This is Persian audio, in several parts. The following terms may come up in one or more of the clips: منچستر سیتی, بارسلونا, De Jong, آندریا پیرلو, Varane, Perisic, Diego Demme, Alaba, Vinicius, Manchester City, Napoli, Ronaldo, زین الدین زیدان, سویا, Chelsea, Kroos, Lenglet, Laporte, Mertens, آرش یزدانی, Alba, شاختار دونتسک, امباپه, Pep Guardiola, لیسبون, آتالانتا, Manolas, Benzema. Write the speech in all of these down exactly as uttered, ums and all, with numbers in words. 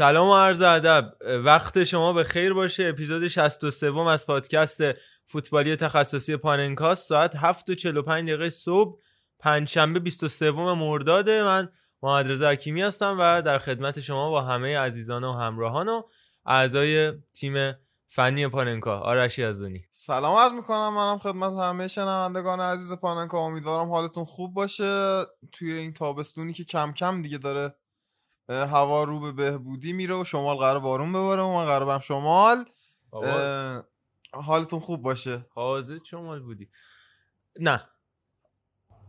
سلام و عرض ادب، وقت شما به خیر باشه. اپیزود شصت و سه از پادکست فوتبالی تخصصی پاننکاست، ساعت هفت و چهل و پنج دقیقه صبح، پنجشنبه بیست و سوم مرداد. من محمد رضا حکیمی هستم و در خدمت شما با همه عزیزان و همراهان و اعضای تیم فنی پاننکا. آرش یزدانی سلام عرض میکنم، منم خدمت همه شنوندگان عزیز پاننکا. امیدوارم حالتون خوب باشه توی این تابستونی که کم کم دیگه داره هوا رو به بهبودی میره و شمال قرار بارون بباره و من قرار برم شمال. حالتون خوب باشه. حاضر شمال بودی؟ نه.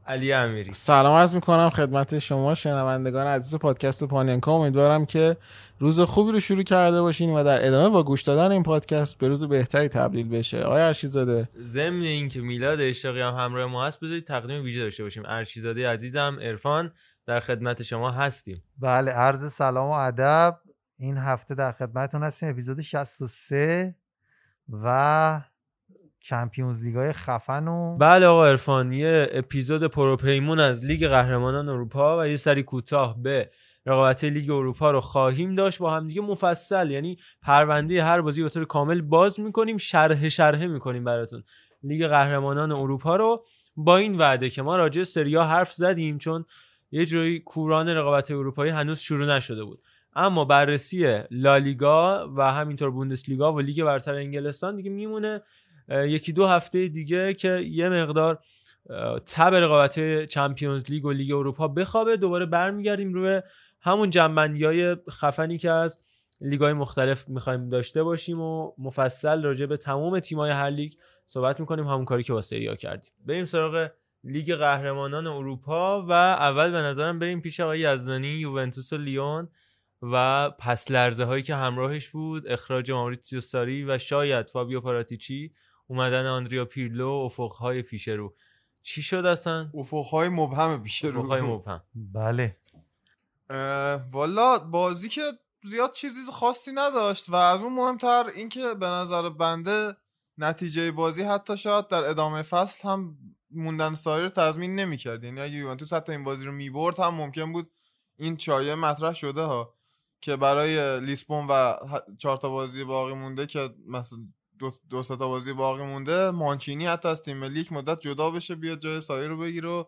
علی امیری سلام عرض میکنم خدمت شما شنوندگان عزیز پادکست پاننکا. امیدوارم که روز خوبی رو شروع کرده باشین و در ادامه با گوش دادن این پادکست به روز بهتری تبدیل بشه. آقای ارشیزاده، ضمن اینکه میلاد اشتاقی هم همراه ما هست، بذارید تقدیم ویژه داشته باشیم. ارشیزاده عزیزم، عرفان در خدمت شما هستیم. بله، عرض سلام و ادب. این هفته در خدمتتون هستیم. اپیزود شصت و سه و چمپیونز لیگای خفن و بله آقا عرفان، یه اپیزود پروپیمون از لیگ قهرمانان اروپا و یه سری کوتاه به رقابت لیگ اروپا رو خواهیم داشت با هم دیگه مفصل، یعنی پرونده هر بازی به طور کامل باز می‌کنیم، شرح شرح می‌کنیم براتون لیگ قهرمانان اروپا رو، با این وعده که ما راجع سری آ حرف زدیم چون یه جوری کوران رقابت اروپایی هنوز شروع نشده بود، اما بررسی لالیگا و همینطور بوندسلیگا و لیگ برتر انگلستان دیگه میمونه یکی دو هفته دیگه که یه مقدار تب رقابت چمپیونز لیگ و لیگ اروپا بخوابه. دوباره برمیگردیم روی همون جنبندی‌های خفنی که از لیگ‌های مختلف می‌خوایم داشته باشیم و مفصل راجع به تمام تیم‌های هر لیگ صحبت می‌کنیم، همون کاری که با سری آ کردیم. بریم سراغ لیگ قهرمانان اروپا و اول به نظرم بریم پیش آقای یزدانی، یوونتوس و لیون و پس لرزه هایی که همراهش بود، اخراج ماوریتسیو ساری و شاید فابیو پاراتیچی، اومدن آندریا پیرلو، افقهای پیش رو. چی شد اصلا؟ افقهای مبهم پیش رو. افقهای مبهم. بله. والا بازی که زیاد چیزی خاصی نداشت و از اون مهمتر اینکه به نظر بنده نتیجه بازی حتی شاید در ادامه فصل هم موندن ساری رو تضمین نمی‌کرد، یعنی اگه یوونتوس حتی این بازی رو می‌برد هم ممکن بود این چایه مطرح شده ها که برای لیسبون و چهار تا بازی باقی مونده که مثلا دو, دو سه تا بازی باقی مونده، مانچینی حتی از تیم ملی یک مدت جدا بشه بیاد جای ساری رو بگیره و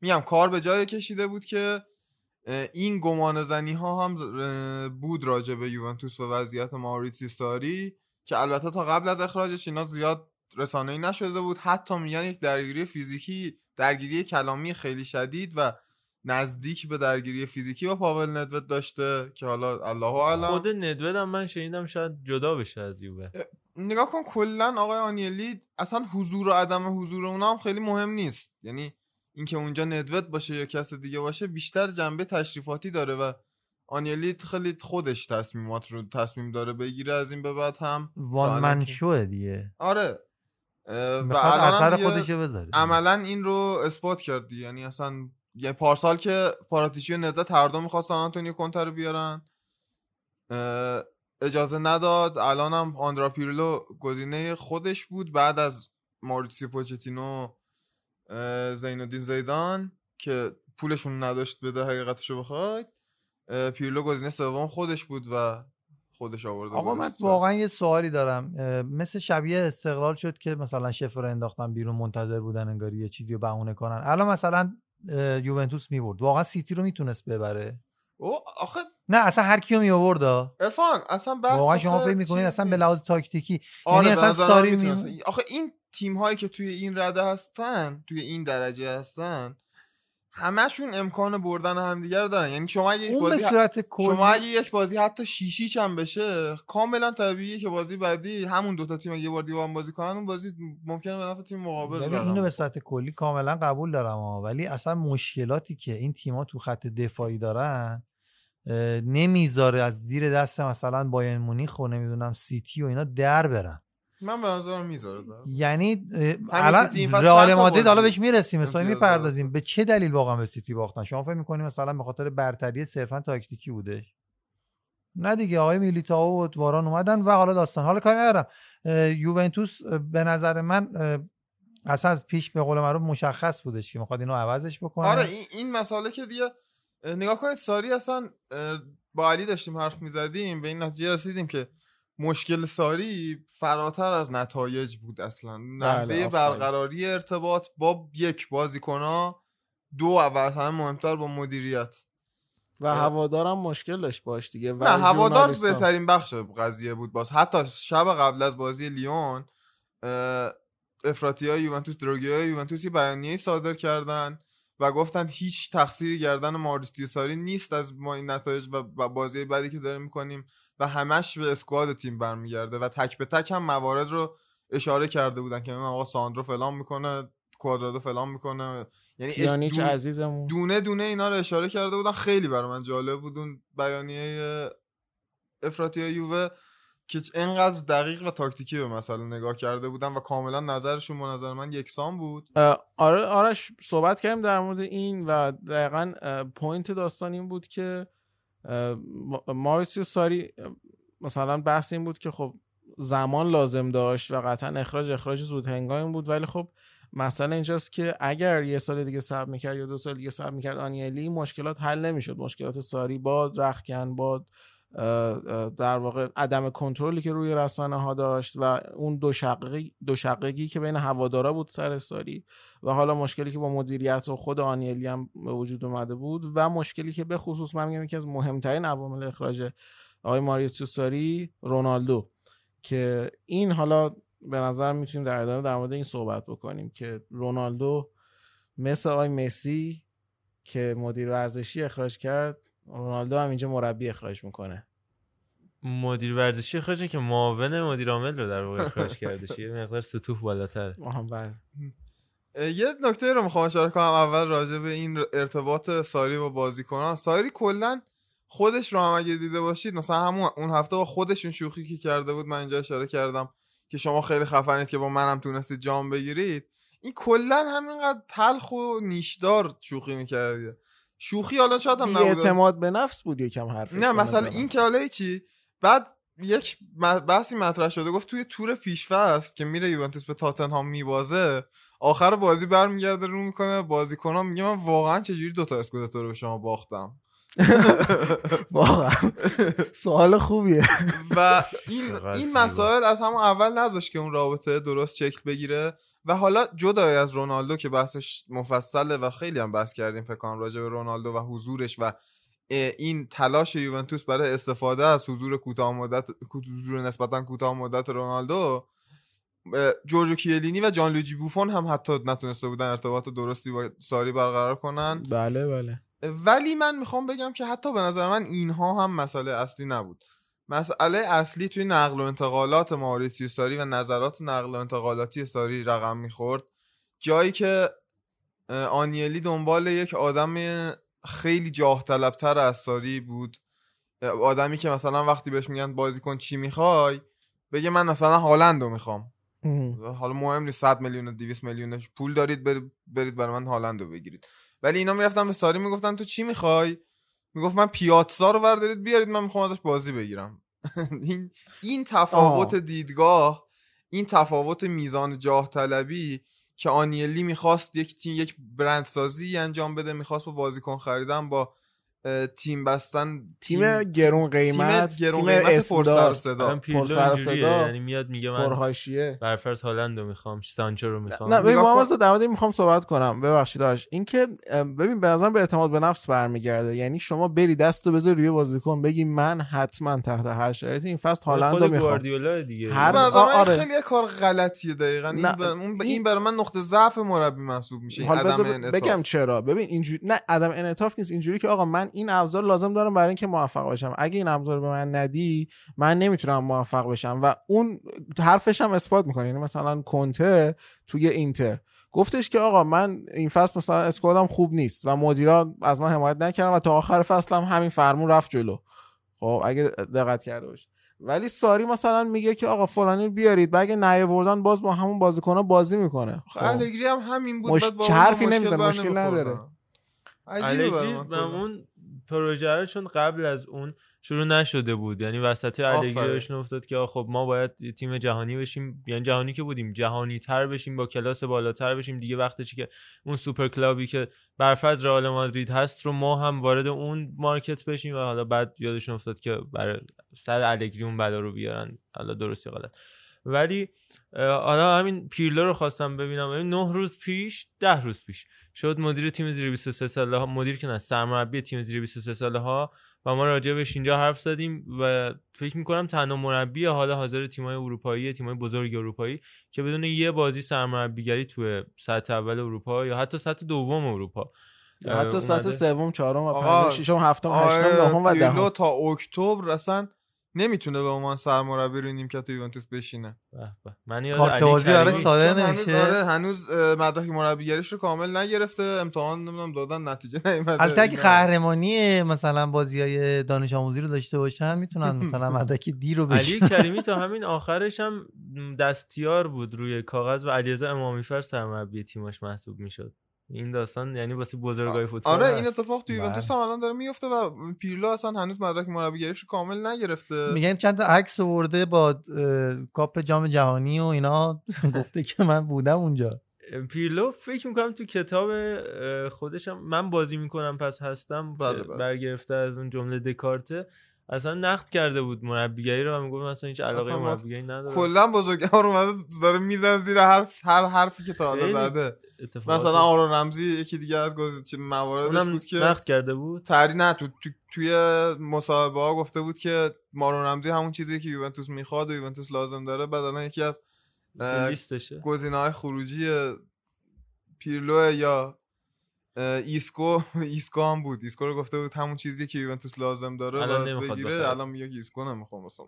میگم کار به جای کشیده بود که این گمانه‌زنی ها هم بود راجع به یوونتوس و وضعیت ماوریتسیو ساری که البته تا قبل از اخراجش اینا زیاد رسانه‌ای نشده بود، حتی میگن یک درگیری فیزیکی، درگیری کلامی خیلی شدید و نزدیک به درگیری فیزیکی با پاول ندوید داشته که حالا الله اعلم. خود ندوید هم من شنیدم شاید جدا بشه از یووه. نگاه کن کلا آقای آنیلی اصلا حضور و عدم حضور اونها هم خیلی مهم نیست، یعنی اینکه اونجا ندوید باشه یا کس دیگه باشه بیشتر جنبه تشریفاتی داره و آنیلی خیلی خودش تصمیمات رو تصمیم داره بگیره از این به بعد هم وان من شو دیگه. آره و اثر خودشو بذاره. عملا این رو اثبات کرد، یعنی اصلا یه پارسال که پاراتیچی و نزد هر دو می‌خواستن آنتونیو کونته رو بیارن اجازه نداد، الانم آندرا پیرلو گزینه خودش بود بعد از ماریتسیو پوچتینو زین الدین زیدان که پولشون نداشت بده حقیقتشو بخواد، پیرلو گزینه سوم خودش بود و خودش آورده. آقا من واقعا یه سوالی دارم، مثل شبیه استقلال شد که مثلا شفر رو انداختن بیرون، منتظر بودن انگار یه چیزی رو بهونه کنن. الان مثلا یوونتوس میبرد واقعا سیتی رو میتونست ببره؟ او آخه نه اصلا هر کیو می آورد عرفان، اصلا بحث واقعا شما فکر میکنید اصلا به لحاظ تاکتیکی آره یعنی اصلا ساری می... آخه این تیم هایی که توی این رده هستن، توی این درجه هستن، همشون امکان بردن همدیگه رو دارن. یعنی شما اگه یک بازی ه... کلی... شما اگه یک بازی حتی شیشی چم بشه کاملا طبیعیه که بازی بعدی همون دو تا تیم یه بار دیوان بازی کنن، اون بازی ممکنه به نفع تیم مقابل بره. اینو به صورت کلی کاملا قبول دارم، ولی اصلا مشکلاتی که این تیم‌ها تو خط دفاعی دارن نمیذاره از زیر دست مثلا بایرن مونیخ و نمیدونم سیتی و اینا در برن. من به نظرم میذاره دارم. یعنی الان رئال مادرید حالا بهش میرسیم، مثلا میپردازیم به چه دلیل واقعا به سیتی باختن. شما فکر میکنید مثلا به خاطر برتری صرفا تاکتیکی بوده؟ نه دیگه، آقای میلیتائو و واران اومدن و حالا داستان. حالا کاری ندارم، یوونتوس به نظر من اصلا از پیش به قول معروف مشخص بودش که میخواد اینو عوضش بکنه. آره این این مسئله که دیگه نگاه کنید، ساری اصلا با علی داشتیم حرف میزدیم به این نتیجه رسیدیم که مشکل ساری فراتر از نتایج بود، اصلا نحوه برقراری ارتباط با یک بازیکن‌ها، دو اول هم مهمتر با مدیریت و هوادارم مشکل داشت باش دیگه. نه هوادار بهترین بخش قضیه بود. باز حتی شب قبل از بازی لیون افراطی‌های یوونتوس، دروگیای یوونتوسی بیانیه‌ای صادر کردن و گفتن هیچ تقصیری گردن ماریستی ساری نیست از ما این نتایج و بازی بعدی که داریم می‌کنیم و همش به اسکواد تیم برمیگرده و تک به تک هم موارد رو اشاره کرده بودن که آقا ساندرو فلان میکنه، کوادرادو فلان میکنه، یعنی یعنی دون... عزیزمون دونه دونه اینا رو اشاره کرده بودن. خیلی برای من جالب بود اون بیانیه افراطی یووه که اینقدر دقیق و تاکتیکی به مسئله نگاه کرده بودن و کاملا نظرشون به نظر من یکسان بود. آره آرش صحبت کردیم در مورد این و دقیقاً پوینت داستان این بود که ماریسیو ساری مثلا بحث این بود که خب زمان لازم داشت و قطعا اخراج اخراج زود هنگام بود، ولی خب مسئله اینجاست که اگر یه سال دیگه صبر میکرد یا دو سال دیگه صبر میکرد آنیلی، مشکلات حل نمیشد. مشکلات ساری با رختکن، با در واقع عدم کنترلی که روی رسانه ها داشت و اون دو شقیقی دو شقیقی که بین هوادارا بود سر ساری و حالا مشکلی که با مدیریت و خود آنیلی هم به وجود اومده بود و مشکلی که به خصوص من میگم یکی از مهمترین عوامل اخراج آقای ماریوس ساری، رونالدو، که این حالا به نظر میتونیم در ادامه در مورد این صحبت بکنیم که رونالدو مثل آقای مسی که مدیر ورزشی اخراج کرد، رونالدو هم اینجا مربی اخراج میکنه. مدیر ورزشی اخراج که معاون مدیر عامل رو در واقع اخراج کرده، یه مقدار سطوح بالاتر. بله. یه نکته رو میخوام اشاره کنم اول راجع به این ارتباط ساری با بازیکنان. ساری کلا خودش رو هم اگه دیده باشید، مثلا همون اون هفته با خودشون شوخی که کرده بود، من اینجا اشاره کردم که شما خیلی خفنید که با منم تونستید جام بگیرید. این کلا همینقدر تلخ و نیشدار شوخی میکرده. شوخی حالا شاید هم نبود، اعتماد به نفس بود یکم حرفش. نه مثلا این که حالا چی، بعد یک بحثی مطرح شده، گفت توی تور پیشفست که میره یوونتوس به تاتنهام میبازه، آخر بازی برمیگرده رو میکنه بازیکن‌ها، میگه من واقعا چجوری دو تا اسکودتو رو به شما باختم. واقعا سوال خوبیه و این این مسائل از همون اول نذاشت که اون رابطه درست شکل بگیره. و حالا جدای از رونالدو که بحثش مفصله و خیلی هم بحث کردیم فکر کنم راجع به رونالدو و حضورش و این تلاش یوونتوس برای استفاده از حضور کوتاه مدت، حضور نسبتا کوتاه مدت رونالدو، جورجو کیلینی و جانلوجی بوفون هم حتی نتونسته بودن ارتباط درستی با ساری برقرار کنن. بله بله. ولی من میخوام بگم که حتی به نظر من اینها هم مسئله اصلی نبود. مسئله اصلی توی نقل و انتقالات ماریسیو ساری و نظرات نقل و انتقالاتی ساری رقم میخورد، جایی که آنیلی دنبال یک آدم خیلی جاه طلبتر از ساری بود، آدمی که مثلا وقتی بهش میگن بازیکن چی میخوای بگه من مثلا هالندو میخوام. حالا مهم نیست صد میلیون و دویست میلیون پول دارید برید برای من هالندو بگیرید. ولی اینا میرفتن به ساری میگفتن تو چی میخوای؟ میگفت من پیاتزا رو وردارید بیارید من میخوام ازش بازی بگیرم. این این تفاوت آه. دیدگاه، این تفاوت میزان جاه طلبی که آنیلی میخواست یک تیم، یک برند سازی انجام بده، میخواست با بازیکن خریدن، با تیم بستن، تیم گرون قیمت، تیم پر سر و صدا، پر سر و صدا، یعنی میاد میگه من پرهاشیه برفرض هالندو میخوام، سانچو رو میخوام. نه ببین محمد در مورد این میخوام صحبت کنم، ببخشید داش، این که ببین به نظرم به اعتماد به نفس برمیگرده، یعنی شما بری دستو بذار روی بازیکن بگی من حتما تحت هر شرایطی این فصل هالندو میخوام. گواردیولا دیگه هر آره. خیلی کار غلطیه دقیقاً. این اون این برای من نقطه ضعف مربی محسوب میشه، عدم انعطاف. بگم چرا؟ ببین اینجوری نه، عدم انعطاف نیست، اینجوری که آقا من این ابزار لازم دارم برای اینکه موفق باشم، اگه این ابزار به من ندی من نمیتونم موفق بشم. و اون حرفش هم اثبات میکنه، یعنی مثلا کنته توی اینتر گفتش که آقا من این فصل مثلا اسکوادم خوب نیست و مدیرا از من حمایت نکردن و تا آخر فصلم هم همین فرمون رفت جلو. خب اگه دقت کرده باش، ولی ساری مثلا میگه که آقا فلانی بیارید، بعد اگه نیاوردن باز با همون بازیکن‌ها بازی میکنه. خب الگری هم همین بود، بعد با حرفی نمیزنه، مشکل نداره. الگری معمون پروژه رو چون قبل از اون شروع نشده بود، یعنی وسط الگریش افتاد که خب ما باید تیم جهانی بشیم، یعنی جهانی که بودیم جهانی تر بشیم، با کلاس بالاتر بشیم دیگه، وقتشه که اون سوپر کلابی که برفرض رئال مادرید هست رو ما هم وارد اون مارکت بشیم. و حالا بعد یادشون افتاد که برای سر الگری اون بلا رو بیارن، حالا درست یا غلط. ولی حالا همین پیرلو رو خواستم ببینم، یعنی نه روز پیش ده روز پیش شد مدیر تیم زیر بیست و سه ساله ها، مدیر که نه سرمربی تیم زیر بیست و سه ساله ها، و ما راجع بهش اینجا حرف زدیم و فکر می‌کنم تنها مربی حالا حاضر تیم‌های اروپایی، تیم‌های بزرگ اروپایی که بدون یه بازی سرمربیگری توی سطح اول اروپا یا حتی سطح دوم اروپا، حتی سطح سوم، چهارم و پنجم، ششم، هفتم، هشتم، دهم و دهم، پیرلو تا اکتبر اصلا نمیتونه به عنوان سرمربی روی نیمکت یوونتوس بشینه. به من یاد علی کارتوازی برای ساله نمیشه، هنوز مدرک مربیگریش رو کامل نگرفته، امتحان نمیدونم دادن، نتیجه نمیاد. البته اگه قهرمانی مثلا بازیای دانش آموزی رو داشته باشن میتونن مثلا مدرک دی رو بشن. علی کریمی تا همین آخرش هم دستیار بود روی کاغذ و علیرضا امامی‌فر سرمربی تیمش محسوب میشد. این داستان یعنی واسه بزرگای فوتبال. آره این اتفاق تو یوونتوس هم الان داره میفته و پیرلو اصلا هنوز مدرک مربیگریش رو کامل نگرفته. میگن چند تا عکس آورده با کاپ جام جهانی و اینا، گفته که من بودم اونجا. پیرلو فکر میکنم تو کتاب خودشم من بازی میکنم پس هستم بله بله. برگرفته از اون جمله دکارته، اصلا نقد کرده بود مربیگری رو، میگفت مثلا هیچ علاقه به مربیگری نداره. کلا بزرگوار اومده داره میزنه زیر حرف هر حرفی که تا حالا زده. مثلا آرون رمزی یکی دیگه از گزینه مواردش بود که نقد کرده بود. تری نه تو, تو توی مصاحبه ها گفته بود که آرون رمزی همون چیزی که یوونتوس میخواد و یوونتوس لازم داره، بعد الان یکی از گزینه های خروجی پیرلو یا ایسکو ایسکو هم بود. ایسکو رو گفته بود همون چیزی که یوونتوس لازم داره الان بگیره، الان میگه ایسکو نمیخوام اصلا.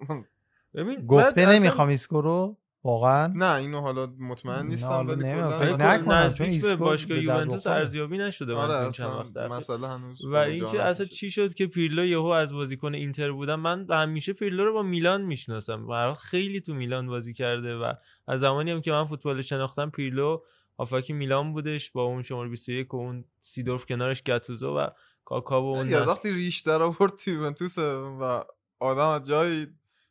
ببین گفته نمیخوام ایسکو رو واقعا، نه اینو حالا مطمئن نیستم ولی کلا نکنم چون ایسکو باشگاه یوونتوس ارزیابی نشده من چند وقت مثلا هنوز. و اینکه اصلا چی شد که پیرلو یهو از بازیکن اینتر بودم، من همیشه پیرلو رو با میلان میشناسم، برای خیلی تو میلان بازی کرده و از زمانی هم که من فوتبال شناختم پیرلو آفاکی میلان بودش با اون شماره بیست و یک و اون سیدورف کنارش گاتوزو و کاکا و اون یه وقتی ریش در آورد تو یوونتوس و آدم جایی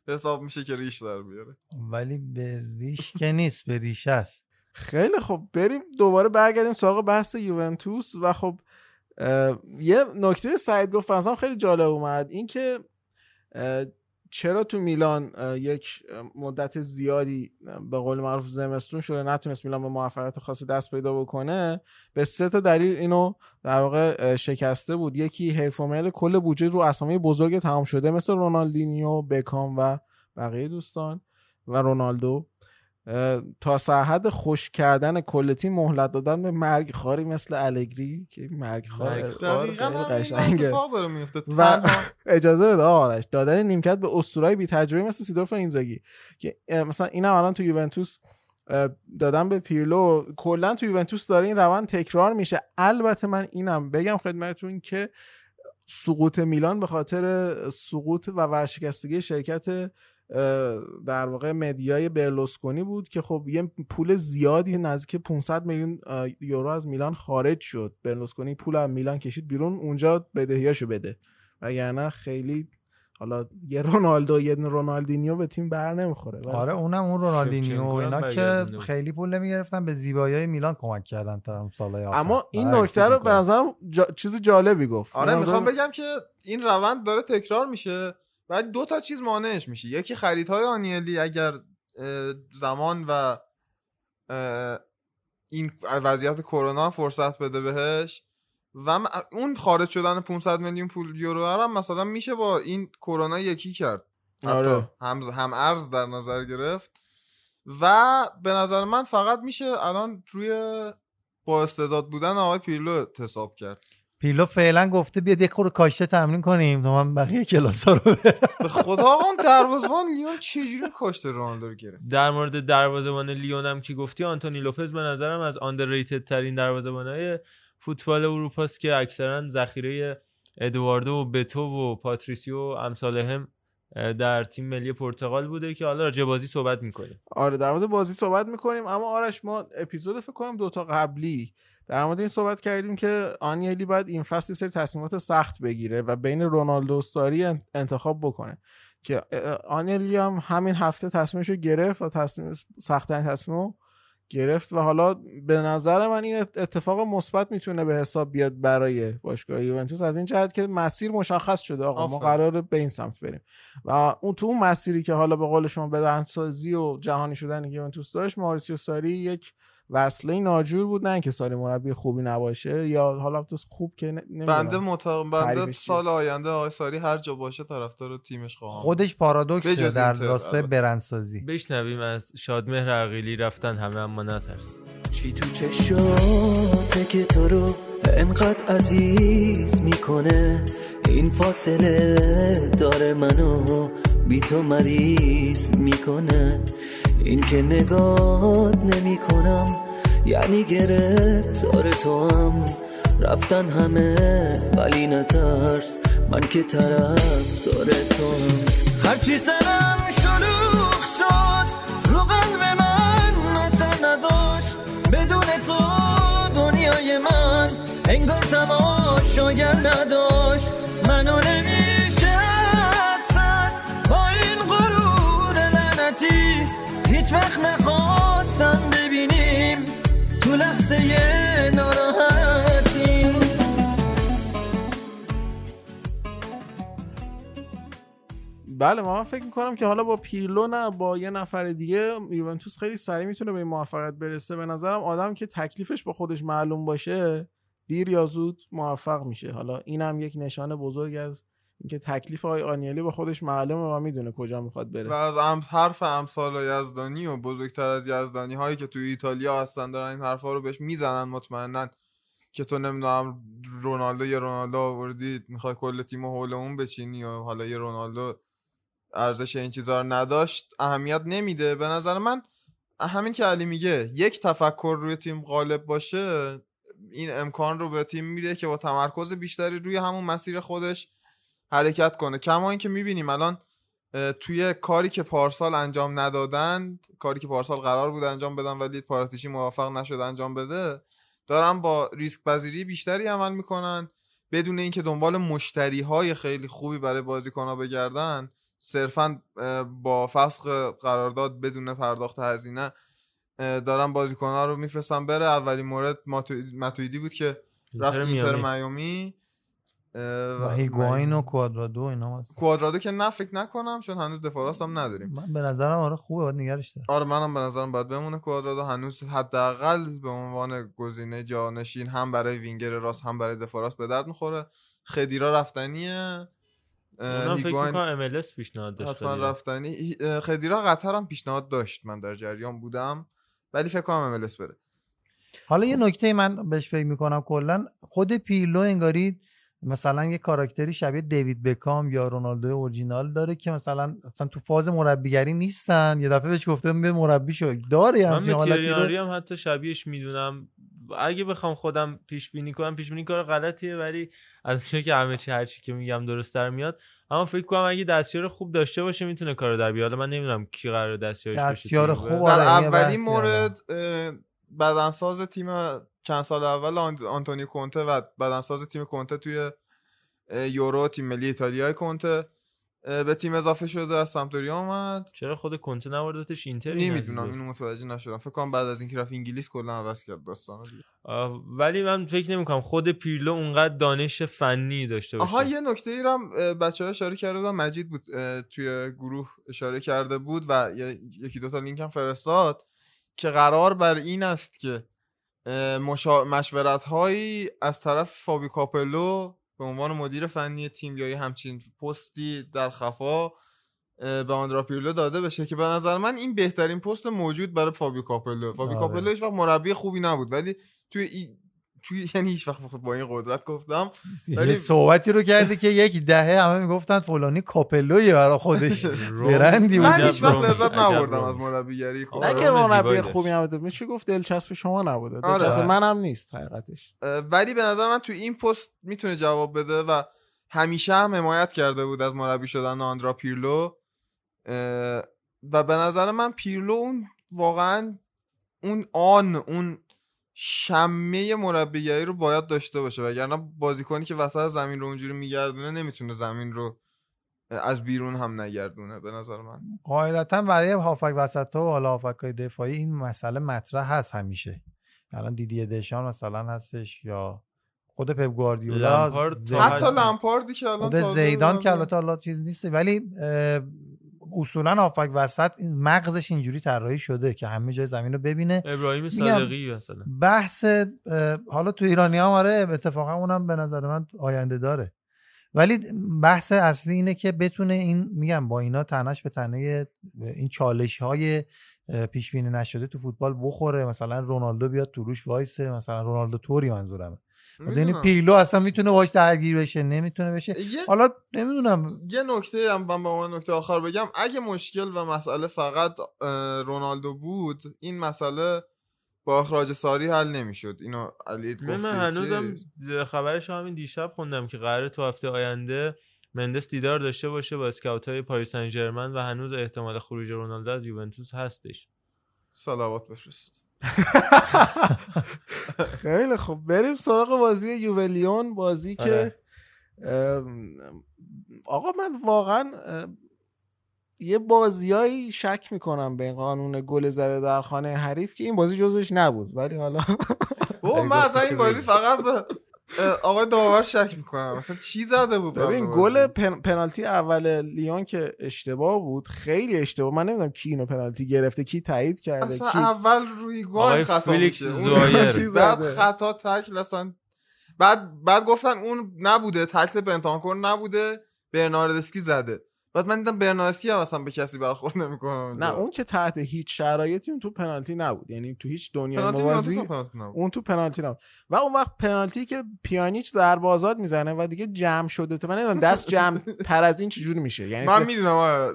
حساب میشه که ریش در بیاره، ولی به ریش که نیست، به ریشه است. خیلی خب بریم دوباره برگردیم سراغ بحث یوونتوس. و خب یه نکته سعید گفت مثلا خیلی جالب اومد، این که چرا تو میلان یک مدت زیادی به قول معروف زمستون شده نتونست میلان به موفقیت خاصی دست پیدا بکنه، به سه تا دلیل اینو در واقع شکسته بود. یکی حیف و میل کل بودجه رو اسامی بزرگ تمام شده مثل رونالدینیو، بکام و بقیه دوستان و رونالدو، تا سرحد خوش کردن کل تیم مهلت دادن به مرگ خاری مثل الگری که مرگ خاری دقیقاً اتفاق داره میفته. و اجازه بده آرش دادن نیمکت به اسطوره‌های بی‌تجربه مثل سیدورف و اینزاگی که مثلا اینا الان تو یوونتوس دادن به پیرلو، کلا تو یوونتوس داره این روند تکرار میشه. البته من اینم بگم خدمتتون که سقوط میلان به خاطر سقوط و ورشکستگی شرکت در واقع مدیای برلوسکونی بود که خب یه پول زیادی نزدیک پانصد میلیون یورو از میلان خارج شد. برلوسکونی پول از میلان کشید بیرون، اونجا بدهیاشو بده، وگرنه خیلی حالا یه رونالدو یه رونالدینیو به تیم بر نمیخوره. آره اونم اون رونالدینیو اینا که خیلی پول نمیگرفتن، به زیبایی‌های میلان کمک کردن تا سال‌های آخر. اما این نکته رو به نظرم جا... چیز جالبی گفت. آره میخوام دو... بگم که این روند داره تکرار میشه و دو تا چیز مانعش میشه. یکی خریدهای آنیلی، اگر زمان و این وضعیت کرونا فرصت بده بهش و اون خارج شدن پانصد میلیون پول یورو هم مثلا میشه با این کرونا یکی کرد. آره. هم هم ارز در نظر گرفت و به نظر من فقط میشه الان روی با استعداد بودن آقای پیرلو حساب کرد. پیرلو فعلا گفته بیاد یک خورده کاشته تمرین کنیم تا من بقیه کلاس‌ها رو به خدا. اون دروازه‌بان لیون چجوری کاشته رونالدو رو گرفت؟ در مورد دروازه‌بان لیون هم که گفتی، آنتونی لوپز به نظرم از آندرریتد ترین دروازه‌بان‌های فوتبال اروپا است که اکثرا ذخیره ادواردو و بتو و پاتریسیو و امثالهم در تیم ملی پرتغال بوده که حالا راجع بازی صحبت می‌کنیم. آره در مورد بازی صحبت می‌کنیم. اما آرش ما اپیزود فکر کنم دو تا قبلی در مورد این صحبت کردیم که آنیلی باید این فصل سری تصمیمات سخت بگیره و بین رونالدو و ساری انتخاب بکنه که آنیلی هم همین هفته تصمیمشو گرفت و تصمیم سخت‌ترین تصمیمو گرفت و حالا به نظر من این اتفاق مثبت میتونه به حساب بیاد برای باشگاه یوونتوس از این جهت که مسیر مشخص شده. آقا ما قراره به این سمت بریم و اون تو اون مسیری که حالا به قول شما بدنسازی و جهانی شدن یوونتوس داشت، ماریسیو ساری یک وصله ناجور بود. نه که ساری مربی خوبی نباشه یا حالا تو خوب که نمیدونم، بنده متقم بنده سال آینده آقای ساری هر جا باشه طرفدار تیمش خواهم. خودش پارادوکس در راسته برندسازی. بشنویم از شادمهر عقیلی، رفتن همه اما نترس. چی تو چشاته که تو رو انقدر عزیز میکنه، این فاصله داره منو بی تو مریض میکنه، این که نگات نمی کنم یعنی گرفت داره تو هم، رفتن همه ولی نترس من که طرف داره تو هم. هرچی سرم شلوغ شد رو قلب من اثر نذاشت، بدون تو دنیای من انگار تماشاگر نداشت، منو نمیشه حدسد با این غرور لعنتی، هیچ وقت نخواستم ببینیم تو لحظه یه ناراحتیم. بله من فکر میکنم که حالا با پیرلو نه با یه نفر دیگه یوونتوس خیلی سریع میتونه به این موفقیت برسه. به نظرم آدم که تکلیفش با خودش معلوم باشه دیر یا زود موفق میشه. حالا این هم یک نشانه بزرگ از اینکه تکلیف آقای آنیلی با خودش معلومه و میدونه کجا میخواد بره. و از امس حرف امثال یزدانی و بزرگتر از یزدانی هایی که توی ایتالیا هستن دارن این حرفا رو بهش میزنن مطمئنن که تو نمیدونم رونالدو یه رونالدو آوردی میخوای کل تیم حول اون بچینی یا حالا یه رونالدو ارزش این چیزا رو نداشت اهمیت نمیده. به نظر من همین که علی میگه یک تفکر روی تیم غالب باشه این امکان رو به تیم میده که با تمرکز بیشتری روی همون مسیر خودش حرکت کنه. کما این که میبینیم الان توی کاری که پارسال انجام ندادن، کاری که پارسال قرار بود انجام بدن ولی پاراتیشی موافق نشد انجام بده، دارن با ریسک پذیری بیشتری عمل میکنن بدون اینکه دنبال مشتری های خیلی خوبی برای بازیکن‌ها بگردن، صرفا با فسخ قرارداد بدون پرداخت هزینه دارن بازیکن‌ها رو میفرستن بره. اولین مورد ماتویدی بود که رفت اینتر میامی و هیگواین و کوادرادو اینا هست. کوادرادو که نه فکر نکنم چون هنوز دفاراست هم نداریم. من به نظرم آره خوبه باید نگرش دارم. آره منم به نظرم باید بمونه کوادرادو هنوز حداقل به عنوان گزینه جانشین هم برای وینگر راست هم برای دفاراست به درد میخوره. خدیرا رفتنیه. اونم فکر کنم ام ال اس پیشنهاد داشت. حتما رفتنی. خدیرا قطر هم پیشنهاد داشت، من در جریان بودم ولی فکر کنم ام ال اس بره. حالا یه نکته من بهش فکر میکنم کلا خود پیرلو انگاری مثلا یه کاراکتری شبیه دیوید بکام یا رونالدو اورجینال داره که مثلا اصلا تو فاز مربیگری نیستن، یه دفعه بهش گفته به مربی شو داره. هم من تیریاری هم حتی شبیهش میدونم. اگه بخوام خودم پیش بینی کنم پیش بینی کار غلطیه ولی از چه که همه چی هر چی که میگم درست در میاد. اما فکر کنم اگه دستیار خوب داشته باشه میتونه کارو در بیاره. من نمیدونم کی قراره دستیارش باشه. دستیار خوب در اولین مورد بدنساز تیم چند سال اول آنتونیو کونته و بدنساز تیم کونته توی یورو، تیم ملی ایتالیای کونته به تیم اضافه شده، از سمپدوریا اومد. چرا خود کنته نوردتش اینتر؟ نمیدونم، اینو متوجه نشدم. فکر کنم بعد از اینکه رفت انگلیس کلا عوض کرد داستانو دیگه. ولی من فکر نمی‌کنم خود پیرلو اونقدر دانش فنی داشته باشه. آها، یه نکته‌ای رو هم بچه‌ها اشاره کرده بودن، مجید بود توی گروه اشاره کرده بود و یکی دو تا لینک هم فرستاد که قرار بر این است که مشا... مشورت‌هایی از طرف فابی کاپلو به عنوان مدیر فنی تیم یا همچین پستی در خفا به آندرا پیرلو داده بشه که به نظر من این بهترین پست موجود برای فابیو کاپلو. فابیو کاپلو هیچ وقت مربی خوبی نبود، ولی توی ای... توی یعنی هیچ وقت با این قدرت گفتم ولی صحبتی رو کرده که یک دهه همه میگفتن فلانی کاپلویه برای خودش برندی بود. من هیچ وقت لذت نبردم از مربیگری. نه که مربی خوبی نبوده، میشه گفت دلچسب شما نبوده، دلچسب منم نیست حقیقتش، ولی به نظر من تو این پست میتونه جواب بده و همیشه هم حمایت کرده بود از مربی شدن آندرا پیرلو و به نظر من پیرلو اون واقعا اون آن اون شمه مربیگری رو باید داشته باشه، وگرنه بازیکنی که وسط زمین رو اونجوری میگردونه نمیتونه زمین رو از بیرون هم نگردونه. به نظر من قاعدتا برای هافک وسط‌ها و حالا هافک‌های دفاعی این مسئله مطرح هست همیشه. الان دیدی دشان مثلا هستش یا خود پپ گواردیولا، حتی لامپاردی که الان خود زیدان که البته حالا چیز نیست، ولی اصولا هافک وسط مغزش اینجوری طراحی شده که همه جای زمین رو ببینه. ابراهیم صادقی مثلا بحث حالا تو ایرانی‌ها آره اتفاقا اونم به نظر من آینده داره، ولی بحث اصلی اینه که بتونه این میگم با اینا تنش به تنه این چالش‌های پیش بینی نشده تو فوتبال بخوره، مثلا رونالدو بیاد تو روش وایسه، مثلا رونالدو توری منظورمه. یعنی پیلو اصلا میتونه واش درگیر بشه، نمیتونه بشه. حالا نمیدونم یه نکته هم من به عنوان نکته آخر بگم، اگه مشکل و مسئله فقط رونالدو بود این مسئله با اخراج ساری حل نمیشد. اینو علی گفت. من هنوزم خبرش همین دیشب خوندم که قراره تو هفته آینده مندس دیدار داشته باشه با اسکاوت‌های پاریس سن ژرمن و هنوز احتمال خروج رونالدو از یوونتوس هستش. صلوات بفرست. خیلی خوب، بریم سراغ بازی یووه لیون. بازی که آقا من واقعا یه بازیایی شک میکنم به این قانون گل زده در خانه حریف که این بازی جزوش نبود، ولی حالا او من اصلا این بازی فقط به آقای داور شک میکنم، اصلا چی زده بود؟ ببین گل پنالتی اول لیون که اشتباه بود، خیلی اشتباه. من نمیدونم کی اینو پنالتی گرفته، کی تایید کرده، اصلا کی اول روی گل خطا میشه، بعد خطا تکل اصلا بعد بعد گفتن اون نبوده، تکل بنتانکور نبوده، برناردسکی زده. بعد من دیدم برناردسکی هم اصلا به کسی برخورد نمیکنه. نه اون که تحت هیچ شرایطی اون تو پنالتی نبود، یعنی تو هیچ دنیای موازی اون تو پنالتی نبود. و اون وقت پنالتی که پیانیچ ضربه آزاد میزنه و دیگه جمع شده، تو من نمیدونم دست جمع تر از این چجوری میشه، یعنی من میدونم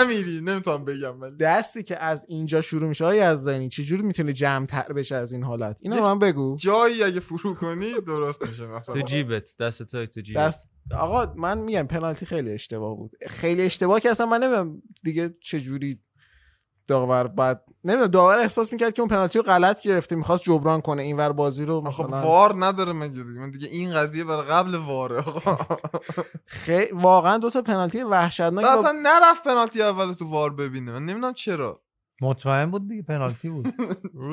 امیری نمیتونم بگم، من دستی که از اینجا شروع میشه های از زنی چجوری میتونه جمع تر بشه از این حالت؟ اینو من بگو، جایی اگه فرو کنی درست میشه، مثلا تو جیبت، دست تو جیبت. آقا من میگم پنالتی خیلی اشتباه بود، خیلی اشتباه که اصلا من نمیدونم دیگه چه جوری داور بعد نمیدونم داور احساس میکرد که اون پنالتی رو غلط گرفته، میخواست جبران کنه اینور بازی رو. خب وار نداره مگه دیگه، من دیگه این قضیه برای قبل واره. آقا خیلی واقعا دو تا پنالتی وحشتناک بود، اصلا نرفت پنالتی اول تو وار ببینه، من نمیدونم چرا. مطمئن بود دیگه پنالتی بود.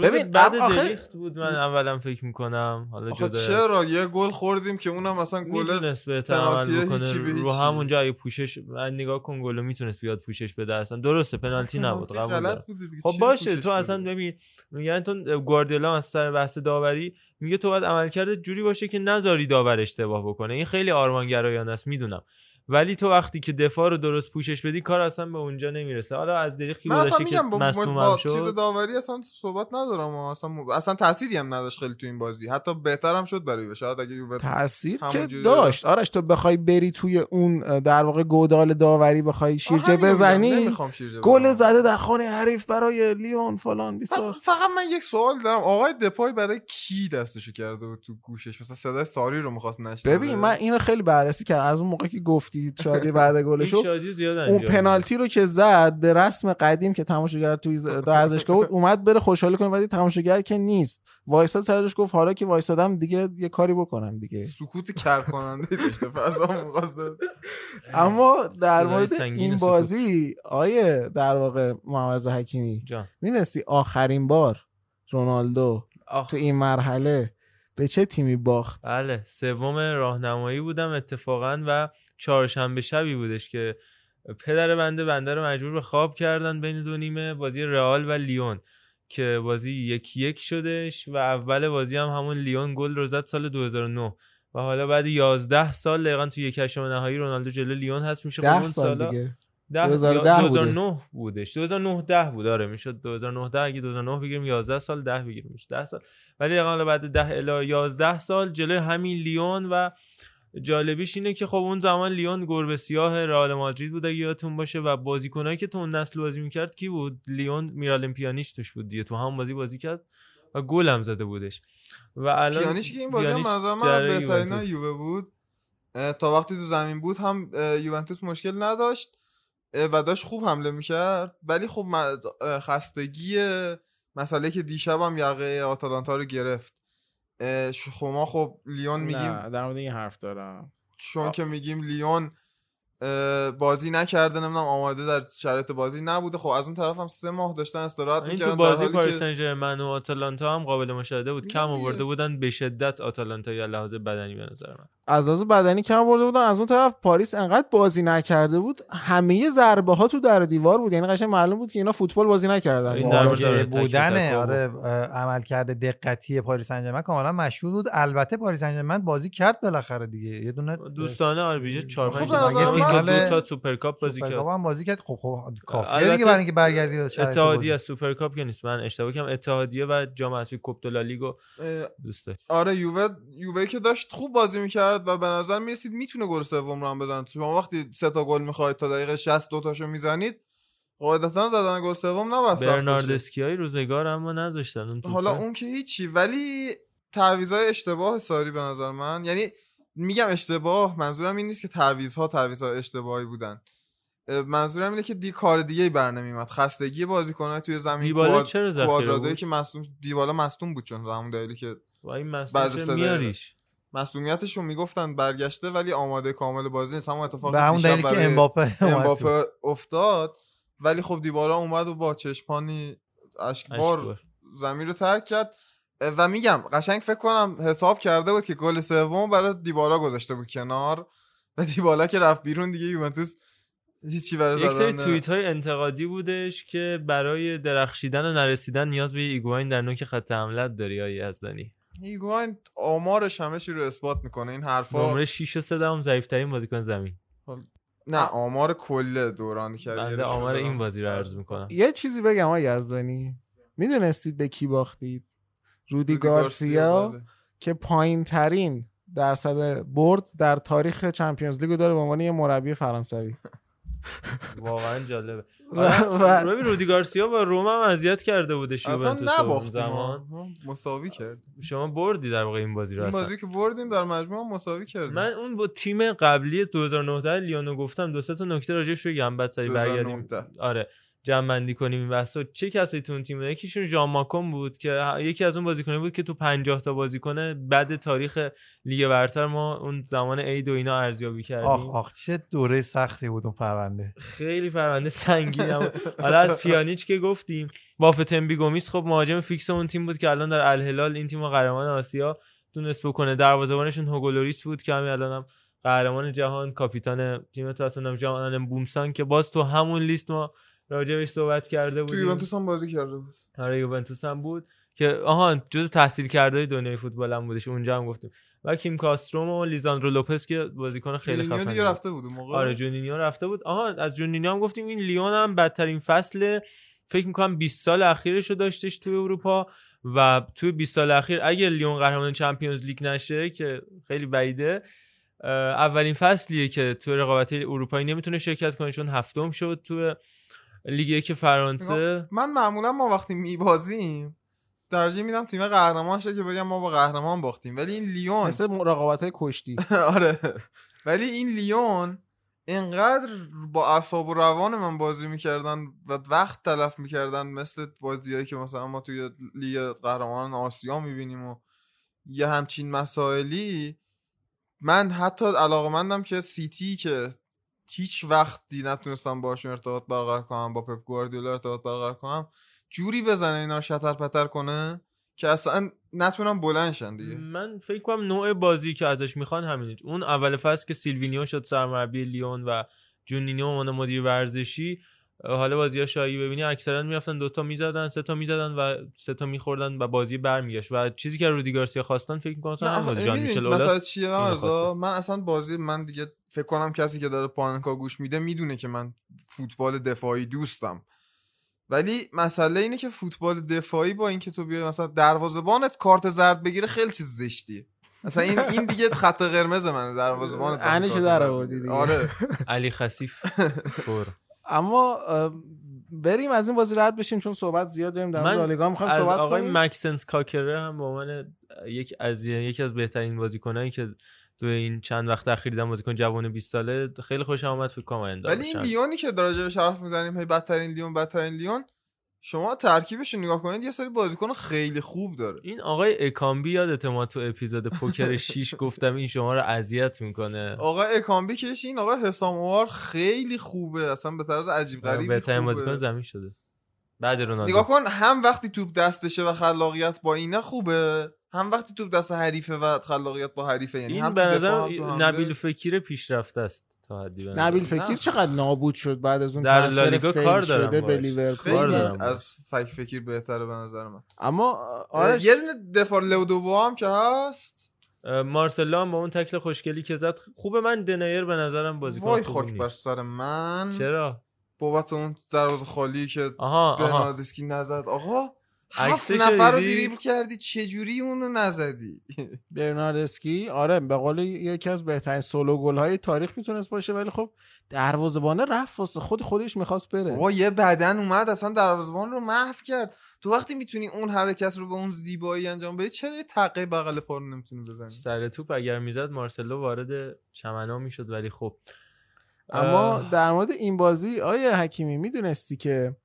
ببین بعد دریخت بود، من اولام فکر میکنم حالا جدا چرا یه گل خوردیم که اونم مثلا گل پنالتی بکنه رو همونجا، اگه پوشش من نگاه کن گلو میتونست بیاد پوشش بده، اصلا درسته پنالتی نبود، قبول. خب باشه تو اصلا ببین میگن تو گواردیولا از سر بحث داوری میگه تو باید عملکرد جوری باشه که نذاری داور اشتباه بکنه. این خیلی آرمانگرایانه است میدونم، ولی تو وقتی که دفاع رو درست پوشش بدی کار اصلا به اونجا نمیرسه. حالا از دریخی گذاشته که مصدومم شد، چیز داوری اصلا صحبت ندارم، اصلا م... اصلا تأثیری هم نداشت خیلی تو این بازی، حتی بهتر هم شد برای شاید اگه یووه تأثیر که داشت. آرش تو بخوای بری توی اون در واقع گودال داوری بخوای شیرجه بزنی، گل زده در خانه حریف برای لیون فلان بیسار. فقط من یک سوال دارم، آقای دپای برای کی دستشو کرده تو گوشش؟ مثلا صدای ساری رو می‌خواست نشه. ببین من اینو خیلی بررسی کردم از اون موقعی که گفتی کشید شادی بعد گلشو. اون پنالتی رو که زد به رسم قدیم که تماشاگر توی ورزشگاه بود اومد بره خوشحالی کنه، ولی تماشاگر که نیست وایساد سرش گفت حالا که وایسادم دیگه یه کاری بکنم دیگه. سکوت کر کننده داشته فضا مقصد. اما در مورد این بازی آیه در واقع محمد حکیمی می‌نسی آخرین بار رونالدو آخ. تو این مرحله به چه تیمی باخت؟ بله سوم راهنمایی بودم اتفاقا و چهارشنبه شبی بودش که پدر بنده بنده رو مجبور به خواب کردن بین دو نیمه بازی رئال و لیون که بازی یکی یک شدش و اول بازی هم همون لیون گل رو زد سال دو هزار و نه و حالا بعد یازده سال دقیقاً تو یک هشتم نهایی رونالدو جلو لیون هست میشه ده سال دیگه دو هزار و نه بودش دو هزار و نه ده بود آره میشد دو هزار و نه ده اگه دو هزار و نه بگیریم یازده سال ده بگیریم میشه ده سال، ولی حالا بعد ده الی یازده سال جلوی همین لیون. و جالبیش اینه که خب اون زمان لیون گربه سیاه رئال مادرید بود اگه یادتون باشه و بازیکنایی که تو اون نسل بازی میکرد کی بود؟ لیون میرالم پیانیش توش بود دیگه، تو هم بازی بازی کرد و گل هم زده بودش. و الان پیانیش که این بازی مثلا بهترینا یووه بود تا وقتی تو زمین بود هم یوونتوس مشکل نداشت و داشت خوب حمله میکرد، ولی خب خستگی مسئله که دیشب هم یقه آتالانتا رو گرفت. شما خب لیون میگیم نه در مورد این حرف دارم چون آه. که میگیم لیون بازی نکرده نمیدونم آماده در شرایط بازی نبوده، خب از اون طرف هم سه ماه داشتن استراحت میکردن. تو بازی پاری سن ژرمن و آتالانتا هم قابل مشاهده بود کم آورده بودن به شدت آتالانتا یا لحاظ بدنی به نظر من از لحاظ بدنی کم آورده بودن. از اون طرف پاریس انقدر بازی نکرده بود همه ضربه ها تو در دیوار بود، یعنی قشنگ معلوم بود که اینا فوتبال بازی نکردن. این در بودن آره عملکرد دقتی پاریس سن ژرمن کاملا مشهود بود. البته پاریس سن ژرمن بازی کرد بالاخره دیگه یه دونه دوستانه آربیجه چهار پنج دو تا سوپرکاپ بازی کرد. سوپرکاپ هم بازی کرد خب خب کافیه دیگه برای اینکه برگردی اتحادیه از سوپرکاپ که نیست، من اشتباه کردم اتحادیه و جام حذفی کوپ دو لا لیگو دوسته. آره یووه یووه که داشت خوب بازی میکرد و به نظر میرسید میتونه گل سوم رو هم بزنه. شما وقتی سه تا گل میخواید تا دقیقه شصت دو تاشو میزنید قاعدتا زدن گل سوم نباید. برناردسکی های روزگار اما نذاشتن اون توپ. حالا اون که هیچی، ولی تعویضای اشتباه ساری به نظر من، یعنی میگم اشتباه منظورم این نیست که تعویض‌ها تعویض‌ها اشتباهی بودن، منظورم اینه که دی کار دیگه‌ای برنمیاد. خستگی بازیکن‌ها توی زمین کوادرادویی که مصدوم دیوالا مصدوم بود چون همون دلیلی که وای مصدوم میاریش مصدومیتش رو میگفتن برگشته ولی آماده کامل بازی نیست. همون اتفاق به همون دلیلی که امباپه امباپه افتاد، ولی خب دیوالا اومد و با چشمانی اشکبار زمین رو ترک کرد و میگم قشنگ فکر کنم حساب کرده بود که گل سوم برای دیبالا گذاشته بود کنار و دیبالا که رفت بیرون دیگه یوونتوس هیچی برای زدن. یک سری توییت های انتقادی بودش که برای درخشیدن و نرسیدن نیاز به ایگواین در نوک خط حملت داری. آیه یزدانی ایگواین آمارش همه چی رو اثبات میکنه. این حرفا نمره شش و سه دهم ضعیف‌ترین بازیکن زمین، نه آمار کل دوران کرده. بنده آمار این بازی رو عرض میکنم. یه چیزی بگم آیه یزدانی، میدونستید به کی باختید؟ رودی گارسیا که پایین ترین درصد برد در تاریخ چمپیونز لیگو داره به عنوان یه مربی فرانسوی. واقعا جالبه. رودی رودی گارسیا و روم هم اذیت کرده بوده یوونتوس اون زمان، مساوی کرد. شما بردی در واقع این بازی رو. این بازی که بردیم در مجموع مساوی کردیم. من اون با تیم قبلی دو هزار و نه لیونو گفتم دو سه تا نکته راجعش بگم بعد سری برگردیم. آره جمع‌بندی کنیم این بحثو. چه کسایی تو اون تیم بودن؟ یکیشون ژان ماکون بود که یکی از اون بازیکن‌ها بود که تو پنجاه تا بازیکن بعد تاریخ لیگ برتر ما اون زمان عید و اینا ارزیابی کردیم. آخ آخ چه دوره سختی بود اون پرونده، خیلی پرونده سنگینه. حالا از پیانیچ که گفتیم، بافتنبی گومیز خب مهاجم فیکس اون تیم بود که الان در الهلال این تیم قهرمان آسیا تونست بکنه. دروازه‌بانشون هوگولوریس بود که همین الانم هم قهرمان جهان، کاپیتان تیم تاتنهام جان بومسان که باز تو همون لیست ما راجبش صحبت کرده بود. تو یوونتوس هم بازی کرده بود. آره یوونتوس هم بود که آها جز تحصیل کرده دنیای فوتبال هم بودش، اونجا هم گفتیم. و کیم کاستروم و لیزاندرو لوپز که بازیکن خیلی خفنه. جونینیو دیگه رفته بود موقع. آره جونینیو رفته بود. آها از جونینیو هم گفتیم. این لیون هم بدترین فصل فکر می‌کنم بیست سال اخیرش رو داشتش توی اروپا و توی بیست سال اخیر اگه لیون قهرمان چمپیونز لیگ نشه که خیلی بعیده، اولین فصلیه که تو رقابت‌های اروپایی نمیتونه شرکت کنه چون هفتم شد تو لیگه که فرانسه. من معمولا ما وقتی میبازیم ترجیح میدم تیم قهرمان شه که بگم ما با قهرمان باختیم، ولی این لیون مثل رقابت‌های کشتی آره ولی این لیون اینقدر با اعصاب و روان من بازی میکردن و وقت تلف میکردن، مثل بازیایی که مثلا ما توی لیگ قهرمانان آسیا میبینیم و یه همچین مسائلی. من حتی علاقه‌مندم که سیتی که هیچ وقتی نتونستم باشون ارتباط برقرار کنم، با پپ گواردیولا ارتباط برقرار کنم، جوری بزنه اینا رو شتر پتر کنه که اصلا نتونم بلند شن دیگه. من فکر کنم نوع بازی که ازش میخوان همینه. اون اول فصل که سیلوینیو شد سرمربی لیون و جونینیو اون مدیر ورزشی، حالا بازی‌ها شایی ببینی اکثرا میافتن دوتا میزدن، سه تا میزدن و سه تا میخوردن و بازی برمیگشت. و چیزی که رودی گارسیا خواستن فکر می‌کنم اصلا هم جان میشل اولاس مثلا. من اصلا بازی من دیگه فکر کنم کسی که داره پاننکا گوش میده میدونه که من فوتبال دفاعی دوستم، ولی مسئله اینه که فوتبال دفاعی با اینکه تو بیای مثلا دروازه‌بانت کارت زرد بگیره خیلی چیز زشتیه. مثلا این این دیگه خط قرمز منه، دروازه‌بانت علی چه درآوردی دیگه. آره علی خسیف. اما بریم از این بازی رد بشیم چون صحبت زیاد داریم در لالیگا. می‌خوام صحبت کنم آقای مکسنس کاکره هم با من یک از یکی از بهترین بازیکنایی که تو این چند وقت اخیر دیدم، بازیکن جوان بیست ساله، خیلی خوشم اومد فکر کنم اندازه. ولی این لیونی که دراجه شرف می‌زنیم، هی بدترین لیون بدترین لیون، شما ترکیبش رو نگاه کنید یه سری بازیکن خیلی خوب داره. این آقای اکامبی یادت ما تو اپیزود پوکر شش گفتم این شما رو اذیت میکنه. آقای اکامبی کش این آقای حسام اوار خیلی خوبه، اصلا به طرز عجیب غریبی بهترین بازیکن زمین شده بعد رونالدو. نگاه کن هم وقتی توپ دستشه و خلاقیت با اینه خوبه، هم وقتی توپ دست حریفه و خلاقیت با حریفه، یعنی هم دفاع هم تو نبیل فکر پیشرفته است. نبیل فکر چقدر نابود شد بعد از اون ترانسفر فیل شده به لیورپول. از فکر فکر بهتره به نظر من. اما آره یه دونه دفاع لودوبا هم که هست، مارسلو هم با اون تکل خوشگلی که زد خوبه. من دنایر به نظرم بازیکن خوبی نیست. وای خاک بر سر من، چرا بابت اون دروازه خالی که برناردسکی نزد. آقا هفت نفر رو دریبل کردی چجوری اون رو نزدی؟ برناردسکی آره به قول یکی از بهترین سولو گل‌های تاریخ میتونست باشه، ولی خب دروازه‌بان رفت واسه خود خودش میخواست بره. آقا یه بدن اومد اصلا دروازه‌بان رو محو کرد. تو وقتی میتونی اون حرکت رو به اون زیبایی انجام بدی چرا یه تقه بغل پا رو نمیتونی بزنی؟ سر توپ اگر میزد مارسلو وارد چمنا میشد. ولی خب اما در مورد این بازی آیه حکیمی میدونستی که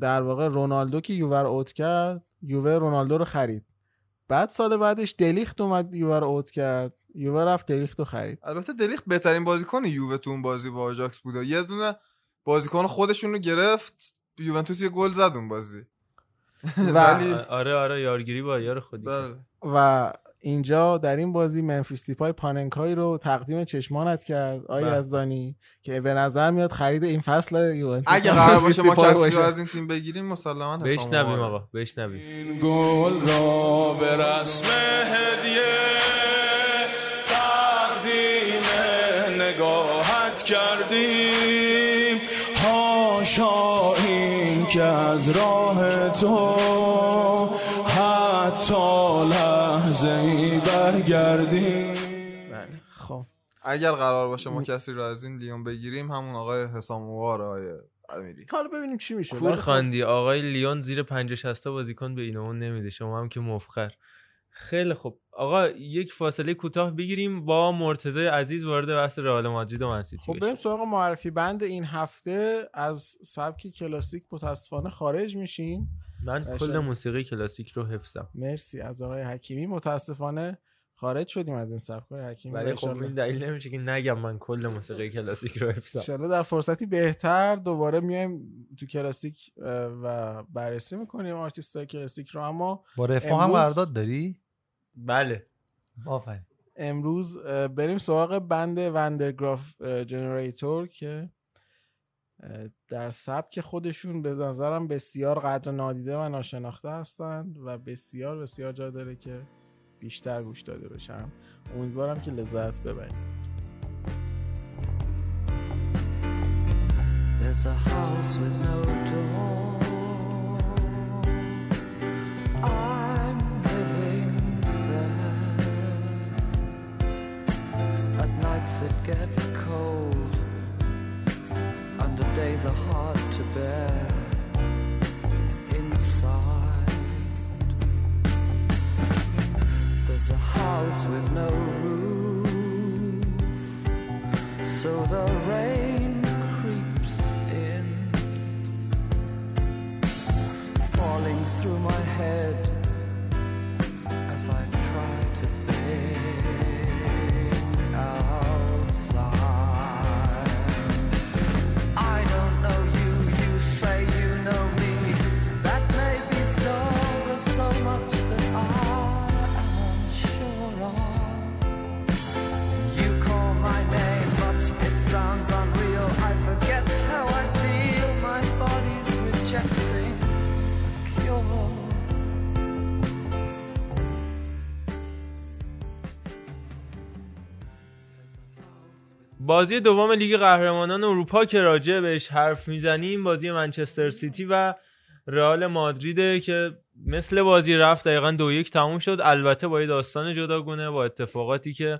در واقع رونالدو که یووه رو اوت کرد، یووه رونالدو رو خرید، بعد سال بعدش دلیخت اومد یووه رو اوت کرد، یووه رفت دلیخت رو خرید. البته دلیخت بهترین بازیکن یووه تو اون بازی با آژاکس بوده، یه دونه بازیکن خودشون رو گرفت، یوونتوس یه گل زد اون بازی ولی آره آره یارگیری با یار خودی. و اینجا در این بازی منفیس تیپای پاننکای رو تقدیم چشمانت کرد آقای یزدانی که به نظر میاد خرید این فصل یوونتوس. اگه قرار باشه ما کسی رو از این تیم بگیریم مسلماً بشنویم. آقا بشنویم این گل را به رسم هدیه تقدیم نگاهت کردیم، هاشا این که از راه تو حتی زی برگردیم. بله خب اگر قرار باشه ما کسی رو از این لیون بگیریم همون آقای حسام اوار آقای امیری. حالا ببینیم چی میشه. کور خاندی آقای لیون زیر پنجاه شصت بازیکن به این اون نمیده، شما هم که مفخر. خیلی خب آقا یک فاصله کوتاه بگیریم با مرتضی عزیز وارد بحث رئال مادرید و منسیتی بشیم. خب بریم سراغ معرفی بند این هفته. از سبک کلاسیک متاسفانه خارج میشیم. من کل موسیقی کلاسیک رو حفظم. مرسی از آقای حکیمی. متاسفانه خارج شدیم از این سبک‌های حکیمی. ولی خب این دلیل نمیشه که نگم من کل موسیقی کلاسیک رو حفظم. ان شاءالله در فرصتی بهتر دوباره میایم تو کلاسیک و بررسی میکنیم آرتیست‌های کلاسیک رو. اما با رفاه هم قرارداد داری؟ بله. آفرین. امروز بریم سراغ بند وندرگراف جنراتور که در سبک خودشون به نظرم بسیار قدر نادیده و ناشناخته هستند و بسیار بسیار جا داره که بیشتر گوش داده بشم. امیدوارم که لذت ببرید. There's a house with no door. I'm living there. At nights it gets cold. And the days are hard to bear inside. There's a house with no roof. so the rain creeps in, falling through my head as I try to think outside. I don't know you, you say you know me. That may be so, but so much that I am unsure of. You call my name, sounds unreal, I forget how I feel, my body's rejecting a cure. بازی دوم لیگ قهرمانان اروپا که راجع بهش حرف میزنیم بازی منچستر سیتی و رئال مادریده که مثل بازی رفت دقیقاً دو یک تموم شد، البته با یه داستان جداگونه، با اتفاقاتی که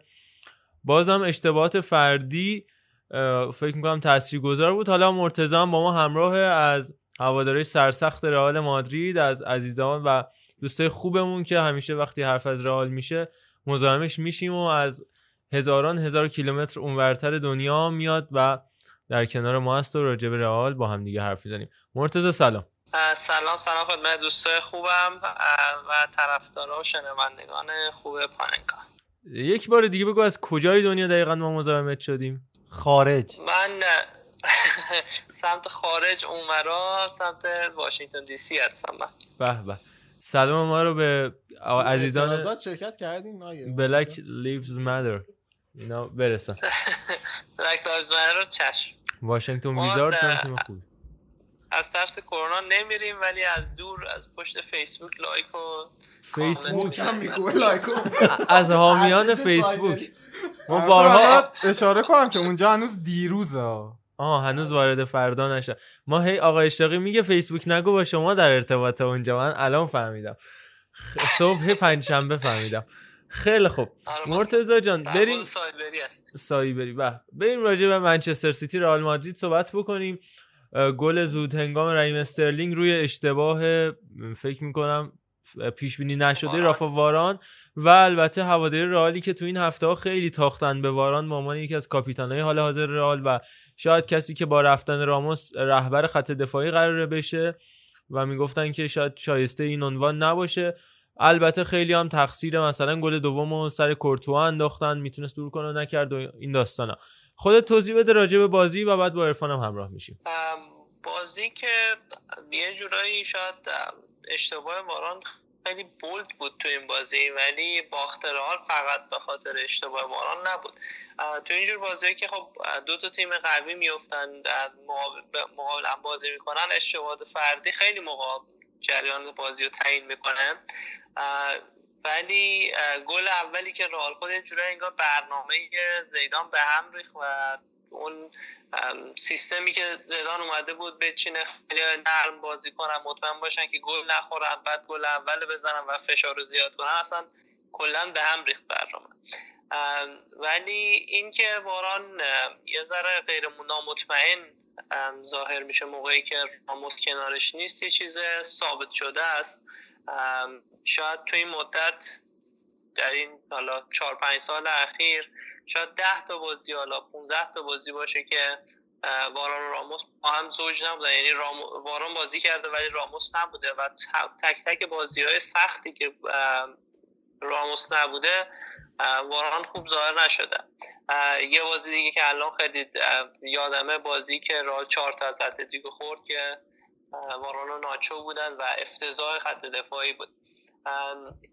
بازم اشتباهات فردی فکر میکنم تاثیرگذار بود. حالا مرتضی با ما همراه از هواداری سرسخت رئال مادرید، از عزیزان و دوستای خوبمون که همیشه وقتی حرف از رئال میشه مزاحمش میشیم و از هزاران هزار کیلومتر اونورتر دنیا میاد و در کنار ما هست و راجع به رئال با هم دیگه حرف میزنیم. مرتضی سلام. سلام سلام خدمت دوستای خوبم و طرفدارا و شنوندگان خوب پاننکا. یک بار دیگه بگو از کجای دنیا دقیقاً ما مزاحمت شدیم؟ خارج. من سمت خارج، اونورا سمت واشنگتن دی سی هستم من. به به. سلام ما رو به عزیزان اعتراضات شرکت کردین نایه. بلک لیوز مادر. اینا برسن. بلک لیوز مادر چش. واشنگتن ویزارد سمت خوب. از ترس کرونا نمیریم ولی از دور از پشت فیسبوک لایک و فیسبوک هم میگوه لایک از حامیان فیسبوک. من بارها اشاره کنم که اونجا هنوز دیروزه، آه هنوز وارد فردا نشه. ما هی آقا اشتاقی میگه فیسبوک نگو، با شما در ارتباطه اونجا. من الان فهمیدم، صبح پنجشنبه فهمیدم. خیلی خوب مرتضی جان بریم سایبری است. سایبری به بریم راجع به منچستر سیتی رئال مادرید صحبت بکنیم. گل زود هنگام رحیم استرلینگ روی اشتباه فکر میکنم پیش بینی نشده رافا واران و البته هواداری رئالی که تو این هفته ها خیلی تاختن به واران به عنوان یکی از کاپیتان‌های حال حاضر رئال و شاید کسی که با رفتن راموس رهبر خط دفاعی قرار بشه و میگفتن که شاید شایسته این عنوان نباشه. البته خیلی هم تقصیر مثلا گل دومو سر کورتوا انداختن، میتونست دور کنه نکرد و این داستانا. خودت توضیح بده راجع به بازی و بعد با عرفان هم همراه میشیم. بازی که یه جورایی شاید اشتباه واران خیلی بولد بود تو این بازی، ولی باخت رئال فقط به خاطر اشتباه واران نبود. تو اینجور بازی‌هایی که خب دو تا تیم قوی میافتن مقابل هم بازی میکنن، اشتباهات فردی خیلی موقع جریان بازی رو تعیین میکنه. ولی گل اولی که رئال خود یه جورایی انگار برنامه زیدان به هم ریخت و اون سیستمی که زیدان اومده بود بچینه، خیلی نرم بازی کنن، مطمئن باشن که گل نخورن، بعد گل اول بزنن و فشار رو زیاد کنن، اصلا کلا به هم ریخت برنامه. ولی این که واران یه ذره غیر نامطمئن ظاهر میشه موقعی که راموس کنارش نیست یه چیز ثابت شده است. شاید تو این مدت در این حالا چهار پنج سال اخیر شاید ده تا بازی حالا پونزده تا بازی باشه که واران و راموس با هم زوج نبودن، یعنی رام... واران بازی کرده ولی راموس نبوده و تک تک بازی‌های سختی که راموس نبوده واران خوب ظاهر نشده. یه بازی دیگه که الان خیلی یادمه، بازی که رئال چهار تا از اتلتیکو خورد که واران و ناچو بودن و افتضاح خط دفاعی بود.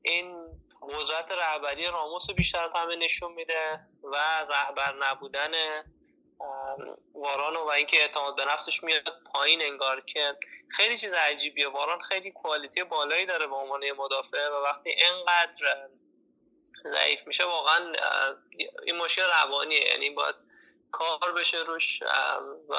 این قدرت رهبری راموس رو بیشتر همه نشون میده و رهبر نبودن واران و اینکه اعتماد به نفسش میاد پایین، انگار که خیلی چیز عجیبیه. واران خیلی کوالیتی بالایی داره به عنوان مدافع و وقتی اینقدر ضعیف میشه واقعا این مشکل روانیه، یعنی باید کار بشه روش و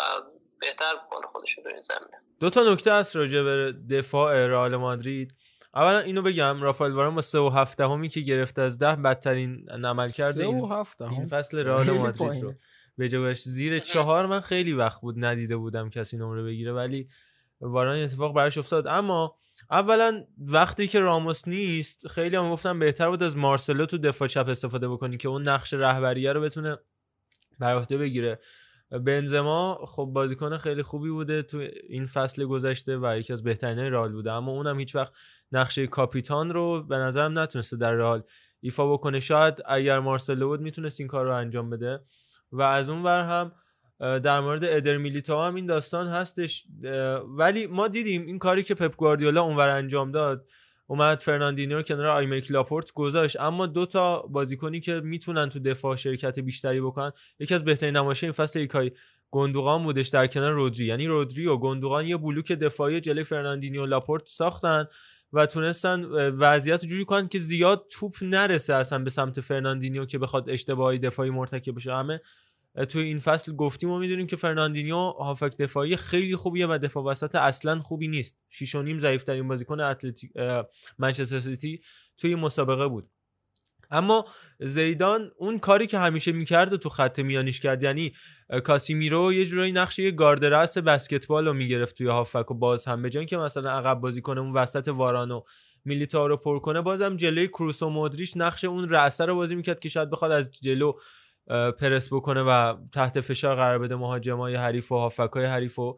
بهتر بکنه خودش رو در این زمینه. دو تا نکته هست راجع به دفاع رئال مادرید. اولا اینو بگم رافائل واران با سه و هفت دهمی که گرفت از ده بدترین عمل کرده این, این فصل رئال مادرید رو به جایش زیر چهار. من خیلی وقت بود ندیده بودم کسی نمره بگیره ولی واران اتفاق براش افتاد. اما اولا وقتی که راموس نیست خیلی هم گفتم بهتر بود از مارسلو تو دفاع چپ استفاده بکنی که اون نقش رهبریه رو بتونه بر عهده بگیره. بنزما خب بازیکن خیلی خوبی بوده تو این فصل گذشته و یکی از بهترین رئال بوده، اما اونم هیچ وقت نقشه کاپیتان رو به نظرم نتونسته در رئال ایفا بکنه. شاید اگر مارسلو بود میتونست این کار رو انجام بده. و از اون ور هم در مورد ادر میلیتائو هم این داستان هستش، ولی ما دیدیم این کاری که پپ گواردیولا اونور انجام داد، اومد فرناندینیو رو کنار آیمریک لاپورت گذاشت، اما دو تا بازیکنی که میتونن تو دفاع شرکت بیشتری بکنن، یکی از بهترین نمایشه این فصل ایکای گوندوغان بودش در کنار رودری، یعنی رودری و گوندوغان یه بلوک دفاعی جلوی فرناندینیو لاپورت ساختن و تونستن وضعیت جوری کنن که زیاد توپ نرسه اصلا به سمت فرناندینیو که بخواد اشتباهی دفاعی مرتکب بشه. همه تو این فصل گفتیم و میدونیم که فرناندینیو هافک دفاعی خیلی خوبیه و دفاع وسط اصلا خوبی نیست. شش و نیم ضعیف ترین بازیکن اتلتیک منچستر سیتی توی این مسابقه بود. اما زیدان اون کاری که همیشه میکرد تو خط میانیش کرد، یعنی کاسیمیرو یه جورایی نقش یه گاردرس بسکتبال رو میگرفت توی هافک و باز هم به جای اینکه مثلا عقب بازیکن اون وسط وارانو میلیتائو رو پر کنه، بازم جلوی کروس و مودریچ نقش اون رأسه رو بازی میکرد که شاید بخواد از جلو پرس بکنه و تحت فشار قرار بده مهاجمای حریف و هافکای حریف. و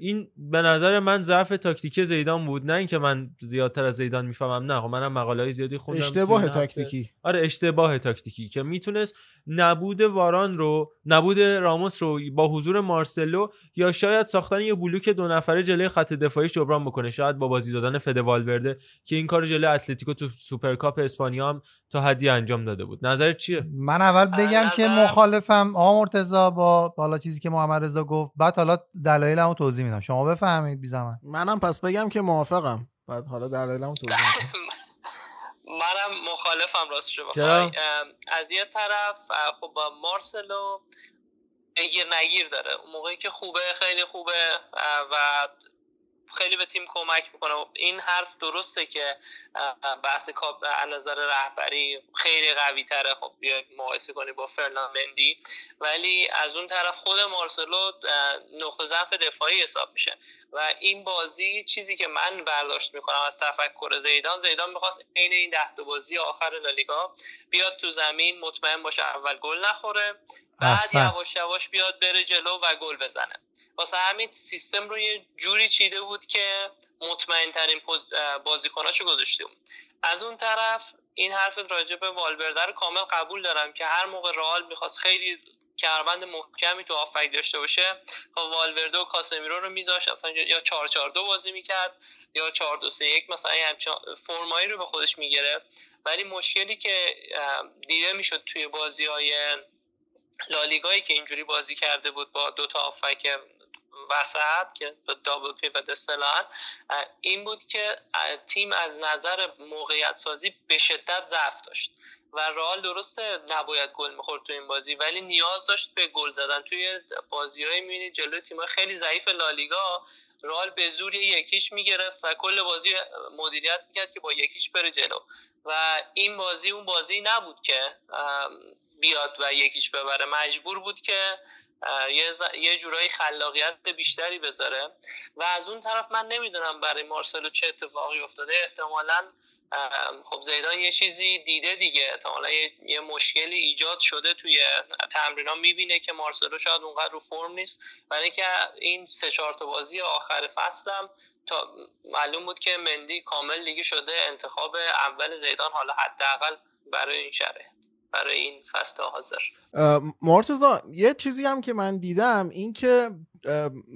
این به نظر من ضعف تاکتیکی زیدان بود، نه اینکه من زیادتر از زیدان میفهمم، نه خب منم مقاله‌های زیادی خوندم. اشتباه تاکتیکی، آره اشتباه تاکتیکی که میتونست نبود واران رو، نبود راموس رو با حضور مارسلو یا شاید ساختن یه بلوک دو نفره جلوی خط دفاعی جبران بکنه، شاید با بازی دادن فده والورده که این کارو جلوی اتلتیکو تو سوپرکاپ اسپانیا هم تا حدی انجام داده بود. نظرت چیه؟ من اول بگم که مخالفم آقا مرتضی با حالا چیزی که محمد رضا گفت، بعد حالا دلایلمو توضیح میدم شما بفهمید بی زمان. منم پس بگم که موافقم، بعد حالا دلایلمو توضیح میدم. منم مخالفم راستش بخوای. از یه طرف خب مارسلو بگیر نگیر داره، اون موقعی که خوبه خیلی خوبه و خیلی به تیم کمک میکنه. این حرف درسته که بحث کاپ از نظر رهبری خیلی قوی تره خب مقایسه کنی با فرناندی، ولی از اون طرف خود مارسلو نقطه ضعف دفاعی حساب میشه و این بازی چیزی که من برداشت میکنم از تفکر زیدان، زیدان میخواست عین این ده تا بازی آخر لالیگا بیاد تو زمین مطمئن باشه اول گل نخوره، بعد یواش یواش بیاد بره جلو و گل بزنه. واسه همین سیستم رو یه جوری چیده بود که مطمئن ترین بازیکناشو گذاشته بود. از اون طرف این حرف راجع به والورده رو کامل قبول دارم که هر موقع رئال میخواست خیلی کمربند محکمی تو هافک داشته باشه، والورده و کاسمیرو رو میذاشت اصلا یا چهار چهار دو بازی میکرد یا چهار دو سه یک مثلا، همچین فرمایی رو به خودش میگرفت. ولی مشکلی که دیده میشد توی بازی‌های لالیگایی که اینجوری بازی کرده بود با دو تا هافک وسط که دابل پیوت اصطلاحاً، این بود که تیم از نظر موقعیت سازی به شدت ضعف داشت و رئال درسته نباید گل می‌خورد تو این بازی، ولی نیاز داشت به گل زدن. توی بازی‌های می‌بینید جلوی تیم‌های خیلی ضعیف لالیگا رئال به زور یکیش می‌گرفت و کل بازی مدیریت می‌کرد که با یکیش بره جلو و این بازی اون بازی نبود که بیاد و یکیش ببره، مجبور بود که یه, ز... یه جورایی خلاقیت بیشتری بذاره. و از اون طرف من نمیدونم برای مارسلو چه اتفاقی افتاده، احتمالاً خب زیدان یه چیزی دیده دیگه، احتمالاً یه... یه مشکلی ایجاد شده توی تمرین‌ها، میبینه که مارسلو شاید اونقدر رو فرم نیست، برای که این سه چهار تا بازی آخر فصلم تا معلوم بود که مندی کامل لیگ شده انتخاب اول زیدان، حالا حداقل برای این شرایط، برای این فصل حاضر. مرتضی یه چیزی هم که من دیدم این که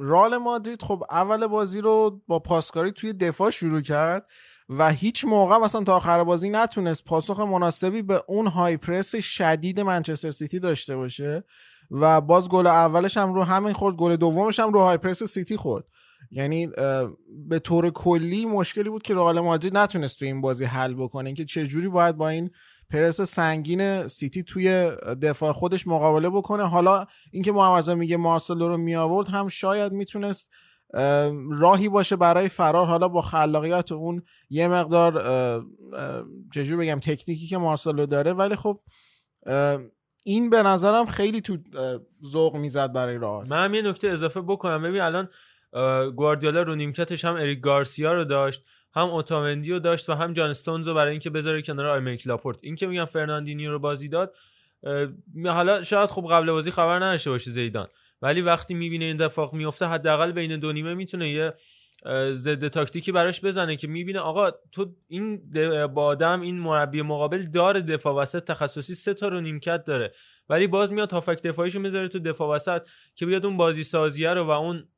رئال مادرید خب اول بازی رو با پاسکاری توی دفاع شروع کرد و هیچ موقع مثلا تا آخر بازی نتونست پاسخ مناسبی به اون های پرس شدید منچستر سیتی داشته باشه و باز گل اولش هم رو همین خورد، گل دومش هم رو های پرس سیتی خورد. یعنی به طور کلی مشکلی بود که رئال مادرید نتونست توی این بازی حل بکنه، اینکه چه جوری باید با این پرس سنگین سیتی توی دفاع خودش مقابله بکنه. حالا اینکه محمد رضا میگه مارسلو رو می آورد هم شاید میتونست راهی باشه برای فرار، حالا با خلاقیت اون یه مقدار چجور بگم تکنیکی که مارسلو داره، ولی خب این به نظرم خیلی تو ذوق میزد برای رئال. من هم یه نکته اضافه بکنم، ببین الان گواردیولا رو نیمکتش هم اریک گارسیا رو داشت، هم اوتامندی رو داشت و هم جان استونز رو برای اینکه بذاره کنار آیمریک لاپورت. این که میگم فرناندینیو رو بازی داد حالا شاید خب قبل بازی خبر نداشته باشه زیدان، ولی وقتی میبینه این دفاع میفته حداقل بین دو نیمه میتونه یه ضد تاکتیکی براش بزنه که میبینه آقا تو این با آدم این مربی مقابل داره دفاع وسط تخصصی سه تا رو نیمکت داره، ولی باز میاد هافک دفاعیشو میذاره تو دفاع وسط که بیاد اون بازی سازیه رو و اون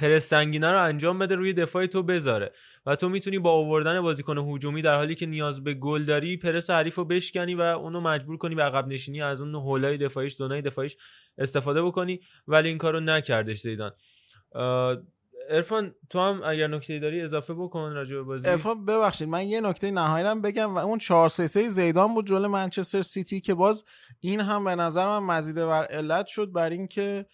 پرستنگینه رو انجام بده، روی دفاع تو بذاره و تو میتونی با آوردن بازیکن هجومی در حالی که نیاز به گل داری پرس حریفو بشکنی و اونو مجبور کنی به عقب نشینی، از اون هولای دفاعیش، زونای دفاعیش استفاده بکنی، ولی این کارو نکردش زیدان. عرفان تو هم اگر نکته‌ای داری اضافه بکن راجع به بازی. عرفان ببخشید من یه نکته نهایی هم بگم و اون چهار سه سه زیدان بود جلوی منچستر سیتی که باز این هم به نظر من مزید بر علت شد، بر اینکه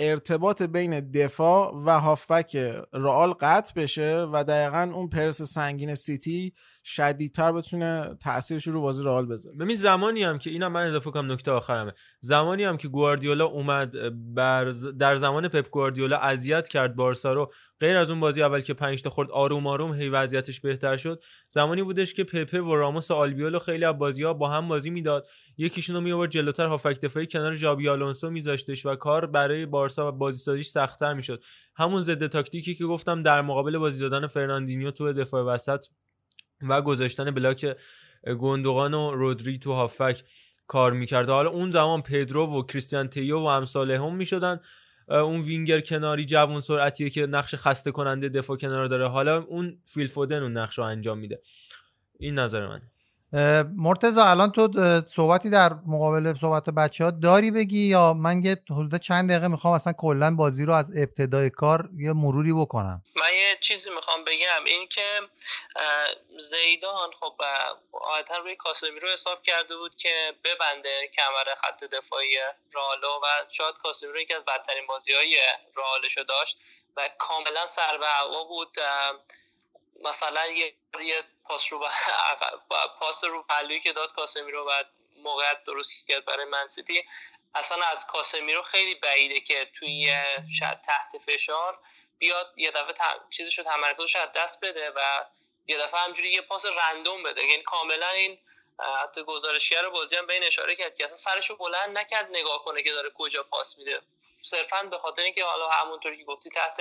ارتباط بین دفاع و هافبک رئال قطع بشه و دقیقاً اون پرس سنگین سیتی شدیدتر بتونه تأثیرش رو بازی رئال بذاره. ببین زمانی هم که اینا من اضافه کنم نکته آخرمه، زمانی هم که گواردیولا اومد بر در زمان پپ گواردیولا اذیت کرد بارسا رو، غیر از اون بازی اول که پنج تا خورد آروم آروم هی وضعیتش بهتر شد، زمانی بودش که پپه و راموس و آلبیولو خیلی از بازی‌ها با هم بازی میداد، یکیشونو میآورد جلوتر هافک دفاعی کنار ژابی آلونسو میذاشتش و کار برای بارسا و بازیسازیش سخت‌تر میشد. همون ضد تاکتیکی که گفتم در مقابل بازی دادن فرناندینیو تو دفاع وسط و گذاشتن بلاک گوندوغان و رودری تو هافک کار میکرد. حالا اون زمان پدرو و کریستیان تیو و امثاله هم میشدن، اون وینگر کناری جوان سرعتیه که نقش خسته کننده دفاع کنار داره، حالا اون فیل فودن اون نقش رو انجام میده. این نظر من. مرتضی الان تو صحبتی در مقابل صحبت بچه ها داری بگی یا من یه حدود چند دقیقه میخوام اصلا کلا بازی رو از ابتدای کار یه مروری بکنم؟ من یه چیزی میخوام بگم، این که زیدان خب عادتا روی کاسمیرو حساب کرده بود که ببنده کمر خط دفاعی رالو و شاید کاسمیرو یکی از بدترین بازی‌های رالشو داشت و کاملا سر به هوا بود، مثلا یه پاس رو با... پاس رو پلویی که داد کاسمیرو بعد موقعیت درست کرد برای منسیتی، اصلا از کاسمیرو خیلی بعیده که توی شاید تحت فشار بیاد یه دفعه ت... چیزشو تمرکزش از دست بده و یه دفعه همجوری یه پاس رندوم بده. یعنی کاملا این حتی گزارشگر بازی هم به این اشاره کرد که اصلا سرشو بلند نکرد نگاه کنه که داره کجا پاس میده، صرفاً به خاطر اینکه حالا همونطوری که گفتی تحت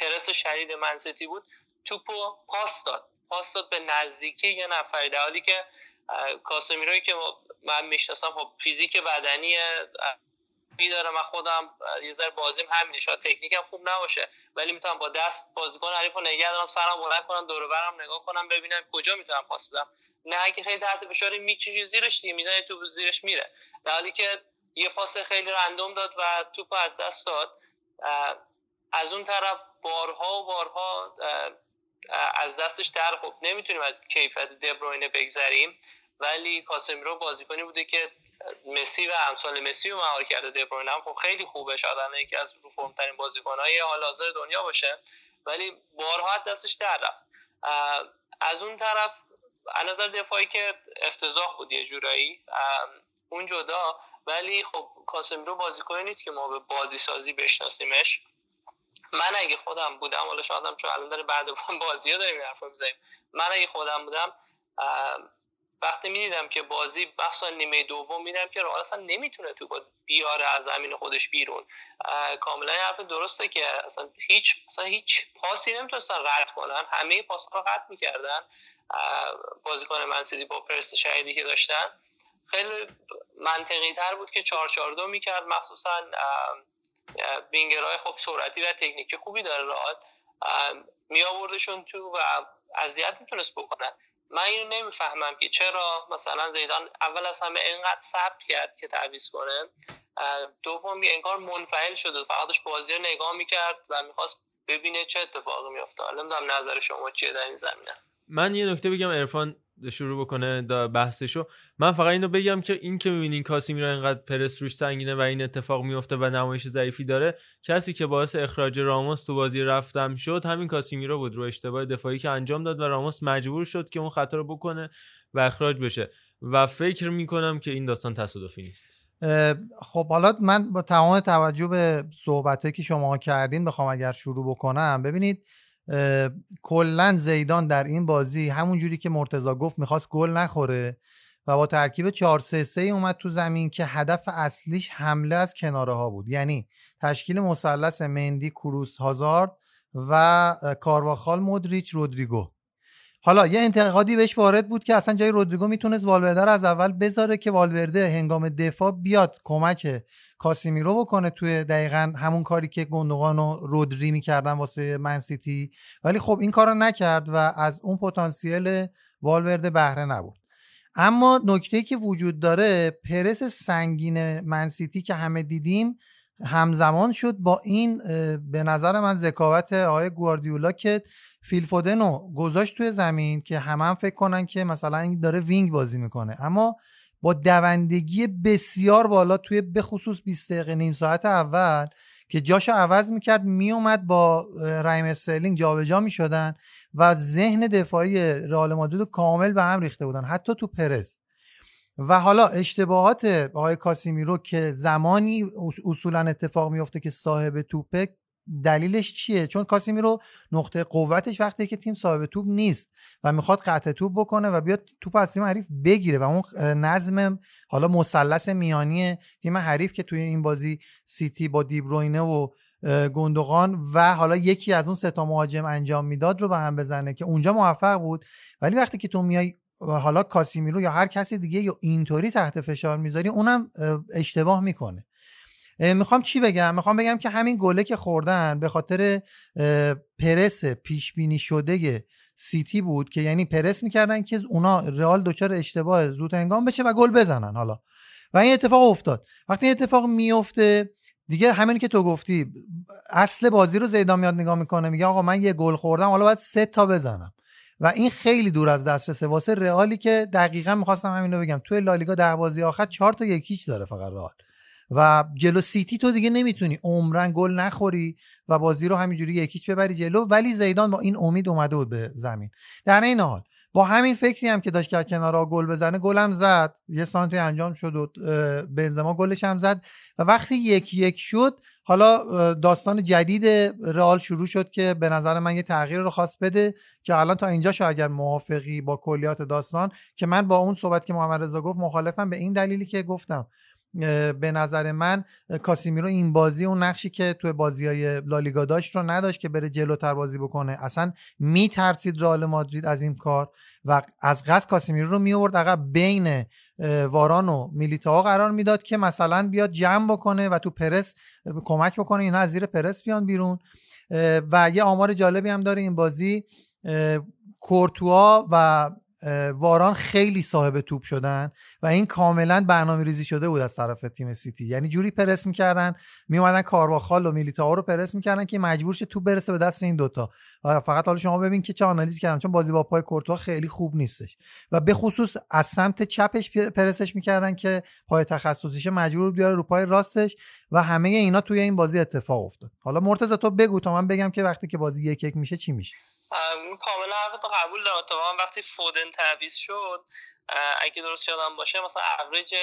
پرس شدید منسیتی بود توپو پاس داد پاس داد به نزدیکی یه نفری، در حالی که کاسمیروی که من میشناسم خب فیزیک بدنی میداره، من خودم یه ذره بازیم همینه، شاید تکنیکم خوب نباشه ولی میتونم با دست بازیکن حریفو نگه دارم، سرم بلند کنم دور و برم نگاه کنم ببینم کجا میتونم پاس بدم، نه اگه خیلی تحت فشاری میچینی زیرش دیگه میزنی تو زیرش میره، در حالی که یه پاس خیلی رندوم داد و توپ از دست داد. از اون طرف بارها و بارها از دستش در خب نمیتونیم از کیفیت دبروینه بگذریم، ولی کاسمیرو بازیکنی بوده که مسی و امثال مسی رو مهار کرده. دبروینه هم خب خیلی خوبه، شاید هم یکی از رو فرمترین بازیکن‌های حال حاضر دنیا باشه، ولی بارها از دستش در رفت. از اون طرف از نظر دفاعی که افتضاح بود یه جورایی اون جدا، ولی خب کاسمیرو بازیکنی نیست که ما به بازی سازی بشناسیمش. من اگه خودم بودم، حالا شادم چون الان داره بعد بازی ها داریم این حرف رو بزنیم، من اگه خودم بودم وقتی میدیدم که بازی بخصا نیمه دوم میدم که رئال اصلا نمیتونه توپ بیاره از زمین خودش بیرون، کاملا حرف درسته که اصلا هیچ اصلا هیچ پاسی نمیتونستن رد کنن، همه پاس ها رو قطع میکردن بازیکن منسیتی با پرس شدیدی که داشتن. خیلی منطقی تر بود که چهار چهار دو میکرد، مخصوصا وینگرهای خب سرعتی و تکنیکی خوبی داره رئال، میآوردشون تو و اذیت میتونست بکنن. من اینو نمیفهمم که چرا مثلا زیدان اول از همه اینقدر صبر کرد که تعویض کنه، دوم انگار منفعل شده، فقطش بازی رو نگاه میکرد و میخواست ببینه چه اتفاقی میفته. نمیدونم نظر شما چیه در این زمینه. من یه نکته بگم عرفان شروع بکنه بحثشو، من فقط اینو بگم که این که می‌بینین کاسمیرو اینقدر پرس روش سنگینه و این اتفاق میفته و نمایش ضعیفی داره، کسی که باعث اخراج راموس تو بازی رفتم شد همین کاسمیرو بود، رو اشتباه دفاعی که انجام داد و راموس مجبور شد که اون خطا رو بکنه و اخراج بشه و فکر میکنم که این داستان تصادفی نیست. خب حالا من با تمام توجه به صحبتایی که شما کردین بخوام اگر شروع بکنم، ببینید کلن زیدان در این بازی همون جوری که مرتضی گفت میخواست گل نخوره و با ترکیب چهار سه سه اومد تو زمین که هدف اصلیش حمله از کناره ها بود. یعنی تشکیل مثلث مندی، کروس، هازارد و کارواخال، مودریچ، رودریگو. حالا یه انتقادی بهش وارد بود که اصلا جای رودریگو میتونست والورده رو از اول بذاره که والورده هنگام دفاع بیاد کمک کاسمیرو بکنه توی دقیقاً همون کاری که گوندوغان و رودری میکردن واسه من سیتی، ولی خب این کارو نکرد و از اون پتانسیل والورده بهره نبرد. اما نکته‌ای که وجود داره، پرس سنگین من سیتی که همه دیدیم همزمان شد با این به نظر من ذکاوت آقای گواردیولا که فیل فودنو گذاشت توی زمین که همه هم فکر کنن که مثلا این داره وینگ بازی میکنه، اما با دوندگی بسیار بالا توی بخصوص بیست دقیقه نیم ساعت اول که جاشو عوض میکرد، میومد با رایم استرلینگ جابجا میشدن و ذهن دفاعی رئال مادرید کامل به هم ریخته بودن، حتی تو پرس. و حالا اشتباهات آقای کاسیمیرو که زمانی اصولا اتفاق میفته که صاحب توپه، دلیلش چیه؟ چون کاسیمیرو نقطه قوتش وقتی که تیم صاحب توپ نیست و میخواد قطع توپ بکنه و بیاد توپ از تیم حریف بگیره و اون نظم حالا مثلث میانی تیم حریف که توی این بازی سیتی با دیبروینه و گوندوغان و حالا یکی از اون سه تا مهاجم انجام میداد رو به هم بزنه که اونجا موفق بود. ولی وقتی که تو میای حالا کاسیمیرو یا هر کسی دیگه یا اینطوری تحت فشار میذاری، اونم اشتباه میکنه. میخوام چی بگم؟ میخوام بگم که همین گله که خوردن به خاطر پرس پیش بینی شده سیتی بود که یعنی پرس میکردن که اونا رئال دچار اشتباه زود هنگام بشه و گل بزنن. حالا و این اتفاق افتاد. وقتی این اتفاق میفته دیگه همین که تو گفتی، اصل بازی رو زیدان میاد نگاه میکنه، میگه آقا من یه گل خوردم، حالا باید سه تا بزنم. و این خیلی دور از دسترس واسه رئالی که دقیقاً میخواستم همینو بگم، توی لالیگا ده بازی آخر چهار تا یکیچ داره فقط رئال و جلو سیتی تو دیگه نمیتونی عمرن گل نخوری و بازی رو همینجوری یکیچ ببری جلو. ولی زیدان با این امید اومده بود به زمین. در این حال با همین فکری هم که داشت که کنارا گل بزنه، گلم زد، یه سانتی انجام شد و بنزما گلش هم زد و وقتی یک یک شد، حالا داستان جدید رئال شروع شد که به نظر من یه تغییر رو خواست بده که الان تا اینجاشو اگر موافقی با کلیات داستان، که من با اون صحبت که محمد رضا گفت مخالفم به این دلیلی که گفتم به نظر من کاسیمیرو این بازی اون نقشی که توی بازی‌های لالیگا داشت رو نداشت که بره جلوتر بازی بکنه. اصلا میترسید رئال مادرید از این کار و از قصد کاسیمیرو رو میورد عقب بین واران و میلیتائو قرار میداد که مثلا بیاد جمع بکنه و تو پرس کمک بکنه اینا از زیر پرس بیان بیرون. و یه آمار جالبی هم داره این بازی، کورتوا و واران خیلی صاحب توپ شدن و این کاملا برنامه‌ریزی شده بود از طرف تیم سیتی. یعنی جوری پرس میکردن، میومدن کارواخال و میلیتائو رو پرس میکردن که مجبور شه توپ برسه به دست این دوتا. و فقط حالا شما ببین که چه آنالیز کردم، چون بازی با پای کورتوا خیلی خوب نیستش و به خصوص از سمت چپش پرسش میکردن که پای تخصصیشه، مجبور بیاره رو پای راستش و همه اینا توی این بازی اتفاق افتاد. حالا مرتضی تو بگو تا من بگم که وقتی که بازی یک یک میشه چی میشه. ام کاملا حقیقتا قبول دارم. اتفاقا وقتی فودن تعویض شد، اگه درست یادم باشه مثلا اوریج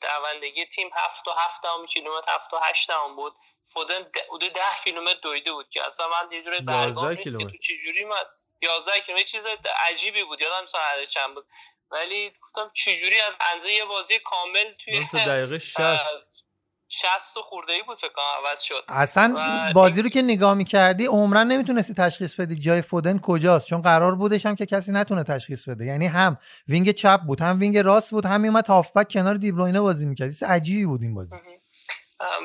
دوندگی تیم هفت و هفت دهم کیلومتر هفت و هشت دهم بود، فودن حدود ده کیلومتر دویده بود که اصلا من یه جوری برگام می‌ریخت که تو چه جوری ماست یازده کیلومتر، چیز عجیبی بود، یادم نیست عدد چند بود، ولی گفتم چه جوری از اندازه یه بازی کامل توی تو دقیقه شصت شصت خورده‌ای بود فکر کنم عوض شد. اصلا و... بازی رو که نگاه می‌کردی عمرن نمیتونستی تشخیص بدی جای فودن کجاست، چون قرار بودش هم که کسی نتونه تشخیص بده. یعنی هم وینگ چپ بود، هم وینگ راست بود، هم میومد هافبک کنار دیبروینه بازی می‌کرد. چیز عجیبی بود این بازی.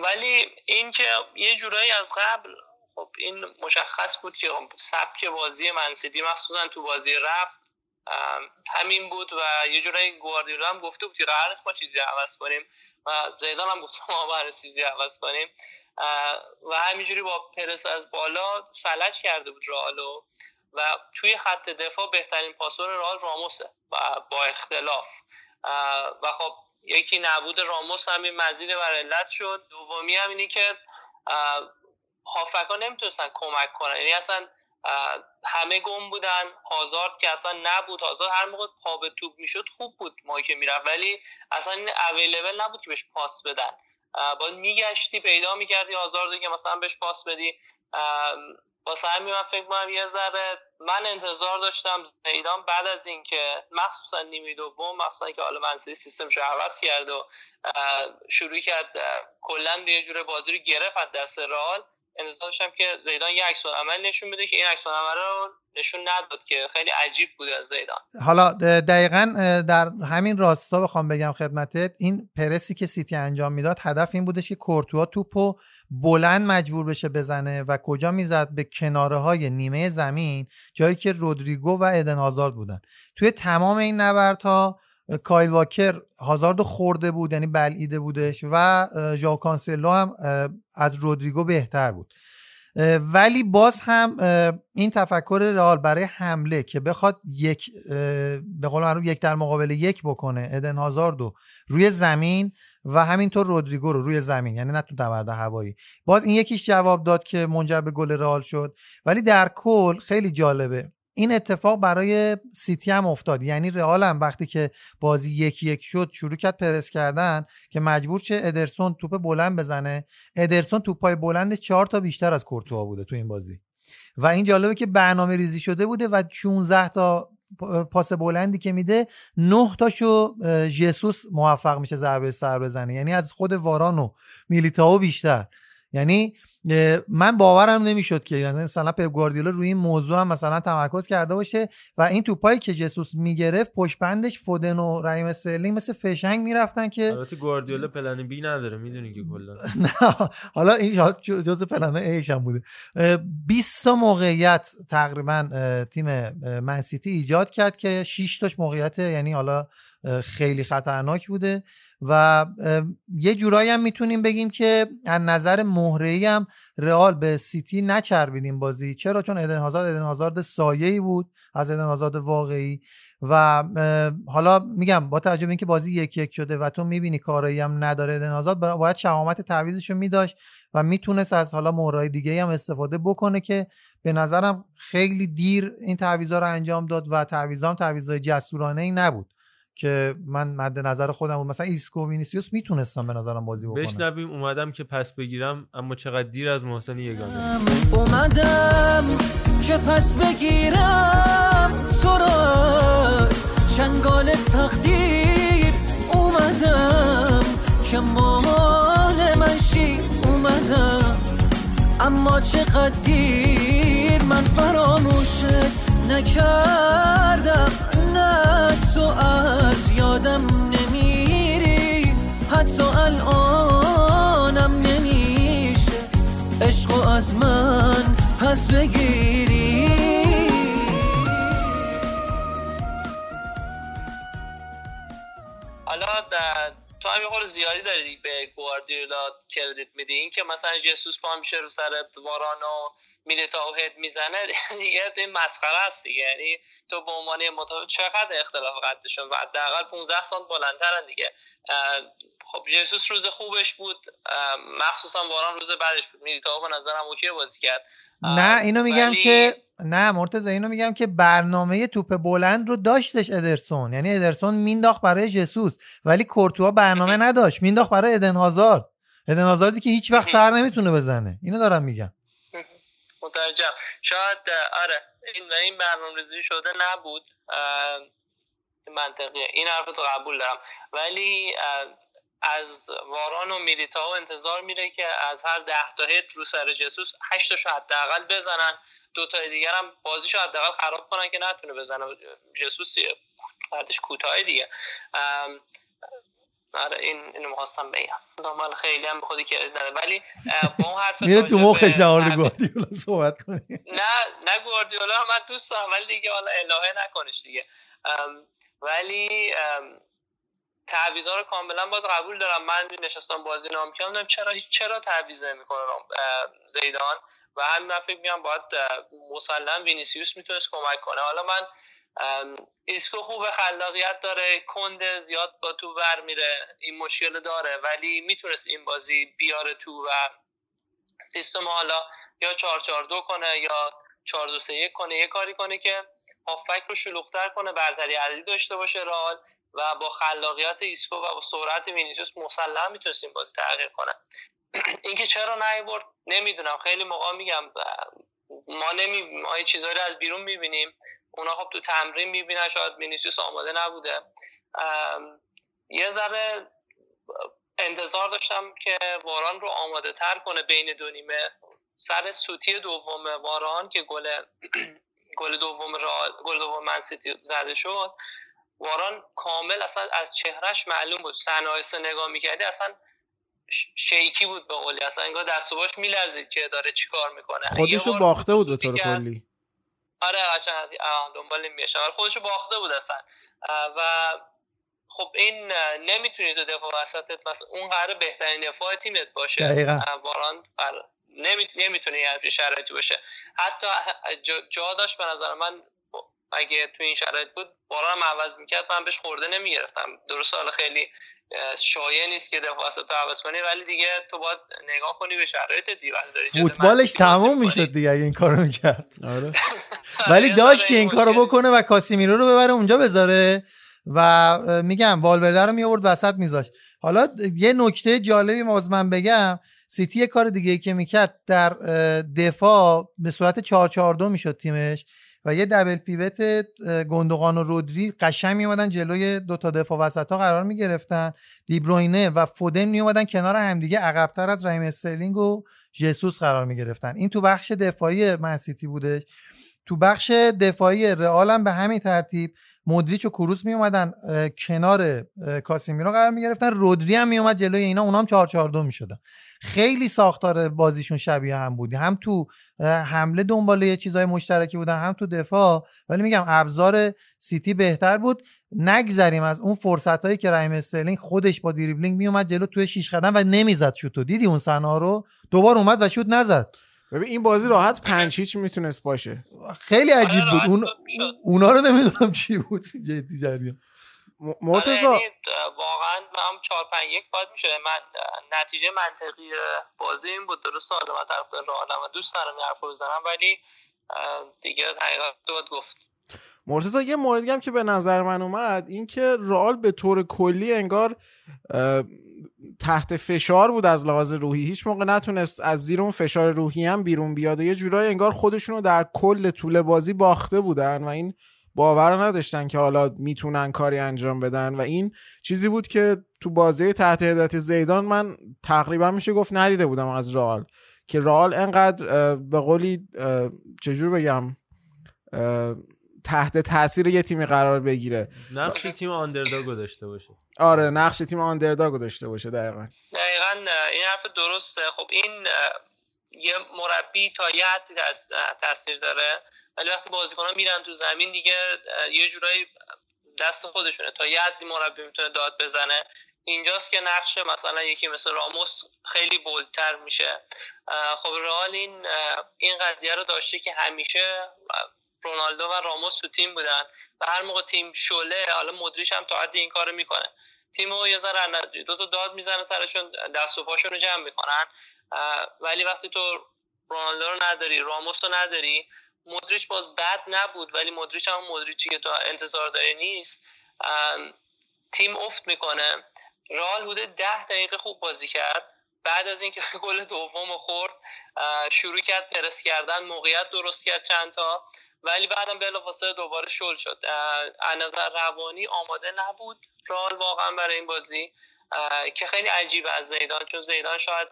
ولی این که یه جورایی از قبل خب این مشخص بود که سبک بازی منسیتی مخصوصا تو بازی رفت همین بود و یه جورایی گواردیولا هم گفته بود قرار است ما چیزی عوض کنیم و زیدان هم گفتم ما برای سیزی عوض کنیم و همینجوری با پرس از بالا فلج کرده بود رئالو و توی خط دفاع بهترین پاسور رئال راموسه و با اختلاف و خب یکی نبود راموس همین مزید بر علت شد. دومی هم اینه که هافکا نمیتونستن کمک کنن، یعنی اصلا همه گم بودن. هازارد که اصلا نبود، هازارد هر موقع پا به توپ میشد خوب بود ما که میرفت، ولی اصلا این اویلیبل نبود که بهش پاس بدن، باید میگشتی پیدا میکردی هازاردو که مثلا بهش پاس بدی. واسه همین من فکر می‌کنم یه ذره من انتظار داشتم زیدان بعد از اینکه مخصوصا نیمه دوم، مخصوصا اینکه حالا منسیتی سیستمش رو عوض کرد و شروع کرد کلا به یه جوره بازی رو گرفت از دست رئال، انتظار داشتم که زیدان یه عکس العمل نشون بده که این عکس العمل رو نشون نداد که خیلی عجیب بود از زیدان. حالا دقیقاً در همین راستا بخوام بگم خدمتت، این پرسی که سیتی انجام میداد هدف این بودش که کورتوا توپو بلند مجبور بشه بزنه و کجا میزد؟ به کناره‌های نیمه زمین، جایی که رودریگو و ایدن هازارد بودن. توی تمام این نبردها کایل واکر هازاردو خورده بود، یعنی بلعیده بودش، و ژائو کانسلو هم از رودریگو بهتر بود. ولی باز هم این تفکر رئال برای حمله که بخواد یک به قول معروف یک در مقابل یک بکنه ایدن هازاردو روی زمین و همینطور رودریگو رو روی زمین، یعنی نه تو نبرد هوایی، باز این یکیش جواب داد که منجر به گل رئال شد. ولی در کل خیلی جالبه این اتفاق برای سیتی هم افتاد، یعنی رئال هم وقتی که بازی یک یک شد شروع کرد پرس کردن که مجبور شه ادرسون توپ بلند بزنه. ادرسون توپای بلند چهار تا بیشتر از کورتوا بوده تو این بازی و این جالبه که برنامه ریزی شده بوده و شانزده تا پاس بلندی که میده نه تاشو ژیسوس موفق میشه ضربه سر بزنه، یعنی از خود واران و میلیتائو بیشتر. یعنی من باورم نمیشد که مثلا پپ گواردیولا روی این موضوع هم مثلا تمرکز کرده باشه و این توپایی که جسوس میگرفت پشت بندش فودن و رحیم سرلینگ مثل فشنگ میرفتن که البته گواردیولا پلن بی نداره، میدونی که کلا نه حالا این جزء پلن ایش هم بوده. بیست تا موقعیت تقریبا تیم منسیتی ایجاد کرد که شش تاش موقعیت، یعنی حالا خیلی خطرناک بوده و یه جورایی هم میتونیم بگیم که از نظر مهره‌ای هم رئال به سیتی نچربید این بازی. چرا؟ چون ایدن هازارد ایدن هازارد سایه‌ای بود از ایدن هازارد واقعی و حالا میگم با توجه به اینکه بازی یک یک شده و تو میبینی کارایی هم نداره ایدن هازارد، باید شهامت تعویضش رو میداشت و میتونست از حالا مهره‌های دیگه هم استفاده بکنه که به نظرم خیلی دیر این تعویضا رو انجام داد و تعویضا هم تعویضای جسورانه‌ای نبود که من مد نظر خودم بود. مثلا ایسکو وینیسیوس میتونستم به نظرم بازی بکنم. بشنویم اومدم که پس بگیرم اما چقدر دیر از محسن یگانه. اومدم که پس بگیرم سراز چنگال تقدیر، اومدم که مامان منشی، اومدم اما چقدر دیر، من فراموشت نکردم، نه تو از یادم نمیری، حتی الانم نمیشه عشقو از من پس بگیری. حالا تو هم یه قول زیادی داری به گواردیولا کردیت میدی، این که مثلا جیسوس پا میشه رو سرت وارانو میلیتائو هد میزنه دیگه این مسخره است دیگه، یعنی تو به عنوان متابع چقدر اختلاف قدشون و حداقل پانزده سانت بالاترن دیگه. خب جیسوس روز خوبش بود، مخصوصا واران روز بعدش بود، میلیتائو به نظرم اوکی بازی کرد. نه اینو میگم ولی... که نه مرتضی اینو میگم که برنامه توپ بلند رو داشتش ادرسون، یعنی ادرسون مینداخت برای جیسوس ولی کورتوا برنامه نداشت، مینداخت برای ایدن هازارد، ایدن هازاردی که هیچ وقت سر نمیتونه بزنه. اینو دارم میگم. متوجهم. شاید آره این این برنامه‌ریزی شده نبود، منطقیه، این حرفت رو قبول دارم، ولی از واران و میلیتائو انتظار میره که از هر ده تا هد رو سر جسوس هشت تاشو حداقل بزنن، دو تا دیگر هم بازیشو حداقل خراب کنن که نتونه بزنه. جسوس پرتش کوتاه دیگه. آره این اینو می‌خواستم بگم. دامال خیلی هم به خودی کرد نداره ولی با اون حرف میره تو مخش در گواردیولا صحبت کنی. نه نه گواردیولا هم من دوست دارم ولی دیگه حالا الهه نکنش دیگه. ولی تعویضا رو کاملا باید قبول دارم. من نشستم بازی نام کردم چرا چرا تعویض نمی‌کنه زیدان و همین فکر می‌کنم باید مسلم وینیسیوس میتونست کمک کنه. حالا من ایسکو خوب خلاقیت داره، کنده زیاد با تو ور میره، این مشکل داره، ولی میتونست این بازی بیاره تو و سیستم حالا یا چهار چهار دو کنه یا چهار دو سه یک کنه، یه کاری کنه که هافک رو شلوغ‌تر کنه، برتری عددی داشته باشه رئال و با خلاقیت ایسکو و با سرعت وینیسیوس مسلم میتونست این بازی تغییر کنه. اینکه چرا نیورد نمیدونم، خیلی موقع میگم ما نمی ما چیزایی رو از بیرون میبینیم، اونا خب تو تمرین میبینن، شاید وینیسیوس آماده نبوده. یه ذره انتظار داشتم که واران رو آماده تر کنه بین دو نیمه. سر سوتی دوم واران که گل گل دوم گل دوم من سیتی زده شد، واران کامل اصلا از چهرهش معلوم بود، سنایسه نگاه میکردی اصلا شیکی بود به قولی، اصلا انگار دست و باش میلرزید که داره چیکار میکنه. خودشو باخته بود به طور کلی. آره قشنگ دنبال نمیشه، خودشو باخته بود اصلا. و خب این نمیتونی تو دفاع وسطت مثلا اون قراره بهترین دفاع تیمت باشه. دقیقاً. واران قراره نمی نمیتونه یه شرایطی باشه. حتی جا داشت به نظر من اگه تو این شرایط بود واران عوض میکرد، من بهش خورده نمیگرفتم. درسته حالا خیلی شایع نیست که دفاع وسط عوض کنی، ولی دیگه تو باید نگاه کنی به شرایط دیوان داری. فوتبالش تموم میشد دیگه اگه این کارو میکرد. آره. ولی داشت که این کارو بکنه و کاسمیرو رو ببره اونجا بذاره و میگم والورده رو میآورد وسط میذاشت. حالا یه نکته جالبی مازمن بگم، سیتی یه کار دیگه که میکرد در دفاع به صورت چهار چهار دو میشد تیمش و یه دبل پیوت گوندوغان و رودری قشنگ میومدن جلوی دوتا دفاع وسطا قرار میگرفتن، دیبروینه و فودن میومدن کنار همدیگه عقب‌تر از ریم استرلینگ و ژیسوس قرار میگرفتن. این تو بخش دفاعی من سیتی بودش. تو بخش دفاعی رئال هم به همین ترتیب مودریچ و کروس می اومدن کنار کاسمیرو قرار می گرفتن، رودری هم می اومد جلوی اینا، اونا هم چهار چهار دو می شدن. خیلی ساختار بازیشون شبیه هم بود، هم تو حمله دنباله یه چیزای مشترکی بودن هم تو دفاع، ولی میگم ابزار سیتی بهتر بود. نگذریم از اون فرصتایی که ریم استرلینگ خودش با دریبلینگ می اومد جلو توی شیش قدم و نمیزد شوتو. دیدی اون صحنه رو دوبار اومد و شوت نزد. ببین این بازی راحت پنج هیچ میتونست باشه. خیلی عجیب بود. اون اونا رو نمیدونم چی بود جدی جریان. مرتضی واقعا من چهار پنج یک باید میشه. من نتیجه منطقی بازی این بود. درسته من طرفدار رئالم و دوست دارم حرف بزنم، ولی دیگه حقیقت باید گفت. مرتضی یه موردی هم که به نظر من اومد این که رئال به طور کلی انگار تحت فشار بود از لحاظ روحی، هیچ موقع نتونست از زیر اون فشار روحی هم بیرون بیاد. یه جورایی انگار خودشونو در کل طول بازی باخته بودن و این باور نداشتن که حالا میتونن کاری انجام بدن و این چیزی بود که تو بازی تحت هدایت زیدان من تقریبا میشه گفت ندیده بودم از رئال، که رئال انقدر به قولی چجور بگم تحت تاثیر یه تیمی قرار بگیره، نقش تیم آندرداگو داشته باشه. آره نقش تیم آندرداگو داشته باشه. دقیقاً دقیقاً این حرف درسته. خب این یه مربی تا یه حدی تاثیر داره، ولی وقتی بازیکن‌ها میرن تو زمین دیگه یه جورایی دست خودشونه، تا یه حدی مربی میتونه داد بزنه. اینجاست که نقش مثلا یکی مثل راموس خیلی بولتر میشه. خب رئال این این قضیه رو داشته که همیشه رونالدو و راموس تو تیم بودن و هر موقع تیم شله، حالا مودریچ هم تا حد این کارو میکنه، تیمو یه ذره دو تا داد میزنه سرشون، دست و پاشون رو جمع میکنن. ولی وقتی تو رونالدو رو نداری، راموس رو نداری، مودریچ باز بد نبود ولی مودریچ هم مودریچی که تو انتظار داری نیست، تیم افت میکنه. رئال بوده ده دقیقه خوب بازی کرد، بعد از اینکه گل دومو خورد شروع کرد پرس کردن، موقعیت درست کرد چند تا، ولی بعدم بلافاصله دوباره شل شد. از نظر روانی آماده نبود رئال واقعا برای این بازی، که خیلی عجیبه از زیدان، چون زیدان شاید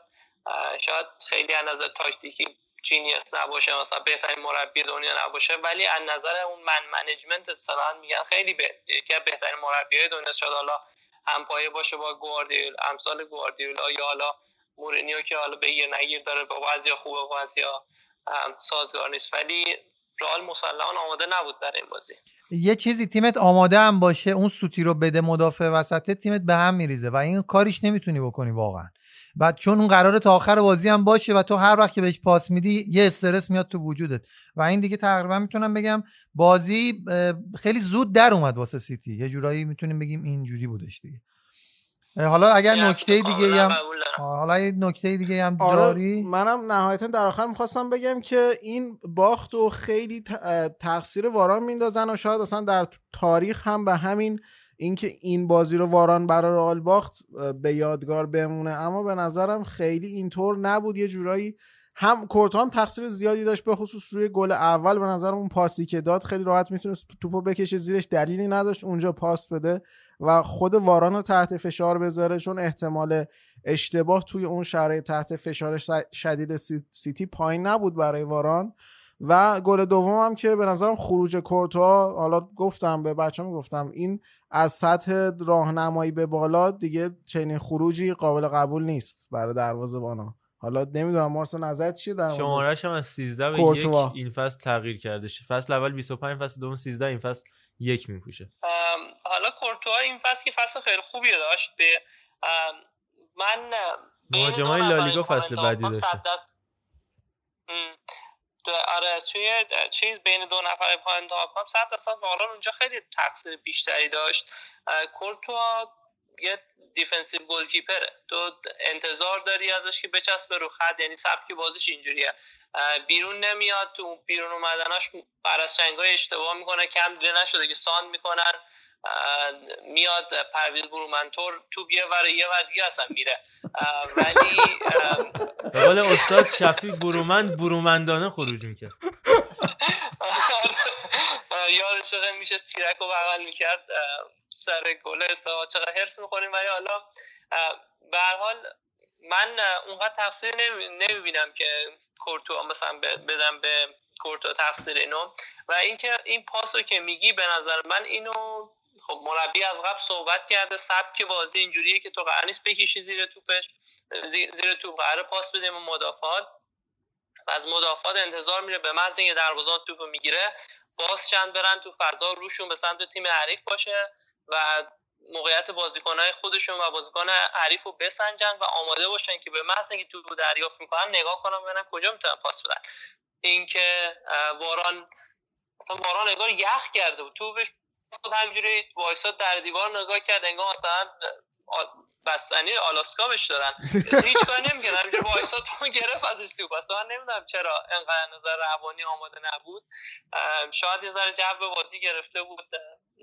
شاید خیلی از نظر تاکتیکی جینیس نباشه، مثلا بهترین مربی دنیا نباشه، ولی از نظر اون من منیجمنت اصطلاحاً میگن خیلی که بهترین مربی دنیا شد، حالا همپایه باشه با گواردیولا، امثال گواردیولا یا حالا مورینیو که حالا بگیر نگیر داره، با بعضیا خوبه بعضیا سازگار نیست، ولی رئال مسلمان آماده نبود برای این بازی. یه چیزی تیمت آماده هم باشه اون سوتی رو بده مدافع وسطه، تیمت به هم میریزه و این کاریش نمیتونی بکنی واقعا. بعد چون اون قراره تا آخر بازی هم باشه و تو هر وقت که بهش پاس میدی یه استرس میاد تو وجودت و این دیگه تقریبا میتونم بگم بازی خیلی زود در اومد واسه سیتی، یه جورایی میتونیم بگیم اینجوری بودش دیگه. حالا اگر نکته دیگه هم حالا این نکته دیگه هم داری؟ منم نهایتا در آخر می‌خواستم بگم که این باخت رو خیلی تقصیر واران میندازن و شاید اصلا در تاریخ هم به همین اینکه این بازی رو واران برای رئال باخت به یادگار بمونه، اما به نظرم خیلی اینطور نبود. یه جورایی هم کورتوا هم تقصیر زیادی داشت، به خصوص روی گل اول. به نظر اون پاسی که داد خیلی راحت میتونست توپو بکشه زیرش، دلیلی نداشت اونجا پاس بده و خود واران رو تحت فشار بذاره، چون احتمال اشتباه توی اون شرایط تحت فشار شدید سیتی پایین نبود برای واران. و گل دوم هم که به نظرم خروج کورتوا، حالا گفتم به بچه‌ام گفتم این از سطح راهنمایی به بالا دیگه چنین خروجی قابل قبول نیست برای دروازه‌بانا. حالا نمیدونم مارس نظر چیه در شماره‌اش هم از سیزده به یک این فصل تغییر کرده، فصل اول بیست و پنج، فصل دوم سیزده، این فصل یک میپوشه. حالا کورتوا این فصل که فصل خیلی خوبی داشت، به من مهاجمای لالیگا فصل بعدی داشت آره توی چیز بین دو نفر پایین تاپ صد درصد واران اونجا خیلی تقصیر بیشتری داشت. کورتوا یه دیفنسیو گل کیپره، تو انتظار داری ازش که بچسبه رو خط، یعنی سبک بازیش اینجوریه، بیرون نمیاد، تو بیرون اومدناش بر از چنگای اشتباه میکنه، کم دیده نشده که ساند میکنن میاد پرویز برومنتور تو یه ور یه ور دیگه اصلا میره، ولی به قول استاد شفیق برومند برومندانه خروج میکنه. یادش چقدر میشه تیرک رو بغل میکرد سر گل استاد، چقدر حرص میخوریم. ولی حالا به هر حال من اونقدر تقصیر نمیبینم که کورتوا مثلا بدم به کورتوا تقصیر اینو. و اینکه این پاسو که میگی به نظر من اینو خب مربی از قبل صحبت کرده، سبک بازی اینجوریه که تو قرار نیست بکشی زیر توپش، زیر توپ قرار پاس بدیم و مدافعات از مدافعات انتظار میره به محض اینکه دروازه توپو میگیره باز چند برن تو فضا روشون به سمت تیم حریف باشه و موقعیت بازیکن‌های خودشون و بازیکن حریف رو بسنجن و آماده باشن که به محض اینکه توپو دریافت میکنن نگاه کنن ببینن کجا میتونن پاس بدن. اینکه واران مثلا واران نگار یخ کرده بود توپش خود همجوری وایساد در دیوار نگاه کرد، انگار مثلا بستنی آلاسکا بهش دادن، هیچ کاری نمی‌کنه، همجوری وایساد تو گرفت ازش توپ. اصلا نمیدونم چرا انقدر نظر روانی آماده نبود، شاید یه ذره جو بازی گرفته بود،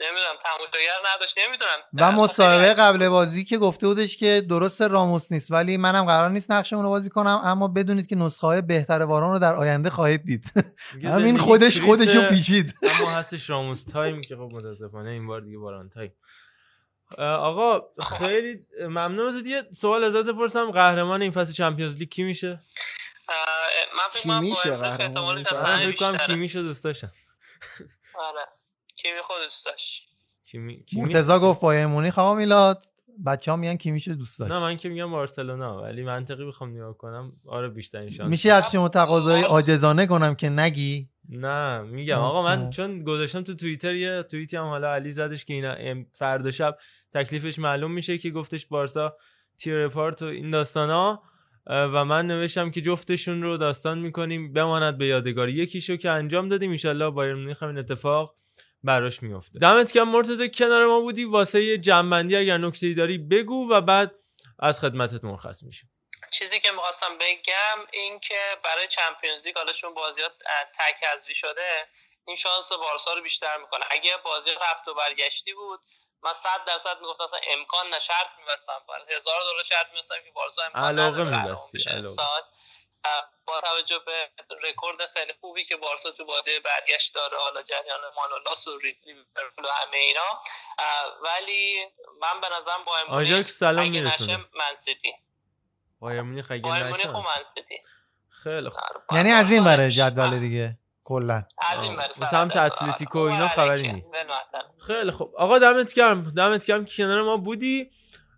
نمیدونم تماشاگر نداشت، نمیدونم. و مسابقه قبل بازی که گفته بودش که درست راموس نیست ولی منم قرار نیست نقشمون رو بازی کنم، اما بدونید که نسخه‌های بهتر واران رو در آینده خواهید دید. همین خودش خودشو پیچید. اما هستش راموس تایم که خب متاسفانه این بار دیگه واران تایم. آقا خیلی ممنون از دیگه. سوال ازت بپرسم، قهرمان این فصل چمپیونز لیگ کی میشه؟ من فکر کنم احتمال داشتم بگم کی میشه دوست داشتم. آره. کیمی خود دوست داشت. کیمی مرتضی گفت بایر مونیخ ها میلاد، بچه‌ها میگن کی میشه دوست داشت. نه من که میگم بارسلونا، ولی منطقی بخوام نگاه کنم آره بیشترین شانس. میشه از شما تقاضای عاجزانه کنم که نگی؟ نه میگم آقا من چون گذاشتم تو توییتر یه توییتی هم حالا علی زدش که اینا فردا شب تکلیفش معلوم میشه که گفتش بارسا تیر پارت و این داستانا، و من نوشتم که جفتشون رو داستان میکنیم بماند به یادگار، یکیشو که انجام دادیم ان شاء الله بایر مونیخ هم این اتفاق براش میفته. دمت گرم مرتضی کنار ما بودی، واسه جنبندی اگر نکته‌ای داری بگو و بعد از خدمتت مرخص میشیم. چیزی که می‌خواستم بگم این که برای چمپیونز لیگ حالا چون بازیات تک حذفی شده این شانس بارسا رو بیشتر میکنه. اگه بازی رفت و برگشتی بود من صد درصد میگفتم اصلا امکان نه، شرط می‌بستم هزار دلار شرط می‌بستم که بارسا امکان علاقه می‌بستی. با توجه به رکورد خیلی خوبی که بارسا تو بازی برگشت داره، حالا جریان مانولاس و لیورپول و همه اینا، ولی من به نظرم با آژاکس سلام میرسونه من سیتی بایر مونیخ اگه نشه من سیتی خیلی خوب، یعنی از این بره جدول دیگه کلا از این بره سمت اتلتیکو اینا خبری نیست. خیلی خوب آقا دمت گرم، دمت گرم که کنار ما بودی،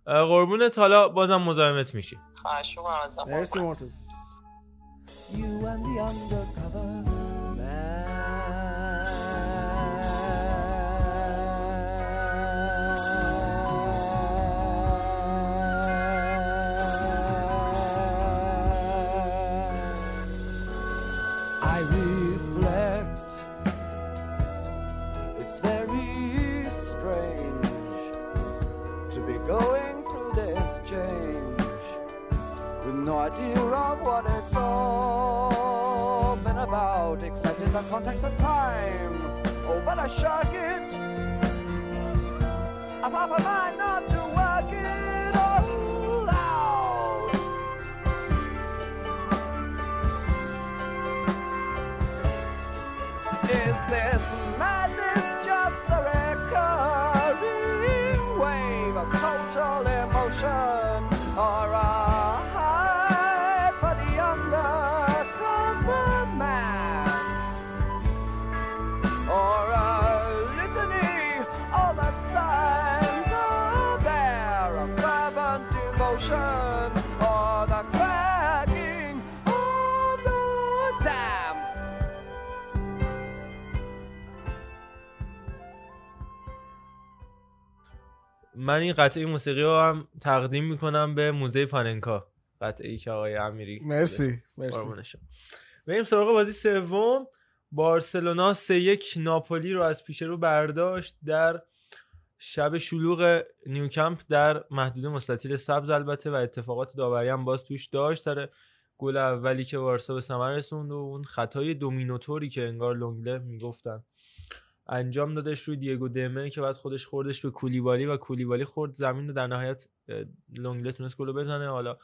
قربونت، حالا بازم مزاحمت میشی. خواهش می‌کنم، مرسی مرتضی. You and the undercover man. I reflect, it's very strange to be going through this change with no idea of what it's all about, except in the context of time. Oh, but I shock it. I'm of a mind not to work it all out. ocean on a cracking of the dam. من این قطعه موسیقی رو هم تقدیم میکنم به موزه پاننکا، قطعه ای که آقای امیری. مرسی مرسی. بریم سراغ بازی سوم. بارسلونا سه یک ناپولی رو از پیش رو برداشت در شب شلوغ نیوکمپ در محدود مستطیل سبز البته، و اتفاقات داوری هم باز توش داشت. سر گل اولی که بارسا به ثمر رسوند و اون خطای دومیناتوری که انگار لونگله میگفتن انجام دادش روی دیگو دمه که بعد خودش خوردش به کولیبالی و کولیبالی خورد زمین، و در نهایت لونگله تونست گل بزنه. حالا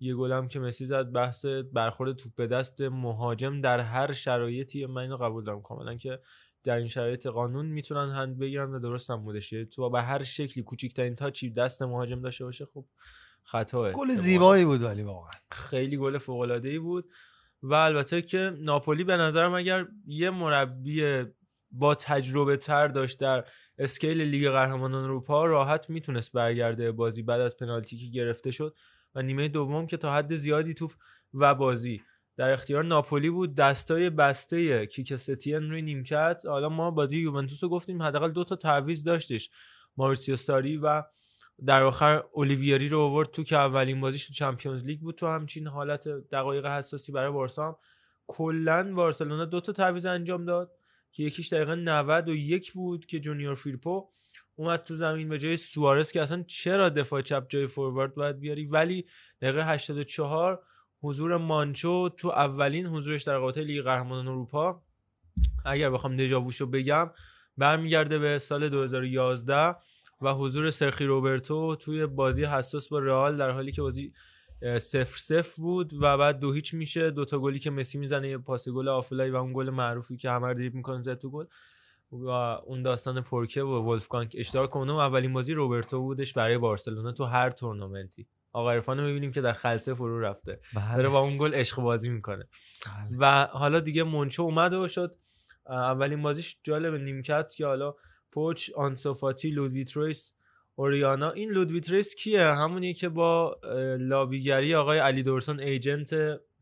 یه گل هم که مسی زد، بحث برخورد توپ به دست مهاجم در هر شرایطی، من اینو قبول دارم کاملا که در این شرایط قانون میتونن هند بگیرن و درست هم بودشه، تو به هر شکلی کوچیکترین تاچی دست مهاجم داشته باشه خب خطاه. گل زیبایی بود ولی واقعا خیلی گل فوق العاده ای بود. و البته که ناپولی به نظرم اگر یه مربی با تجربه تر داشت در اسکیل لیگ قهرمانان اروپا، راحت میتونست برگرده بازی بعد از پنالتی که گرفته شد و نیمه دوم که تا حد زیادی توپ و بازی در اختیار ناپولی بود، دستای بسته کیک ستین روی نیمکت. حالا ما بازی یوونتوس رو گفتیم، حداقل دو تا تعویض داشتش ماریسیو ساری و در آخر اولیویری رو آورد تو که اولین بازیش تو چمپیونز لیگ بود. تو همچین حالت دقایق حساسی برای بارسا کلا بارسلونا دو تا تعویض انجام داد که یکیش دقیقه نود و یک بود که جونیور فیرپو اومد تو زمین به جای سوارز، که اصلا چرا دفاع چپ جای فوروارد باید بیاری، ولی دقیقه هشتاد و چهار حضور مانچو تو اولین حضورش در قهرمانی لیگ قهرمانان اروپا، اگر بخوام دژاووشو بگم برمیگرده به سال دو هزار و یازده و حضور سرخی روبرتو توی بازی حساس با رئال در حالی که بازی صفر صفر بود و بعد دو هیچ میشه، دوتا گلی که مسی میزنه، یه پاس گل آفلای و اون گل معروفی که همه رو دریبل میکنه زد تو گل و اون داستان پرکه و ولفگانگ اشتراک. اونم اولین بازی روبرتو بودش برای بارسلونا تو هر تورنمنتی. آقا عرفان رو می‌بینیم که در خلسه فرو رفته، داره با اون گل عشق بازی میکنه. بله. و حالا دیگه مونچو اومد و شد اولین بازیش جالب نیمکت که حالا پوچ، آنسوفاتی، لودویتریس، اوریانا. این لودویتریس کیه؟ همونی که با لابیگری آقای علی دورسون ایجنت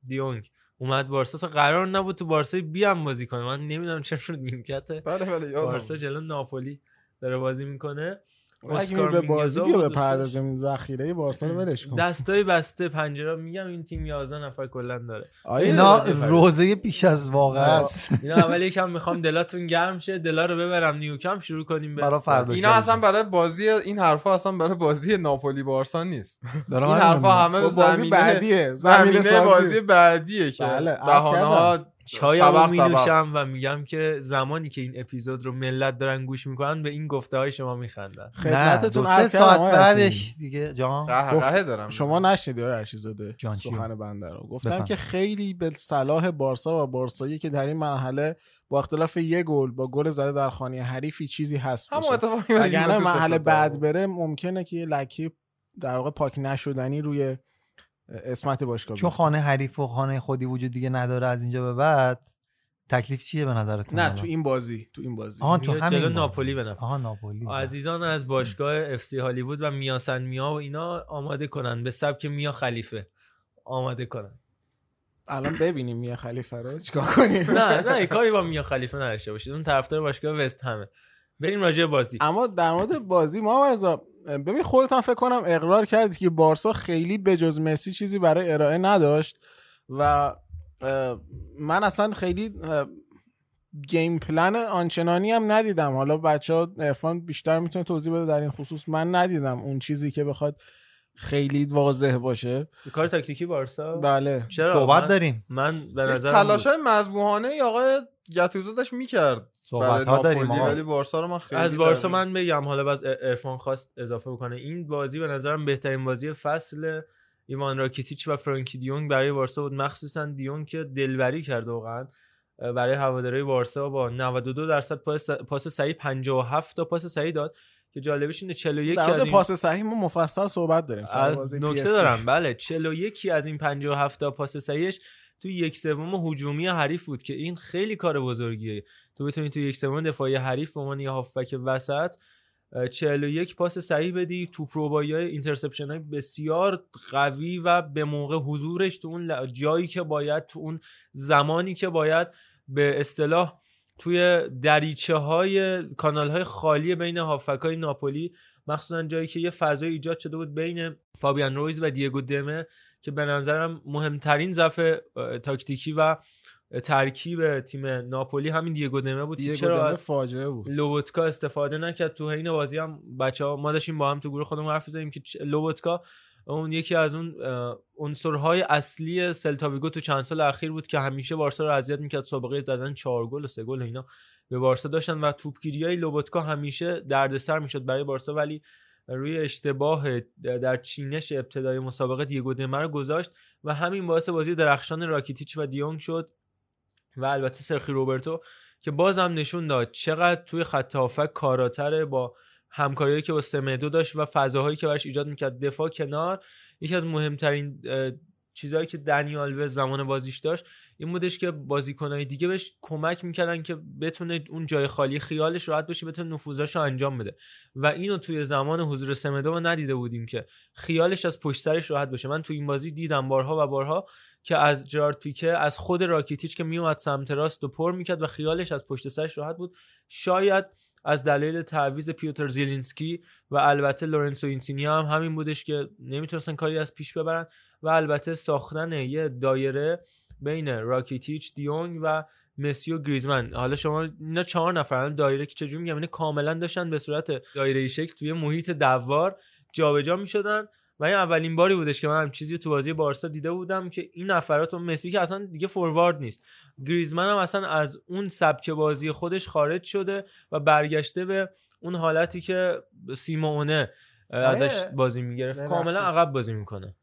دیونگ اومد بارسا، قرار نبود تو بارسا بیام بازی کنه. من نمیدونم چرا شد نیمکت. بله بله یادم. بارسا جلو ناپولی داره بازی میکنه. اگه به بازی بیا بپردازیم ذخیره بارسا رو ولش کن. دستای بسته پنجره، میگم این تیم یازده نفر کلا داره. اینا روزه پیش از واقعه است. اینا اول یکم میخوام دلاتون گرم شه، دلا رو ببرم نیوکم شروع کنیم برای فردا. اینا اصلا برای بازی این حرفا اصلا برای بازی ناپولی بارسا نیست. این حرفا همه بازی بعدیه. زمینه بازی بعدیه که بهانه‌ها چایمو می نوشم و میگم که زمانی که این اپیزود رو ملت دارن گوش میکنن به این گفته های شما میخندن. خدمتتون از ساعت بعدش دیگه جان قهقه دارم. شما نشنیدی هرچی زده سخن بنده رو گفتم بفهم. که خیلی به صلاح بارسا و بارسایی که در این مرحله با اختلاف یک گل با گل زده در خانه حریفی چیزی هست، اگر مرحله بعد بره ممکنه که لکی در واقع پاک نشدنی روی اسمت باشگاه، چون خانه حریف و خانه خودی وجود دیگه نداره. از اینجا به بعد تکلیف چیه به نظرتون؟ نه تو این بازی تو این بازی آها تو همین ناپولی به نفع. آها ناپولی عزیزان از باشگاه اف سی هالیوود و میاسن میا و اینا آماده کنن به سبک میا خلیفه آماده کنن. الان ببینیم میا خلیفه رو چیکار کنیم. نه نه کاری با میا خلیفه نداشته باشید، اون طرفدار باشگاه وست همه. بریم راجع بازی. اما در مورد بازی ما ورزا ببین، خودت هم فکر کنم اقرار کردی که بارسا خیلی بجز مسی چیزی برای ارائه نداشت و من اصلا خیلی گیم پلن آنچنانی هم ندیدم. حالا بچه‌ها عرفان بیشتر میتونه توضیح بده در این خصوص، من ندیدم اون چیزی که بخواد خیلی واضح باشه کار تاکتیکی بارسا. بله صحبت داریم. من به نظر تلاشای مذبوحانه آقای گاتوزو داشت میکرد صحبت ها داریم، ولی بارسا رو من خیلی از بارسا دارم. من بگم حالا باز عرفان خواست اضافه بکنه، این بازی به نظرم بهترین بازی فصل ایوان راکیتیچ و فرانکی دیونگ برای بارسا بود، مخصوصا دیونگ که دلبری کرد واقعا برای هواداری بارسا با نود و دو درصد پاس پاس صحیح، پنجاه و هفت تا پاس صحیح داد که جالبش اینه چهل و یک از این پاس صحیح ما مفصل صحبت داریم. نکته دارم بله، چهل و یک از این پنجاه و هفت تا پاس صحیحش تو یک سوم هجومی حریف بود که این خیلی کار بزرگیه، تو بتونی تو یک سوم دفاعی حریف به عنوان یه هافبک وسط چهل و یک پاس صحیح بدی، توپ ربایی‌های اینترسپشن‌های بسیار قوی و به موقع حضورش تو اون جایی که باید، تو اون زمانی که باید، به اصطلاح توی دریچه‌های کانال‌های خالی بین هافکای ناپولی، مخصوصا جایی که یه فضای ایجاد شده بود بین فابیان رویز و دیگو دمه که به نظرم مهمترین ضعف تاکتیکی و ترکیب تیم ناپولی همین دیگو دمه بود. دیگو دمه فاجعه بود. لوبوتکا استفاده نکرد. تو حین بازی هم بچه‌ها ما داشتیم با هم تو گروه خودمون حرف می‌زدیم که لوبوتکا اون یکی از اون عنصرهای اصلی سلتاویگو تو چند سال اخیر بود که همیشه بارسا رو اذیت می‌کرد. سابقه دادن چهار گل و سه گل اینا به بارسا داشتن و توپگیریای لوبوتکا همیشه دردسر می‌شد برای بارسا، ولی روی اشتباه در چینش ابتدای مسابقه دیگو دمه رو گذاشت و همین باعث بازی درخشان راکیتیچ و دیونگ شد و البته سرخی روبرتو که بازم نشون داد چقدر توی خط هافک کاراتره با همکاریایی که با سمدو داشت و فضاهایی که براش ایجاد میکرد. دفاع کنار یکی از مهمترین چیزهایی که دنیال به زمان بازیش داشت این بودش که بازیکنای دیگه بهش کمک میکردن که بتونه اون جای خالی خیالش راحت بشه، بتونه نفوذش رو انجام بده و اینو توی زمان حضور سمدو ما ندیده بودیم که خیالش از پشت سرش راحت بشه. من توی این بازی دیدم بارها و بارها که از جرارد پیکه، از خود راکیتیچ که میومد سمت راست و پر میکرد و خیالش از پشت سرش راحت بود، شاید از دلیل تعویض پیوتر زیلینسکی و البته لورنسو اینسینی هم همین بودش که نمیتونستن کاری از پیش ببرن و البته ساختن یه دایره بین راکیتیچ، دیونگ و مسی و گریزمن. حالا شما اینا چهار نفرن دایره که چجوری میگم، اینا کاملا داشتن به صورت دایره شکل توی محیط دوار جابجا میشدن و این اولین باری بودش که من هم چیزی تو بازی بارسا دیده بودم که این نفرات و مسی که اصلا دیگه فوروارد نیست، گریزمن هم اصلا از اون سبک بازی خودش خارج شده و برگشته به اون حالتی که سیمونه ازش بازی میگرفت، کاملا عقب بازی میکنه.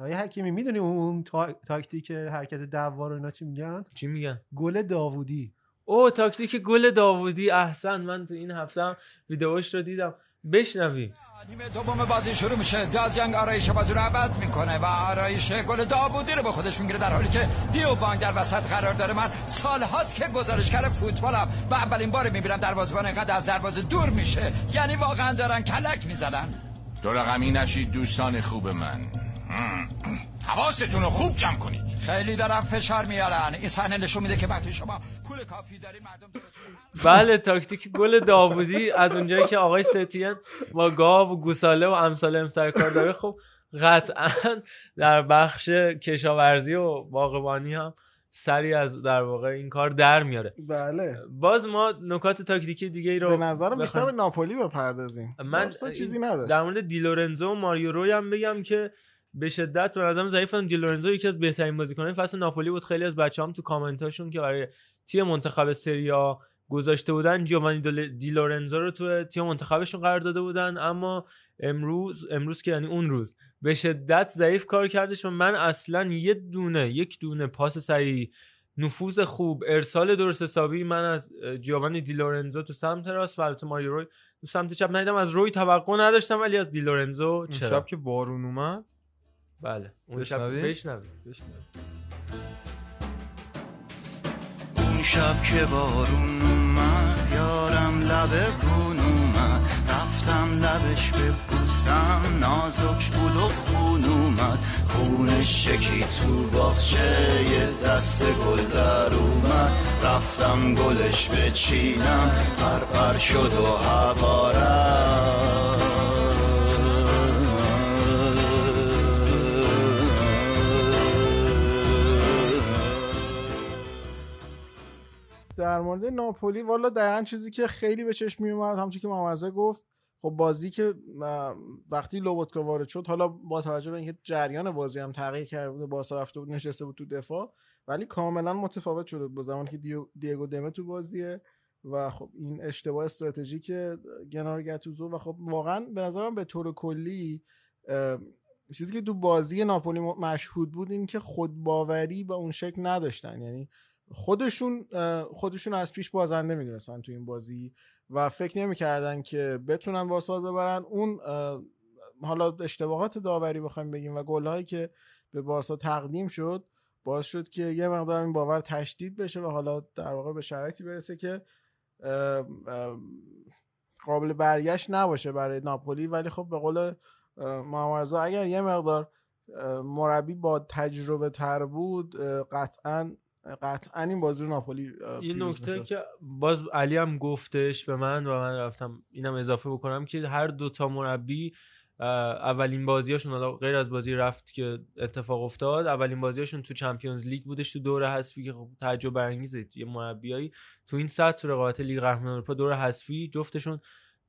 آیا حکیمی میدونی اون تا... تاکتیک حرکت دوار و اینا چی میگن؟ چی میگن؟ گل داوودی. اوه تاکتیک گل داوودی، احسن. من تو این هفته ویدئوش رو دیدم، بشنویم. نیمه دوم بازی شروع میشه، داز جنگ آرایش بازی رو عوض میکنه و آرایش گل داوودی رو به خودش میگیره در حالی که دیوبانگ در وسط قرار داره. من سالهاست که گزارشگر فوتبالم و اولین بار میبینم دروازه‌بان اینقدر از دروازه دور میشه، یعنی واقعا دارن کلک میزنن. دو رقمی نشید دوستان خوب من، حواستون رو خوب جمع کنید. خیلی دارن فشار میارن، این صحنه نشون میده که وقتی شما پول کافی دارین مردم بله تاکتیک گل داوودی از اونجایی که آقای ستین با گاو و گوساله و امثال امسال کار داره، خب قطعا در بخش کشاورزی و باغبانی هم سری از در واقع این کار در میاره. بله باز ما نکات تاکتیکی دیگه ای رو به نظرم بیشتر به ناپولی بپردازیم. من چیزی نداشت در مورد دی لورنزو و ماریو روی هم بگم که به شدت به نظرم ضعیفن. دی لورنزو یکی از بهترین بازیکنان فصل ناپولی بود. خیلی از بچه‌هام تو کامنتاشون که برای تیم منتخب سری آ گذاشته بودن جوانی دی لورنزو رو تو تیم منتخبشون قرار داده بودن، اما امروز امروز که یعنی اون روز به شدت ضعیف کار کردش و من اصلا یه دونه یک دونه پاس صحیح، نفوذ خوب، ارسال درست حسابی من از جوانی دی لورنزو تو سمت راست و البته ماریو روی تو سمت چپ ندیدم. از روی توقع نداشتم ولی از دی لورنزو چرا. شب که بارون اومد بله اون شب بشنویم. اون شب که بارون اومد یارم لبه گون اومد، رفتم لبش ببوسم نازکش بود و خون اومد، خونش شکی تو باغچه یه دست گل در اومد، رفتم گلش بچینم پرپر شد و هوا رفت. در مورد ناپولی والا دقیقاً چیزی که خیلی به چشم می اومد همونطور که محمدرضا گفت، خب بازی که وقتی لوبوتکا وارد شد، حالا با توجه به اینکه جریان بازی هم تغییر کرده بود، بارسا رفته بود نشسته بود تو دفاع، ولی کاملاً متفاوت شده با زمانی که دیو... دیگو دمه تو بازیه و خب این اشتباه استراتژیک گنار گاتوزو و خب واقعاً به نظرم به طور کلی چیزی که تو بازی ناپولی مشهود بود این که خودباوری به اون شکل نداشتن، یعنی خودشون خودشون از پیش بازنده میدونستن تو این بازی و فکر نمی‌کردن که بتونن بارسا رو ببرن. اون حالا اشتباهات داوری بخوایم بگیم و گل‌هایی که به بارسا تقدیم شد باعث شد که یه مقدار این باور تشدید بشه و حالا در واقع به شرایطی برسه که قابل برگشت نباشه برای ناپولی، ولی خب به قول محمدرضا اگر یه مقدار مربی با تجربه تر بود قطعاً قطعاً این بازی رو ناپولی این نکته که باز علی هم گفتش به من و من رفتم اینم اضافه بکنم که هر دوتا مربی اولین بازیاشون، حالا غیر از بازی رفت که اتفاق افتاد، اولین بازیاشون تو چمپیونز لیگ بودش، تو دوره حذفی که خب تعجب برانگیزه یه مربیایی تو این سطح رقابت لیگ قهرمانان اروپا دوره حذفی جفتشون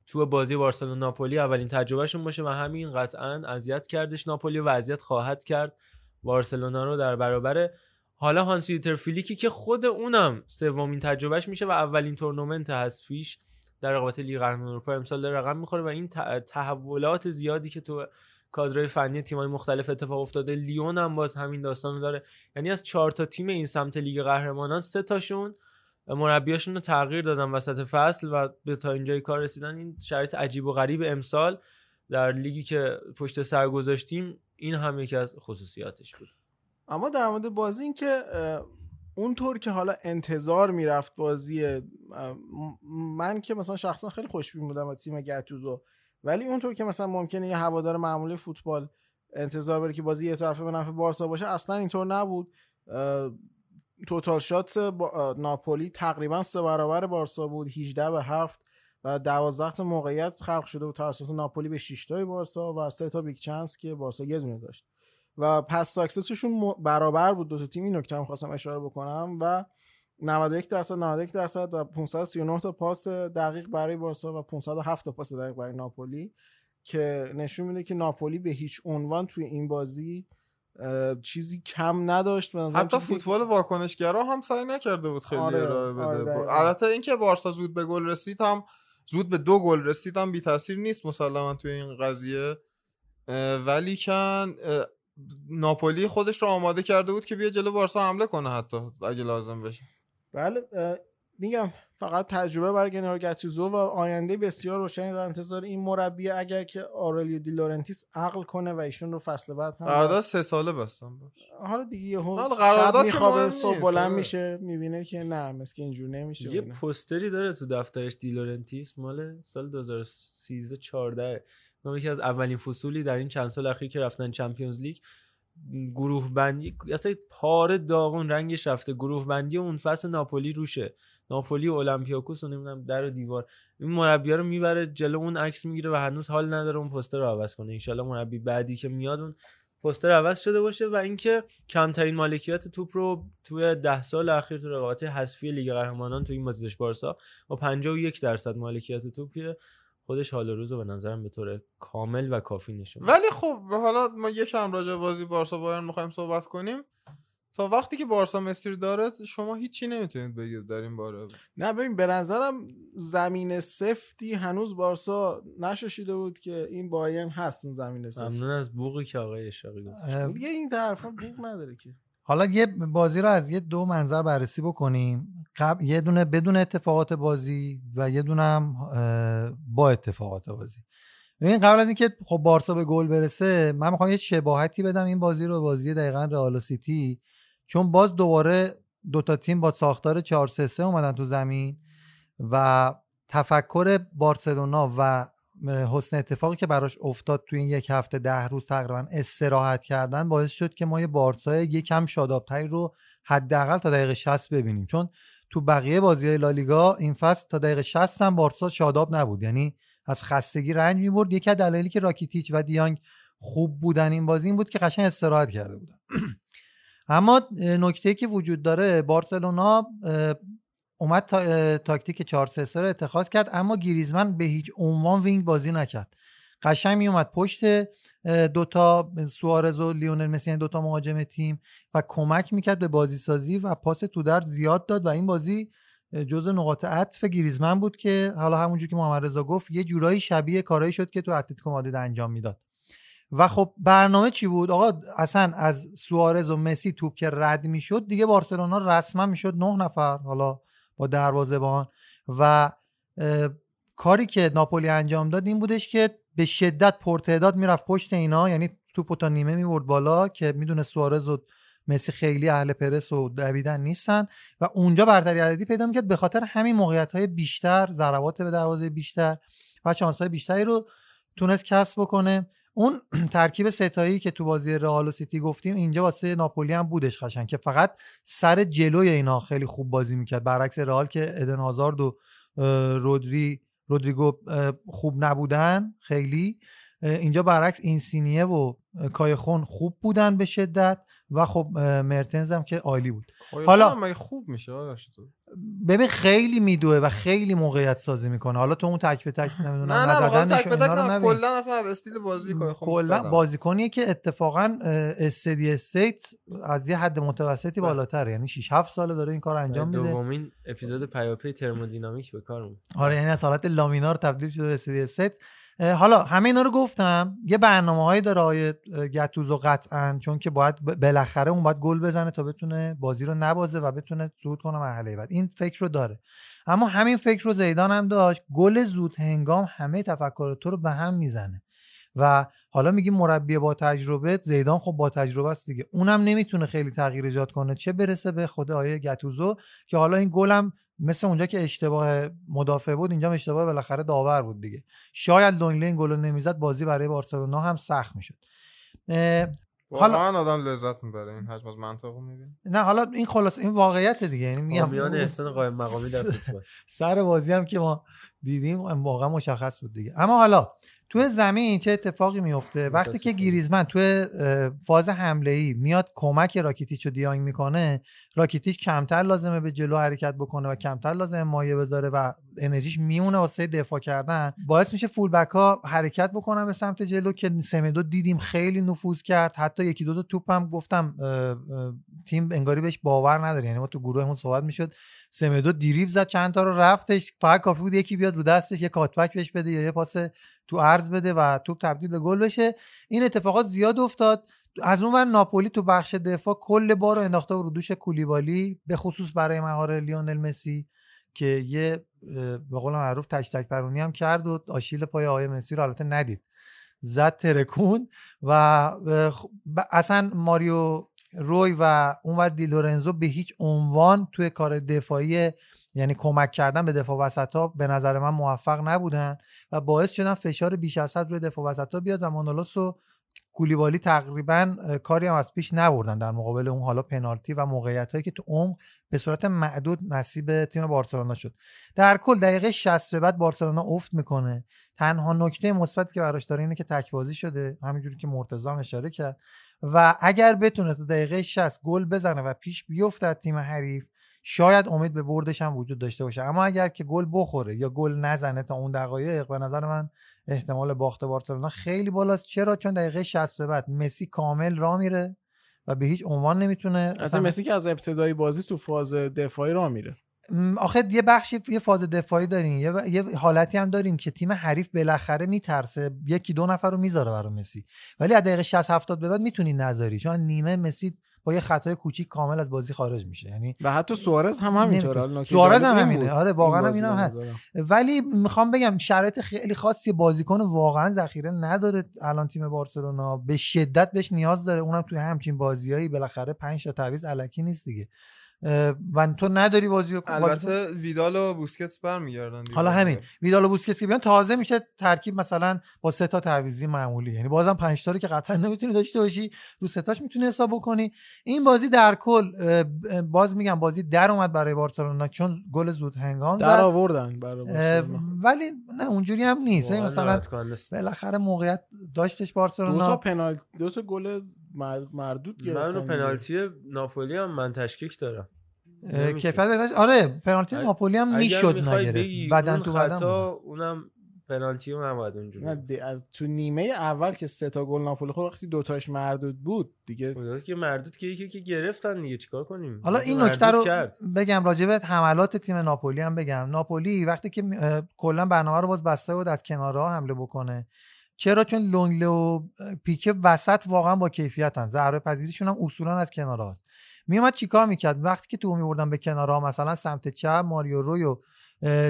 تو بازی بارسلونا ناپولی اولین تجربهشون باشه و همین قطعاً اذیت کردش ناپولی و اذیت خواهد کرد بارسلونا رو در برابر حالا هانسی ترفیلیکی که خود اونم سومین تجربهش میشه و اولین تورنمنت حذفیش در رقابت لیگ قهرمانان اروپا امسال رقم میخوره و این تحولات زیادی که تو کادرهای فنی تیم‌های مختلف اتفاق افتاده، لیون هم باز همین داستانو داره، یعنی از چهار تا تیم این سمت لیگ قهرمانان سه تاشون مربیاشون رو تغییر دادن وسط فصل و به تا اینجای کار رسیدن. این شرایط عجیب و غریب امسال در لیگی که پشت سر گذاشتیم این هم یکی از خصوصیاتش بود. اما در مورد بازی این که اونطور که حالا انتظار میرفت بازی، من که مثلا شخصا خیلی خوشبین بودم از تیم گاتوزو، ولی اونطور که مثلا ممکنه یه هوادار معمولی فوتبال انتظار بره که بازی یه طرفه به نفع بارسا باشه، اصلا اینطور نبود. توتال شاتس با... ناپولی تقریبا سه برابر بارسا بود، هجده به هفت و دوازده تا موقعیت خلق شده بود توسط ناپولی به شش تای بارسا و سه تا بیگ چانس که بارسا یه دونه داشت و پس ساکسسشون برابر بود دو تا تیم. این نکته رو خواستم اشاره بکنم و نود و یک درصد نود و یک درصد و پانصد و سی و نه تا پاس دقیق برای بارسا و پانصد و هفت تا پاس دقیق برای ناپولی که نشون میده که ناپولی به هیچ عنوان توی این بازی چیزی کم نداشت. حتی فوتبال واکنشگرا هم سعی نکرده بود خیلی آره، ارائه بده. البته آره اینکه بارسا زود به گل رسید هم زود به دو گل رسید هم بی تاثیر نیست مسلماً توی این قضیه، ولی کن ناپولی خودش رو آماده کرده بود که بیا جلو بارسا حمله کنه حتی اگه لازم بشه. بله میگم فقط تجربه برای گنارو گاتوزو و آینده بسیار روشنی در انتظار این مربی اگر که آرلیو دی لورنتیس عقل کنه و ایشون رو فصل بعد هم قرارداد سه ساله بستن باش. حالا دیگه حالا قرارداد میخواد صبح بلند میشه میبینه که نه مسکین اینجور نمیشه. یه پوستری داره تو دفترش دی لورنتیس مال سال دو هزار و سیزده چهارده، یکی از اولین فصولی در این چند سال اخیر که رفتن چمپیونز لیگ، گروه بندی اصلا پاره داغون رنگش رفته، گروه بندی اون فصل ناپولی روشه، ناپولی اولمپیاکوس رو نمیدونم در و دیوار، این مربی رو میبره جلو اون عکس میگیره و هنوز حال نداره اون پوستر رو عوض کنه. انشالله مربی بعدی که میاد اون پوستر عوض شده باشه. و اینکه کمترین مالکیت توپ رو توی ده سال اخیر تو رقابت حذفی لیگ قهرمانان تو این بازیش بارسا با پنجاه و یک درصد مالکیت توپ که خودش حال روزو به نظرم به طور کامل و کافی نشون. ولی خب حالا ما یکم راجع بازی بارسا بایرن می‌خوایم صحبت کنیم. تا وقتی که بارسا مسیر داره شما هیچی نمیتونید بگید در این باره. نه ببین به نظرم زمین سفتی هنوز بارسا نشوشیده بود که این بایرن هست زمین سفت. ممنون از بوقی که آقای اشراقی گفت. دیگه این طرفا بوق نداره که. حالا یه بازی رو از یه دو منظر بررسی بکنیم، قبل یه دونه بدون اتفاقات بازی و یه دونه هم با اتفاقات بازی. ببین قبل از اینکه خب بارسا به گل برسه من میخوام یه شباهتی بدم این بازی رو بازی دقیقاً رئال و سیتی، چون باز دوباره دوتا تیم با ساختار چهار سه سه اومدن تو زمین و تفکر بارسلونا و حسن اتفاقی که براش افتاد تو این یک هفته ده روز تقریبا استراحت کردن باعث شد که ما یه بارسای یکم شادابتری رو حداقل تا دقیقه شصت ببینیم، چون تو بقیه بازی‌های لالیگا این فصل تا دقیقه شصت هم بارسا شاداب نبود، یعنی از خستگی رنج می‌برد. یکی از دلایلی که راکیتیچ و دیانگ خوب بودن این بازی این بود که قشنگ استراحت کرده بودن. اما نکته‌ای که وجود داره بارسلونا اومد تا... تاکتیک چهار سه سه رو اتخاذ کرد، اما گریزمن به هیچ عنوان وینگ بازی نکرد، قشنگ می اومد پشت دوتا سوارز و لیونل مسی، یعنی دوتا مهاجم تیم و کمک میکرد به بازی سازی و پاس تو در زیاد داد و این بازی جزو نقاط عطف گریزمن بود که حالا همونجور که محمدرضا گفت یه جورایی شبیه کارایی شد که تو اتلتیکو مادرید انجام میداد. و خب برنامه چی بود آقا؟ اصلا از سوارز و مسی توپ که رد میشد دیگه بارسلونا رسما میشد نه نفر حالا با دروازه‌بان و کاری که ناپولی انجام داد این بودش که به شدت پرتعداد میرفت پشت اینا، یعنی توپو تا نیمه میورد بالا که میدونه سوارز و مسی خیلی اهل پرس و دویدن نیستن و اونجا برتری عددی پیدا میکرد، به خاطر همین موقعیت‌های بیشتر، ضربات به دروازه بیشتر و شانس‌های بیشتری رو تونست کسب بکنه. اون ترکیب ستایی که تو بازی رئال و سیتی گفتیم اینجا واسه ناپولی هم بودش قشنگ، که فقط سر جلوی اینا خیلی خوب بازی میکرد، برعکس رئال که ادن هازارد و رودری رودریگو خوب نبودن خیلی، اینجا برعکس اینسینیه و کایخون خوب بودن به شدت، و خب مرتنز هم که عالی بود. حالا مگه خوب میشه ببین، خیلی میدوه و خیلی موقعیت سازی میکنه. حالا تو اون تک به تک نمیدونم نه نه واقعا تک به تک نه، کلا اصلا از استیل بازی کایخون کلا بازیکنیه که اتفاقا استدی استیت از یه حد متوسطی بالاتره، یعنی شش هفت ساله داره این کارو انجام میده. دومین اپیزود پیاپی ترمودینامیک به کارمون. آره یعنی از حالت لامینار تبدیل شده به استدی استیت. حالا همه اینا رو گفتم، یه برنامه‌هایی داره آیه گتوزو قطعاً، چون که باید بالاخره اون باید گل بزنه تا بتونه بازی رو نبازه و بتونه صعود کنه مرحله بعد. این فکر رو داره، اما همین فکر رو زیدان هم داشت. گل زود هنگام همه تفکرات رو به هم میزنه و حالا میگیم مربی با تجربه. زیدان خب با تجربه است دیگه، اونم نمیتونه خیلی تغییر ایجاد کنه، چه برسه به خود آیه گتوزو که حالا این گلم مثل اونجا که اشتباه مدافع بود، اینجا اشتباه بالاخره داور بود دیگه. شاید لونگلی این گل رو نمیزد بازی برای بارسلونا هم سخت میشد. حالا آدم لذت میبره این حجم از منطقه رو میبینه. نه حالا این خلاص این واقعیت دیگه، یعنی میگم میان احسان قائم مقامی در فوتبال سر بازی هم که ما دیدیم واقعا مشخص بود دیگه. اما حالا توی زمین چه اتفاقی میفته؟ وقتی که گریزمن توی فاز حمله‌ای میاد کمک راکیتیچ رو دیانگ میکنه، راکیتیچ کمتر لازمه به جلو حرکت بکنه و کمتر لازمه مایه بذاره و انرژیش میمونه واسه دفاع کردن، باعث میشه فولبک ها حرکت بکنن به سمت جلو که سمدو دیدیم خیلی نفوذ کرد. حتی یکی دو تا توپ هم گفتم تیم انگاری بهش باور نداره، یعنی ما تو گروهمون صحبت میشد سمدو دیریب زد چند تا رو رفتش، فقط کافی بود یکی بیاد رو دستش یه کاتبک بهش بده یا یه پاس تو عرض بده و توپ تبدیل به گل بشه. این اتفاقات زیاد افتاد. از اون ور ناپولی تو بخش دفاع کل بارو انداخته رو دوش کولیبالی، به خصوص برای مهار لیونل مسی که یه به قول معروف تک تک پرونی هم کرد و آشیل پای آقای مسی رو البته ندید، زد ترکون و اصلا ماریو روی و اونور دی لورنزو به هیچ عنوان توی کار دفاعی یعنی کمک کردن به دفاع وسطا به نظر من موفق نبودن و باعث شدن فشار بیش از حد روی دفاع وسطا بیاد و مانولوس و کولیبالی تقریبا کاری هم از پیش نبردن در مقابل اون حالا پنالتی و موقعیت‌هایی که تو عمق به صورت معدود نصیب تیم بارسلونا شد. در کل دقیقه شصت به بعد بارسلونا افت میکنه. تنها نکته مثبتی که براش داره اینه که تک‌بازی شده، همینجوری که مرتضی هم اشاره کرد، و اگر بتونه تا دقیقه شصت گل بزنه و پیش بیفته تیم حریف شاید امید به بردش هم وجود داشته باشه. اما اگر که گل بخوره یا گل نزنه تا اون دقایق، به نظر من احتمال باخت بارسلونا خیلی بالاست. چرا؟ چون دقیقه شصت به بعد مسی کامل را میره و به هیچ عنوان نمیتونه، اصلا مسی که از ابتدای بازی تو فاز دفاعی را میره. آخه یه بخشی یه فاز دفاعی داریم، یه, ب... یه حالتی هم داریم که تیم حریف بالاخره میترسه، یکی دو نفر رو میذاره برای مسی، ولی از دقیقه شصت هفتاد به بعد میتونی نذاری، چون نیمه مسی با یه خطای کوچیک کامل از بازی خارج میشه. یعنی و حتی سوارز هم همینطوره، سوارز هم همینه. آره واقعا اینا هست، ولی میخوام بگم شرایط خیلی خاصی، بازیکن واقعا ذخیره نداره الان تیم بارسلونا، به شدت بهش نیاز داره، اونم توی همچین بازیایی بالاخره پنج تا تعویض الکی نیست دیگه و تو نداری بازیو. البته ویدال و بوسکتس برمیگردن دیگه. حالا همین ویدال و بوسکتس که بیان تازه میشه ترکیب مثلا با سه تا تعویضی معمولی، یعنی بازم پنج تا رو که قطعا نمیتونی داشته باشی، رو سه تاش میتونی حساب بکنی. این بازی در کل باز میگم بازی در اومد برای بارسلونا، چون گل زود هنگام زد در آوردن برای بارسلونا، ولی نه اونجوری هم نیست. مثلا بالاخره موقعیت داشتش بارسلونا، دو تا پنالتی دو تا گل مردود گرفتن. من پنالتی ناپولی هم من تشکیک دارم کفایت. آره پنالتی ناپولی هم میشد نگرفت، بعدن تو بعدن اونم پنالتی اون نباید اونجوری. نه تو نیمه اول که سه تا گل ناپولی خورد وقتی دو تاش مردود بود دیگه، خدا که مردود که یکی که گرفتن دیگه چیکار کنیم. حالا این نکته رو بگم راجع به حملات تیم ناپولی هم بگم، ناپولی وقتی که کلا برنامه رو باز بسته بود از کنارها حمله بکنه، چرا؟ چون لونگله و پیکه وسط واقعا با کیفیتن، ضربه پذیریشون هم اصولا از کنارها است. میومد چیکار میکرد؟ وقتی که تو میوردن به کنارها، مثلا سمت چپ ماریو روی و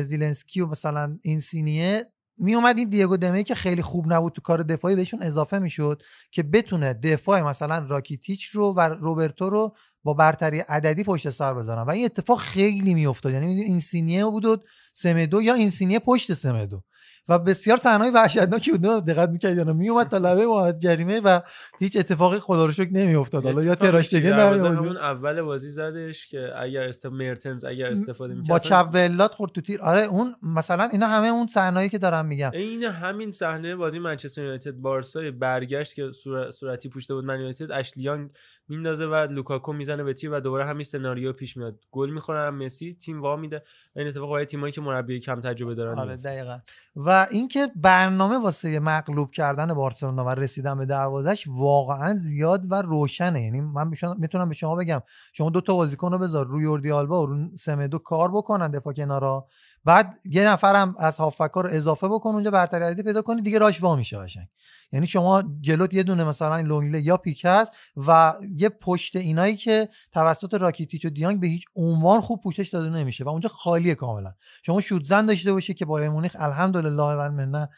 زیلنسکی و مثلا اینسینیه، میومد این دیگو دمی که خیلی خوب نبود تو کار دفاعی بهشون اضافه میشد که بتونه دفاع مثلا راکیتیچ رو و روبرتو رو با برتری عددی پشت سر بذارن و این اتفاق خیلی میافتاد. یعنی اینسینیه بود و سمدو یا اینسینیه پشت سمدو و بسیار صحنه‌های وحشتناکی بود، دقت می‌کردید میومد تا لبه محوطه جریمه و هیچ اتفاقی خدا رو شکر نمی‌افتاد. حالا یا تراشتگن همون اول بازی زدش که اگر است مرتنز اگر استفاده می‌کرد با چپ ولات خورد تو تیر. آره اون مثلا اینا همه اون صحنه‌ای که دارم میگم، این همین صحنه بازی منچستر یونایتد بارسا برگشت که صورتی پوشته بود من یونایتد، اشلیان میندازه و لوکاکو میزنه به تیر و دوباره همین سناریو پیش میاد، گل میخورن مسی تیم وا میده. این اتفاق برای تیمایی که مربی کم تجربه دارن. آره دقیقاً. و اینکه برنامه واسه مغلوب کردن بارسلونا و رسیدن به دروازش واقعا زیاد و روشنه. یعنی من میتونم به شما بگم شما دو تا بازیکن رو بذار روی یوردی آلبا و رو سمدو کار بکنن دفاع کنارا، بعد یه نفرم از هافکا رو اضافه بکن اونجا برتری عددی پیدا کنی دیگه راش وا میشه قشنگ. یعنی شما جلوت یه دونه مثلا لونگله یا پیکه است و یه پشت اینایی که توسط راکیتیچ و دیانگ به هیچ عنوان خوب پوشش داده نمیشه و اونجا خالیه کاملا. شما شوت زن داشته باشه که بایر مونیخ الحمدلله و مننه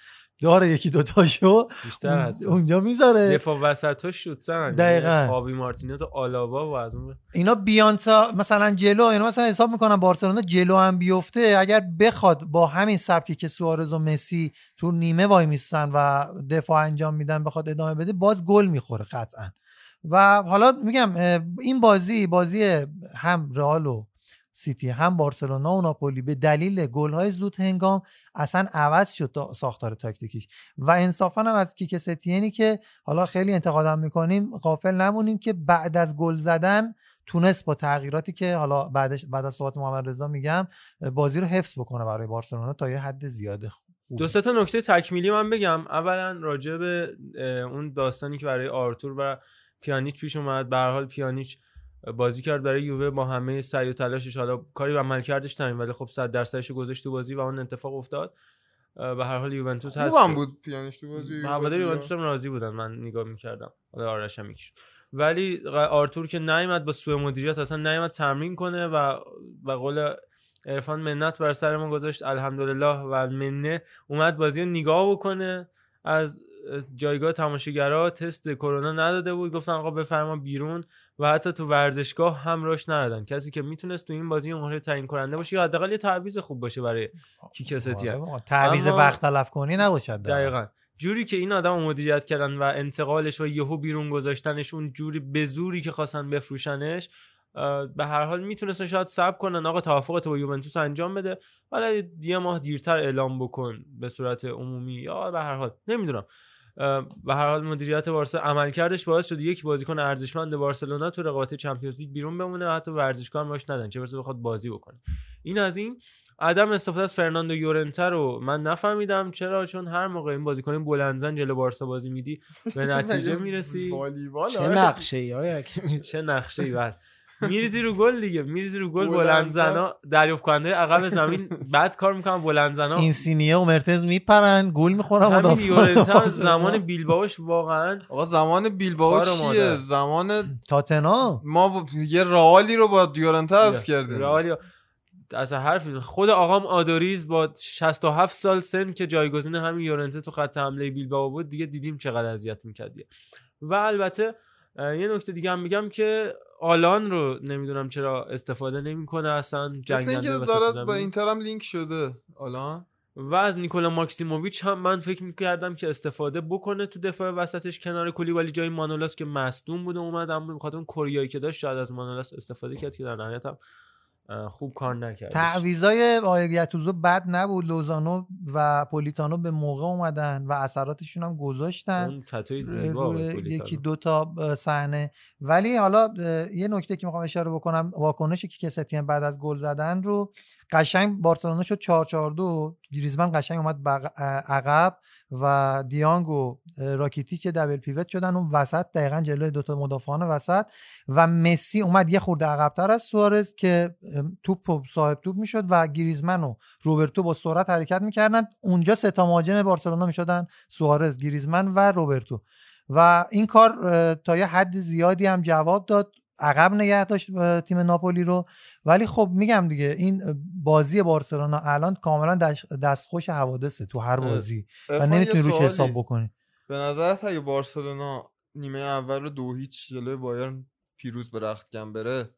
داره یکی دو تاشو اونجا میذاره، دفاع وسط‌ها شوت زن دقیقاً خاوی مارتینز و آلاوا و از اون اینا بیانتا مثلا جلو اینا مثلا حساب میکنن بارسلونا جلو هم بیفته اگر بخواد با همین سبکی که سوارز و مسی تو نیمه وای میستن و دفاع انجام میدن بخواد ادامه بده باز گل میخوره قطعاً. و حالا میگم این بازی بازی هم رئال و سیتی هم بارسلونا و ناپولی به دلیل گل‌های زود هنگام اصلا عوض شد تا ساختار تاکتیکیش و انصافا هم از کیک ستیانی که حالا خیلی انتقادم میکنیم غافل نمونیم که بعد از گل زدن تونست با تغییراتی که حالا بعدش بعد از صحبت محمد رضا میگم بازی رو حفظ بکنه برای بارسلونا تا یه حد زیاده. دو سه تا نکته تکمیلی من بگم. اولا راجع به اون داستانی که برای آرتور و پیانیچ پیش اومد، به هر حال پیانیچ بازی کرد برای یووه با همه سعی و تلاشش، حالا کاری به عملکردش نداریم ولی خب صد درصدش گذاشت تو بازی و اون اتفاق افتاد. به هر حال یوونتوس هست خوبم بود پیانیش تو بازی، هواداری یوونتوس هم راضی بودن من نگاه می‌کردم، حالا آرش هم میکش. ولی آرتور که نیامد با سوء مدیریت اصلا نیامد تمرین کنه و به قول عرفان منت بر سرمون گذاشت الحمدلله و مننه اومد بازی رو نگاه بکنه از جایگاه تماشاگرها، تست کرونا نداده بود گفتن آقا بفرما بیرون و حتی تو ورزشگاه هم روش ندادن. کسی که میتونست تو این بازی مهره تعیین کننده باشه یا حداقل یه تعویض خوب باشه برای کیک ستیان، تعویض وقت تلف کنی نباشه. دقیقاً جوری که این آدمو مدیریت کردن و انتقالش و یهو بیرون گذاشتنش اون جوری به زوری که خواستن بفروشنش، به هر حال میتونستن شاید صبر کنن آقا توافقت با یوونتوس انجام بده حالا یه ماه دیرتر اعلام بکن به صورت عمومی یا به هر حال نمیدونم. به هر حال مدیریت بارسا عملکردش باعث شد یک بازیکن ارزشمند بارسلونا تو رقابت چمپیونز لیگ بیرون بمونه، حتی ورزشکار ماش ندن چه برسه بخواد بازی بکنه. این از این عدم استفاده از فرناندو یورنته رو من نفهمیدم چرا، چون هر موقع این بازیکن بلندزن جلو بارسا بازی میدی به نتیجه میرسی. چه نقشه‌ای آیا چه نقشه‌ای بعد میریزی رو گل دیگه، میریزی رو گل بلندزنا دریافت کننده عقب زمین بعد کار میکنن بلندزنا این سینیه و مرتز میپرن گل میخورن. همین یورنتا زمان بیلباوش واقعا آقا زمان بیلباو چیه زمان تاتنا ما با... یه رئالی رو با یورنتا حذف کردیم. رئالی از حرف خود آقام آدوریز با شصت و هفت سال سن که جایگزین همین یورنتا تو خط حمله بیلباو بود دیگه دیدیم چقدر اذیت میکرد. و البته یه نکته دیگه هم میگم که آلان رو نمیدونم چرا استفاده نمیکنه اصلا، جنگنده داره با اینتر هم لینک شده آلان. و از نیکولا ماکسیموویچ هم من فکر میکردم که استفاده بکنه تو دفاع وسطش کنار کولیبالی جای مانولاس که مصدوم بوده اومد، اما بخاطر اون کوریایی که داشت شاید از مانولاس استفاده کرد که در نهایت هم خوب کار نکرد. تعویضای آیگاتوزو بد نبود، لوزانو و پولیتانو به موقع اومدن و اثراتشون هم گذاشتن اون تتوی زیبا یکی دو تا صحنه. ولی حالا یه نکته که میخوام اشاره بکنم واکنشی که کساتین بعد از گل زدن رو قشنگ بارسلونا شد چهار چهار دو، گریزمن قشنگ اومد عقب و دیانگ و راکیتی که دابل پیوت شدن اون وسط دقیقاً جلوی دوتا مدافعان وسط و مسی اومد یه خورده عقب‌تر از سوارز که توپ صاحب توپ میشد و گریزمن و روبرتو با سرعت حرکت میکردن اونجا سه تا مهاجم بارسلونا میشدن سوارز، گریزمن و روبرتو و این کار تا یه حد زیادی هم جواب داد، عقب نگه داشت تیم ناپولی رو. ولی خب میگم دیگه این بازی بارسلونا الان کاملا دستخوش حوادثه تو هر بازی و نمیتونی روش حساب بکنی. به نظرت اگه بارسلونا نیمه اول رو دو هیچ جلوی بایرن پیروز به رختکن بره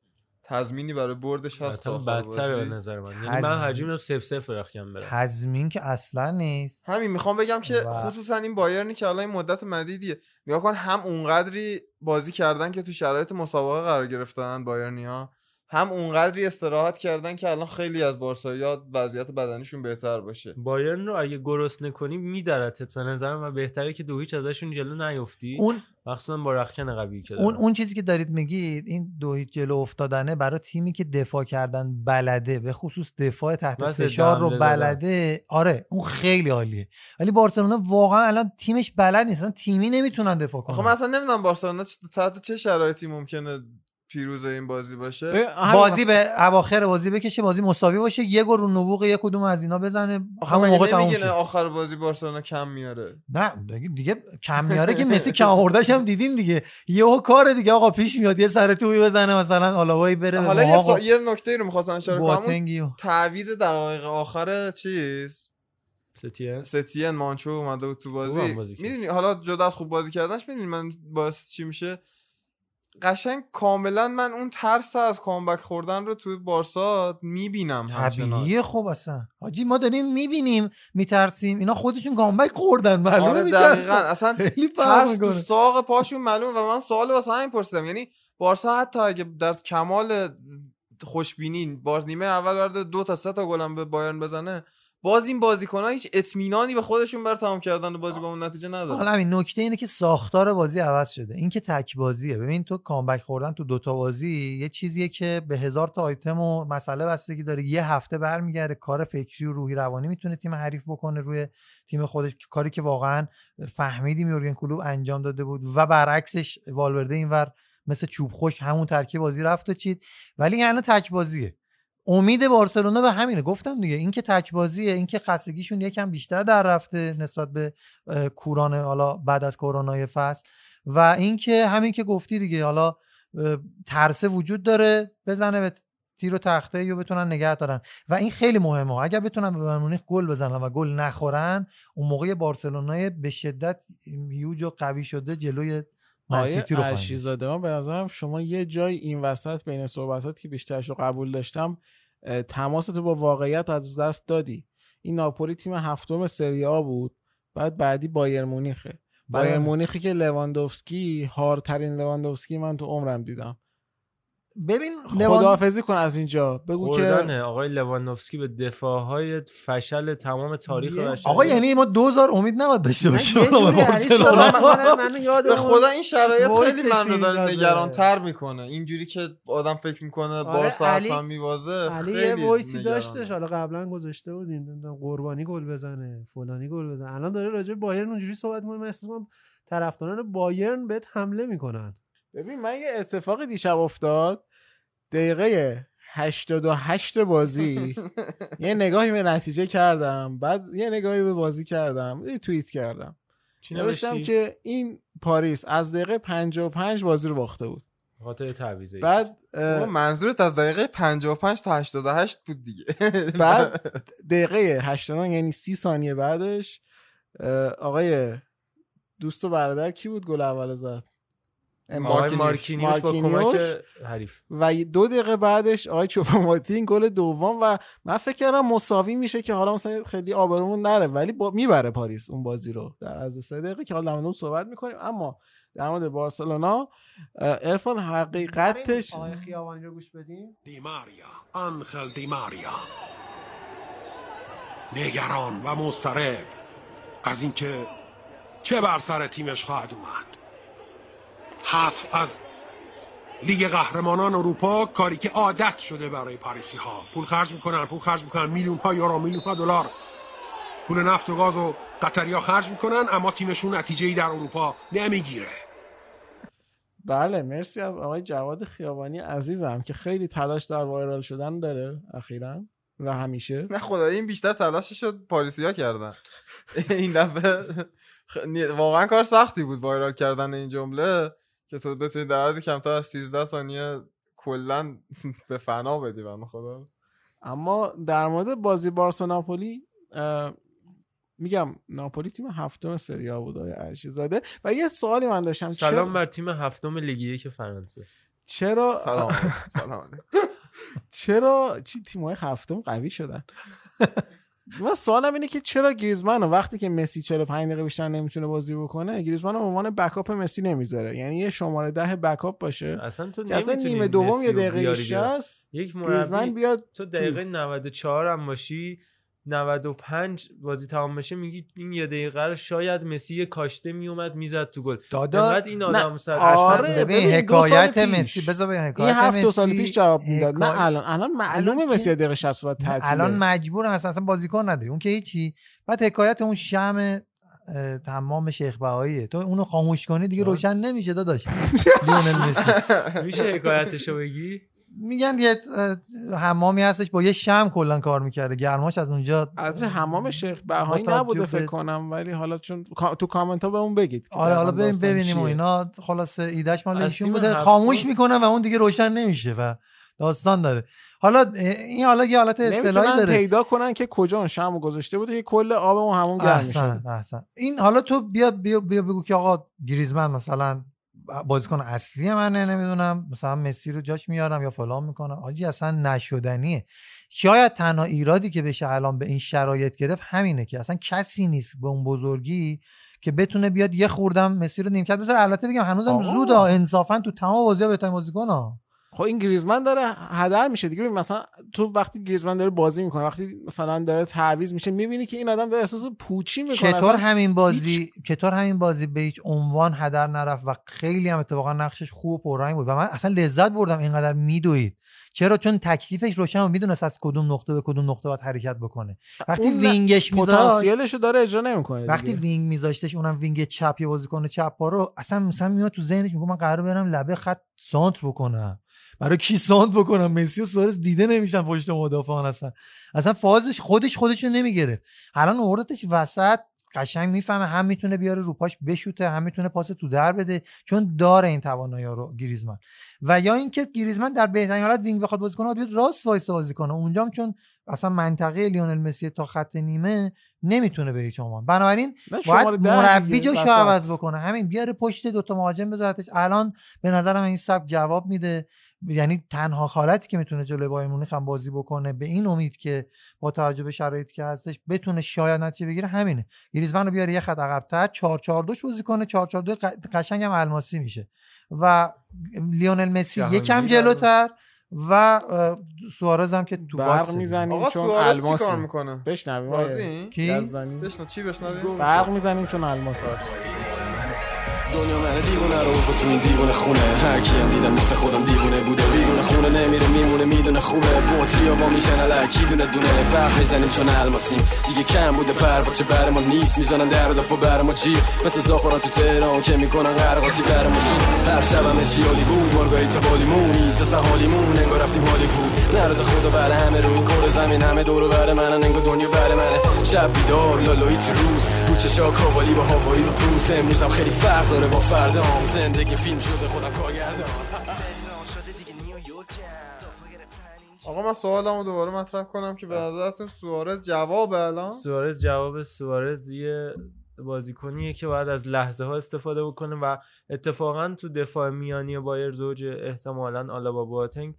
تضمینی برای بردش هست تا آخر بازی. بدتر به نظر من. تز... یعنی من حجم رو صفر صفر رختم برم. تضمین که اصلا نیست. همین میخوام بگم که و... خصوصا این بایرنی که الان این مدت مدیدیه. نگاه کن هم اونقدری بازی کردن که تو شرایط مسابقه قرار گرفتن بایرنی‌ها، هم اونقدری استراحت کردن که الان خیلی از بارسایی‌ها وضعیت بدنیشون بهتر باشه. بایرن رو اگه گرسنه کنی می‌درتت به نظر من. بهتره که دو هیچ ازشون جلو نیفتی. اون مخصوصا با رختکن قوی که اون اون چیزی که دارید میگید این دو هیچ جلو افتادنه برای تیمی که دفاع کردن بلده، به خصوص دفاع تحت فشار رو بلده. آره اون خیلی عالیه، ولی بارسلونا واقعا الان تیمش بلد نیست، اصلا تیمی نمیتونن دفاع کنن. آخه من اصلا نمیدونم بارسلونا تحت چه شرایطی ممکنه پیروز این بازی باشه. بازی به اواخر بازی بکشه، بازی مساوی باشه، یه گل رو نبوغ یک کدوم از اینا بزنه، همون موقع تموم شه. آخر بازی بارسلونا کم میاره. نه دیگه کم میاره که مسی کم آوردش هم دیدین دیگه. یهو کار دیگه آقا پیش میاد، یه سر توی بزنه مثلا آلاوی بره. حالا یه, سا... یه نکته رو می‌خواستم اشاره کنم. تعویض دقایق آخر چیز ستین ستین مانچو اومده بود تو بازی. می‌دونی حالا جدا از خوب بازی کردنش می‌دونی من باعث چی میشه؟ قشنگ کاملا من اون ترس از کامبک خوردن رو توی بارسا میبینم. طبیعیه خب، اصلا حاجی ما داریم میبینیم میترسیم، اینا خودشون کامبک خوردن معلومه. آره دقیقاً، اصلا ترس تو ساق پاشون معلومه. و من سوال واسه همین پرسیدم، یعنی بارسا حتی اگه در کمال خوشبینی باز نیمه اول برده دو تا سه تا گلم به بایرن بزنه، باز این بازیکن‌ها هیچ اطمینانی به خودشون بر تمام کردن بازی با اون نتیجه نداره. حالا همین نکته اینه که ساختار بازی عوض شده. این که تک بازیه. ببین تو کامبک خوردن تو دوتا بازی یه چیزیه که به هزار تا آیتم و مسئله بستگی داره. یه هفته برمیگرده، کار فکری و روحی روانی میتونه تیم حریف بکنه روی تیم خودش، کاری که واقعا فهمیدیم یورگن کلوپ انجام داده بود. و برعکسش والورده اینور مثل چوب خوش همون ترکیب بازی رفت و چید. ولی الان تک بازیه. امید بارسلونا به همینه. گفتم دیگه این که تک بازیه، این که خستگیشون یکم بیشتر در رفته نسبت به کورانه حالا بعد از کرونای فصل، و این که همین که گفتی دیگه حالا ترسه وجود داره بزنه به تیر و تخته یا بتونن نگه دارن. و این خیلی مهمه. اگر بتونن به بایرن مونیخ گل بزنن و گل نخورن، اون موقع بارسلونای به شدت هیوج و قوی شده جلوی آیه عرشیزاده. من به نظرم شما یه جای این وسط بین صحبتات که بیشترش رو قبول داشتم تماست با واقعیت از دست دادی. این ناپولی تیم هفتم سری آ بود، بعد بعدی بایرن مونیخه. بایرن مونیخی که لواندوفسکی هارترین لواندوفسکی من تو عمرم دیدم. ببین لواند... خداحافظی کن از اینجا بگو که آقای لواندوفسکی به دفاعهای فشل تمام تاریخ داشت. آقا یعنی ما دو هزار امید نباید داشته باشیم. به خدا این شرایط خیلی من رو داره نگران‌تر میکنه. اینجوری که آدم فکر میکنه بارسا حتما میوازه. علی یه وایسی داشتش، حالا قبلا گذاشته بودیم قربانی گل بزنه فلانی گل بزنه، الان داره راجع به بایرن اونجوری صحبت میکنه. من احساس میکنم طرفداران بایرن بهت حمله میکنن. ببین من یه اتفاقی دیشب افتاد، دقیقه هشتاد و هشت بازی یه نگاهی به نتیجه کردم، بعد یه نگاهی به بازی کردم، یه توییت کردم. چی نوشتم که این پاریس از دقیقه پنجاه و پنج بازی رو باخته بود خاطر تعویضش. بعد منظورت از دقیقه پنجاه و پنج تا هشتاد و هشت بود دیگه. بعد دقیقه هشتاد و نه یعنی سی ثانیه بعدش آقای دوست و برادر کی بود گل اول زد؟ مارکینیوش. مارکینیوش با کمک حریف. و دو دقیقه بعدش آقای چوپاماتین گل دوم. و من فکر کردم مساوی میشه که حالا مثلا خیلی آبرومون نره، ولی با... میبره پاریس اون بازی رو در از سه دقیقه که حالا ما صحبت میکنیم. اما در مورد بارسلونا عرفان حقیقتش آقای خیابانی رو گوش بدیم. دیماریا، آنخل دیماریا نگران و مضطرب از اینکه چه بر سر تیمش خواهد اومد. حذف از لیگ قهرمانان اروپا، کاری که عادت شده برای پاریسی ها. پول خرج میکنن پول خرج میکنن میلیون ها یورو میلیون ها دلار پول نفت و گاز و قطریا خرج میکنن، اما تیمشون نتیجه‌ای در اروپا نمیگیره. بله مرسی از آقای جواد خیابانی عزیزم که خیلی تلاش در وایرال شدن داره اخیراً و همیشه. نه خدای این بیشتر تلاشش رو پاریسی‌ها کردن. این دفعه واقعا کار سختی بود وایرال کردن این جمله که تو بتونی در عرض کمتر از سیزده ثانیه کلا به فنا بدی بنده خدا. اما در مورد بازی بارسا ناپولی میگم ناپولی تیم هفتم سری آ بود آقای عرشیزاده. و یه سوالی من داشتم. سلام بر تیم هفتم لیگ یک فرانسه. چرا سلام سلام چرا چی تیم‌های هفتم قوی شدن؟ من سوالم اینه که چرا گریزمن وقتی که مسی چهل و پنج دقیقه بیشتر نمیتونه بازی بکنه، گریزمن به عنوان بکاپ مسی نمیذاره، یعنی یه شماره ده بکاپ باشه. اصلا تو نمیتونی نیمه دوم یه دقیقه شصت یک گریزمن بیاد، تو دقیقه نود و چهار هم باشی نود و پنج بازی تمام بشه میگی این یه دقیقه رو شاید مسی کاشته میومد میزد تو گل. بعد این آدم سر آره ببین حکایت مسی بذار ببین حکایت مسی هفت سال پیش جواب میداد، نه الان. الان معلومه مسی دقیقه شصت بعد تعطیل، الان مجبورم اصلا بازیکن نداری اون که هیچی. بعد حکایت اون شمع تمام شیخ بهاییه، تو اونو خاموش کنی دیگه روشن نمیشه داداش. لیونل مسی میشه حکایتشو بگی؟ میگن یه حمامی هستش با یه شمع کلا کار میکرده، گرماش از اونجا از حمام شیخ بهایی نبوده فکر کنم، ولی حالا چون تو کامنت ها به اون بگید آره حالا ببین ببینیم و اینا. خلاصه ایدهش مال ایشون بوده، خاموش میکنه و اون دیگه روشن نمیشه و داستان داره. حالا این حالا یه حالت اصطلاحی داره، نمیتونن پیدا کنن که کجا اون شمعو گذاشته بوده که کل آب اون حمام گرم میشد. احسن این حالا تو بیا بیا بگو که آقا گریزمن مثلا بازیکن اصلی منه، نمیدونم مثلا مسی رو جاش میارم یا فلان میکنم. آجی اصلا نشدنیه. شاید تنها ایرادی که بشه الان به این شرایط گرفت همینه که اصلا کسی نیست به اون بزرگی که بتونه بیاد یه خوردم مسی رو نیمکت بذاره. البته بگم هنوزم زوده انصافا، تو تمام بازی‌ها بهترین بازیکن‌ها. خب این گریزمن داره هدر میشه دیگه. مثلا تو وقتی گریزمن داره بازی میکنه، وقتی مثلا داره تعویض میشه، میبینی که این آدم به احساس پوچی میکنه. چطور همین بازی هیچ... چطور همین بازی به هیچ عنوان هدر نرفت و خیلی هم اتفاقا نقشش خوب و پررنگ بود و من اصلا لذت بردم اینقدر میدوید. چرا؟ چون تکلیفش روشن و میدونست از کدوم نقطه به کدوم نقطه باید حرکت بکنه. وقتی وینگش میذاشت پتانسیلشو داره اجرا نمیکنه. وقتی وینگ میذاشتش اونم وینگ چپ یه بازیکن چپ پارو، اصلا مثلا میاد تو ذهنش میگه من قراره برم لبه خط سانتر بکنم. برای کی سانتر بکنم؟ مسی و سوارز دیده نمیشن پشت مدافعان هستن. اصلا فازش خودش خودشو نمیگرفت. الان آوردتش وسط قشنگ میفهمه هم میتونه بیاره رو پاش بشوته، هم میتونه پاس تو در بده، چون داره این توانایی رو گریزمن. و یا اینکه گریزمن در بهترین حالت وینگ بخواد بازی کنه، بیاد راست وایس بازی کنه، اونجام چون اصلا منطقه لیونل مسی تا خط نیمه نمیتونه به هیچ عنوان. بنابراین باید مربی جاشو عوض بکنه، همین بیاره پشت دو تا مهاجم بذارتش. الان به نظرم این سب جواب میده، یعنی تنها حالتی که میتونه جلوی بایر مونیخ هم بازی بکنه به این امید که با توجه به شرایطی که هستش بتونه شاید نتیجه بگیره همینه. گریزمن رو بیاره یه خط عقب‌تر، چهار چهار دو بازی کنه، چهار چهار دو قشنگ هم الماسی میشه و لیونل مسی یکم جلوتر و سوارز هم که تو باکس برق میزنیم چون الماس کار میکنه. بشنویم بازی کی بشنو چی بشنویم برق میزنیم چون الماس. دنیا من دیوونه رو و تو این دیوونه خونه، هر کیم دیدم مثل خودم دیوونه بوده، بیرون خونه نمیره میمونه میدونه خوبه، بطریا با میشن الکی دونه دونه، برق میزنیم چون الماسیم دیگه کم بوده، بر بچه بر ما نیست میزنن در و دفو بر ما چی مثل زاخرا تو تهران که میکنن غرقاتی بر ما شی، هر شبم چیالی بود مارگاریتا بالیمون نیست اصلا حالیمون، انگار رفتیم هالیوود نرد خدا بر همه روی کره زمین، همه دور و بر منن انگار دنیا بر منه، شب بیدار لالایی تو روز تو چشا کوالی با هوایی رو کوس، امروزم خیلی فرق با فردام زندگی فیلم شده خودم کارگردان. آقا من سوالمو دوباره مطرح کنم که به نظرتون سوارز جواب الان سوارز جواب سوارز یه بازیکنیه که باید از لحظه ها استفاده بکنه و اتفاقا تو دفاع میانی بایر زوج احتمالاً آلابا بواتنگ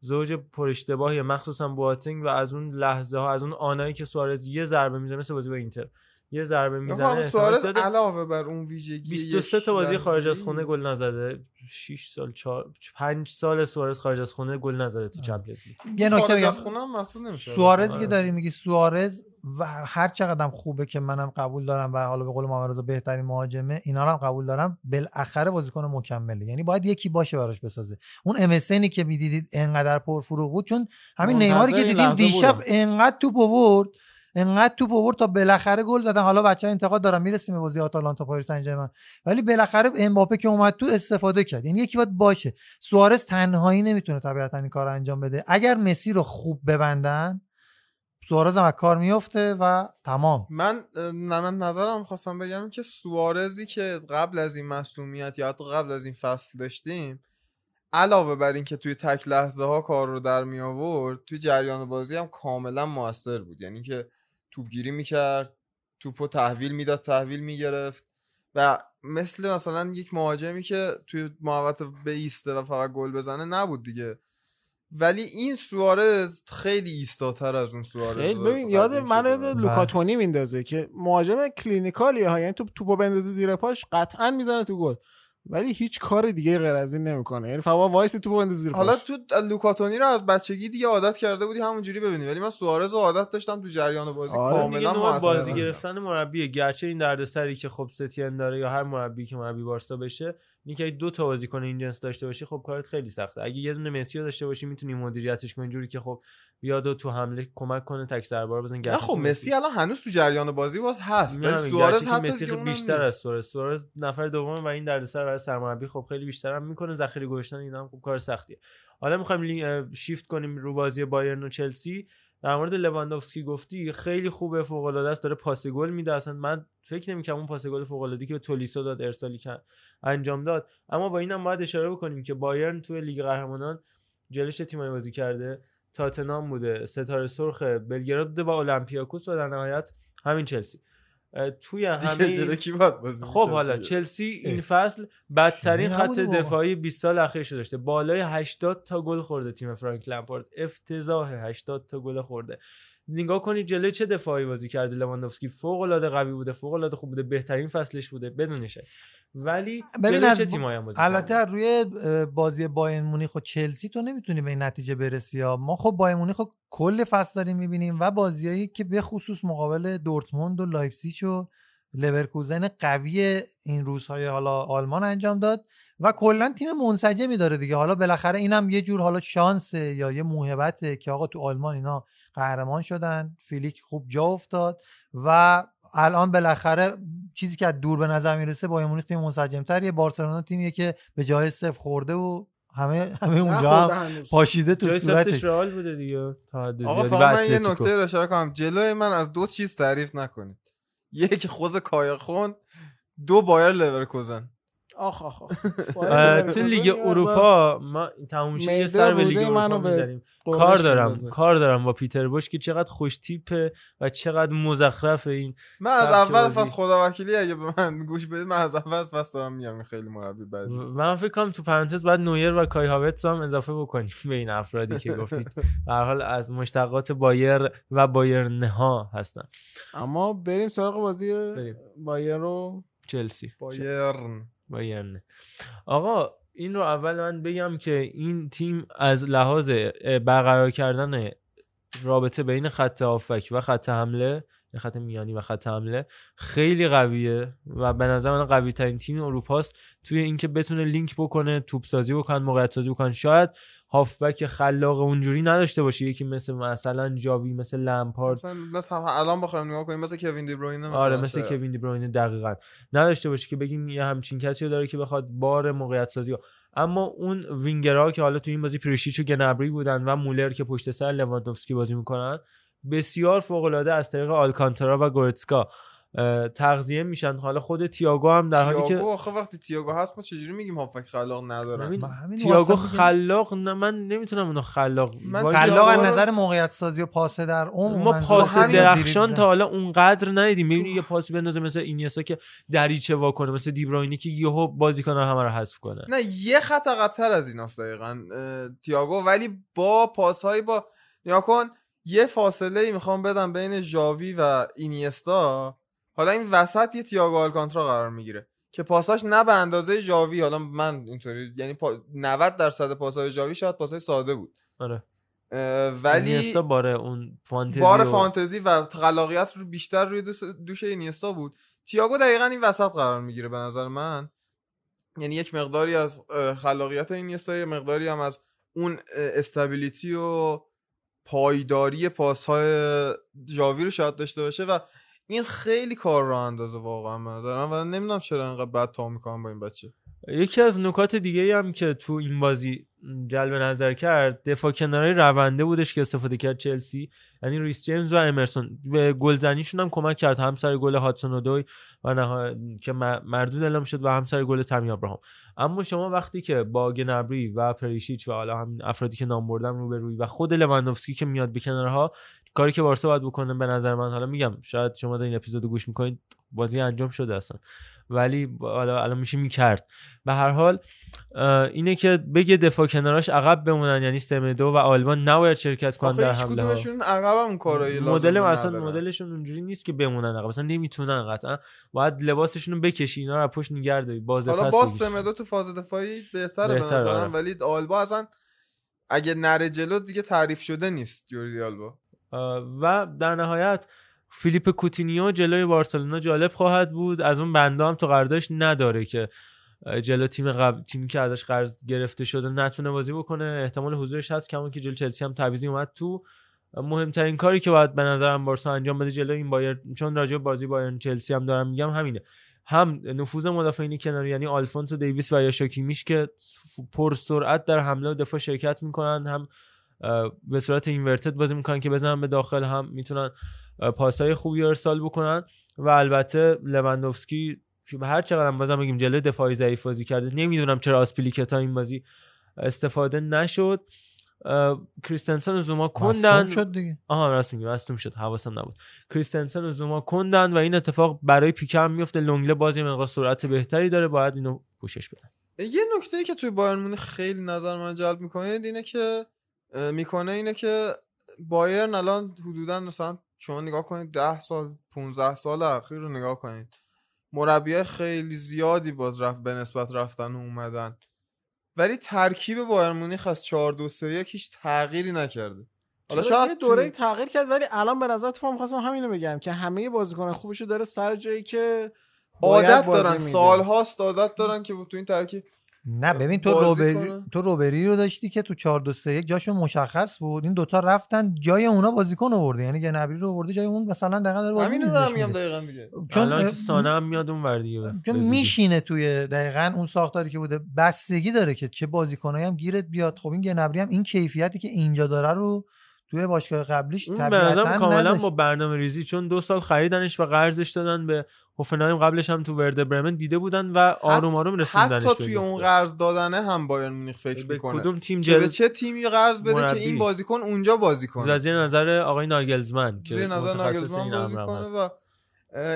زوج پر اشتباهی، مخصوصا بواتنگ، و از اون لحظه ها از اون آنایی که سوارز یه ضربه میزنه مثل بازی با اینتر یه ضربه میزنه. سوارز علاوه بر اون ویژگی بیست و سه تا بازی خارج از خونه گل نزده، شش سال چهار پنج سال سوارز خارج از خونه گل نزده تو چمپیونز لیگ. یه نکته میگم، سوارز که داری میگی سوارز و هر چقدرم خوبه که منم قبول دارم و حالا به قول محمد رضا بهترین مهاجمه اینا رو هم قبول دارم، بالاخره بازیکن مکمله، یعنی باید یکی باشه براش بسازه. اون ام اس انی که میدیدید انقدر پرفروغ بود، چون همین نیماری که دیدیم دیشب انقدر توپ آورد انقدر توپ آورد تا بالاخره گل زدن. حالا بچه‌ها انتقاد دارن، میرسیم به بازی آتالانتا پاریس سن ژرمن، ولی بالاخره امباپه که اومد تو استفاده کرد، یعنی یکی باید باشه. سوارز تنهایی نمیتونه طبیعتا این کار انجام بده، اگر مسی رو خوب ببندن سوارز هم کار میفته و تمام. من من نظرم خواستم بگم که سوارزی که قبل از این مصدومیت یا حتی قبل از این فصل داشتیم، علاوه بر این که توی تک لحظه ها کار رو در می آورد، توی جریان بازی هم کاملا موثر بود، یعنی که توپگیری میکرد، توپو تحویل میداد، تحویل میگرفت و مثل مثلا یک مهاجمی که توی محوطه بایسته و فقط گل بزنه نبود دیگه. ولی این سوارز خیلی ایستاتر از اون سوارز خیلی ببین یاد من لوکاتونی میندازه که مهاجم کلینیکالیه ها، یعنی تو توپو بندازی زیر پاش قطعا میزنه تو گل، ولی هیچ کار دیگه غیر از این نمیکنه، یعنی فقط وایس توپو بندازی زیر پاش. حالا تو لوکاتونی رو از بچگی دیگه عادت کرده بودی همونجوری ببینی، ولی من سوارز رو عادت داشتم تو جریان بازی کاملا موثر بازی گرفتن مربی. گرچه این دردسری که خب ستین داره یا هر مربی که مربی بارسا بشه، اینکه دو تا بازیکن این جنس داشته باشی خب کارت خیلی سخته. اگه یه دونه مسی داشته باشی میتونی مدیریتش کنی جوری که خب بیاد تو حمله کمک کنه، تک ضربه بزنه. نه خب مسی الان هنوز تو جریان بازی باز هست، ولی سوارز حتی مسی خیلی بیشتر از سوارز. سوارز نفر دومه و این دردسر برای سرمربی خب خیلی بیشترم میکنه، ذخیره گذاشتن اینا خب کار سختیه. حالا میخوایم شیفت کنیم رو بازی بایرن و چلسی. در مورد لواندوفسکی گفتی خیلی خوبه، فوق العاده است، داره پاس گل میده. اصلا من فکر نمی‌کنم اون پاس گل فوق العاده‌ای که به تولیسو داد ارسالی انجام داد. اما با اینم باید اشاره بکنیم که بایرن توی لیگ قهرمانان جلوش تیمای بازی کرده، تاتنهام بوده، ستاره سرخ بلگراد بوده و اولمپیاکوس و در نهایت همین چلسی. توی همین خب حالا چلسی این فصل بدترین خط دفاعی بیست سال اخیر شده داشته، بالای هشتاد تا گل خورده تیم فرانک لمپارد، افتضاح. هشتاد تا گل خورده. نگاه کنید جلوی چه دفاعی بازی کرده لواندوفسکی، فوق العاده قوی بوده، فوق العاده خوب بوده، بهترین فصلش بوده بدون شک، ولی ببین چه تیمایی هم بوده. البته روی بازی بایرن مونیخ و چلسی تو نمیتونی به این نتیجه برسی ها. ما خب بایرن مونیخ رو کل فصل داریم میبینیم و بازیایی که به خصوص مقابل دورتموند و لایپزیگ و لورکوزن قوی این روزهای حالا آلمان انجام داد و کلا تیم منسجمی داره دیگه. حالا بالاخره اینم یه جور حالا شانس یا یه موهبته که آقا تو آلمان اینا قهرمان شدن، فلیک خوب جا افتاد و الان بالاخره چیزی که از دور به نظر میرسه بایرن مونیخ تیم منسجم‌تریه، بارسلونا تیمیه که به جای صفر خورده و همه همه اونجا هم پاشیده تو صورتش. رئال بوده دیگه تا حد زیادی. آقا من یه نکته رو اشاره کنم، جلوی من از دو چیز تعریف نکنید، یک خوز کایخون، دو بایر لورکوزن. آخ آخ آخ تو لیگ اروپا ما تموم شه یه سر به لیگ اروپا می‌ذاریم. کار دارم کار دارم با پیتر بوش که چقدر خوش تیپه و چقدر مزخرف. این من از اول فصل خداوکیلی اگه به من گوش بدید من از اول فصل دارم میگم خیلی مربی بده. من فکر کنم تو پرانتز بعد نویر و کای هاورتس هم اضافه بکنیم به این افرادی که گفتید به هر حال از مشتقات بایر و بایرنها هستن. اما بریم سراغ بازی بایر و چلسی. بایرن بایرن. آقا این رو اول من بگم که این تیم از لحاظ برقرار کردن رابطه بین خط هافک و خط حمله، خط میانی و خط حمله خیلی قویه و به نظر من قوی ترین تیم اروپاست توی اینکه بتونه لینک بکنه، توپ سازی بکنه، موقعیت سازی بکنه. شاید هافبک خلاق اونجوری نداشته باشه، یکی مثل مثلا جاوی، مثل لمپارد، مثلا مثلا الان بخوایم نگاه کنیم مثل کوین دی بروینه، مثلا آره مثل کوین دی بروینه دقیقاً نداشته باشه که بگیم یه همچین کسی رو داره که بخواد بار موقعیت سازی. اما اون وینگرها که حالا تو این بازی پریشیچ و گنبری بودن و مولر که پشت سر لواندوفسکی بازی میکنن بسیار فوق‌العاده از طریق آلکانتارا و گورتسکا تغذیه میشن. حالا خود تییاگو هم در حالی که تییاگو آخه وقتی تییاگو هست ما چجوری میگیم هافک خلاق نداره؟ تییاگو خلاق نه، من نمیتونم اونو خلاق خلاق از نظر موقعیت سازی و پاس در عمق. ما پاس درخشان تا حالا اونقدر ندیدیم. میبینی یه پاسی بندازه مثل اینیستا که دریچه وا کنه، مثل دی بروینه که یهو بازیکن همه رو حذف کنه. نه یه خط عقب‌تر از ایناست دقیقاً تییاگو، ولی با پاس‌های با نیاکن یه فاصله‌ای میخوام بدم بین ژاوی و اینیستا. حالا این وسط یه تییاگو آلکانتارا قرار میگیره که پاساش نه به اندازه ژاوی، حالا من اینطوری یعنی پا... نود درصد پاسای ژاوی شاید پاسای ساده بود. آره. ولی اینیستا باره اون فانتزی باره و... فانتزی و خلاقیت رو بیشتر روی دوش, دوش اینیستا بود. تییاگو دقیقاً این وسط قرار میگیره به نظر من، یعنی یک مقداری از خلاقیت اینیستا، یه مقداری هم از اون استابیلیتی و پایداری پاس‌های ژاوی رو شاید داشته باشه و این خیلی کار راه اندازه واقعا به نظرم و نمیدونم چرا اینقدر بد تا میکنم با این بچه. یکی از نکات دیگه هم که تو این بازی جلب نظر کرد دفاع کناری رونده بودش که استفاده کرد چلسی، یعنی ریس جیمز و امرسون. به گلزنیشون هم کمک کرد، هم سر گل هاتسون اودوی و نه... که مردود اعلام شد و هم سر گل تامی ابراهام. اما شما وقتی که با گنبری و پریشیچ و حالا هم افرادی که نام بردم رو به روی و خود لواندوفسکی که میاد به کنارها، کاری که بارسا باید بکنه به نظر من، حالا میگم شاید شما در این اپیزودو گوش میکنید بازی انجام شده اصلا، ولی حالا الان میشه میکرد. به هر حال اینه که بگه دفاع کناراش عقب بمونن، یعنی سمدو و آلبان نباید شرکت کنن در حمله ها. کدومشون عقب هم کارایی لازم نداره، اصلا مدلشون اونجوری نیست که بمونن عقب، اصلا نمیتونن، قطعا باید لباسشون رو بکشی، اینا رو پشت نگه داری. باز حالا باز سمدو تو فاز دفاعی بهتره به نظرم، ولی آلبا اصلا اگه نره جلو دیگه تعریف شده نیست جوردی آلبا. و در نهایت فیلیپ کوتینیو جلوی بارسلونا جالب خواهد بود، از اون بنده هم تو قراردادش نداره که جلو تیم قبل، تیمی که ازش قرض گرفته شده نتونه بازی بکنه، احتمال حضورش هست، کمون که جلو چلسی هم تعویضی اومد تو. مهمترین کاری که باید به نظرم بارسا انجام بده جلو این بایر، چون راجع به بازی بایرن چلسی هم دارم میگم، همینه، هم نفوذ مدافعین کناری، یعنی آلفونسو دیویس و یا شاکیمیش که پر سرعت در حمله و دفاع شرکت میکنن، هم به صورت اینورتد بازی میکنن که بزنن به داخل، هم میتونن پاس‌های خوبی ارسال بکنن، و البته لواندوفسکی که به هر چقدر هم بازم بگیم جلوی دفاعی ضعیف بازی کرده، نمیدونم چرا آسپیلیکتا این بازی استفاده نشد. کریستنسن و زوما کندن، مصدوم شد دیگه. آها راست میگی، مصدوم شد، حواسم نبود. کریستنسن و زوما کندن و این اتفاق برای پیک هم میفته. لونگله بازی مقدار سرعت بهتری داره، باید اینو پوشش بدن. یه نکته‌ای که توی بایرن مونیخ خیلی نظر من جلب می‌کنه اینه که میکنه اینه که بایرن الان حدوداً مثلا شما نگاه کنید ده سال پونزده سال اخیر رو نگاه کنید، مربیای خیلی زیادی باز رفت به نسبت رفتن و اومدن، ولی ترکیب بایرن مونیخ از چهار دو سه یک هیچ تغییری نکرده. حالا شاید دوره تغییر کرد، ولی الان به نظر تو می‌خواستم همینو بگم که همه بازیکن خوبشو داره سر جایی که عادت دارن، سال‌هاست عادت دارن که تو این ترکیب. نه ببین تو روبری تو روبری رو داشتی که تو چهار دو سه یک جاشون مشخص بود، این دوتا رفتن جای اونا بازیکن آورده، یعنی گنبری رو آورده جای اون، مثلا دقیقاً داره بازی می‌کنه. همین دارم میگم دقیقاً دیگه، چون سانه هم میاد اونور دیگه، چون میشینه توی دقیقاً اون ساختاری که بوده. بستگی داره که چه بازیکنایی هم گیرت بیاد. خب این گنبری هم این کیفیتی که اینجا داره رو توی باشگاه قبلیش طبیعتاً کاملاً با برنامه‌ریزی، چون دو سال خریدنش و قرضش دادن به هوفنهایم، قبلش هم تو ورده برمن دیده بودن و آروم آروم رسوندنش. حتی توی اون قرض دادنه هم بایرن مونیخ فکر می‌کنه کدوم تیم جل... به چه تیمی قرض بده مربی. که این بازیکن اونجا بازی کنه، از نظر آقای ناگلزمن که زیر نظر ناگلزمن بازی کنه. و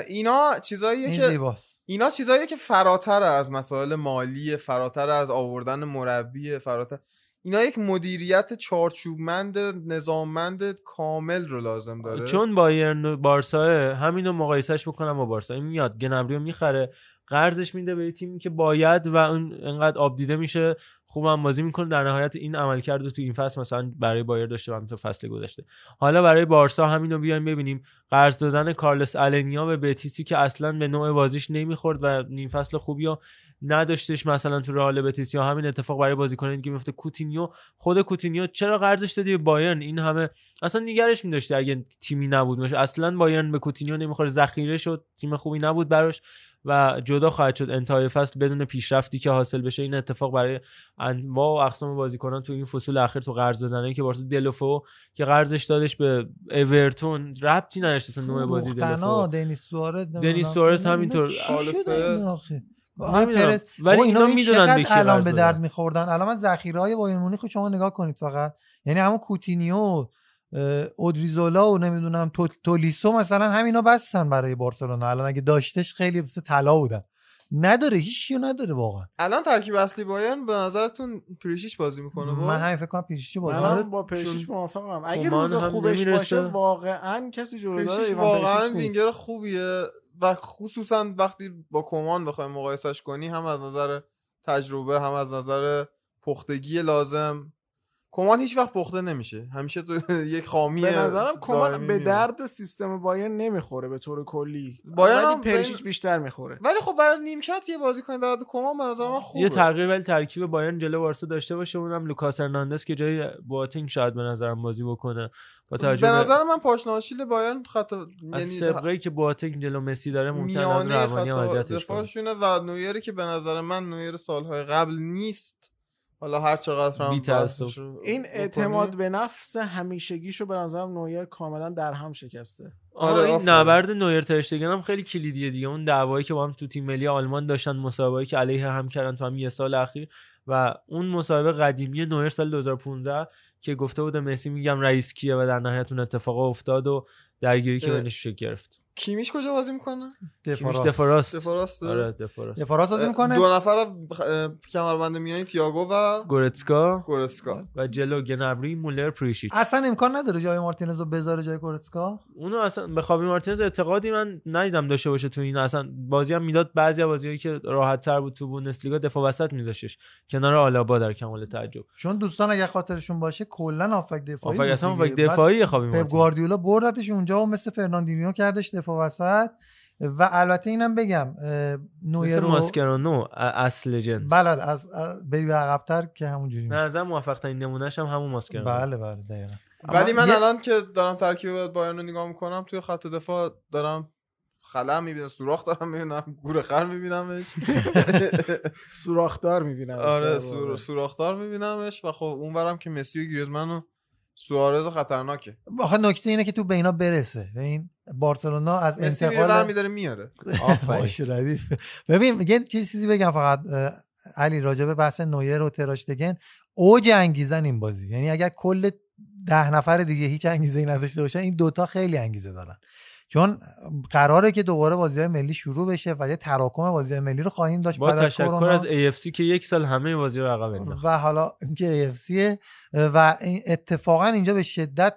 اینا چیزاییه که زیباست. اینا چیزاییه که فراتر از مسائل مالی، فراتر از آوردن مربی، فراتر، اینا یک مدیریت چارچوبمند، نظاممند کامل رو لازم داره. چون بایرن و بارسا همینو مقایسهش بکنم با بارسا، این میاد گنبری رو میخره، قرضش میده به تیمی که باید و اون انقدر آب دیده میشه، خوبم بازی میکنه. در نهایت این عملکرد رو تو این فصل مثلا برای بایرن داشته و تو فصل گذشته. حالا برای بارسا همینو بیایم ببینیم، قرض دادن کارلس النیا به بتیسی که اصلا به نوع بازیش نمیخورد و نیم فصل خوبیو نداشتش مثلا تو رئال بتیس، یا همین اتفاق برای بازیکنانی که میفته. کوتینیو، خود کوتینیو چرا قرضش دادی به بایرن؟ این همه اصلا نگرش می‌داشته اگه تیمی نبود، مش اصلا بایرن به کوتینیو نمیخوره، ذخیره شد، تیم خوبی نبود براش و جدا خواهد شد انتهای فصل بدون پیشرفتی که حاصل بشه. این اتفاق برای انواع و اقسام بازیکنان تو این فصول اخیر تو قرض دادنایی که بارسا، دلوفو که قرضش دادش به اورتون ربطی نداشت اصلا نوع بازی دلوفو، دنیس سوارز، دنیس سوارز همینطور، پرس. ولی اینا میدونن به چه الان به درد میخوردن. الان ذخیره‌های بایرن مونیخ رو شما نگاه کنید فقط، یعنی همون کوتینیو، اودریزولا و نمیدونم تولیسو مثلا، همینا بستن برای بارسلونا. الان اگه داشتش خیلی بس طلا بودن، نداره، هیچیو نداره واقعا. الان ترکیب اصلی بایرن به نظرتون پریشیچ بازی میکنه؟ با من همین فکر کنم پریشیچ بازی میکنه. با پریشیچ موافقم، اگه روز خوبش باشه واقعا کسی جوری داره. واقعا وینگر خوبیه و خصوصا وقتی با کمان بخوایم مقایسش کنی، هم از نظر تجربه، هم از نظر پختگی لازم. کمان هیچ وقت پخته نمیشه، همیشه تو یک خامیه. به نظرم کمان به درد سیستم بایرن نمیخوره به طور کلی، ولی پریشیچ بیشتر میخوره. ولی خب برای نیمکت یه بازیکن در حد کمان به نظر من خوبه. یه تغییر ولی ترکیب بایرن جلو بارسا داشته باشه، اونم لوکاس هرناندز که جای بواتینگ شاید به نظرم بازی بکنه. با تجربه به نظر من پاشناشیل بایرن خط، یعنی سبقه‌ای که بواتینگ جلو مسی داره ممکن از روانی حاجتش باشه، و نویری که به نظر من نویر سالهای قبل نیست حالا هر چقدر هم بحثشو این اعتماد به نفس همیشگیشو به نظرم نویر کاملا در هم شکسته. آره این نبرد نویر ترشتگن هم خیلی کلیدیه دیگه. اون دعوایی که با هم تو تیم ملی آلمان داشتن، مسابقه‌ای که علیه هم کردن تو هم یه سال اخیر و اون مسابقه قدیمی نویر سال دو هزار و پانزده که گفته بود مسی میگم رئیس کیه و در نهایت اون اتفاق افتاد و درگیری که بینش شکل گرفت. کیمیش کجا بازی میکنه؟ دفاراست. دفاراست. دفاراست. آره دفاراست. دفاراست بازی میکنه. دو نفر کمربند میانی تییاگو و گورتسکا. گورتسکا و جلو گنبری، مولر، پریشیچ. اصلا امکان نداره جای مارتینز رو بذاره جای گورتسکا. اونو اصلا به خوابی مارتینز اعتقادی من ندیدم داشته باشه تو این. اصلا بازی هم میداد، بعضی بازیایی که راحت تر بود تو بوندسلیگا دفاع وسط میذاشتش کنار آلابا در کمال تعجب. چون دوستان اگه خاطرشون باشه کلا آفک دفاعی. آفک اصلا آفک دفاعی خوابی مارتینز. پپ گواردیولا بردتش اونجا و مثل فرناندینیو کردش دفاع وسط. و البته اینم بگم نویر رو ماسکرانو اصل جنس بلد از بری به عقب‌تر که همونجوری میشه. نظرم موفق ترین نمونه‌ش هم همون ماسکرانو. بله بله دقیقاً. ولی من یه... الان که دارم ترکیب بایرن رو نگاه میکنم توی خط دفاع دارم خلا میبینم، سوراخ دارم میبینم، گوره خر میبینمش. سوراخدار میبینمش. آره سور... سوراخدار میبینمش و خب اونورم که مسی و گریزمن و سوارز خطرناکه. آخه نکته اینه که تو بینا برسه. ببین بارسلونا از انتقال داره میداره میاره. آفرش ردیف. ببین یه چیزی بگم فقط علی راجع به بحث نویر و تراشتگن، اوج انگیزن این بازی. یعنی اگر کل ده نفر دیگه هیچ انگیزه‌ای نداشته باشن، این دوتا خیلی انگیزه دارن. چون قراره که دوباره بازی‌های ملی شروع بشه و یه تراکم بازی‌های ملی رو خواهیم داشت بعد از کرونا. با تشکر از ای اف سی که یک سال همه بازی‌ها رو عقب انداخت و حالا که ای اف سی و اتفاقا اینجا به شدت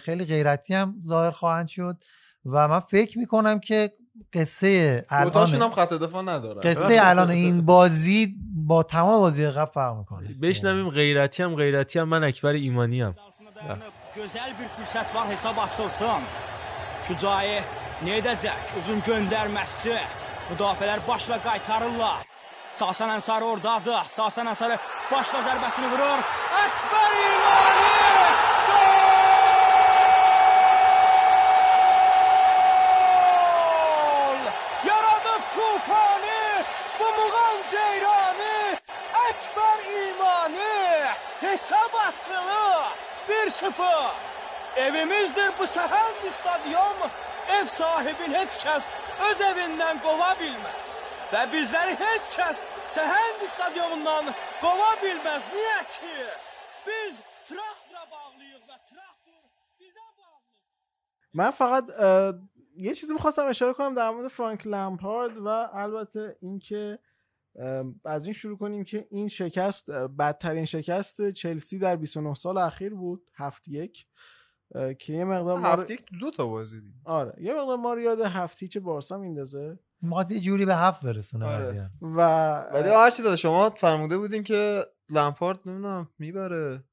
خیلی غیرتی هم ظاهر خواهند شد و من فکر می‌کنم که قصه الان دوتاشون هم خط دفاع نداره. قصه الان این بازی با تمام بازی قبل فرق می‌کنه. بشنویم غیرتی هم غیرتی هم من اکبر ایمانی ام. Gözəl bir fürsət var hesab açılsın. Şucayi nə edəcək? Uzun göndərməsi. Müdafiələr başla qaytarırlar. Sasan Ənsari ordadır. Sasan Ənsari başla zərbəsini vurur. Əkbər İmani! Gol! Yaradı tufanı, bumuğan ceyranı. Əkbər İmani! Hesab açılır. bir sıfır Evimizdir bu səhər bu stadion. Ev sahibini heç kəs öz evindən qova bilməz. Və bizləri heç kəs səhər bu stadionundan qova bilməz. Niyə ki? Biz Traktora bağlıyıq və Traktor bizə bağlıdır. Mən faqat یه چیزی می‌خواستم اشاره کنم در مورد فرانک لمپارد و البته اینکه از این شروع کنیم که این شکست بدترین شکست چلسی در بیست و نه سال اخیر بود. هفت یک که یه مقدار هفت یک دو تا بازی دید. آره یه مقدار ما رو یاد هفت هیچ بارسا میندازه، می‌خواد یه جوری به هفت برسونه. آره. و ولی هر چی داده شما فرموده بودین که لمپارد نمیدونم میبره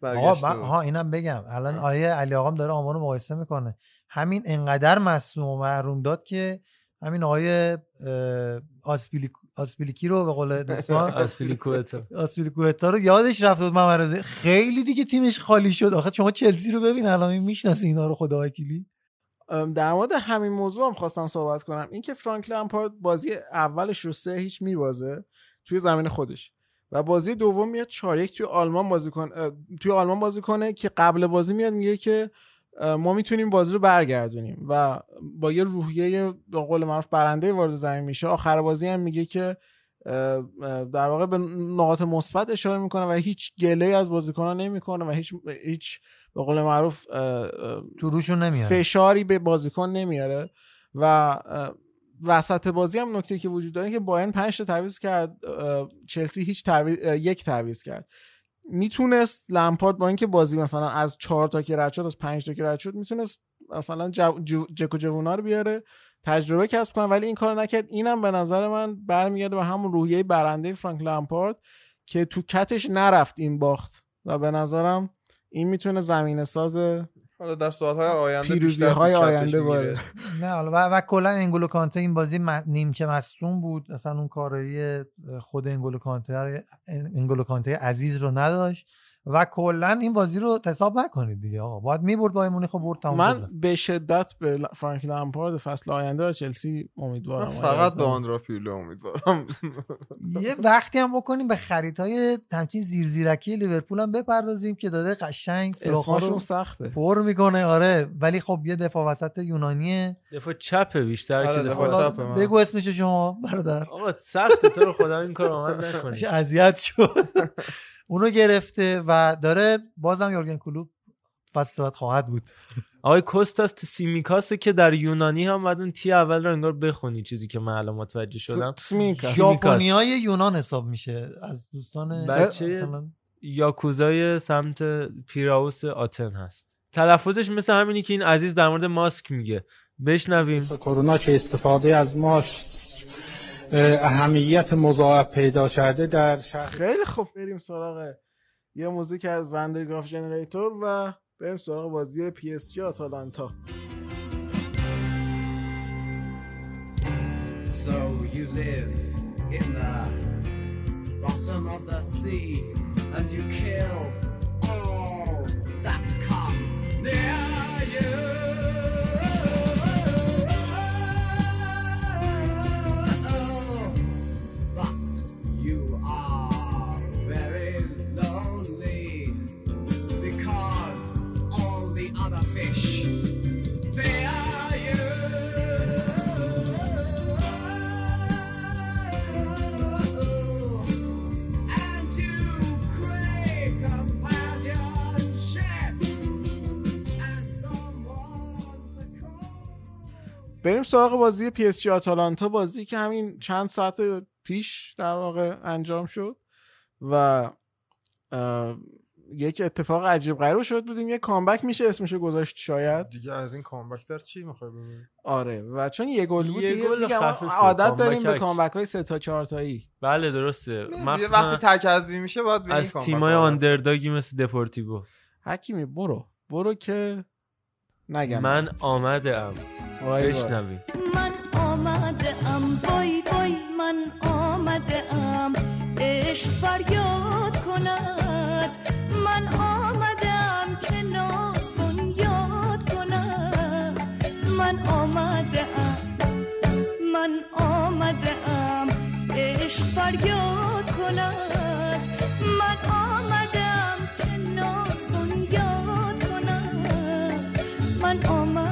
برگشت. آقا ها اینم بگم الان آیه علی آقام داره آمار رو مقایسه میکنه. همین انقدر مصدوم و محروم داد که همین آقای آسپیلی آسپیلیکی رو به قول دوستان آسپیلیکوتا آسپیلیکوتا رو یادش رفت بود ممرزه خیلی دیگه تیمش خالی شد. آخه شما چلسی رو ببین الان میشناسی اینا رو خدا وکیلی. در مورد همین موضوع هم خواستم صحبت کنم، اینکه فرانک لمپارد بازی اولش رو سه هیچ میوازه توی زمین خودش و بازی دوم میاد چهار یک توی آلمان بازی کنه توی آلمان بازی کنه که قبل بازی میاد میگه که ما میتونیم بازی رو برگردونیم و با یه روحیه به قول معروف برنده وارد زمین میشه. آخر بازی هم میگه که در واقع به نقاط مثبت اشاره میکنه و هیچ گله‌ای از بازیکن‌ها نمیکنه و هیچ هیچ به قول معروف تو روشون نمیاره، فشاری به بازیکن نمیاره. و وسط بازی هم نکته که وجود داره که بایرن پنج تا تعویض کرد، چلسی هیچ تعویض یک تعویض کرد. میتونست لمپارد با اینکه بازی مثلا از چهار تا که رد شد از پنج تا که رد شد میتونست مثلا جو... جو... جکو جوونا رو بیاره تجربه کسب کنه ولی این کارو نکرد. اینم به نظر من برمیگرده به همون روحیه برنده فرانک لمپارد که تو کتش نرفت این باخت و به نظرم این میتونه زمینه ساز حالا در سال‌های آینده پیروزی‌های آینده باشه. نه حالا و کلا انگولو کانته این بازی نیمچه مصدوم بود، اصلا اون کارایی خود انگولو کانته انگولو کانته عزیز رو نداشت و کلا این بازی رو حساب نکنید دیگه آقا. باید میبرد بایرن مونیخ رو برد تمام. من به شدت به فرانک لامپارد فصل آینده چلسی امیدوارم. فقط به آندرا پیرلو امیدوارم. یه وقتی هم بکنیم به خریدهای همچین زیرزیرکی لیورپول هم بپردازیم که داده قشنگ سراخاشون سخته. پر میکنه آره، ولی خب یه دفاع وسط یونانیه. دفاع چپه بیشتر که دفاع چپه. بگو اسمش شما برادر. آقا سخته تو رو خدا این کارو من نکنید. اذیت شد. اونو گرفته و داره بازم یورگن کلوپ فصل بعد خواهد بود. آقای کوستاس تسیمیکاسه که در یونانی هم بعدون تی اول رو انگار بخونی، چیزی که من الان متوجه شدم ژاپنیای یونان حساب میشه، از دوستان بچه یاکوزای سمت پیراوس آتن هست. تلفظش مثل همینی که این عزیز در مورد ماسک میگه، بشنویم. کرونا چه استفاده از ماسک اهمیت مضاعف پیدا کرده در شهر. خیلی خوب، بریم سراغ یه موزیک از وندرگراف جنریتور و بریم سراغ بازی پی اس جی آتالانتا. So you live in the bottom of the sea and you kill all that comes near you. بریم سراغ بازی پی اس جی آتالانتا، بازی که همین چند ساعت پیش در واقع انجام شد و یک اتفاق عجیب غریب شد بودیم. یک کامبک میشه اسمشو گذاشت شاید دیگه. از این کامبک در چی میخوای ببینیم؟ آره، و چون یه گل بود دیگه، عادت داریم به کامبک های سه تا چهار تایی. بله درسته، دیگه وقتی تکذبی میشه باید به این کامبک از تیمای آندرداگی مثل دپورتیو. حکیمی برو برو که نگم من آمدم. بشنوی. من آمدم بای بای من آمدم، عشق فریاد کند من آمدم که ناز بنیاد کند. من آمدم من آمدم عشق فریاد کند من آمدم که ناز بنیاد کند. من آمدم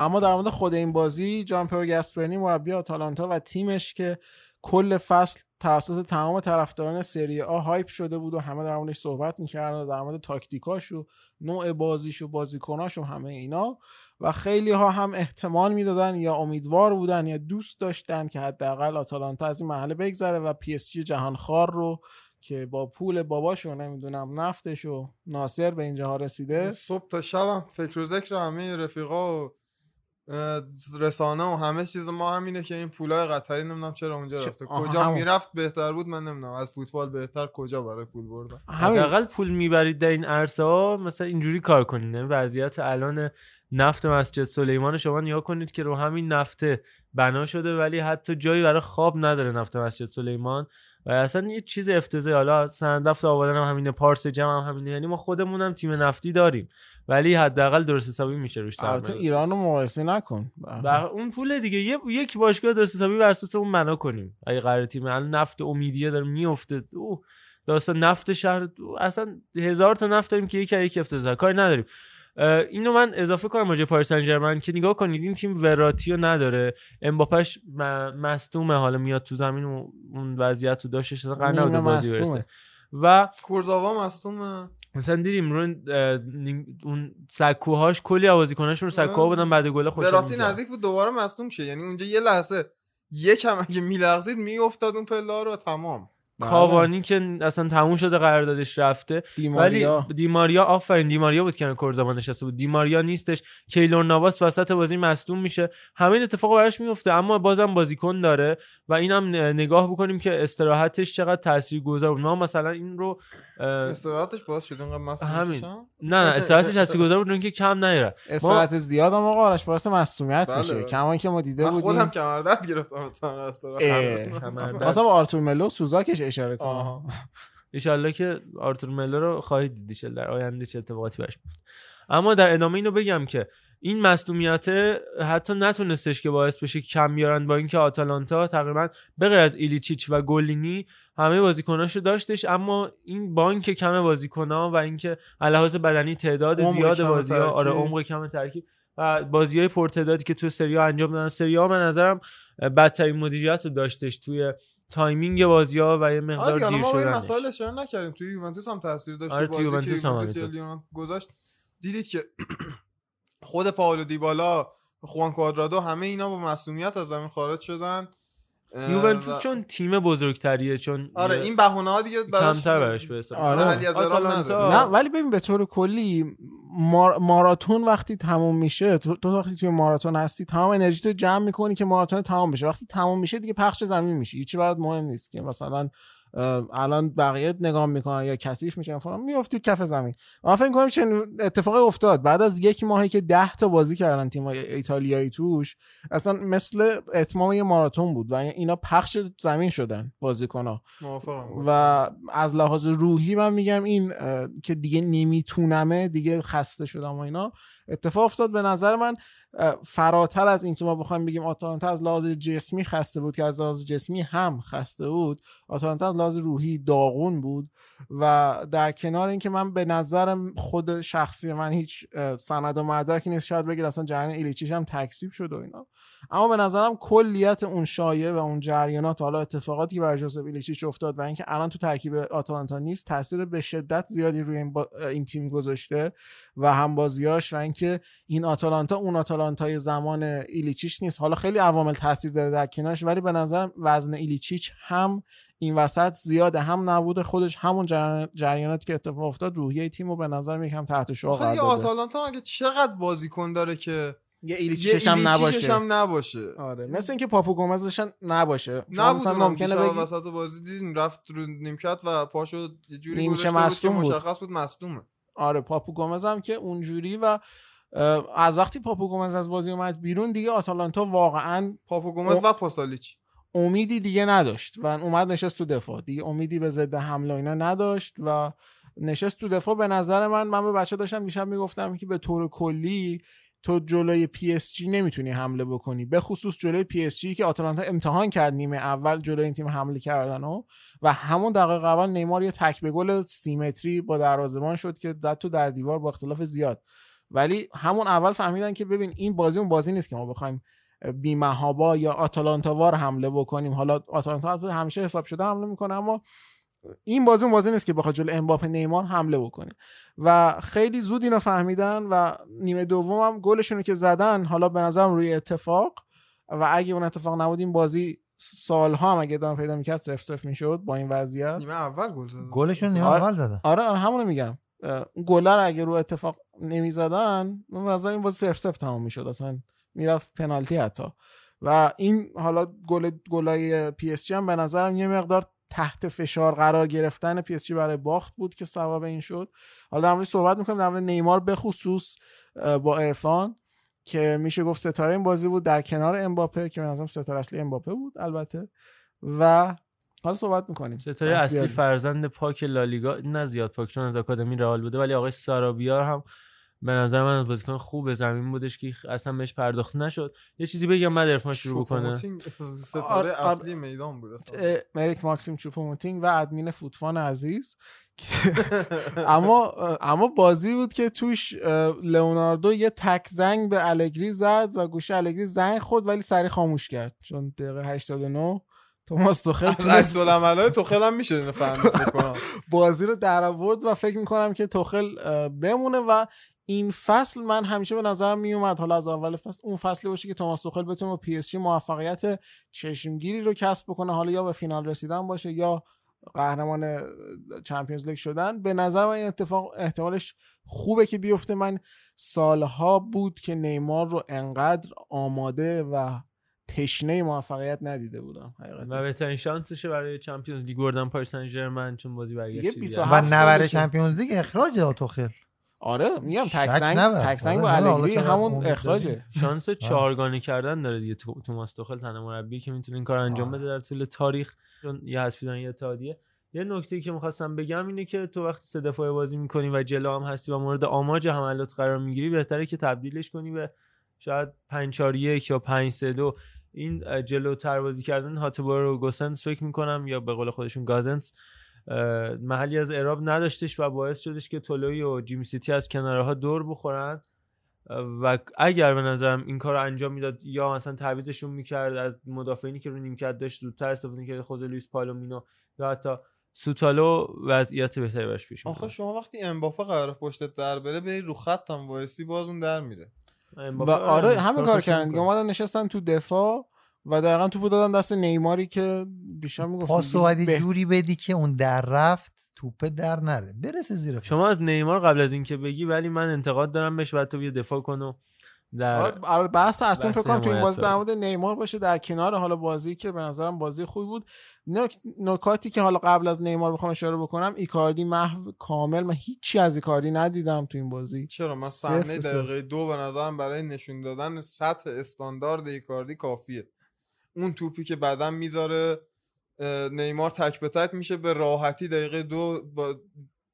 اما در مورد خود این بازی، جانپیرو گاسپرینی مربی آتالانتا و تیمش که کل فصل توسط تمام طرفداران سری آ هایپ شده بود و همه در موردش صحبت می‌کردن، در مورد تاکتیکاش و نوع بازیش و بازیکناش و همه اینا، و خیلی ها هم احتمال میدادن یا امیدوار بودن یا دوست داشتن که حداقل آتالانتا از این مرحله بگذره و پی اس جی جهانخوار رو که با پول باباشو نمیدونم نفتش و ناصر به اینجا رسیده. صبح تا شب فکر و ذکر همه رفیقا و رسانه و همه چیز ما همینه که این پولای قطری نمیدونم چرا اونجا رفته. کجا هم... میرفت بهتر بود. من نمیدونم از فوتبال بهتر کجا برای پول بردن. حداقل پول میبرید در این عرصه ها، مثلا اینجوری کار کنید. یعنی وضعیت الان نفت مسجد سلیمان شما نیا کنید که رو همین نفته بنا شده، ولی حتی جایی برای خواب نداره نفت مسجد سلیمان و اصلا یه چیز افتضاحی. حالا سندفت آبادان هم همینه، پارس جمع هم همینه، یعنی ما خودمون هم تیم نفتی داریم ولی حداقل درست حسابی میشه روش سرمایه. البته ایرانو مقایسه نکن و اون پول دیگه. یه یک باشگاه درست حسابی بر اساس اون بنا کنیم. اگه قرار تیم الان نفت امیدیه داره میفته، او داستان نفت شهر اصلا هزار تا نفت داریم که یکی یکی افتضاح کاری نداریم. اینو من اضافه کنم راجع پاریس سن ژرمن که نگاه کنید این تیم وراتیو نداره، امباپش مصدومه، حالا میاد تو زمین و اون وضعیت رو داشتش قرار نبود بازی برسه و کورزاوا مصدومه. مثلا دیدیم رون اون سکوهاش کلی بازیکناشون سکوها بودن بعد گل خوشم. وراتی نزدیک بود دوباره مصدوم شه، یعنی اونجا یه لحظه یکم اگه میلغزید میافتاد اون پله‌ها رو تمام. کاوانی که اصلا تموم شده قراردادش رفته، دیماریا. ولی دیماریا آفرین، دیماریا بود که کور زبان نشسته بود، دیماریا نیستش، کیلور نواس وسط بازی مصدوم میشه، همین اتفاق براش میفته، اما بازم بازیکن داره و اینم نگاه بکنیم که استراحتش چقدر تاثیرگذار بود. ما مثلا این رو استراحتش باز شد انقدر مصدوم شد، نه نه استراحتش تاثیرگذار بود، اون که کم نیره استراحت ما... زیاد هم آقا آرش واسه مصدومیت بله. میشه کمایی که ما دیده بودیم، خودم کمر درد گرفتم مثلا استراحت، مثلا آرتور ملو سوزاکش اشاره کنم. ایشالله که آرتور ملو رو خواهید دید ایشالله در آینده چه اتفاقاتی بهش بود. اما در ادامه اینو بگم که این مصدومیت حتی نتونستش که باعث بشه کم بیارن، با اینکه آتالانتا تقریبا به غیر از ایلیچیچ و گولینی همه بازیکناشو داشتش، اما این بانک کم بازیکن‌ها و اینکه علاوه بر بدنی تعداد زیاد بازی‌ها آره عمق کم ترکیب و بازی‌های پرتعدادی که تو سری آ انجام دادن، سری آ به نظرم بدترین مدیریت رو داشتش توی تایمینگ بازی‌ها و یه مقدار دیر شدنش. ما این مسائل اشاره نکردیم، توی یوونتوس هم تاثیر داشت، آره توی بازی که یوونتوس لیون گذاشت دیدید که خود پائولو دیبالا، خوان کوادرادو، همه اینا با مصونیت از زمین خارج شدن. یوونتوس و... چون تیم بزرگتریه، چون آره این بهونه‌ها دیگه کمتر براش به حساب آره حالی از ایران نداره. نه ولی ببین به طور کلی مار... ماراتون وقتی تموم میشه، تو وقتی توی ماراتون هستی تمام انرژی تو جمع میکنی که ماراتون تموم بشه، وقتی تموم میشه دیگه پخش زمین میشی، هیچی برات مهم نیست که مثلا الان بقیه نگاه میکنن یا کثیف میشن فلان، میافتید کف زمین. ما فکر میکنیم چنین اتفاقی افتاد بعد از یک ماهی که ده تا بازی کردن تیم‌های ایتالیایی توش، اصلا مثل اتمام یه ماراتون بود و اینا پخش زمین شدن بازیکن‌ها. موافقم. و از لحاظ روحی من میگم این که دیگه نمیتونمه، دیگه خسته شدم و اینا اتفاق افتاد. به نظر من فراتر از این که ما بخوایم بگیم آتالانتا از لحاظ جسمی خسته بود، که از لحاظ جسمی هم خسته بود، آتالانتا از لحاظ روحی داغون بود. و در کنار این که من به نظر خود شخصی من هیچ سند و مدرکی نیست، شاید بگید اصلا جریان ایلیچیش هم تکسیب شد و اینا، اما به نظرم کلیت اون شایعه و اون جریانات، حالا اتفاقاتی که بر جوزف ایلیچیچ افتاد و اینکه الان تو ترکیب آتالانتا نیست، تاثیر به شدت زیادی روی این, با... این تیم گذاشته و هم بازیاش و اینکه این آتالانتا اون آتالانتای زمان ایلیچیچ نیست. حالا خیلی عوامل تاثیر داره در کنارش، ولی به نظرم وزن ایلیچیچ هم این وسط زیاده، هم نبود خودش، همون جریاناتی که اتفاق افتاد روحیه تیمو به نظرم یکم تحت شعاع قرار داده. آتالانتا اگه چقدر بازیکن داره که یه ایلیچیش هم نباشه. هم نباشه. آره مثل اینکه پاپو گومزش هم نباشه. مثلا ممکنه بگی وسط بازی دیدین رفت رو نیمکت و پاشو یه جوری گذاشته بود که مشخص بود مصدومه. آره پاپو گومز هم که اونجوری و از وقتی پاپو گومز از بازی اومد بیرون دیگه آتالانتا واقعا پاپو گومز و پاسالیچ امیدی دیگه نداشت و اومد نشست تو دفاع، دیگه امیدی به ضد حمله اینا نداشت و نشست تو دفاع. به نظر من من به بچه داشتم میشم میگفتم که به طور کلی تو جلوی پی اس جی نمیتونی حمله بکنی، به خصوص جلوی پی اس جی که آتالانتا امتحان کرد نیمه اول جلوی این تیم حمله کردن و, و همون دقیقه اول نیمار یه تک به گل سیمتری با دروازه‌بان شد که زد تو در دیوار با اختلاف زیاد، ولی همون اول فهمیدن که ببین این بازی اون بازی نیست که ما بخوایم بی‌مهابا یا آتالانتا وار حمله بکنیم. حالا آتالانتا همیشه حساب شده حمله میکنه، اما این بازی اون بازی نیست که بخواد جلو امباپه نیمار حمله بکنه و خیلی زود اینو فهمیدن و نیمه دومم گلشونو که زدن، حالا به نظرم روی اتفاق و اگه اون اتفاق نبود این بازی سالها هم اگه ادامه پیدا میکرد صفر صفر میشد با این وضعیت. نیمه اول گل زدن، گلشون نیمه آره اول زدن. آره آره همونو میگم، اون گل رو اگه رو اتفاق نمیزدن به نظرم این بازی صفر صفر تمام میشد، اصلا میرفت پنالتی حتی. و این حالا گل گلای پی اس جی هم به نظرم یه مقدار تحت فشار قرار گرفتن پی اس جی برای باخت بود که سبب این شد. حالا در مورد صحبت میکنیم، در مورد نیمار به خصوص با عرفان که میشه گفت ستاره این بازی بود در کنار امباپه که به نظرم ستاره اصلی امباپه بود البته، و حالا صحبت میکنیم ستاره اصلی بیاری. فرزند پاک لالیگا، نه زیاد پاک چون از آکادمی رئال بوده، ولی آقای سارابیار هم به نظر من بازیکن خوب زمین بودش که اصلا بهش پرداخت نشد. یه چیزی بگم بعد عرفان شروع بکنه، ستاره آر... اصلی میدان بود اصلا مریک ماکسیم چوپوموتینگ و ادمین فوتفان عزیز. اما اما بازی بود که توش لئوناردو یه تک زنگ به الگری زد و گوشه الگری زنگ خورد ولی سریع خاموش کرد، چون دقیقه هشتاد و نه توماس توخل از دولملای توخل هم میشه اینو فهمید میکنم بازی رو در آورد و فکر میکنم که توخل بمونه و این فصل من همیشه به نظرم میومد حالا از اول فصل اون فصلی باشه که توماس توخل بتونه پی اس جی موفقیت چشمگیری رو کسب بکنه، حالا یا به فینال رسیدن باشه یا قهرمان چمپیونز لیگ شدن. به نظر من این اتفاق احتمالش خوبه که بیفته. من سالها بود که نیمار رو انقدر آماده و تشنه موفقیت ندیده بودم حقیقتا. و بهترین شانسشه برای چمپیونز لیگ بردن پاریس سن ژرمن، چون بازی برگشتی و نور چمپیونز لیگ اخراج آتوخل. آره میگم تکسنگ تکسنگ با الگری همون اخراجه. شانس چهارگانه کردن داره دیگه. توماس توخل تنها مربی که میتونه این کار انجام بده در طول تاریخ، چون یه حذفی دادن یه اتحادیه. یه نکته‌ای که می‌خواستم بگم اینه که تو وقتی سه دفعه بازی می‌کنی و جلو هم هستی و مورد آماج حملات قرار می‌گیری، بهتره که تبدیلش کنی به شاید پنج چهار یک یا پنج سه دو. این جلوتر بازی کردن هاتبار و گوسنس فکر می‌کنم، یا به قول خودشون گازنس، محلی از اعراب نداشتش و باعث شدش که تولوی و جیم سیتی از کنارها دور بخورن. و اگر به نظرم این کار انجام میداد یا مثلا تعویضشون میکرد از مدافعینی که رو نیمکت داشت زودتر استفاده میکرد، خود لوئیس پالومینو یا حتی سوتالو، وضعیت بهتری براش پیش میاد. آخه شما وقتی امباپه قرار پشتت در بره، بری رو خط هم وایسی باز اون در میره. و آره همین کار کردن، اومدن نشستن تو دفاع و دقیقاً توپو دادن دست نیماری که بیشتر میگفت پاس باید جوری بدی که اون در رفت توپ در نره، برسه زیر. شما از نیمار قبل از این که بگی، ولی من انتقاد دارم بهش، بعد تو بیا دفاع کن و در آره بحث اصلا فکر کنم تو این بازی در مورد نیمار باشه، در کنار حالا بازی که به نظرم بازی خوبی بود. نک... نکاتی که حالا قبل از نیمار بخوام اشاره بکنم، ایکاردی محو کامل. من هیچی از ایکاردی ندیدم تو این بازی. چرا من صحنه دقیقه دو به نظرم برای نشون دادن سطح استاندارد ایکاردی کافیه. اون توپی که بعداً میذاره نیمار تک به تک میشه به راحتی دقیقه دو با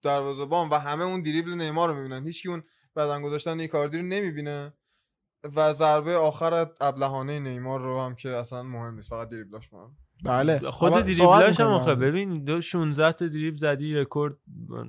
دروازه‌بان و همه اون دریبل نیمار رو میبینن، هیچکی اون بدن گذاشتن ایکاردی رو نمیبینه. و ضربه آخر ابلهانه نیمار رو هم که اصلا مهم نیست، فقط دریبلاش مهم. بله خود دریبلاش هم آخه ببین دو شانزده تا دریبل زدی، رکورد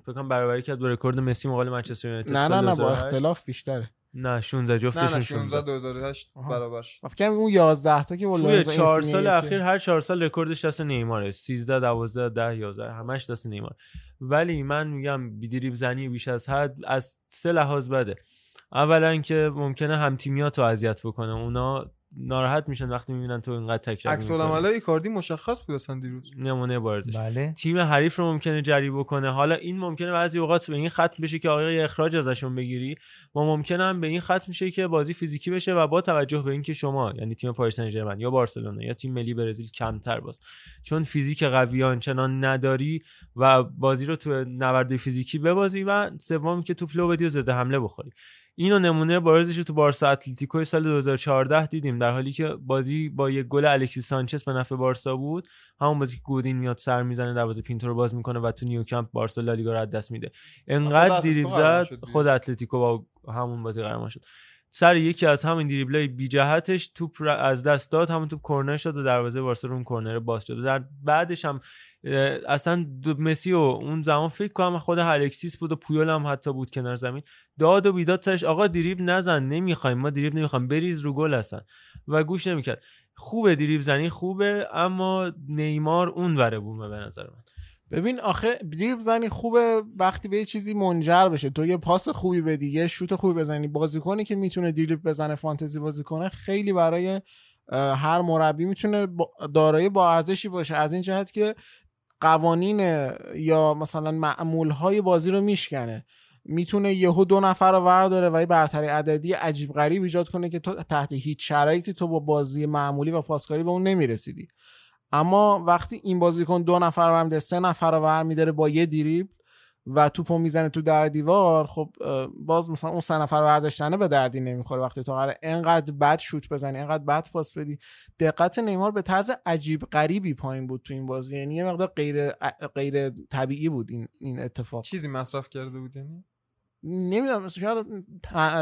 فکر کنم برابری کرد با رکورد مسی مقابل منچستر یونایتد. نه نه نه با اختلاف بیشتره. نه شانزده جفتشون شانزده دو هزار و هشت برابرش. فکر کنم اون یازده تا که والله از چهار سال اخیر هر چهار سال رکوردش دست نیماره. سیزده دوازده ده یازده همش دست نیمار. ولی من میگم بی‌دریب زنی بیش از حد از سه لحاظ بده. اولا که ممکنه هم تیمیاتو اذیت بکنه، اونا ناراحت میشن وقتی میبینن تو اینقدر تکشف میکنی. عکس العمل ایکاردی مشخص بود اصلا دیروز، نمونه بارزش. بله. تیم حریف رو ممکنه جری بکنه. حالا این ممکنه بعضی اوقات به این ختم بشه که آقای اخراج ازشون بگیری، ما ممکنه هم به این ختم بشه که بازی فیزیکی بشه و با توجه به اینکه شما یعنی تیم پاریس سن ژرمن یا بارسلونا یا تیم ملی برزیل کمتر باز، چون فیزیک قویان چنان نداری و بازی رو تو نبرد فیزیکی ببازی و سوم که تو فلو بدی و زده حمله بخوری. اینو نمونه بارزش تو بارسا اتلتیکو سال دو هزار و چهارده دیدیم، در حالی که بازی با یک گل الکسیس سانچز به نفع بارسا بود، همون بازی که گودین میاد سر میزنه دروازه پینتو رو باز میکنه و تو نیوکمپ بارسا لالیگا رو از دست میده. انقدر دریبل زد خود اتلتیکو با همون بازی قهرمان شد. سر یکی از همین دریبلای بی جهتش توپ از دست داد، همون توپ کرنر شد و دروازه بارسا رو کرنر باز شد. در بعدش هم اصلا مسی و اون زمان فکر کنم خود الکسیس بود و پویول هم حتی بود کنار زمین، داد و بیداد سرش، آقا دریبل نزن، نمیخوایم ما دریبل نمیخوایم، بریز رو گل اصلا، و گوش نمیکرد. خوبه دریبل زنی خوبه، اما نیمار اون وره بومه به نظر من. ببین آخه دریبل زنی خوبه وقتی به یه چیزی منجر بشه، تو یه پاس خوبی بدی، یه شوت خوبی بزنی. بازیکنی که میتونه دریبل بزنه فانتزی بازیکنه خیلی برای هر مربی میتونه دارایی با ارزشی باشه، از این جهت که قوانین یا مثلا معمولهای بازی رو میشکنه، میتونه یهو دو نفر رو ورداره و یه برتری عددی عجیب غریب ایجاد کنه که تو تحت هیچ شرایطی تو با بازی معمولی و پاسکاری به اون نمیرسیدی. اما وقتی این بازیکن دو نفر رو برمی‌داره، سه نفر رو برمی‌داره با یه دریبل و توپو میزنه تو در دیوار، خب باز مثلا اون سه نفر رو برداشتنه به دردی نمیخوره. وقتی تو قراره انقدر بد شوت بزنی، انقدر بد پاس بدی. دقت نیمار به طرز عجیب غریبی پایین بود تو این بازی، یعنی یه مقدار غیر غیر طبیعی بود این این اتفاق. چیزی مصرف کرده بود یعنی نمیدونم، شاید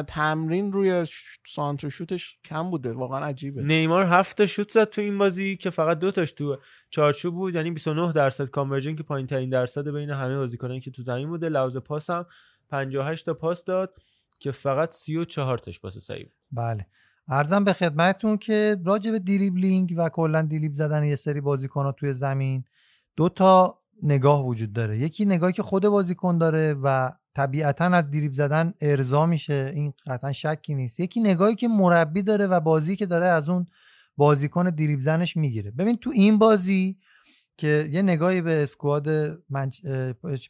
تمرین روی سانتر شوتش کم بوده. واقعا عجیبه. نیمار هفت شوت زد تو این بازی که فقط دو تاش تو چارچوب بود، یعنی بیست و نه درصد کانورژن که پایین‌ترین درصد بین همه بازیکنان که تو زمین بوده. لحاظ پاس هم پنجاه و هشت تا پاس داد که فقط سی و چهار تاش پاس صحیح بود. بله عرضم به خدمتتون که راجع به دریبلینگ و کلا دریبل زدن یه سری بازیکن‌ها توی زمین دو تا نگاه وجود داره. یکی نگاهی که خود بازیکن داره و طبیعتاً از دریبل زدن ارضا میشه، این قطعاً شکی نیست. یکی نگاهی که مربی داره و بازی که داره از اون بازیکن دریبل زنش میگیره. ببین تو این بازی که یه نگاهی به اسکواد منچ...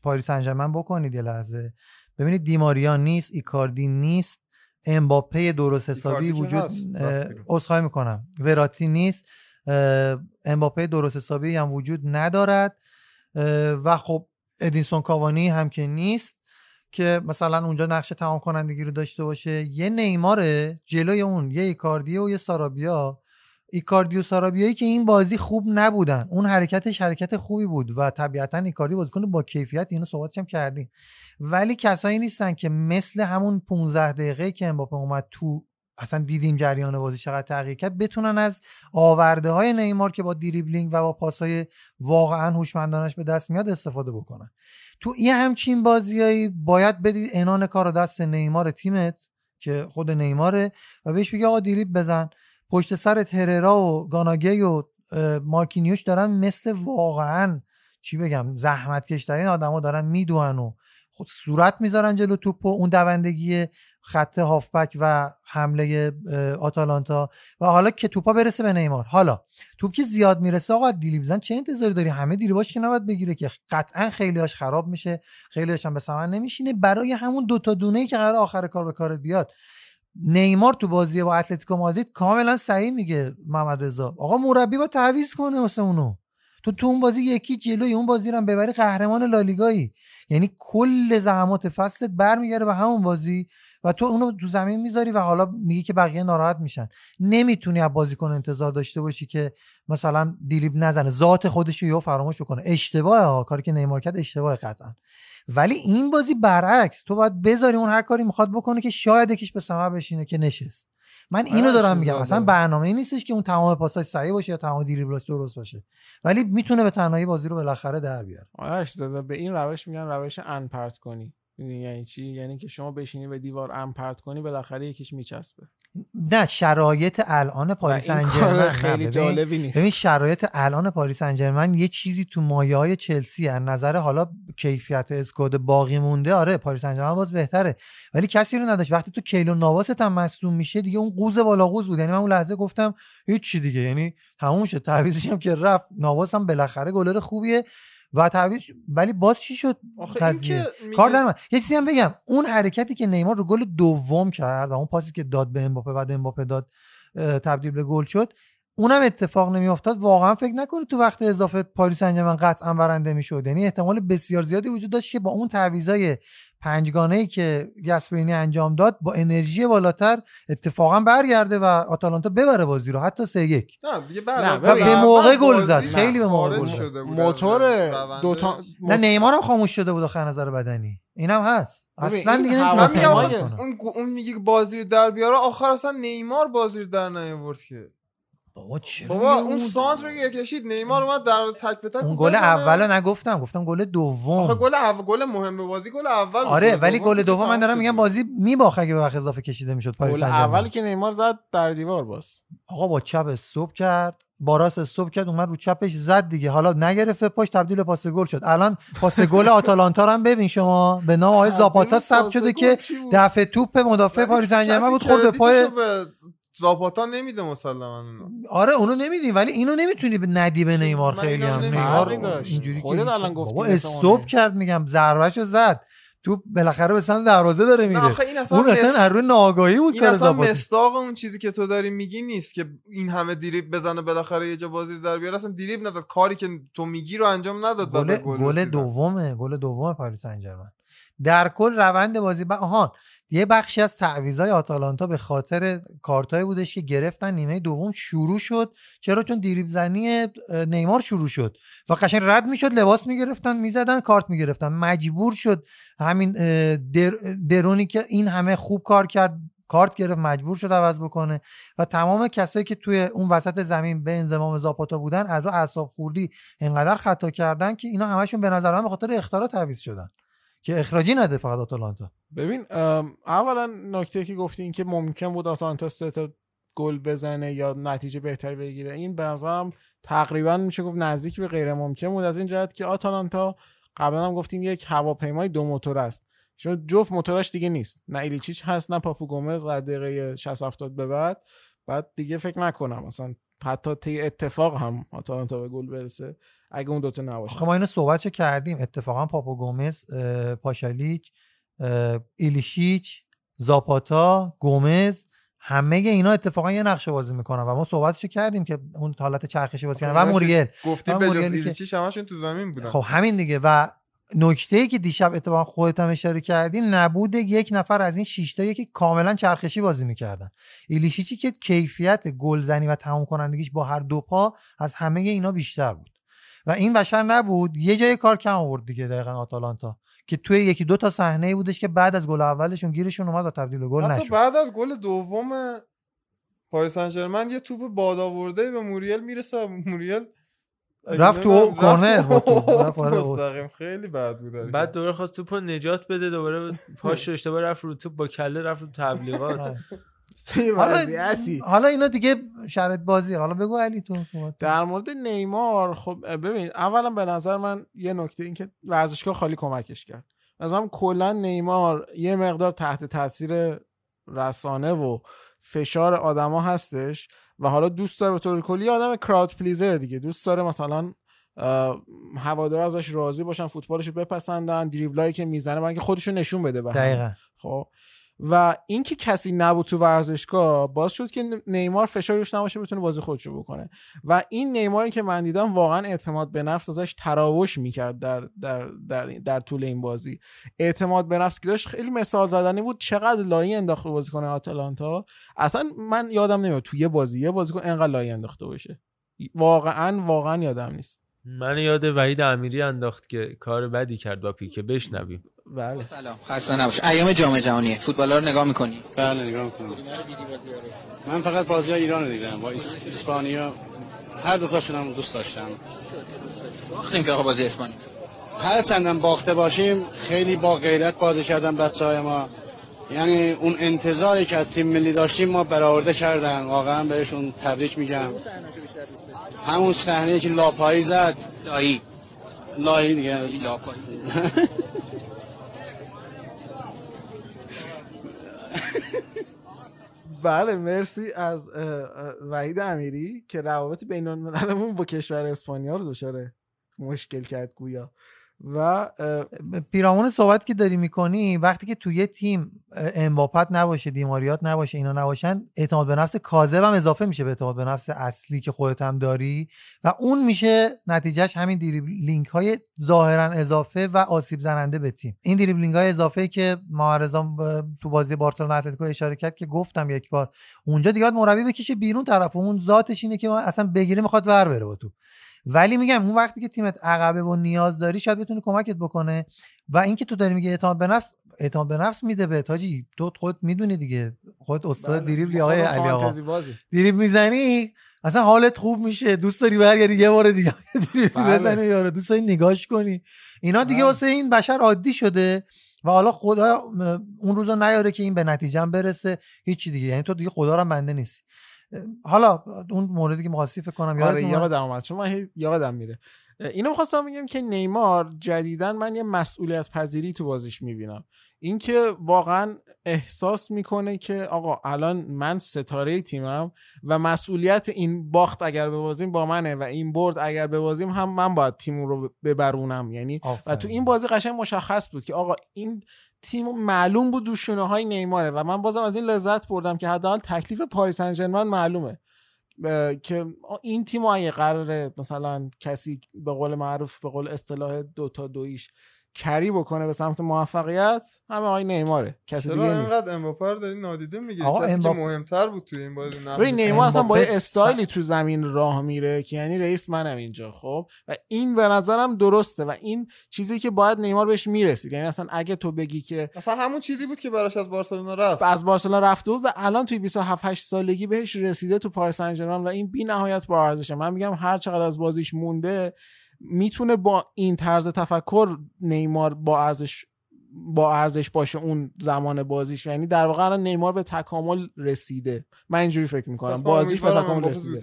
پاریس سن ژرمن بکنید یه لحظه، ببینید دیماریا نیست، ایکاردی نیست، امباپه درست حسابی وجود اصخایی میکنم وراتی نیست، امباپه درست حسابی هم وجود ندارد و خب ادینسون کاوانی هم که نیست که مثلا اونجا نقش تمام کنندگی رو داشته باشه. یه نیماره جلوی اون، یه ایکاردیه و یه سارابیا. ایکاردی و سارابیایی که این بازی خوب نبودن، اون حرکتش حرکت خوبی بود و طبیعتا ایکاردی بازیکن با کیفیت، اینو صحبتش هم کردیم، ولی کسایی نیستن که مثل همون پانزده دقیقه که امباپه اومد تو، اصلا دیدیم جریان بازی چقدر تغییر کرد، بتونن از آورده های نیمار که با دریبلینگ و با پاس‌های واقعا هوشمندانش به دست میاد استفاده بکنن. تو این همچین بازیایی باید بدید انان کارو دست نیمار تیمت که خود نیماره و بهش بگی آقا دریبل بزن، پشت سرت هررا و گاناگی و مارکینیوش دارن مثل واقعا چی بگم زحمتکشترین آدما دارن میدوئن و خود صورت میذارن جلو توپو. اون دوندگی خط هافبک و حمله آتالانتا و حالا که توپا برسه به نیمار، حالا توپ که زیاد میرسه آقا دیلیبزن چه انتظاری داری؟ همه دیلیباش که نباید بگیره که، قطعا خیلیاش خراب میشه، خیلیاش هم به ثمر نمیشینه برای همون دوتا دونه‌ای که قرار آخر کار به کارت بیاد. نیمار تو بازی با اتلتیکو مادرید کاملا صحیح میگه محمد رضا، آقا مربی با تعویض کنه واسه اونو، تو تو اون بازی یکی جلوی اون بازی رو هم ببری قهرمان لالیگایی، یعنی کل زحمات فصلت برمیگره به همون بازی و تو اونو تو زمین میذاری و حالا میگی که بقیه ناراحت میشن. نمیتونی از بازیکن انتظار داشته باشی که مثلا دیلیب نزنه، ذات خودش رو یهو فراموش بکنه. اشتباهه ها، کاری که نیمار کرد اشتباهه قطعا، ولی این بازی برعکس، تو باید بذاری اون هر کاری میخواد بکنه که شاید یکیش به ثمر بشینه که نشست. من اینو دارم میگم، اصلا برنامه‌ای نیستش که اون تمام پاساش صحیح باشه یا تمام دریبلاش درست باشه، ولی میتونه به تنهایی بازی رو بالاخره در بیاره. آرش داده به این روش میگن روش ان پرت کنی. یعنی چی؟ یعنی که شما بشینی به دیوار ان پرت کنی بالاخره یکیش میچسبه. نه شرایط الان پاریس سن ژرمن خیلی جالبی نیست. ببین شرایط الان پاریس سن ژرمن یه چیزی تو مایه‌های چلسی از نظر حالا کیفیت اسکواد باقی مونده، آره پاریس سن ژرمن باز بهتره، ولی کسی رو نداشت. وقتی تو کیلو نواست هم مصدوم میشه دیگه، اون قوز بالا قوز بود، یعنی من اون لحظه گفتم هیچ چی دیگه، یعنی تموم شد، تعویضش هم که رفت، نواس هم بالاخره گلر خوبیه و تعویض، ولی باز چی شد؟ تضییع کار در من. یه چیزی هم بگم، اون حرکتی که نیمار رو گل دوم کرد و اون پاسی که داد به امباپه و امباپه داد تبدیل به گل شد، اونم اتفاق نمیافتاد واقعا فکر نکنید تو وقت اضافه پاریس سن ژرمن قطعا برنده میشد، یعنی احتمال بسیار زیادی وجود داشت که با اون تعویضای پنجگانه‌ای که گاسپرینی انجام داد با انرژی بالاتر اتفاقا برگرده و آتالانتا ببره بازی رو حتی سه یک. نه دیگه به موقع گل زد، خیلی به موقع گل شده بود، موتور دو تا نه نیمار هم خاموش شده بود آخر نظر بدنی، اینم هست اصلا دیگه نمی‌تونه. اون اون میگه بازی رو در بیاره، آخر اصلا نیمار بازی رو در نیاورد که بابا چرا بابا اون سانتر رو کشید نیمار اومد در تک به تک. اون گل اولو نگفتم، گفتم گل دوم. آخه گل اول گل مهمه بازی، گل اول آره، ولی گل دوم من دارم میگم بازی میباخه اگه به وقت اضافه کشیده میشد پاریس سن ژرمن. گل اولی که نیمار زد در دیوار باز آقا با چپ استوب کرد، با راست استوب کرد، اومد رو چپش زد دیگه، حالا نگرفت پاش تبدیل پاس گل شد. الان پاس گل آتالانتا رو هم ببین شما، به نام آقای زاپاتا ثبت شده که دفعه توپ مدافع پاریس سن ژرمن بود، خورد به پای زاپاتا نمیده مسلماً اونو. آره اونو نمیدیم، ولی اینو نمیتونی به ندی به نیمار. خیلی هم نیمار اینجوری خودت الان گفتی بابا استوب کرد، میگم ضربهشو زد تو بالاخره به سمت دروازه داره میره. اون اصلا از روی ناآگاهی بود کار زاپاتا. این اصلا مستاق اون چیزی که تو داری میگی نیست که این همه دریبل بزنه بالاخره یه جا بازی در بیاره، اصلا دریبل نزد، کاری که تو میگی رو انجام نداد. گل گل دومه، گل دومه پاریس سن ژرمن. در کل روند بازی آها یه بخشی از تعویضای آتالانتا به خاطر کارتای بودش که گرفتن نیمه دوم شروع شد. چرا؟ چون دریبل زنی نیمار شروع شد و قشنگ رد میشد، لباس میگرفتن میزدن، کارت میگرفتن، مجبور شد همین در درونی که این همه خوب کار کرد کارت گرفت، مجبور شد عوض بکنه و تمام کسایی که توی اون وسط زمین به انضمام زاپاتا بودن از رو اعصاب خوردی انقدر خطا کردن که اینا همشون به نظر من به خاطر اختلاط تعویض شدن که اخراجی نده فقط آتالانتا. ببین اولا نکته که گفتی این که ممکن بود آتالانتا سه تا گل بزنه یا نتیجه بهتری بگیره، این به نظرم تقریبا میشه گفت نزدیک به غیر ممکن بود، از این جهت که آتالانتا قبلا هم گفتیم یک هواپیمای دو موتور است، چون جفت موتوراش دیگه نیست، نه ایلیچیچ هست نه پاپو گومز از دقیقه شصت هفتاد به بعد، بعد دیگه فکر نکنم مثلا حتی تی اتفاق هم آتالانتا به گل برسه. اگه اون دوتا نباشه. آخه ما اینو صحبتش کردیم اتفاقا، پاپو گومز، پاشالیچ، ایلیشیچ، زاپاتا، گومز، همه اینا اتفاقا یه نقشه بازی میکنن و ما صحبتشو کردیم که اون حالت چرخشی بازی کردن و موریل گفتیم به جز ایلیچیچ همشون تو زمین بودن. خب همین دیگه. و نکته‌ای که دیشب اتفاقا خودت هم اشاره کردین، نبود یک نفر از این شش تا که کاملا چرخشی بازی میکردن. ایلیشیچی که کیفیت گلزنی و تمام کنندگیش با هر دو پا از همه اینا بیشتر بود و این بشر نبود. یه جای کار کم آورد دیگه دقیقاً آتالانتا که توی یکی دو تا صحنه بودش که بعد از گل اولشون گیرشون اومد و تبدیل به گل نشد. حتی بعد از گل دوم پاریس سن ژرمن یه توپ باد آورده به موریل میرسه، موریل رفت تو کورنر و تو خیلی بد بود. بعد دوباره خواست توپو نجات بده، دوباره پاش اشتباه رفت رو توپ، با کله رفت رو تبلیغات. حالا حالا اینا دیگه شرط بازی. حالا بگو علی تو صحبت در مورد نیمار. خب ببین، اولا به نظر من یه نکته این که ورزشگاه خالی کمکش کرد. مثلا کلا نیمار یه مقدار تحت تاثیر رسانه و فشار آدما هستش و حالا دوست داره به طور کلی آدم کراود پلیزر دیگه، دوست داره مثلا هوادارا ازش راضی باشن، فوتبالش رو بپسندن، دریبلایی که میزنه من که خودش رو نشون بده. دقیقاً. خب و اینکه کسی نبود تو ورزشگاه باز شد که نیمار فشار روش نباشه، بتونه بازی خودشو بکنه. و این نیماری که من دیدم واقعا اعتماد به نفس ازش تراوش میکرد در در در در طول این بازی. اعتماد به نفس که داشت خیلی مثال زدنی بود. چقدر لایه انداخته بازیکن آتالانتا، اصلا من یادم نمیاد توی یه بازی یه بازیکن اینقدر لایه انداخته باشه. واقعا واقعا یادم نیست. من یاد وحید امیری انداخت که کار بدی کرد با پیکه. بشنویم. بله. سلام، خسته نباش. ایام جام جهانی فوتبال‌ها رو نگاه می‌کنی؟ بله نگاه می‌کنم. من فقط بازی‌های ایران رو دیدم با اسپانیا، هر دو تاشون هم دوست داشتم. باختیم که آقا بازی اسپانیا. هر چندم باخته باشیم خیلی با غیرت بازی کردن بچه‌های ما. یعنی اون انتظاری که از تیم ملی داشتیم ما برآورده کردن. واقعا بهشون تبریک میگم. همون صحنه‌ای که لاپایی زد. لایی. لایی دیگه. لاپایی. بله، مرسی از وحید امیری که روابط بین المللمون با کشور اسپانیا رو دچار مشکل کرد گویا. و پیرامون صحبت که داری میکنی، وقتی که توی تیم امباپت نباشه، دیماریات نباشه، اینا نباشن، اعتماد به نفس کاذب هم اضافه میشه به اعتماد به نفس اصلی که خودت هم داری و اون میشه نتیجهش همین دریبلینگ های ظاهرا اضافه و آسیب زننده به تیم. این دریبلینگ های اضافه که معارضا تو بازی بارسلونا اتلتیکو اشاره کرد که گفتم یک بار اونجا دیگه مربی بکشه بیرون طرف، اون ذاتش اینه که اصلا بگیره میخواد ور بره با تو. ولی میگم اون وقتی که تیمت عقبه و نیاز داری شاید بتونه کمکت بکنه. و اینکه تو داری میگی اعتماد به نفس، اعتماد به نفس میده به تاجی، تو خودت میدونی دیگه، خودت استاد دریبل آقای علی آقا دریبل میزنی اصلا حالت خوب میشه، دوست داری برگردی یه بار دیگه دریبل بزنی، یارو دوست داری نگاش کنی. اینا دیگه واسه این بشر عادی شده و حالا خدا اون روزا نیاره که این به نتیجه هم برسه، هیچ دیگه. یعنی تو دیگه خدا رو بنده نیستی. حالا اون موردی که مخاصی فکر کنم آره یادم اومد، چون من یادم میره اینو می‌خواستم بگم که نیمار جدیداً من یه مسئولیت پذیری تو بازیش میبینم. اینکه واقعاً احساس میکنه که آقا الان من ستاره تیمم و مسئولیت این باخت اگر ببازیم با منه و این برد اگر ببازیم هم من باید تیم رو ببرونم. یعنی و تو این بازی قشنگ مشخص بود که آقا این تیم معلوم بود دوشونه های نیماره و من بازم از این لذت بردم که حداقل تکلیف پاریس سن ژرمن معلومه که این تیم اگه قراره مثلا کسی به قول معروف به قول اصطلاح دو تا دویش کری بکنه به سمت موفقیت، همه آقای نیماره، کسی دیگه نیست. اینقدر امباپه رو داری نادیده میگیری، کسی امباپ... که مهمتر بود توی این بازی. ببین نیمار امباپه اصلا با یه استایلی تو زمین راه میره که یعنی رئیس منم اینجا. خب و این به نظرم درسته و این چیزی که باید نیمار بهش میرسید. یعنی اصلا اگه تو بگی که اصلا همون چیزی بود که براش از بارسلونا رفت، از بارسلونا رفته بود و الان توی بیست و هفت هشت سالگی بهش رسیده تو پاریس سن ژرمن و این بی‌نهایت با ارزشه. من میگم هر چقدر از بازیش مونده میتونه با این طرز تفکر نیمار با ارزش با ارزش باشه اون زمان بازیش. یعنی در واقع الان نیمار به تکامل رسیده، من اینجوری فکر میکنم بازیش به تکامل رسیده.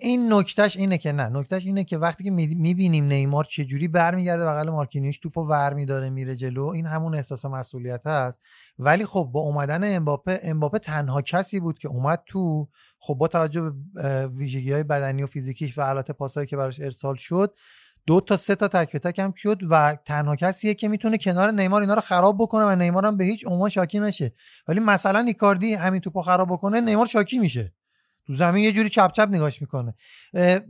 این نکتهش اینه که نه نکتهش اینه که وقتی که میبینیم نیمار چجوری برمیگرده بغل مارکینیوش، توپو برمی داره میره جلو، این همون احساس مسئولیت هست. ولی خب با اومدن امباپه، امباپه تنها کسی بود که اومد تو، خب با توجه به ویژگی‌های بدنی و فیزیکیش و حالت پاسایی که براش ارسال شد دو تا سه تا تک به تک هم شد و تنها کسیه که میتونه کنار نیمار اینا رو خراب بکنه و نیمار هم به هیچ عنوان شاکی نشه. ولی مثلا ایکاردی همین توپو خراب بکنه نیمار شاکی میشه، تو زمین یه جوری چپ چپ نگاش میکنه.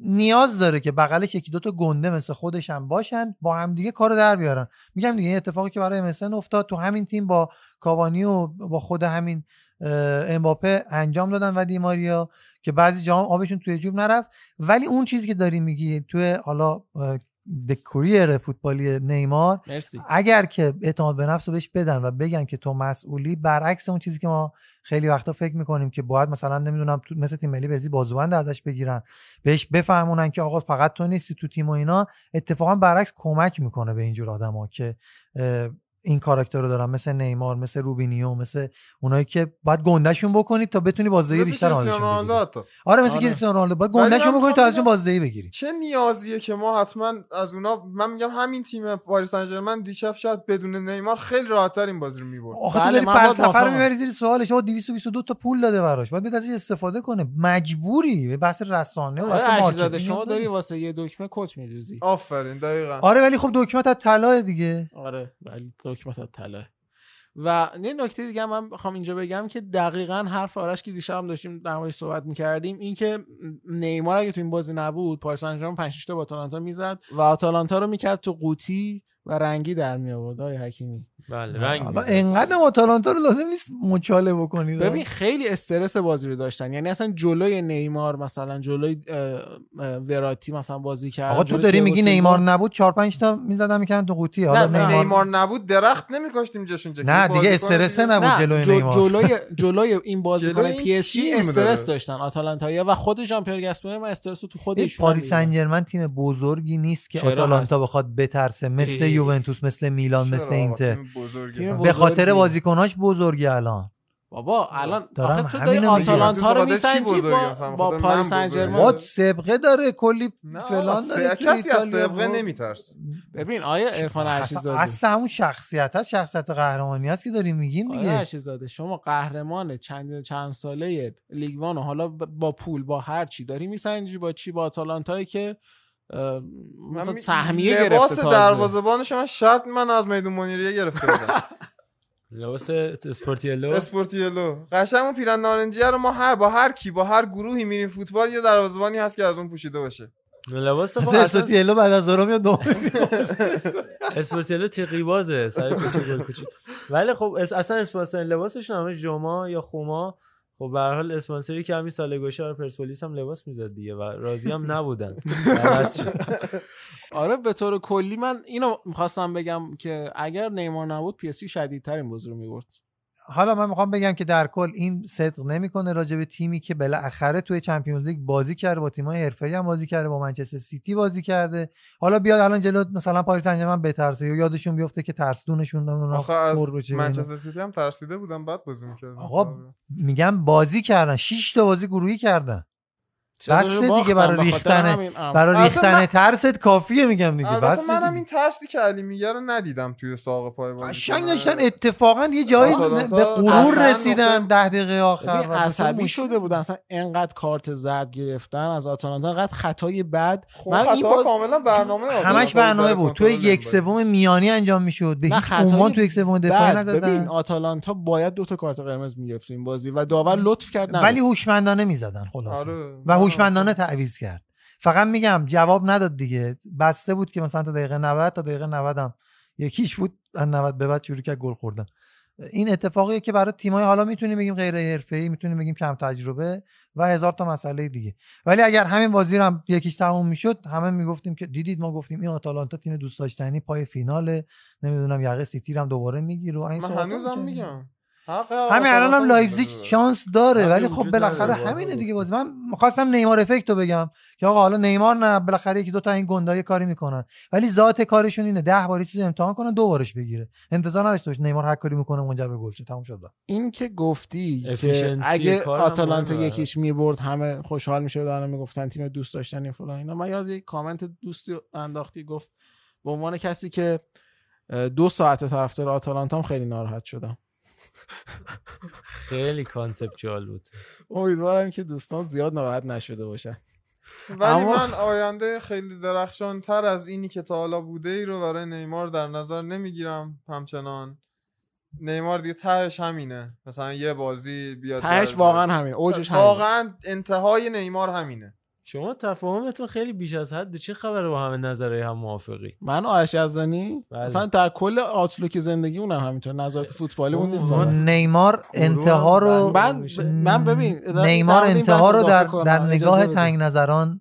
نیاز داره که بغلش یکی دو تا گنده مثل خودش هم باشن، با هم دیگه کارو در بیارن. میگم دیگه این اتفاقی که برای امسن افتاد تو همین تیم با کاوانی و با خود همین امباپه انجام دادن و دیماریا که بعضی جام آبشون توی جوب نرفت. ولی اون چیزی که داری میگی توی حالا کریر فوتبالی نیمار، مرسی. اگر که اعتماد به نفس رو بهش بدن و بگن که تو مسئولی، برعکس اون چیزی که ما خیلی وقتا فکر میکنیم که باید مثلا نمیدونم مثل تیم ملی برزیل بازوبند ازش بگیرن، بهش بفهمونن که آقا فقط تو نیستی تو تیم و اینا، اتفاقا برعکس کمک میکنه به اینجور آدما که این کاراکتر رو دارن، مثل نیمار، مثل روبینیو، مثل اونایی که باید گندهشون بکنید تا بتونی بازدهی بیشتر ازشون بگیری. آره مثل کریستیانو رونالدو باید گندهشون بکنید تا ازشون بازدهی بگیری. چه نیازیه که ما حتما از اونا، من میگم همین تیم پاریس سن ژرمن دیشب شاید بدون نیمار خیلی راحت‌تر این بازی رو می‌برد. آخه تو داری فلسفه رو می‌بری زیر سوالش. آقا دویست و بیست و دو تا پول داده براش، باید ازش استفاده کنه. مجبوری به بحث رسانه و واسه مارکت شما داری واسه یه دکمه کت می‌دوزی. آفرین، دقیقاً. آره ولی خب دکمه تا طلا دیگه. آره ولی دکمه طلا. و یه نکته دیگه من میخوام اینجا بگم که دقیقاً حرف آرش که دیشب هم داشتیم در موردش صحبت می‌کردیم، این که نیمار اگه تو این بازی نبود پاریس سن ژرمن پنج شش تا با آتالانتا میزد و آتالانتا رو میکرد تو قوطی و رنگی در می آورد. آقای حکیمی بله رنگ اینقدر آتالانتا رو لازم نیست مچاله بکنید. ببین خیلی استرس بازی رو داشتن، یعنی اصلا جلوی نیمار مثلا جلوی وراتی مثلا بازی کرد. آقا تو داری میگی نیمار نبود چهار پنج تا میزدن میکردن تو قوطی. حالا نیمار نبود درخت نمی‌کاشتیم جاشون جکی. نه دیگه استرس نبود جلوی نیمار. جلوی جلوی این بازیکن پی اس جی استرس داشتن آتالانتایا و خود ژان پیر گاسپرین استرس تو خودشون. پاریس سن ژرمن تیم بزرگی نیست که آتالانتا بخواد بترسه، مثل یوونتوس، مثل میلان، مثل اینتر. به خاطر بازیکناش بزرگی الان. بابا الان آخه تو داری آتالانتا رو میسنجی با با پاریس سن ژرمن. ما سبقه داره کلی فلان داره، کسی از سبقه نمیترس. ببین آیا عرفان هرشیزاده اصلا همون شخصیت هست، شخصیت قهرمانی هست که داریم میگیم دیگه. آیا هرشیزاده شما قهرمان چند چند ساله لیگ وان حالا با پول با هر چی داری میسنجی با چی؟ با آتالانتایی که مثلا سهمیه گرفته. لباس دروازه‌بان شما شرط من از میدون منیریه گرفته بودم. لباس اسپورتیلو اسپورتیلو قشنگ اون پیرن نارنجی رو ما هر با هر کی با هر گروهی میریم فوتبال یه دروازه‌بانی هست که از اون پوشیده باشه. لباس اسپورتیلو بعد از اون میاد دوم اسپورتیلو تیغی بازه سر کوچیک گل کوچیک. ولی خب اصلا اسپانسر لباسش نامه جوما یا خوما. خب به هر حال اسپانسری که همین سال گوشه آره پرسپولیس هم لباس می‌زد دیگه و راضی هم نبودن. آره به طور کلی من اینو می‌خواستم بگم که اگر نیمار نبود پی اس جی شدیدتر این بازی رو می‌برد. حالا من می‌خوام بگم که در کل این صدق نمی‌کنه راجع به تیمی که بالاخره توی چمپیونز لیگ بازی کرده، با تیم‌های حرفه‌ای هم بازی کرده، با منچستر سیتی بازی کرده، حالا بیاد الان جلو مثلا پاریس سن ژرمن بترسه یا یادشون بیفته که ترسدونشون اونها قربوچه. منچستر سیتی هم ترسیده بودن بعد بازی می‌کردن. آقا میگم بازی کردن، شش تا بازی گروهی کردن. بس دیگه برای ریختن برای ریختن ترست کافیه. میگم دیگه بس. منم این ترسی که علی میگه رو ندیدم توی ساق پای بازی. قشنگ داشتن اتفاقا یه جایی به غرور رسیدن ده دقیقه آخر و عصبی شده بودن، اصلا انقدر کارت زرد گرفتن از آتالانتا، انقدر خطای بد. من این خطا کاملا برنامه همش برنامه بود، توی یک سوم میانی انجام میشد، به هیچ عنوان توی یک سوم دفاعی نزدن. ببین آتالانتا باید دو تا کارت قرمز میگرفت این بازی و داور لطف کرد ولی هوشمندانه میزدن خلاصه و هوشمندانه تعویض کرد. فقط میگم جواب نداد دیگه، بسته بود که مثلا تا دقیقه نود تا دقیقه نود هم یکیش بود، از نود به بعد شروع کرد گل خوردن. این اتفاقیه که برای تیمای حالا میتونیم بگیم غیر حرفه‌ای، میتونیم بگیم کم تجربه و هزار تا مسئله دیگه. ولی اگر همین بازی رو هم یکیش تموم میشد همه میگفتیم که دیدید ما گفتیم این آتالانتا تیم دوست داشتنی پای فیناله، نمیدونم یقه سیتی رو هم دوباره میگیره. این هنوزم میگم همین الان هم لایپزیگ شانس داره ولی خب بالاخره همینه دیگه بازی. من می‌خواستم نیمار افکتو بگم که آقا حالا نیمار نه، بالاخره یکی دو تا این گندای کاری میکنن ولی ذات کارشون اینه ده بار چیز امتحان کنن دو بارش بگیره. انتظار نداشت نیمار هر کاری میکنه منجر به گل شه. تموم شد. این که گفتی که اگه آتالانتا یکیش میبرد همه خوشحال میشدن و میگفتن تیم دوست داشتنی فلان اینا. من یاد یک کامنت دوستی انداختی گفت به عنوان کسی که دو ساعت طرفدار آتالانتام خیلی ناراحت شدم. خیلی کانسپچوال بود. امیدوارم که دوستان زیاد ناراحت نشده باشن. ولی اما... من آینده خیلی درخشانتر از اینی که تا حالا بوده ای رو برای نیمار در نظر نمیگیرم. همچنان نیمار دیگه تهش همینه، مثلا یه بازی بیاد تهش واقعا همینه، اوجش همینه، واقعا انتهای نیمار همینه. شما تفاهمتون خیلی بیش از حده، چه خبره با همه نظرهای هم موافقی؟ من آرش یزدانی مثلا در کل آتلوک زندگی اونم همینطور، نظرات فوتبالی اون نیست. نیمار انتها رو من من ببین نیمار انتها رو در در نگاه تنگ نظران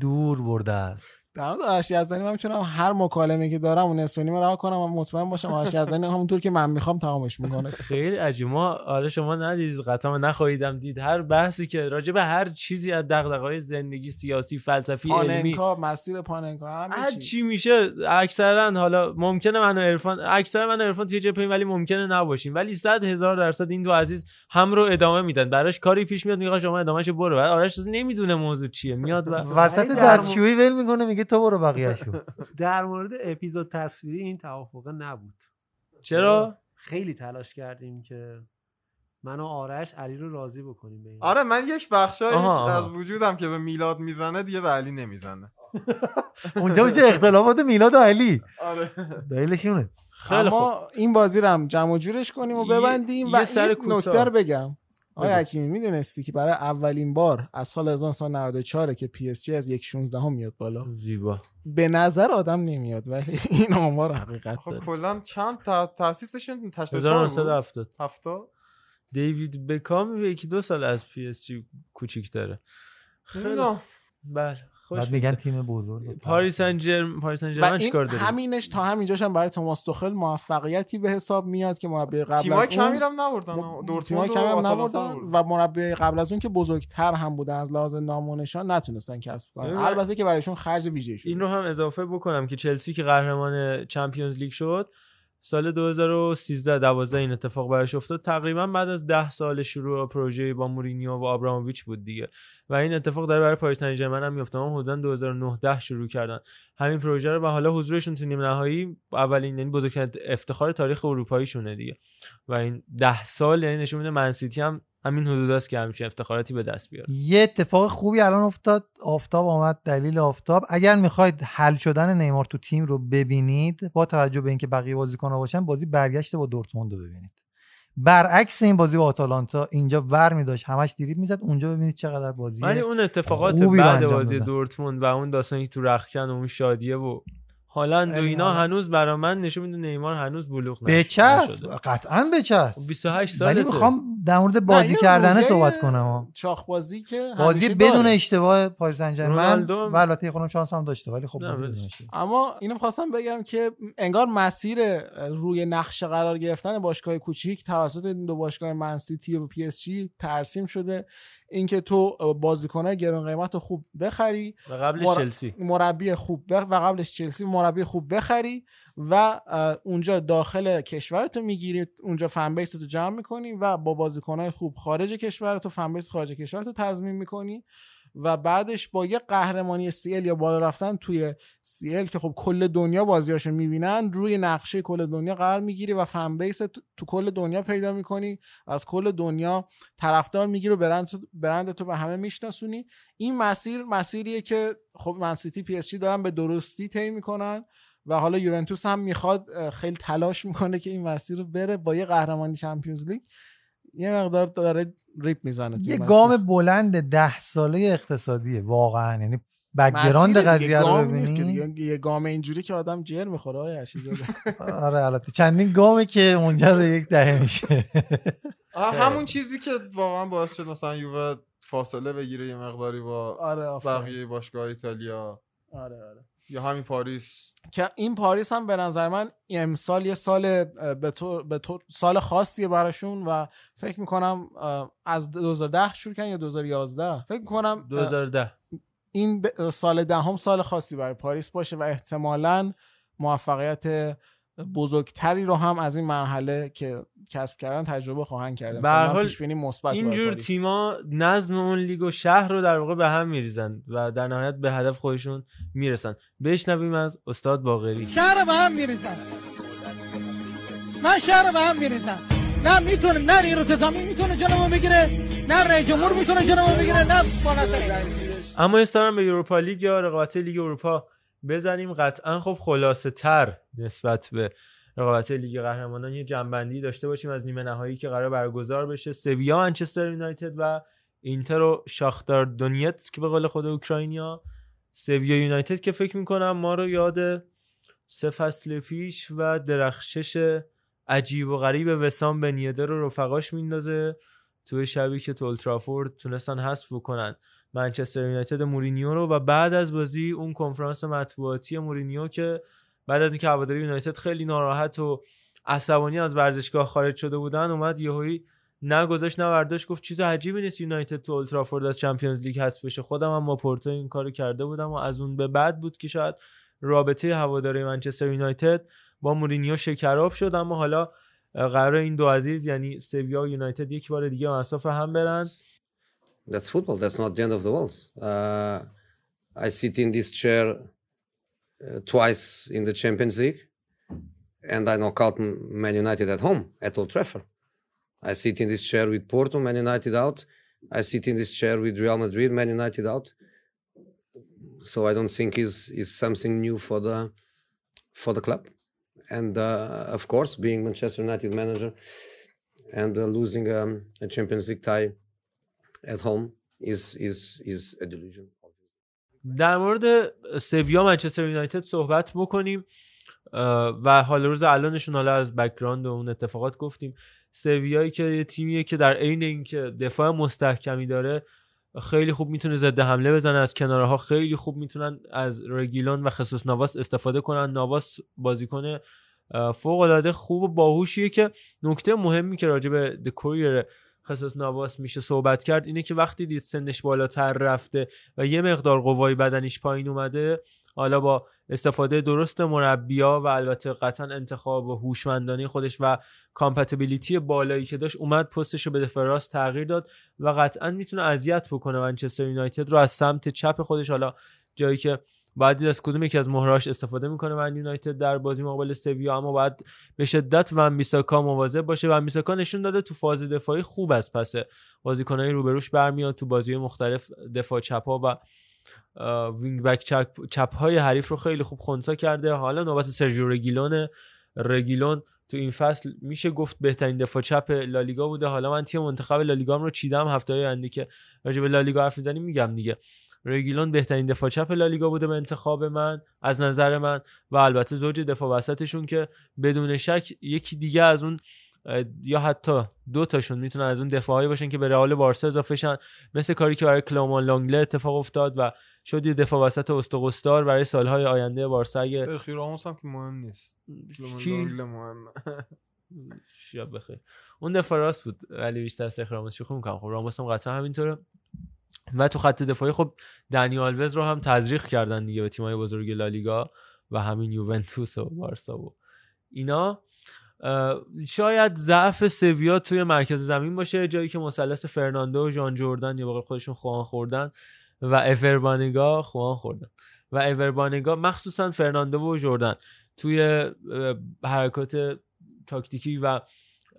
دور برده است. در مورد آرش یزدانی من میتونم هر مکالمه که دارم اون استونی رو رها کنم و مطمئن باشم آرش یزدانی همونطور که من میخوام تمامش میکنه. خیلی عجیبه. آره شما ندیدید قطعا، نخواهیدم دید. هر بحثی که راجع به هر چیزی از دغدغه‌های زندگی، سیاسی، فلسفی، پاننکا، علمی، پاننکا، مسیر پاننکا، هر چی میشه اکثرا، حالا ممکنه من و عرفان اکثرا من و عرفان توی جپیم ولی ممکنه نباشیم، ولی صد هزار درصد این دو عزیز هم رو ادامه میدن. براش کاری پیش میاد میگه شما ادامهشو برو، بعد آرش نمیدونه موضوع چیه، میاد وسط دستشویی ول میکنه میگه تو برو بقیه‌شو. در مورد اپیزود تصویری این توافق نبود. چرا؟ خیلی تلاش کردیم که من و آرش علی رو راضی بکنیم به این. آره من یک بخشایی از وجودم که به میلاد میزنه دیگه به علی نمیزنه. اونجا میشه اختلافات میلاد و علی. آره. دلیلشونه. اما این بازی رو هم جمع جورش کنیم و ببندیم و سر نکته رو بگم. آیا حکیمی میدونستی که برای اولین بار از سال هزار و نهصد و نود و چهار که پی اس جی از یک شانزده هم میاد بالا؟ زیبا. به نظر آدم نمیاد ولی این آمار حقیقت داره. خب کلا چند تاسیسشون هزار و نهصد و هفتاد هفتاد دیوید بکام یکی دو سال از پی اس جی کوچیک‌تره. خیلی بله. بعد میگن تیم بزرگ پاریس سن ژرمن پاریس سن ژرمن چیکار داره؟ همینش تا همینجاش هم برای توماس توخل موفقیتی به حساب میاد که مربی قبل از اون تیمای کمی هم نبردن، دورتموند کمی هم نبردن و مربی قبل از اون که بزرگتر هم بودن از لحاظ نام و نشان نتونستن کسب کنن. البته که برایشون خرج ویژه شد. این رو هم اضافه بکنم که چلسی که قهرمان چمپیونز لیگ شد سال دو هزار و سیزده دوازده این اتفاق براش افتاد، تقریبا بعد از ده سال شروع پروژه با مورینیو و آبراموویچ بود دیگه و این اتفاق داره برای پاریس سن ژرمن هم میفته. اون حدوداً دو هزار و نه ده شروع کردن همین پروژه رو و حالا حضورشون تو نیمه نهایی اولین یعنی بزرگترین افتخار تاریخ اروپایی شونه دیگه و این ده سال یعنی نشون میده من سیتی هم همین حدوداست که همچین افتخاراتی به دست بیاره. یه اتفاق خوبی الان افتاد، آفتاب آمد دلیل آفتاب. اگر میخواید حل شدن نیمار تو تیم رو ببینید با توجه به اینکه بقیه بازیکن‌ها باشن، بازی برگشت با دورتموند رو ببینید. برعکس این بازی با آتالانتا اینجا ور می‌داشت، همش دیریب می‌زد، اونجا ببینید چقدر بازی. ولی اون اتفاقات بعد بازی دورتموند و اون داستانی که تو رختکن و اون شادیه و هالند و اینا هنوز برای من نشون میده نیمار هنوز بلوغ نشده. بچس قطعاً بچس. بیست و هشت ساله. ولی میخوام در مورد بازی کردنه صحبت کنم. شاخ بازی که بازی بدون اشتباه پاریس سن ژرمن و البته خودم شانس هم داشته ولی خب بازی بدون اشتباه. اما اینو می‌خواستم بگم که انگار مسیر روی نقشه قرار گرفتن باشگاه کوچیک توسط این دو باشگاه من سیتی و پی اس جی ترسیم شده، اینکه تو بازیکن‌های گران قیمتو خوب بخری و قبلش مر... چلسی مربی خوب بخ... و قبلش چلسی مربی خوب بخری و اونجا داخل کشورتو میگیری، اونجا فن بیستو جمع می‌کنی و با بازیکن‌های خوب خارج کشورتو فن بیس خارج کشورتو تضمین می‌کنی و بعدش با یه قهرمانی سی ال یا بالا رفتن توی سی ال که خب کل دنیا بازیاشو می‌بینن، روی نقشه کل دنیا قرار می‌گیری و فن بیس تو کل دنیا پیدا می‌کنی، از کل دنیا طرفدار می‌گیری و برند برند تو به همه میشناسونی. این مسیر مسیریه که خب من سیتی پی اس جی دارن به درستی طی می‌کنن و حالا یوونتوس هم می‌خواد، خیلی تلاش می‌کنه که این مسیر رو بره با یه قهرمانی چمپیونز لیگ. یه مقدار داره ریپ میزنه، یه گام بلند ده ساله اقتصادیه واقعا، یعنی بک‌گراند قضیه رو ببینید، یه گام اینجوری که آدم جر میخوره های اشیزا. آره البته چندین گامه که اونجا رو یک دهه میشه. همون چیزی که واقعا باعث شد مثلا یووه فاصله بگیره یه مقداری با بقیه باشگاه ایتالیا. آره آره یا همین پاریس که این پاریس هم به نظر من امسال یه سال به طور به طور سال خاصیه براشون و فکر میکنم از دو هزار و ده شروع کردن یا دو هزار و یازده فکر میکنم دو هزار و ده این سال دهم سال خاصی برای پاریس باشه و احتمالاً موفقیت بزرگتری رو هم از این مرحله که کسب کردن تجربه خواهند کرد. به هر حال پیش بینی مثبت اینجور تیما نظم اون لیگ و شهر رو در واقع به هم میریزن و در نهایت به هدف خودشون میرسن. بشنویم از استاد باقری. شهر به هم میریزن، من شهر به هم میریزن، نه میتونه نه نیرو تزامی میتونه جلومو بگیره، نه رئیس جمهور میتونه جلومو بگیره، نه سلطنت. اما استارم به یوروپا لیگ یا رقابت لیگ اروپا بزنیم، قطعا خب خلاصه تر نسبت به رقابت لیگ قهرمانان یه جنبندی داشته باشیم از نیمه نهایی که قرار برگزار بشه. سویا منچستر یونایتد و اینتر و شاختار دونیتسک به قول خود اوکراینیا. سویا یونایتد که فکر میکنم ما رو یاد سه فصل پیش و درخشش عجیب و غریب وسام بن یدر و رفقاش میندازه توی شبی که تو اولترافورد تونستن حذف بکنن منچستر یونایتد مورینیو رو، و بعد از بازی اون کنفرانس مطبوعاتی مورینیو که بعد از اینکه هواداری یونایتد خیلی ناراحت و عصبانی از ورزشگاه خارج شده بودن اومد یهویی نگذاشت نورداش، گفت چیز عجیبی نیست یونایتد تو اولترافورد از چمپیونز لیگ حذف بشه. خودم هم با پورتو این کارو کرده بودم و از اون به بعد بود که شاید رابطه هواداری منچستر یونایتد با مورینیو شکراب شد. اما حالا قرار این دو عزیز یعنی سویا و یونایتد یک بار دیگه مساف هم برن. That's football. That's not the end of the world. Uh, I sit in this chair uh, twice in the Champions League, and I knock out Man United at home at Old Trafford. I sit in this chair with Porto, Man United out. I sit in this chair with Real Madrid, Man United out. So I don't think is is something new for the for the club, and uh, of course, being Manchester United manager and uh, losing um, a Champions League tie. at home is is is a delusion. در مورد سویا منچستر یونایتد صحبت بکنیم و حال روز الانشون، حالا از بک‌گراند و اون اتفاقات گفتیم. سویایی که یه تیمیه که در عین اینکه دفاع مستحکمی داره خیلی خوب میتونه ضد حمله بزنه، از کنارها خیلی خوب میتونن از رگیلون و خسوس نواس استفاده کنن. نواس بازیکن فوق العاده خوب و باهوشیه که نکته مهمی که راجع به دکوریر خصوص نواس میشه صحبت کرد اینه که وقتی دید سنش بالاتر رفته و یه مقدار قوای بدنش پایین اومده، حالا با استفاده درست مربیا و البته قطعا انتخاب و هوشمندانه خودش و کامپتیبیلیتی بالایی که داشت اومد پستش رو به دفاع راست تغییر داد و قطعا میتونه اذیت بکنه منچستر یونایتد رو از سمت چپ خودش، حالا جایی که بعد از کدوم یکی از مهرهاش استفاده میکنه من یونایتد در بازی مقابل سویا. اما بعد به شدت ونبیساکا مواظب باشه. ونبیساکا نشون داده تو فاز دفاعی خوب از پس بازیکنای روبروش برمیاد، تو بازی مختلف دفاع چپا و وینگ بک چپ چپهای حریف رو خیلی خوب خنثی کرده. حالا نوبت سرژیو رگیلون رگیلون تو این فصل میشه گفت بهترین دفاع چپ لالیگا بوده. حالا من تیم منتخب لالیگام رو چیدم، هفته‌های آینده که راجع به لالیگا حرف می‌زنیم میگم دیگه. رگیلون بهترین دفاع چپ لالیگا بوده به انتخاب من، از نظر من، و البته زوج دفاع وسطشون که بدون شک یکی دیگه از اون یا حتی دو تاشون میتونن از اون دفاعایی باشن که به رئال بارسا اضافه شن، مثل کاری که برای کلامان لانگله اتفاق افتاد و شد یه دفاع وسط اسطوره برای سالهای آینده بارسا. اگه سرخی راموس هم که مهم نیست، کلامان لانگله مهمه. شب بخیر اون دفاع راست بود ولی بیشتر سرخی راموس شوخی می‌کنم. خب راموس هم قطعا همینطوره. و تو خط دفاعی خب دنی آلوز رو هم تزریق کردن دیگه به تیم‌های بزرگ لالیگا و همین یوونتوس و بارسا و اینا. شاید ضعف سویا توی مرکز زمین باشه، جایی که مثلث فرناندو و ژان جردن یا به قول خودشون خوان خوردن و اوربانگا خوان خوردن و اوربانگا مخصوصا فرناندو و جردن توی حرکات تاکتیکی و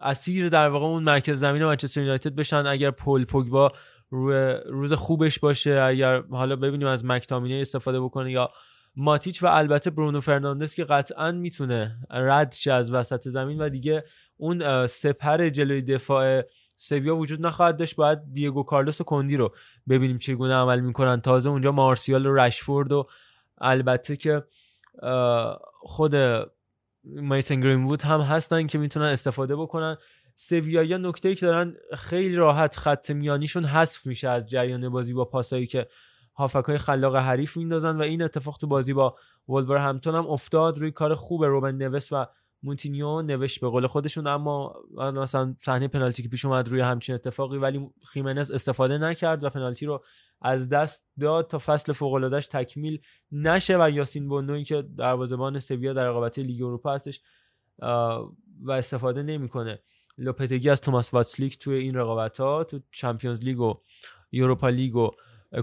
اسیر در واقع اون مرکز زمین منچستر یونایتد بشن. اگر پل پوگبا روز خوبش باشه، اگر حالا ببینیم از مک‌تامینی استفاده بکنه یا ماتیچ و البته برونو فرناندز که قطعا میتونه رد شه از وسط زمین و دیگه اون سپر جلوی دفاع سویا وجود نخواهد داشت. باید دیگو کارلوس و کندی رو ببینیم چگونه عمل میکنن. تازه اونجا مارسیال و رشفورد و البته که خود میسن گرین‌وود هم هستن که میتونن استفاده بکنن. سویایا نکته‌ای که دارن خیلی راحت خط میانیشون حذف میشه از جریان بازی با پاسایی که هافکای خلاق حریف میندازن و این اتفاق تو بازی با ولورهمپتون هم افتاد. روی کار خوب روبن نویس و مونتینیو نوشت به قول خودشون، اما مثلا صحنه پنالتی که پیش اومد روی همچین اتفاقی ولی خیمنز استفاده نکرد و پنالتی رو از دست داد تا فصل فوق‌العاده‌اش تکمیل نشه و یاسین بونوی که دروازه‌بان سویا در رقابت لیگ اروپا هستش و استفاده نمی‌کنه. لوپتگی از توماس واتسلیک توی این رقابت‌ها تو چمپیونز لیگ و یوروپا لیگ و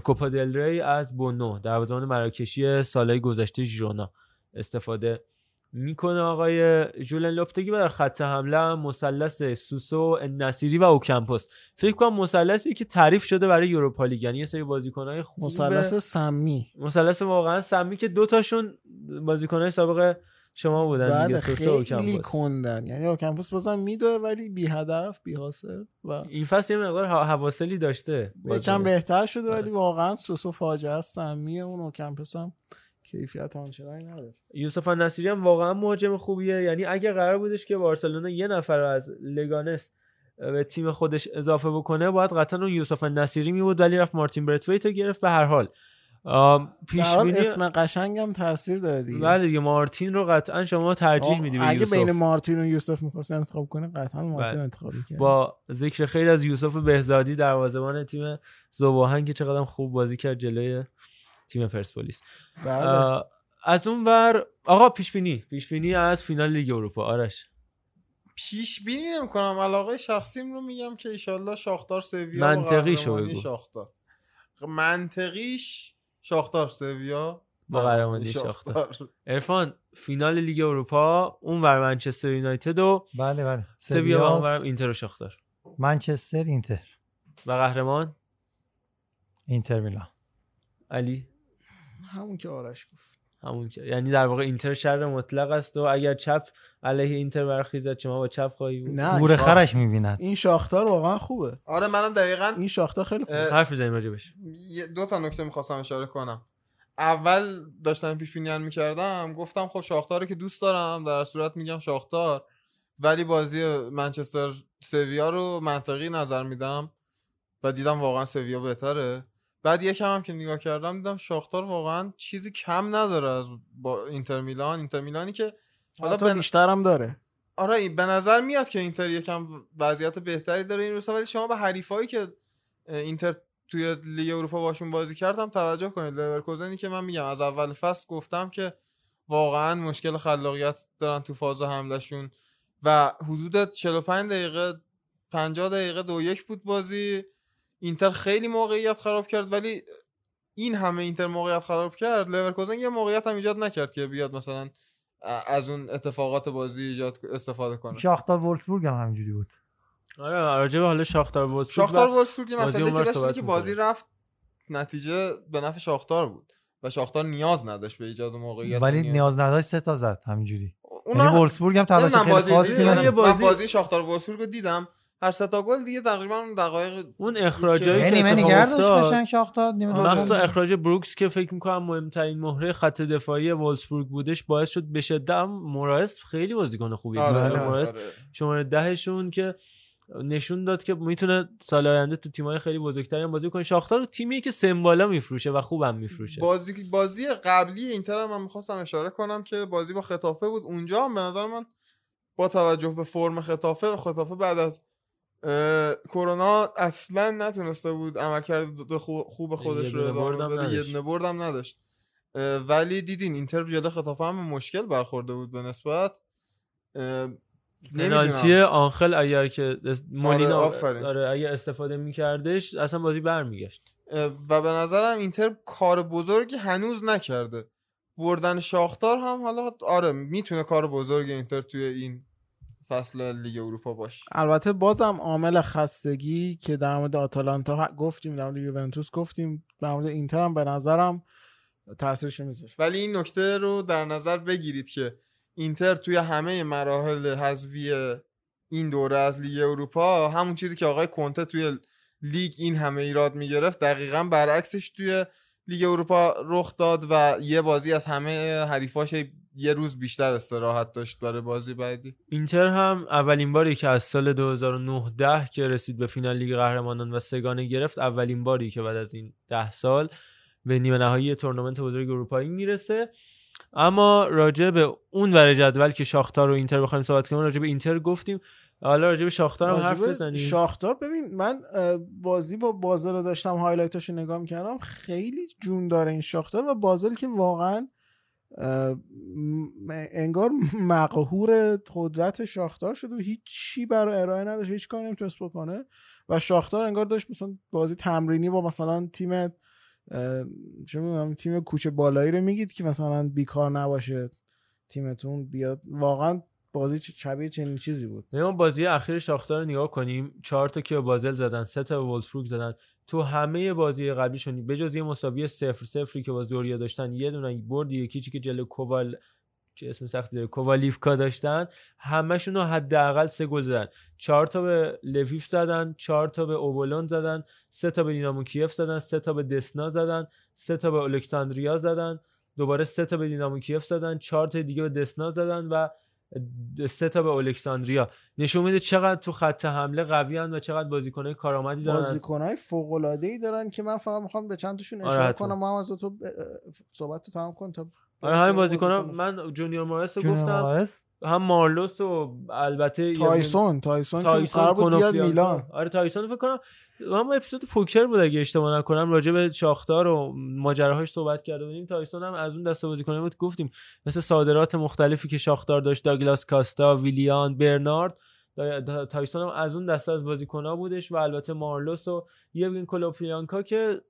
کوپا دل ری از بونو دروازه‌بان مراکشی سال‌های گذشته ژیرونا استفاده میکنه آقای ژولن لوپتگی. برای خط حمله هم مثلث سوسو، نصیری و اوکمپوس، فکر کنم مثلثی که تعریف شده برای یوروپا لیگ، یعنی یه سری بازیکنای خوب، مثلث سمی، مثلث واقعا سمی که دو تاشون بازیکنای سابق شما بودن دیگه، سوسو و اوکمپوس. خیلی کندن، یعنی اوکمپوس بازم میدوه ولی بی هدف بی حاصل، و این فصل یه مقدار حواصلی داشته، یکم بهتر شده ولی واقعا سوسو فاجعه است، سمی اون اوکمپوس هم کیفیت آنچنانی نداره. یوسف النصیری هم واقعا مهاجم خوبیه، یعنی اگه قرار بودش که بارسلونا یه نفر رو از لگانس به تیم خودش اضافه بکنه باید قطعا اون یوسف النصیری می بود، ولی رفت مارتین برتویت رو گرفت. به هر حال پیش بینی اسم قشنگم تاثیر داره دیگه. بله دیگه، مارتین رو قطعا شما ترجیح میدی به یوسف. اگه بین مارتین و یوسف می‌خواستن انتخاب کنه قطعا مارتین انتخاب می‌کرد. با ذکر خیر از یوسف بهزادی دروازه‌بان تیم ذوباهن که چقدرم خوب بازی کرد جلوی تیم پرسپولیس. بله. از اون ور آقا پیشبینی پیشبینی از فینال لیگ اروپا. آرش پیشبینی نمی‌کنم، علاقه شخصیم رو میگم که ان شاءالله شاختار سویا. منطقیش بگو. شاختار منطقیش شاختار سویا با قهرمانی شاختار. عرفان فینال لیگ اروپا اون ور منچستر یونایتد و بله بله سویا، و اون ور اینتر و شاختار. منچستر اینتر و قهرمان اینتر میلان. علی همون که آرش گفت، همون که یعنی در واقع اینتر شر مطلق است و اگر چپ علیه اینتر برخیزد شما با چپ خواهی بود. گور خرش می‌بیند. این شاختار واقعا خوبه. آره منم دقیقاً این شاختار خیلی خوبه. حرف بزنیم راجبش. دو تا نکته می‌خواستم اشاره کنم. اول داشتم پیش‌بینی می‌کردم، گفتم خب شاختار رو که دوست دارم در صورت میگم شاختار، ولی بازی منچستر سویا رو منطقی نظر میدم و دیدم واقعا سویا بهتره. بعد یکم هم که نگاه کردم دیدم شاختار واقعا چیزی کم نداره از با اینتر میلان. اینتر میلانی که حالا بن... بیشتر هم داره. آره به نظر میاد که اینتر یکم وضعیت بهتری داره این روزا، ولی شما به حریفایی که اینتر توی لیگ اروپا باشون بازی کردم توجه کنید. لورکوزنی که من میگم از اول فصل گفتم که واقعا مشکل خلاقیت دارن تو فاز حملهشون و حدود چهل و پنج دقیقه پنجاه دقیقه دو یک بود بازی. اینتر خیلی موقعیت خراب کرد، ولی این همه اینتر موقعیت خراب کرد لورکوزن یه موقعیت هم ایجاد نکرد که بیاد مثلا از اون اتفاقات بازی ایجاد استفاده کنه. شاختار وولفسبورگ هم همینجوری بود. آره راجع به حال شاختار وولفسبورگ شاختار وولفسبورگ مثلا داشت که بازی رفت نتیجه به نفع شاختار بود و شاختار نیاز نداشت به ایجاد موقعیت، ولی نیاز, نیاز نداشت سه تا زد همینجوری. یعنی وولفسبورگ هم تلاش خیلی خاصی نداشت. من بازی شاختار وولفسبورگ رو دیدم، هر سه گل دیگه تقریبا دقایق اون اخراجایی که نیمه نگردش قشنگ شاختار نیمه دوم مخصوص اخراج بروکس که فکر می‌کنم مهمترین مهره خط دفاعی وولفسبورگ بودش باعث شد به شدت. مورایس خیلی بازیکن خوبی بود. آره، مورایس آره. شماره دهشون که نشون داد که میتونه سال آینده تو تیم‌های خیلی بزرگتری هم بازی کنه. شاختار تیمی که سمبالا میفروشه و خوبم میفروشه. بازی بازی قبلی اینتر هم من می‌خواستم اشاره کنم که بازی با خطافه بود. اونجا هم به نظر من با توجه به فرم خطافه خطافه بعد از کرونا اصلا نتونسته بود عملکرد خوب خودش رو ادامه بده، یه دونه بردم نداشت، ولی دیدین اینتر جلوی خطافه هم مشکل برخورده بود به نسبت. پنالتی آنخل اگر که مولینا آره اگر استفاده می‌کردش اصلا بازی برمیگشت و به نظرم اینتر کار بزرگی هنوز نکرده. بردن شاختار هم حالا آره میتونه کار بزرگ اینتر توی این فصل لیگ اروپا باشه. البته بازم عامل خستگی که در مورد آتالانتا گفتیم، در مورد یوونتوس گفتیم، در مورد اینتر هم به نظرم تاثیرش میذاره. ولی این نکته رو در نظر بگیرید که اینتر توی همه مراحل حذفی این دوره از لیگ اروپا همون چیزی که آقای کنته توی لیگ این همه ایراد میگرفت دقیقاً برعکسش توی لیگ اروپا رخ داد و یه بازی از همه حریفاش یه روز بیشتر استراحت داشت برای بازی بعدی. اینتر هم اولین باری که از سال دو هزار و نه که رسید به فینال لیگ قهرمانان و سگانه گرفت، اولین باری که بعد از این ده سال به نیمه نهایی تورنمنت بزرگ اروپایی میرسه. اما راجع به اون ور جدول که شاختار و اینتر بخوایم صحبت کنیم، راجع به اینتر گفتیم، حالا راجع به شاختار هم حرف بزنیم. شاختار ببین من بازی با بازل رو داشتم هایلایتاشو نگاه می‌کردم، خیلی جون داره این شاختار و بازل که واقعاً انگار مقهور قدرت شاختار شد و هیچ چی برای ارائه نداشت، هیچ کاری نمیتونست بکنه و شاختار انگار داشت مثلا بازی تمرینی با مثلا تیم چه میدونم تیم کوچه بالایی رو میگید که مثلا بیکار نباشه تیمتون بیاد واقعا بازی شبیه چنین چیزی بود. نه بازی اخیر شاختار رو نگاه کنیم، چهار تا که بازل زدن، سه تا وولفسبورگ زدن، تو همه بازی قبلیشون بجز یه مساوی صفر صفری که با زوریا داشتن، یه دونه برد یکی چی که جلو کووال چه اسم سختی داره کووالیفکا داشتن، همشون رو حداقل سه گل زدن. چهار تا به لویف زدن، چهار تا به اوبولون زدن، سه تا به دینامو کیف زدن، سه تا به دسنا زدن، سه تا به الکساندریا زدن، دوباره سه تا به دینامو کیف زدن، چهار تا دیگه به دسنا زدن و سه تا به الکساندریا. نشون میده چقدر تو خط حمله قوی ان و چقدر بازیکنای کارآمدی دارن، بازیکنای فوق العاده ای دارن که من فقط میخوام به چند تاشون اشاره کنم. ما هم از تو صحبت تو تمام کن تا آره همین بازیکن‌ها. من جونیور مارس رو گفتم، مارس. هم مارلوس و البته تایسون تایسون که قرار بود بیاد میلان. آره تایسون فکر کنم هم اپیزود فوکر بود اگه اشتباه نکنم، راجع به شاختار و ماجراهاش صحبت کرده بودیم. تایسون هم از اون دسته بازیکن‌ها بود گفتیم مثل صادرات مختلفی که شاختار داشت، داگلاس کاستا، ویلیان، برنارد. تایسون هم از اون دسته از بازیکن‌ها بودش و البته مارلوس و یوگن کلوپیانکا که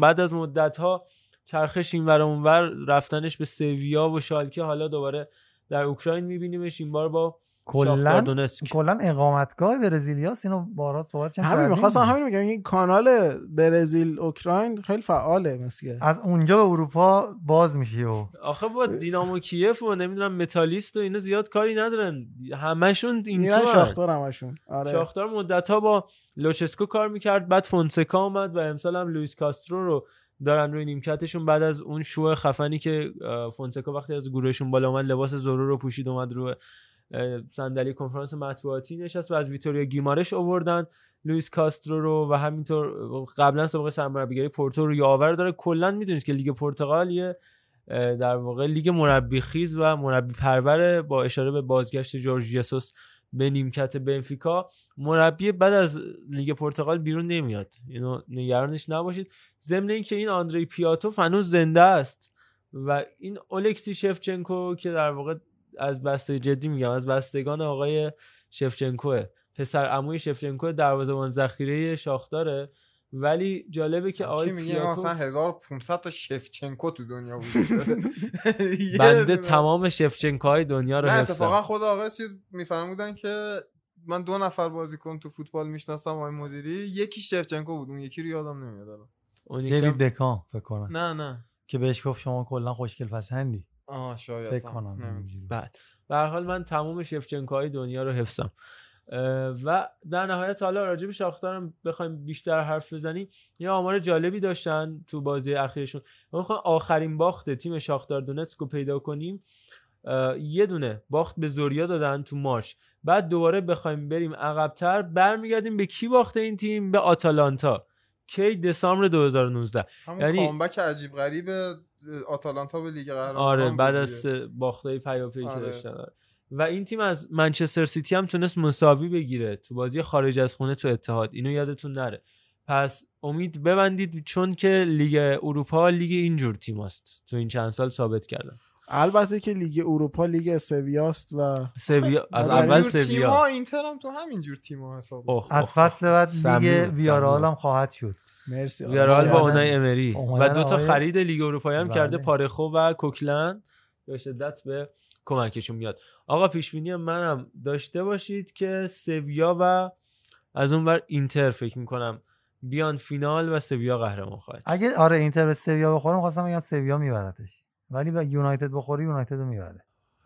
بعد از مدت‌ها چرخش این ور اون ور رفتنش به سویا و شالکه، حالا دوباره در اوکراین می‌بینیمش این بار با شاختار دونتسک. کلا اقامتگاه برزیلیاس، اینو بارات صحبت کردم. همین می‌خواستم همین میگم، این کانال برزیل اوکراین خیلی فعاله مسیه. از اونجا به اروپا باز میشه و آخه با دینامو کیف و نمیدونم متالیست و اینا زیاد کاری ندارن، همشون این تو شاختار همشون. آره شاختار مدت‌ها با لوچسکو کار می‌کرد، بعد فونسکا اومد و امسال هم لوئیس کاسترو رو دارن روی نیمکتشون بعد از اون شو خفنی که فونسکا وقتی از گروهشون بالا اومد لباس زورو رو پوشید اومد روی صندلی کنفرانس مطبوعاتی نشست و از ویتوریا گیمارش آوردن لوئیس کاسترو رو و همینطور قبلا سابقه سرمربیگری پورتو رو یاور داره. کلا میدونید که لیگ پرتغال یه در واقع لیگ مربی خیز و مربی پرور با اشاره به بازگشت جورج جیسوس به نیمکت بنفیکا، مربی بعد از لیگ پرتغال بیرون نمیاد، اینو نگرانش نباشید. ضمن اینکه این آندری پیاتوف هنوز زنده است و این الکسی شفچنکو که در واقع از بسته جدی میگم از بستگان آقای شفچنکوه، پسر عموی شفچنکو، دروازه‌بان ذخیره شاختاره. ولی جالبه که آقای پیاتوف مثلا هزار و پانصد تا شفچنکو تو دنیا بوده. بنده تمام شفچنکوهای دنیا رو حفظم. نه اتفاقا خود آقای چیز میفرمودن که من دو نفر بازیکن تو فوتبال میشناسم آقای مدیری، یکی شفچنکو بود، اون یکی رو یادم نمیاد. دیوید دکان فکر کنم نه نه که بهش گفت شما کلا خوشگل پسندی. آها شاید فکر کنم. بعد به هر حال من تمام شفچنکوهای دنیا رو حفظم. و در نهایت حالا راجع به شاختارم بخوایم بیشتر حرف بزنیم، یه آمار جالبی داشتن تو بازی اخیرشون. ما بخوایم آخرین باخت تیم شاختار دونتسک رو پیدا کنیم، یه دونه باخت به زوریا دادن تو مارش، بعد دوباره بخوایم بریم عقب‌تر برمیگردیم به کی باخت این تیم، به آتالانتا کی دسامبر دو هزار و نوزده، یعنی کامبک عجیب غریب آتالانتا به لیگ قهرمانان. آره بعد از باختای پیاپی که داشتن. و این تیم از منچستر سیتی هم تونست مساوی بگیره تو بازی خارج از خونه تو اتحاد، اینو یادتون نره. پس امید ببندید چون که لیگ اروپا لیگ اینجور تیم است، تو این چند سال ثابت کردن. البته که لیگ اروپا لیگ سویاست و سویا از اول سویا تیم‌ها اینتر هم تو همین جور تیم‌ها حساب میشه. از فصل بعد لیگ ویارال هم خواهد شد. مرسی. ویارال با اونای امری و دو تا خرید لیگ اروپایی هم کرده، پارخو و کوکلند، به شدت به کمکشون میاد. آقا پیشبینی منم داشته باشید که سویا و از اونور اینتر فکر می‌کنم بیان فینال و سویا قهرمان خواهد. اگه آره اینتر به سویا بخوره می‌خواستم بگم سویا میبردش. ولی با یونایتد بخوری یونایتد رو میبره.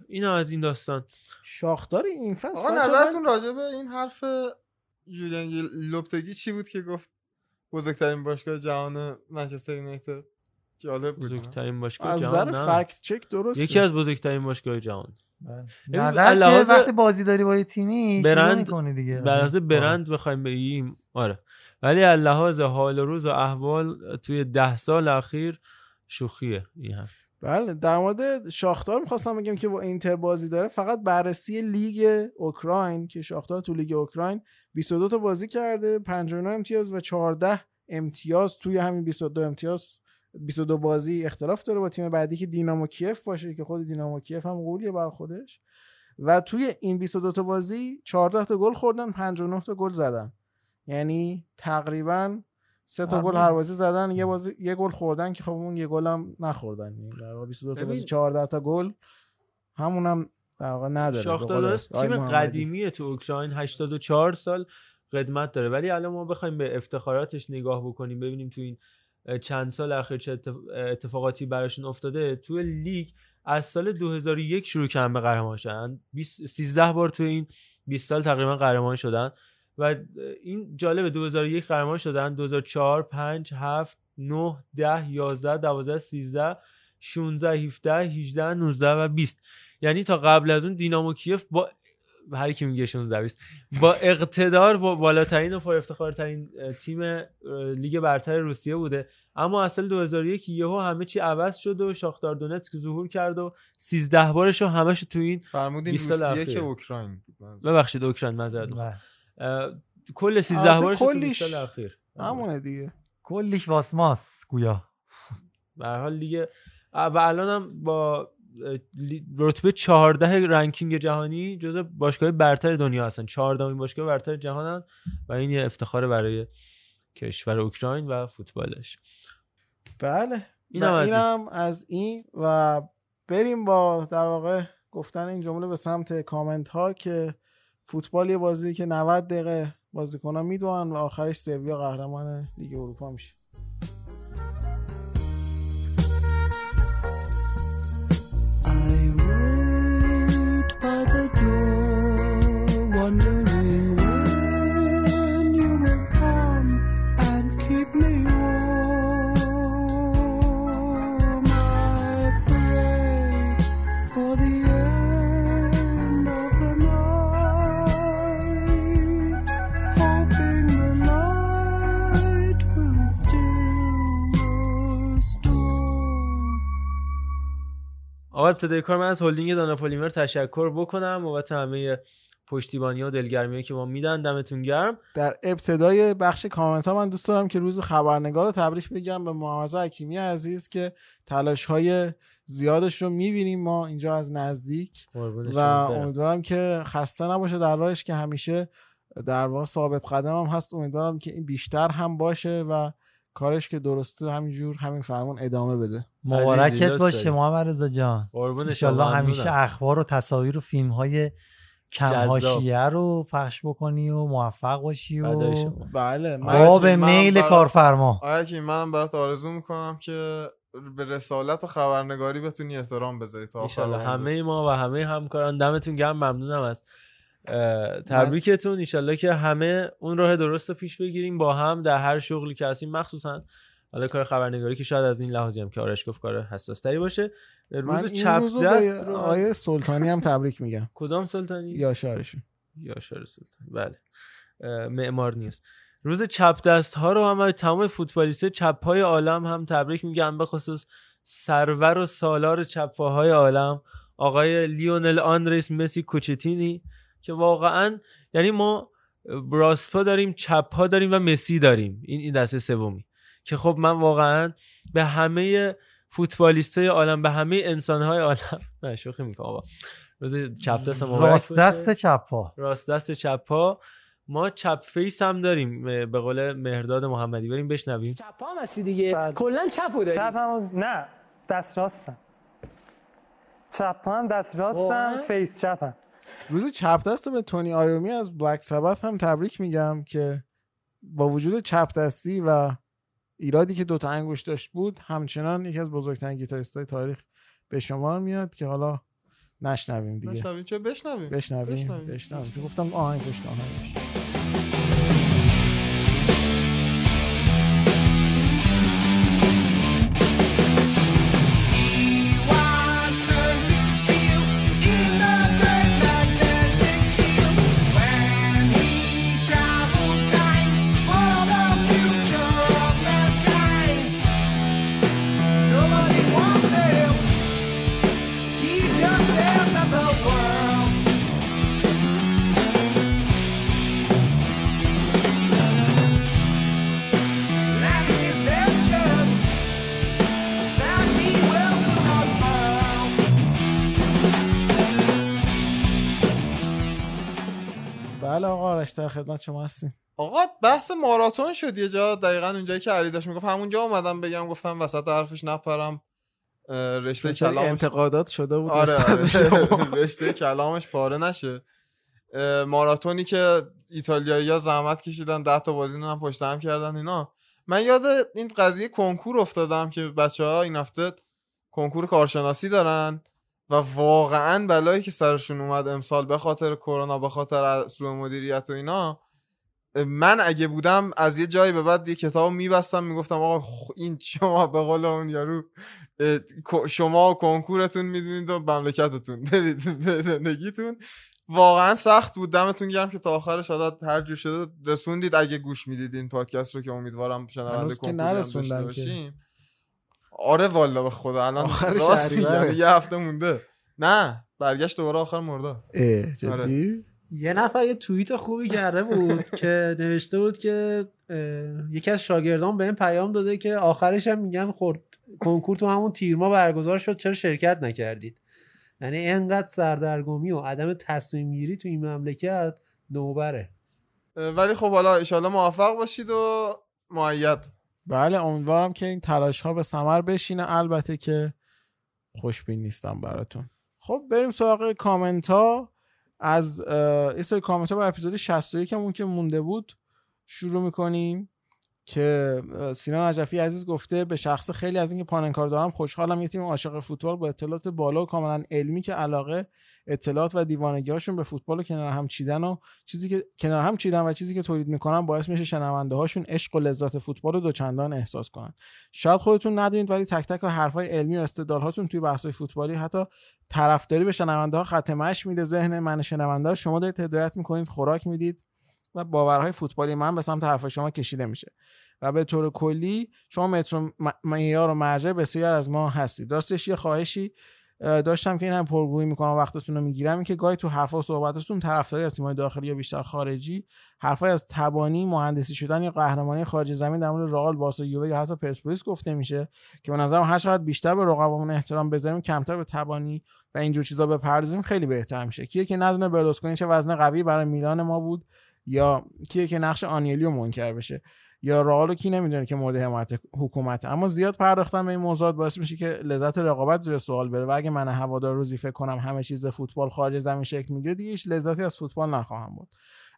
اینا از این داستان شاختار این فصل. آقا نظرتون راجع به این حرف یولیان لوپتگی چی بود که گفت بزرگترین باشگاه جهان منچستر یونایتد؟ جالب بود. بزرگترین باشگاه جهان از فکت چک درست، یکی از بزرگترین باشگاه جهان. نظر که وقتی بازی داری با یه تیمی برند کنی دیگه، برنده برند بخوایم بگیم آره، ولی از لحاظ حال و روز و احوال توی ده سال اخیر شوخیه این حرف. بله در مورد شاختار میخواستم بگم که با اینتر بازی داره، فقط بررسی لیگ اوکراین که شاختار تو لیگ اوکراین بیست و دو تا بازی کرده، پنجاه و نه امتیاز و چهارده امتیاز توی همین بیست و دو امتیاز بیست و دو بازی اختلاف داره با تیم بعدی که دینامو کیف باشه که خود دینامو کیف هم قولیه بر خودش، و توی این بیست و دو تا بازی چهارده تا گل خوردن، پنجاه و نه تا گل زدن، یعنی تقریباً سه تا گل هر بازی زدن، یه بازی یه گل خوردن که خب اون یه گل هم نخوردن، یعنی در واقع بیست و دو تا بازی چهارده تا گل همونم در واقع نداره. شاختار تیم قدیمی تو اوکراین هشتاد و چهار سال قدمت داره، ولی الان ما بخوایم به افتخاراتش نگاه بکنیم ببینیم تو این چند سال اخیر چه اتفاقاتی براشون افتاده. تو لیگ از سال دو هزار و یک شروع کردن به قهرمان شدن، سیزده بار تو این بیست سال تقریبا قهرمان شدن و این جالب. دو هزار و یک قهرمان شدن، دو هزار و چهار، پنج، هفت، نه، ده، یازده، دوازده، سیزده، شانزده، هفده، هجده، نوزده و بیست. یعنی تا قبل از اون دینامو کیف با هر کی میگه شانزده بیست با اقتدار با بالاترین و پر افتخارترین تیم لیگ برتر روسیه بوده، اما اصل دو هزار و یک یهو همه چی عوض شد و شاختار دونتسک ظهور کرد و سیزده بارش رو همش تو این فرمودین روسیه که اوکراین بود، ببخشید اوکراین، معذرت میخوام، کل سیزده بارش تو این سال اخیر همونه دیگه، کلیش واسماس گویا. به هر حال لیگ و الانم با رتبه چهارده رنکینگ جهانی جزو باشگاه برتر دنیا هستن، چهاردهمین باشگاه برتر جهانن و این یه افتخار برای کشور اوکراین و فوتبالش. بله اینم از, این. از این و بریم با در واقع گفتن این جمله به سمت کامنت ها که فوتبال یه بازی که نود دقیقه بازیکن‌ها میدونن و آخرش سویا قهرمان لیگ اروپا میشه. آقا ابتدای کار من از هلدینگ دانا پلیمر تشکر بکنم بابت همه پشتیبانی و دلگرمی که ما میدن، دمتون گرم. در ابتدای بخش کامنت ها من دوست دارم که روز خبرنگار رو تبریک بگم به معاوضه حکیمی عزیز که تلاش های زیادش رو میبینیم ما اینجا از نزدیک و امیدوارم که خسته نباشه در راهش که همیشه در واقع ثابت قدم هم هست، امیدوارم که این بیشتر هم باشه و کارش که درسته همینجور همین فرمان ادامه بده. مبارکت باشه محمد رضا جان، ان شاءالله همیشه اخبار و تصاویر و فیلم های کم حاشیه رو پخش بکنی و موفق باشی و بله باب میل کارفرما. آیا که منم برات آرزو میکنم که به رسالت و خبرنگاری بتونی احترام بذاری تا آخر. همه ما و همه همکاران دمتون گرم، ممنونم از تبریکتون. انشالله که همه اون راه درست رو پیش بگیریم با هم در هر شغلی که هستیم، مخصوصا حالا کار خبرنگاری که شاید از این لحاظی هم که آرش گفت کار حساس تری باشه. روز چپ دست رو آیه سلطانی هم تبریک میگم. کدام سلطانی؟ یاشارشون، یاشار سلطانی، بله معمار نیست. روز چپ دست ها رو هم تمام فوتبالیست چپ های عالم هم تبریک میگم، به خصوص سرور و سالار چپ های عالم آقای لیونل آندریس مسی کوچتینی که واقعا یعنی ما راست پا داریم، چپ پا داریم و مسی داریم، این این دسته سومی که خب من واقعا به همه فوتبالیستای عالم، به همه انسان‌های عالم، نه شوخی می‌کنم آقا، روز چپ دست مبارک، راست دست چپ پا، راست دست چپ پا، ما چپ فیس هم داریم به قول مهرداد محمدی. بریم بشنویم. چپ پا هستی دیگه، کلا چپو داریم. چپ هم نه، دست راستم، چپ پا هم دست راستم، فیس چپم. روز چپ دست به تونی آیومی از بلک سبت هم تبریک میگم که با وجود چپ دستی و ایرادی که دوتا انگوش داشت بود، همچنان یکی از بزرگترین گیتاریستای تاریخ به شمار میاد که حالا نشنویم دیگه. نشنویم چه بشنویم بشنویم بشنویم, بشنویم. چون گفتم آهنگ پشت آهنگ بشنویم. در خدمت شما هستیم. آقا بحث ماراتون شد یه جا، دقیقاً اونجایی که علی داشت میگفت همونجا اومدم بگم، گفتم وسط حرفش نپرم رشته کلامش انتقادات شده بود. آره رشته کلامش پاره نشه. ماراتونی که ایتالیایی‌ها زحمت کشیدن ده تا بازی رو هم پشت هم کردن اینا، من یاد این قضیه کنکور افتادم که بچه‌ها این هفته کنکور کارشناسی دارن و واقعاً بلایی که سرشون اومد امسال به خاطر کرونا، به خاطر سوء مدیریت و اینا، من اگه بودم از یه جایی به بعد یه کتاب میبستم میگفتم آقا این شما به قول اون یارو شما کنکورتون میدونید و مملکتتون برید به زندگیتون. واقعا سخت بود. دمتون گرم که تا آخرش حالا هر جور شده رسوندید. اگه گوش میدید این پادکست رو که امیدوارم شنونده کنکور داشته باشیم. آره والا به خدا الان آخرش یه هفته مونده. نه برگشت دوباره آخر مرداد. جدی؟ آره. یه نفر یه توییت خوبی کرده بود که نوشته بود که یکی از شاگردان به این پیام داده که آخرش هم میگن خورد کنکور تو همون تیر ماه برگزار شد چرا شرکت نکردید. یعنی انقدر سردرگمی و عدم تصمیم گیری تو این مملکت نوبره. ولی خب حالا ان شاءالله موفق باشید و مؤید. بله امیدوارم که این تلاش ها به ثمر بشینه. البته که خوشبین نیستم براتون. خب بریم سراغ کامنت ها. از این سری کامنت ها بر اپیزود شصت و یک همون که مونده بود شروع میکنیم که سینا نجفی عزیز گفته به شخص خیلی از اینکه پاننکار دارم خوشحالم. یه تیم عاشق فوتبال با اطلاعات بالا و کاملا علمی که علاقه اطلاعات و دیوانگی‌هاشون به فوتبال و کنار هم چیدن و چیزی که کنار هم چیدن و چیزی که تولید میکنن باعث میشه شنونده هاشون عشق و لذت فوتبال رو دوچندان احساس کنن. شاید خودتون ندونید ولی تک تک و حرفای علمی و استدلالاتون توی بحث‌های فوتبالی حتی طرفداری به شنونده ها ختم اش میده. ذهن من شنونده شما دارید هدایت میکنید، خوراک میدید و باورهای فوتبالی من به سمت حرف شما کشیده میشه و به طور کلی شما مترو معیار و مرجع بسیار از ما هستید. راستش یه خواهشی داشتم که این هم پرگویی میکنم و وقتتون رو میگیرم، این که گاهی تو حرفا و صحبتاتون طرفداری از تیم‌های داخلی یا بیشتر خارجی، حرفای از تبانی، مهندسی شدن یا قهرمانی خارج زمین در مورد رئال، بارسا، یووه یا حتی پرسپولیس گفته میشه که به نظرم هر چقدر بیشتر به رقبامون احترام بذاریم، کمتر به تبانی و این جور چیزا بپردازیم خیلی بهتر میشه. کیه که ندونه برلوسکونی چه وزن قوی برای میلان ما بود یا کیه که نقش آنیلیو منکر بشه یا رئالو کی نمیدونه که مورد حمایت حکومت. اما زیاد پرداختن به این موضوعات باعث میشه که لذت رقابت زیر سوال بره و اگه من هوادار روزی فکر کنم همه چیز فوتبال خارج زمین شکل میگیره دیگه هیچ لذتی از فوتبال نخواهم برد.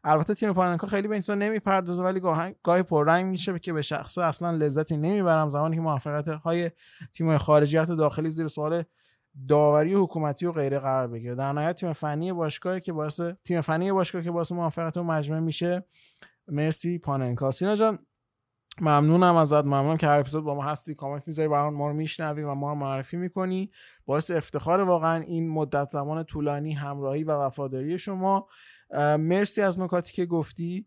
البته تیم پاننکا خیلی به این چیزا نمیپردازه ولی گاهی گاهی پررنگ میشه که به شخصه اصلا لذتی نمیبرم زمانی که موفقیت های تیم خارجی حتی داخلی زیر سوال داوری حکومتی و غیره قرار بگیره. در نهایت تیم فنی باشگاه که باعث تیم فنی باشگاه که باعث موفقیت اون مجموعه میشه. مرسی پاننکا. سینا جان ممنونم ازت، ممنونم که هر اپیزود با ما هستی، کامنت میذاری، برام ما رو میشنوی و ما رو معرفی میکنی. باعث افتخار واقعا این مدت زمان طولانی همراهی و وفاداری شما. مرسی از نکاتی که گفتی.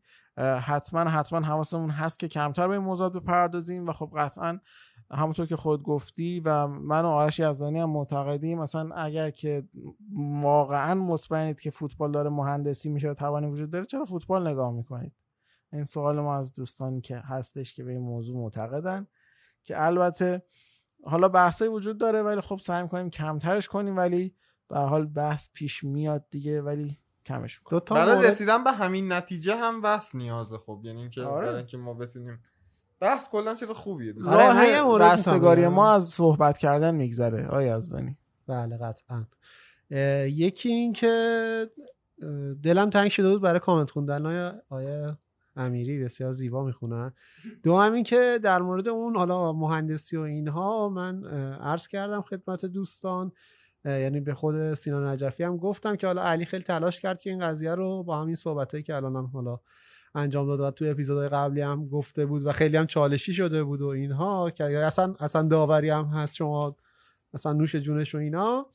حتما حتما حواسمون هست که کمتر به این موضوعات بپردازیم و خب قطعا همونطور که خود گفتی و من و آرش یزدانی هم معتقدیم مثلا اگر که واقعا مطمئنید که فوتبال داره مهندسی میشه و توانی وجود داره چرا فوتبال نگاه میکنید؟ این سوال ما از دوستانی که هستش که به این موضوع معتقدن که البته حالا بحثایی وجود داره ولی خب سعی میکنیم کمترش کنیم ولی به هر حال بحث پیش میاد دیگه ولی کمش میکنیم. برای مورد... رسیدن به همین نتیجه هم بحث نیازه. خب یعنی اینکه برای که ما بتونیم بحث کلا چیز خوبیه. آره رستگاری ما از صحبت کردن میگذره آیا یزدانی. بله قطعا. یکی این که دلم تنگ شده بود برای کامنت خوندن آیا آیا امیری بسیار زیبا میخونن. دوم این که در مورد اون حالا مهندسی و اینها من عرض کردم خدمت دوستان، یعنی به خود سینا نجفی هم گفتم که حالا علی خیلی تلاش کرد که این قضیه رو با همین صحبتایی که الانم حالا انجام داد و تو اپیزودهای قبلی هم گفته بود و خیلی هم چالشی شده بود و اینها که اصلا اصلا داوری هم هست شما اصلا نوش جونش و اینا،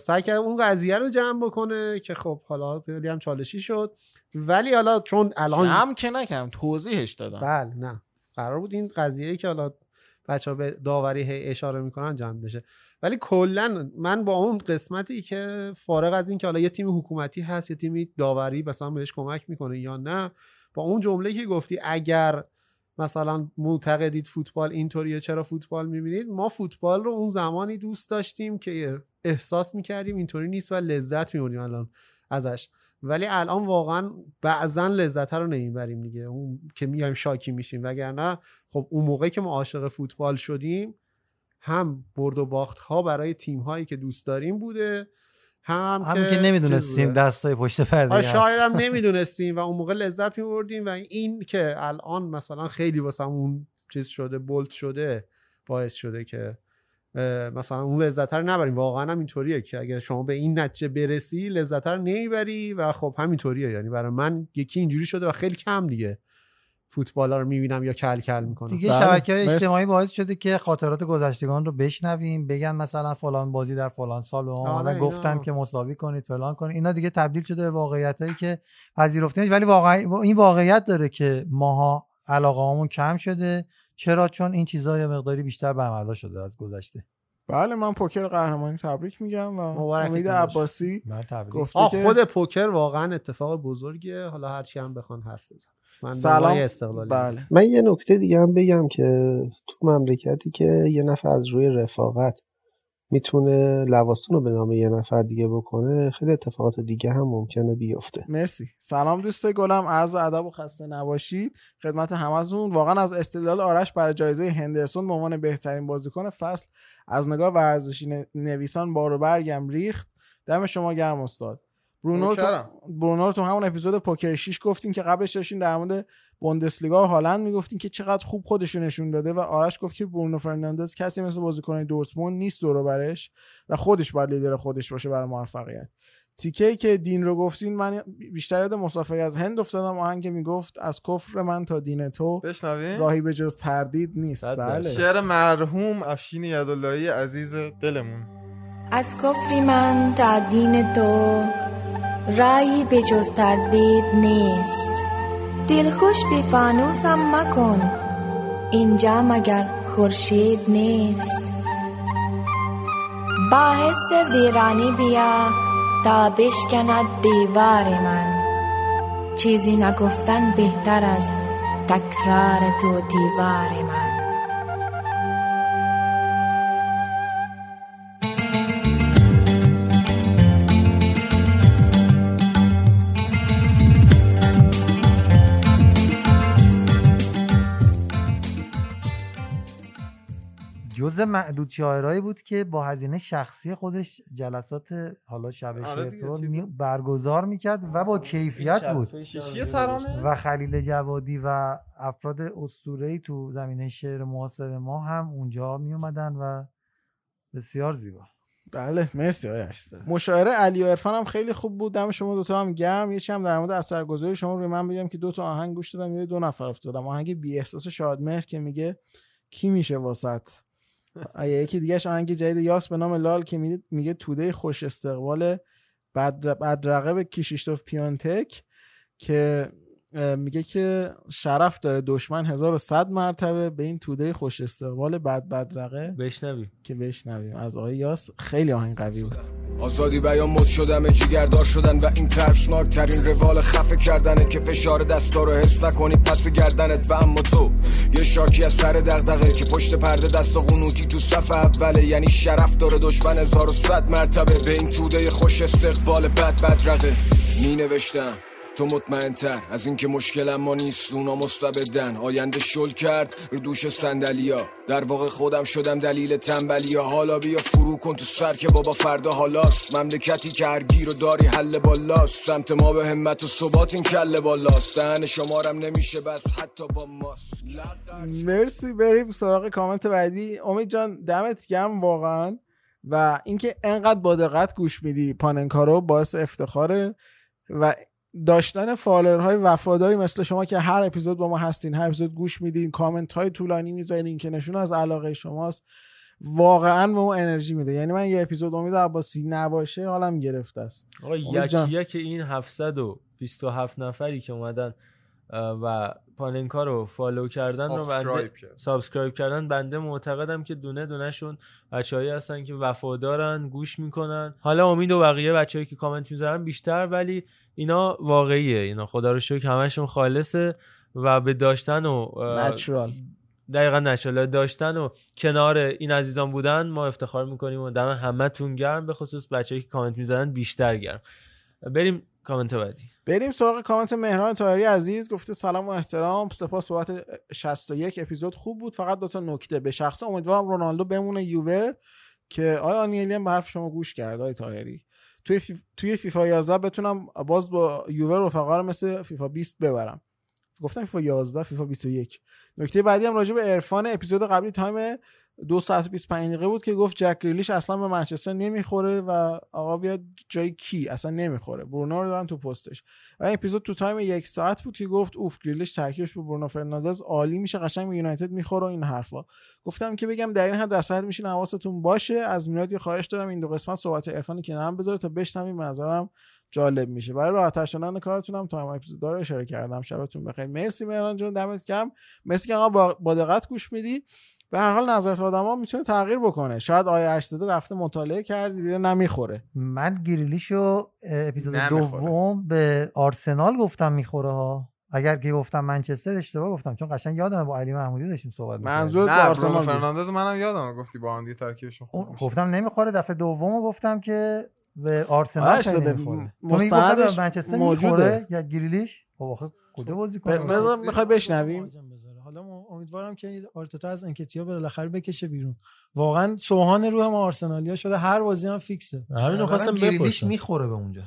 سعی کرد اون قضیه رو جمع بکنه که خب حالا خیلی هم چالشی شد ولی حالا چون الان هم که نکردم توضیحش دادم. بله نه قرار بود این قضیه‌ای که حالا بچه‌ها به داوری هی اشاره میکنن جمع بشه ولی کلا من با اون قسمتی که فارغ از این که حالا یه تیم حکومتی هست یه تیم داوری مثلا بهش کمک میکنه یا نه، با اون جمله‌ای که گفتی اگر مثلا معتقدید فوتبال اینطوریه چرا فوتبال میبینید، ما فوتبال رو اون زمانی دوست داشتیم که احساس میکردیم اینطوری نیست و لذت میبریم الان ازش ولی الان واقعا بعضن لذت رو نمیبریم دیگه اون که میایم شاکی میشیم وگرنه خب اون موقعی که ما عاشق فوتبال شدیم هم برد و باخت ها برای تیم هایی که دوست داریم بوده، هم, هم که, که نمیدونستیم دستای پشت پرده هست، شاید هم نمیدونستیم و اون موقع لذت میبردیم و این که الان مثلا خیلی واسم اون چیز شده، بولد شده، باعث شده که مثلا اون لذت رو نبریم. واقعا هم اینطوریه که اگه شما به این نتیجه برسی لذت رو نمیبری و خب همینطوریه. یعنی برای من یکی اینجوری شده و خیلی کم دیگه فوتبالا رو میبینم یا کل کل میکنم دیگه. شبکه‌های اجتماعی باعث شده که خاطرات گذشتگان رو بشنویم، بگن مثلا فلان بازی در فلان سال و من گفتم که مساوی کنید فلان کنید، اینا دیگه تبدیل شده به واقعیتایی که پذیرفتیم. ولی واقعا این واقعیت داره که ماها علاقه‌مون کم شده. چرا؟ چون این چیزا یه مقداری بیشتر به عملا شده از گذشته. بله، من پوکر قهرمانی تبریک میگم و امید عباسی گفته که خود پوکر واقعا اتفاق بزرگیه. حالا هر چی هم بخوان حرف بزنن. سلام استقلالی. بله. من یه نکته دیگه هم بگم که تو مملکتی که یه نفر از روی رفاقت میتونه لواسون رو به نام یه نفر دیگه بکنه، خیلی اتفاقات دیگه هم ممکنه بیفته. مرسی. سلام دوست گلم، عرض ادب و خسته نباشید خدمت همتون. واقعا از استدلال آرش برای جایزه هندرسون به عنوان بهترین بازیکن فصل از نگاه ورزشی نویسان بار و برگم ریخت. دم شما گرم استاد. برونو تو... برونو تو همون اپیزود پوکر شیش گفتیم که قبلش داشتیم در مورد بوندسلیگا و هالند میگفتیم که چقدر خوب خودشون نشون داده و آرش گفت که برونو فرناندز کسی مثل بازیکن دورتموند نیست دور برش و خودش باید لیدر خودش باشه برای موفقیت. تیکه‌ای که دین رو گفتین، من بیشتر یاد مسافری از هند افتادم، آهنگ میگفت از کفر من تا دین تو بشنوین راهی به جز تردید نیست. بله. شعر مرحوم افشین یداللهی عزیز دلمون. از کفر من تا دین تو رایی به جز تردید نیست، دلخوش به فانوسم مکن اینجا مگر خورشید نیست. با حس ویرانی بیا تا بشکند دیوار من، چیزی نگفتن بهتر است تکرار تو دیوار من. جز معدود شاعرایی بود که با هزینه شخصی خودش جلسات حالا شب شعر برگزار میکرد و با کیفیت بود. شیشی ترانه و خلیل جوادی و افراد اسطوره‌ای تو زمینه شعر معاصر ما هم اونجا می اومدن و بسیار زیبا. بله، مرسی آیش. مشاعره علی و عرفان هم خیلی خوب بود. دم شما دوتا هم گرم. یه چی هم در مورد اثرگذاری شما روی من بگم که دو تا آهنگ گوش دادم، یه دو نفر افتادم. آهنگ بی احساس شادمهر که میگه کی میشه واسط، آیا یکی دیگهش آهنگ جدید یاس به نام لال که میگه توده خوش استقبال بدرقه به کیشیشتوف پیانتک که میگه که شرف داره دشمن هزار و صد مرتبه به این توده خوش استقبال بد بدرقه بشنویم که بشنویم از آقای یاس. خیلی آهنگ قوی بود. آزادی بیان مد شدم، جیگردار شدن و این ترسناک ترین روال خفه کردنه که فشار دستا رو حس نکنی پس گردنت. و اما تو یه شاکی از سر دغدغه که پشت پرده دستا قنوتی تو صف اوله، یعنی شرف داره دشمن هزار و صد مرتبه به این توده خوش استقبال بد بدرقه. می نوشتم تو مطمئن‌تر از این که مشکل اما نیست، اونا مستبدن، آینده شل کرد رو دوش صندلیا، در واقع خودم شدم دلیل تنبلیا. حالا بیا فرو کن تو سر که بابا فردا حالاست، مملکتی که هر گیر رو داری حل بالاست، سمت ما به همت و ثبات این کله بالاست، دهن شمارم نمیشه بس حتی با ماست. مرسی. بریم سراغ کامنت بعدی. امید جان دمت گرم واقعا و اینکه انقدر با دقت گوش میدی پاننکا رو باعث افتخاره و داشتن فالوورهای وفاداری مثل شما که هر اپیزود با ما هستین، هر اپیزود گوش میدین، کامنت های طولانی میذارین که نشون از علاقه شماست، واقعا به ما انرژی میده. یعنی من یه اپیزود امید عباسی نباشه حالم گرفته است. آقا یکیه که این هفتصد و بیست و هفت نفری که اومدن و پاننکا رو فالو کردن رو بنده سابسکرایب کردن، بنده معتقدم که دونه دونه شون بچه‌ای هستن که وفادارن، گوش میکنن. حالا امید و بقیه بچه‌ای که کامنت میذارن بیشتر، ولی اینا واقعیه، اینا خدا رو شکر همشون خالصه و به داشتن و نچرال، دقیقاً نچرال داشتن و کنار این عزیزان بودن ما افتخار میکنیم و دم همتون گرم، به خصوص بچه‌ای که کامنت میذارن بیشتر گرم. بریم کامنت بعدی بریم سراغ کامنت مهران طاهری عزیز. گفته سلام و احترام، سپاس بابت شصت و یک اپیزود، خوب بود. فقط دو تا نکته، به شخص امیدوارم رونالدو بمونه یووه، که آیا آنیلی هم به حرف شما گوش کرد آقای طاهری، توی فی... توی فیفا یازده بتونم باز با یووه رفقا رو مثل فیفا بیست ببرم. گفتم فیفا یازده، فیفا بیست و یک. نکته بعدی هم راجع به عرفان، اپیزود قبلی تایم دو ساعت و بیست و پنج دقیقه بود که گفت جک گریلیش اصلا به منچستر نمیخوره و آقا بیاد جای کی اصلا نمیخوره، برونو رو دارن تو پستش. و این اپیزود تو تایم یک ساعت بود که گفت اوف گریلیش ترکیبش به برونو فرناندز عالی میشه، قشنگ به یونایتد میخوره این حرفا. گفتم که بگم در این حد رسالت میشین، حواستون باشه. از میلاد خواهش دارم این دو قسمت صحبت عرفانی که نام بذاره تا بشنویم، نظرم جالب میشه. برای راحت‌تر شدن کارتونم تا هم اپیزودا رو اشاره کردم. شبتون بخیر. مرسی مهران جون، دمت گرم. مرسی که آقا با دقت گوش میدی. به هر حال نظرات آدما میتونه تغییر بکنه. شاید آیه هشتاد رفته مطالعه کرد دیده نمیخوره. من گریلیشو اپیزود دوم به آرسنال گفتم میخوره ها. اگر که گفتم منچستر اشتباه گفتم، چون قشنگ یادمه با علی محمودی داشتیم صحبت می‌کردیم. منظور آرسنال فرناندز منم یادمه گفتی با هم دیگه ترکیبشون خوب. گفتم نمیخوره، دفعه دومو گفتم که به آرسنال نمیخوره. مستندش منچستر موجوده یا گریلیش؟ واخه کجا بازی کنه؟ بذار میخوای بشنویم. حالا امیدوارم که آرتتا از انکتیا بالاخره بکشه بیرون. واقعا سوهان روح ما آرسنالیا شده، هر بازی هم فیکسه. همین خواستم بپرسم گریلیش میخوره به اونجا.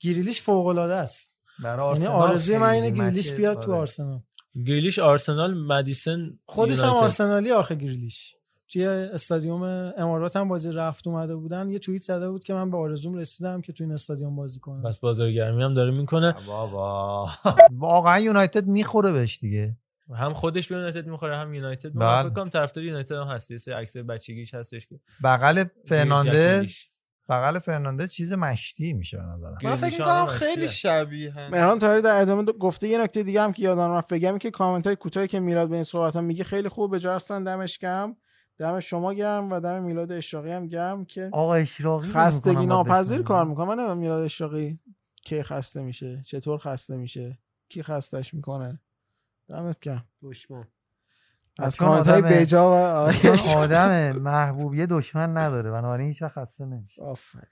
گریلیش فوق العاده است. برای آرسنال آرزوی من اینه گریلیش بیاد تو آرسنال. گریلیش آرسنال مدیسن خودش هم آرسنالی آخه گریلیش. توی استادیوم امارات هم بازی رفت اومده بودن، یه توییت زده بود که من به آرزوم رسیدم که تو این استادیوم بازی کنم. بس بازارگرمی هم داره میکنه. بابا واقعا یونایتد میخوره بهش دیگه. هم خودش به یونایتد میخوره هم یونایتد. من فکر کنم طرفدار یونایتد هم هستی، سه عکس بچگیش هستش که بغل فرناندز بغل فرناندز چیز مشتی میشه به نظرم. من فکر میکنم خیلی شبیه. مهران طاهری در ادامه گفته یه نکته دیگه هم که یادم رفت بگم، که کامنت های کوتاهی که میلاد به این صحبت ها میگه خیلی خوب به جا هستن. دمش گرم. دم شما گرم و دم میلاد اشراقی هم گرم که آقا اشراقی خستگی ناپذیر کار میکنه. من نمیدونم میلاد اشراقی کی خسته میشه، چطور خسته میشه، کی خستش میکنه. دمت گرم. دشمن از کامنت های بیجا و آدم محبوبیه دشمن نداره، بنابراین هیچ وقت خسته نمیشه. آفرین،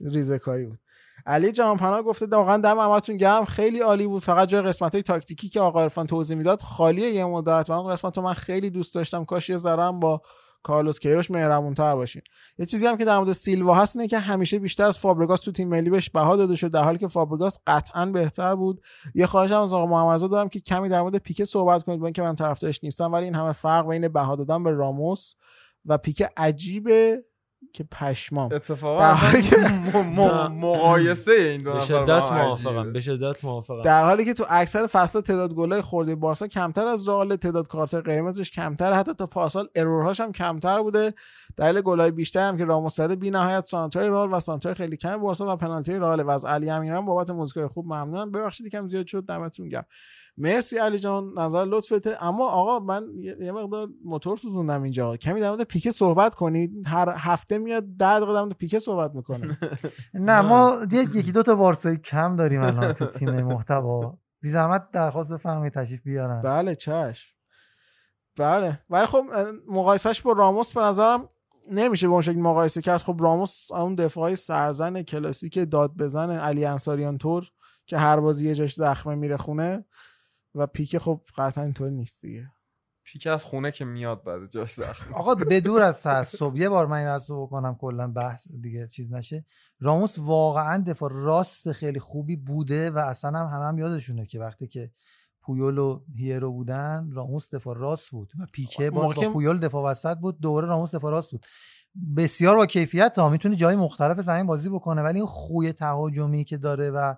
ریزه کاری بود. علی جهانپناه گفته واقعا دم همتون گرم، خیلی عالی بود. فقط جای قسمت‌های تاکتیکی که آقا عرفان توضیح میداد خالیه یه مدت، و اون قسمتو من خیلی دوست داشتم. کاش یه ذره هم با کارلوس کیروش مهربون‌تر باشین. یه چیزی هم که در مورد سیلوا هست اینه که همیشه بیشتر از فابرگاس تو تیم ملی بهش بها داده شد، در حالی که فابرگاس قطعاً بهتر بود. یه خواهشم از آقا محمدرضا دارم که کمی در مورد پیکه صحبت کنید، با اینکه من طرفدارش نیستم، ولی این همه فرق بین بها دادن به راموس و پیکه عجیبه که پشمام. اتفاقا مقایسه این دو نفر به شدت موافقم، به شدت موافقم. در حالی که تو اکثر فصل تعداد گلای خورده بارسا کمتر از رئال، تعداد کارت قرمزش کمتر، حتی تا پارسال ارورهاش هم کمتر بوده. دلیل گلای بیشتر هم که راموس داده بی‌نهایت، سانتای رئال و سانتای خیلی کم بارسا و پنالتی رئال. و از علی امیران بابت موزیکای خوب ممنونم. ببخشید یکم زیاد شد، دمتون گرم. مرسی علی جان، نظر لطفته. اما آقا من یه مقدار موتور سوزوندم اینجا، کمی در مورد پیکه صحبت کنید. هر هفته میاد ده دقیقه در مورد پیکه صحبت میکنه. نه ما یکی دو تا بارسایی کم داریم الان تو تیم محتوا، بی زحمت درخواست بفرمایید تشریف بیارن. بله چشم، بله. ولی خب مقایسهش با راموس به نظرم نمیشه به اون شکل مقایسه کرد. خب راموس اون دفاعی سرزن کلاسیک داد بزن علی انصاریان تور که هر بازی یه جاش زخمه میره خونه، و پیکه خب قطعا اینطور نیست دیگه. پیکه از خونه که میاد بعد جاش زخم. آقا به دور از تعصب یه بار من واسه بکنم کلا بحث دیگه چیز نشه، راموس واقعا دفاع راست خیلی خوبی بوده و اصلا هم همم هم یادشونه که وقتی که پویول و هیرو بودن راموس دفاع راست بود و پیکه باز با پویول دفاع وسط بود، دوباره راموس دفاع راست بود. بسیار با کیفیت ها، میتونه جای مختلف زمین بازی بکنه، ولی این خوی تهاجمی که داره و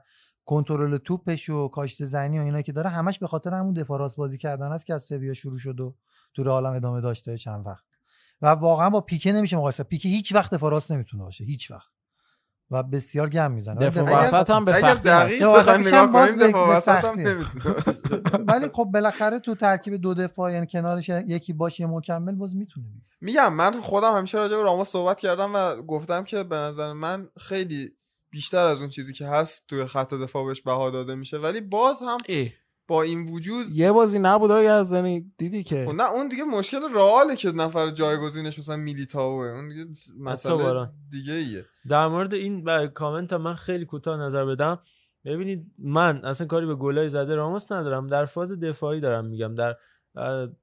کنترل توپش و کاشت زنی و اینا که داره، همش به خاطر همون دفاع راست بازی کردن است که از سویا شروع شد و تو رئال هم ادامه داشته چند وقت. و واقعا با پیکه نمیشه مقایسه. پیکه هیچ وقت دفاع راست نمیتونه باشه، هیچ وقت، و بسیار گم میزنه. دفاع وسط هم به سختی نمیتونه باشه. ولی خب بالاخره تو ترکیب دو دفاع یعنی کنارش یکی باشه مکمل باز میتونه. میگم من خودم همیشه راجع به راموس صحبت کردم و گفتم که به نظر من خیلی بیشتر از اون چیزی که هست توی خط دفاع بهش بها داده میشه، ولی باز هم ای. با این وجود یه بازی نبود یزدانی دیدی که خب نه اون دیگه مشکل رئاله که نفر جایگزینش مثلا میلیتائوه، اون دیگه مسئله دیگه ایه. در مورد این کامنت من خیلی کوتاه نظر بدم. ببینید من اصلا کاری به گلای زده راموس ندارم، در فاز دفاعی دارم میگم، در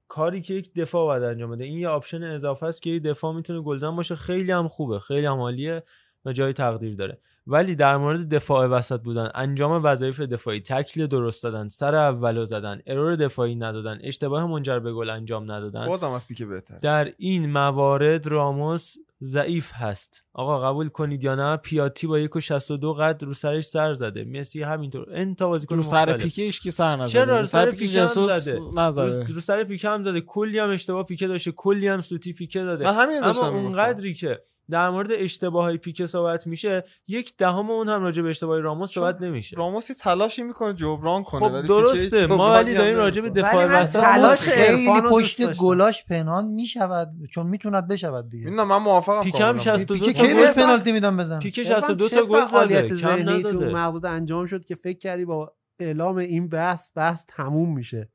کاری که یک دفاع باید انجام بده. این یه آپشن اضافه است که یک دفاع میتونه گلزن باشه، خیلی هم خوبه، خیلی هم عالیه و جای تقدیر داره. ولی در مورد دفاع وسط بودن، انجام وظایف دفاعی، تکل درست دادن، سر اولو زدن، ارور دفاعی ندادن، اشتباه منجر به گل انجام ندادن، بازم از پیک بهتر. در این موارد راموس ضعیف هست. آقا قبول کنید یا نه، پیاتی با یک و شصت و دو قد رو سرش سر زده، مسی همینطور، این تا بازیکن سر پیکش کی سر نزده، چرا سر پیک جسوس نزده، رو سر پیک هم زده، کلی هم اشتباه پیک داشته، کلی هم سوتی پیک داده. اما اونقدری که در مورد اشتباههای پیک صحبت میشه، یک دهم اون هم راجع به اشتباهی راموس صحبت نمیشه. راموس تلاشی میکنه جبران کنه، ولی خب درسته ما ولی داریم راجع به دفاع وسط تلاش خیلی پشت گلاش پنهان میشود، چون میتوناد بشود دیگه. نه من موافقم، پیکم شصت و دو تا گل پنالتی میدم بزن، پیک شصت و دو تا گل زده، کم نزده. تو مغزت انجام شد که فکر کردی با اعلام این بحث بحث تموم میشه،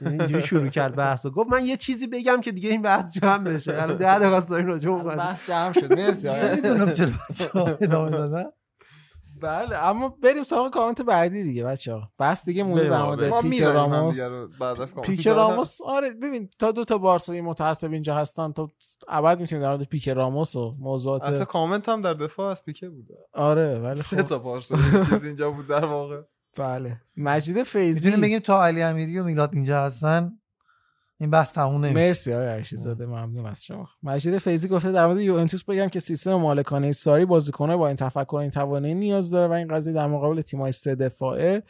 اینجوری شروع کرد بحثو، گفت من یه چیزی بگم که دیگه این بحث جمع بشه. الان ده دقیقه است این راجع اون بحث جمع شد. مرسی آقا، میدونم چرا بچه‌ها ادامه دادن. بله اما بریم سراغ کامنت بعدی دیگه بچه‌ها، بس دیگه مونده در مورد پیک راموس. پیک راموس آره ببین، تا دو تا بارسایی متعصب اینجا هستن تا ابد میتونیم در مورد پیک راموس و موضوعات، حتی کامنت هم در دفاع از پیک بوده. آره ولی سه تا بارسایی چیز اینجا بود در واقع. بله مجید فیضی میتونیم بگیم تا علی امیری و میلاد اینجا هستن این بحث تموم نمیشه. مرسی آقای ارشیزاده، ممنون از شما. مجید فیضی گفته در مورد یوونتوس بگم که سیستم مالکانه ساری بازیکن‌ها با این تفکر این توانایی نیاز داره و این قضیه در مقابل تیم‌های سه دفاعه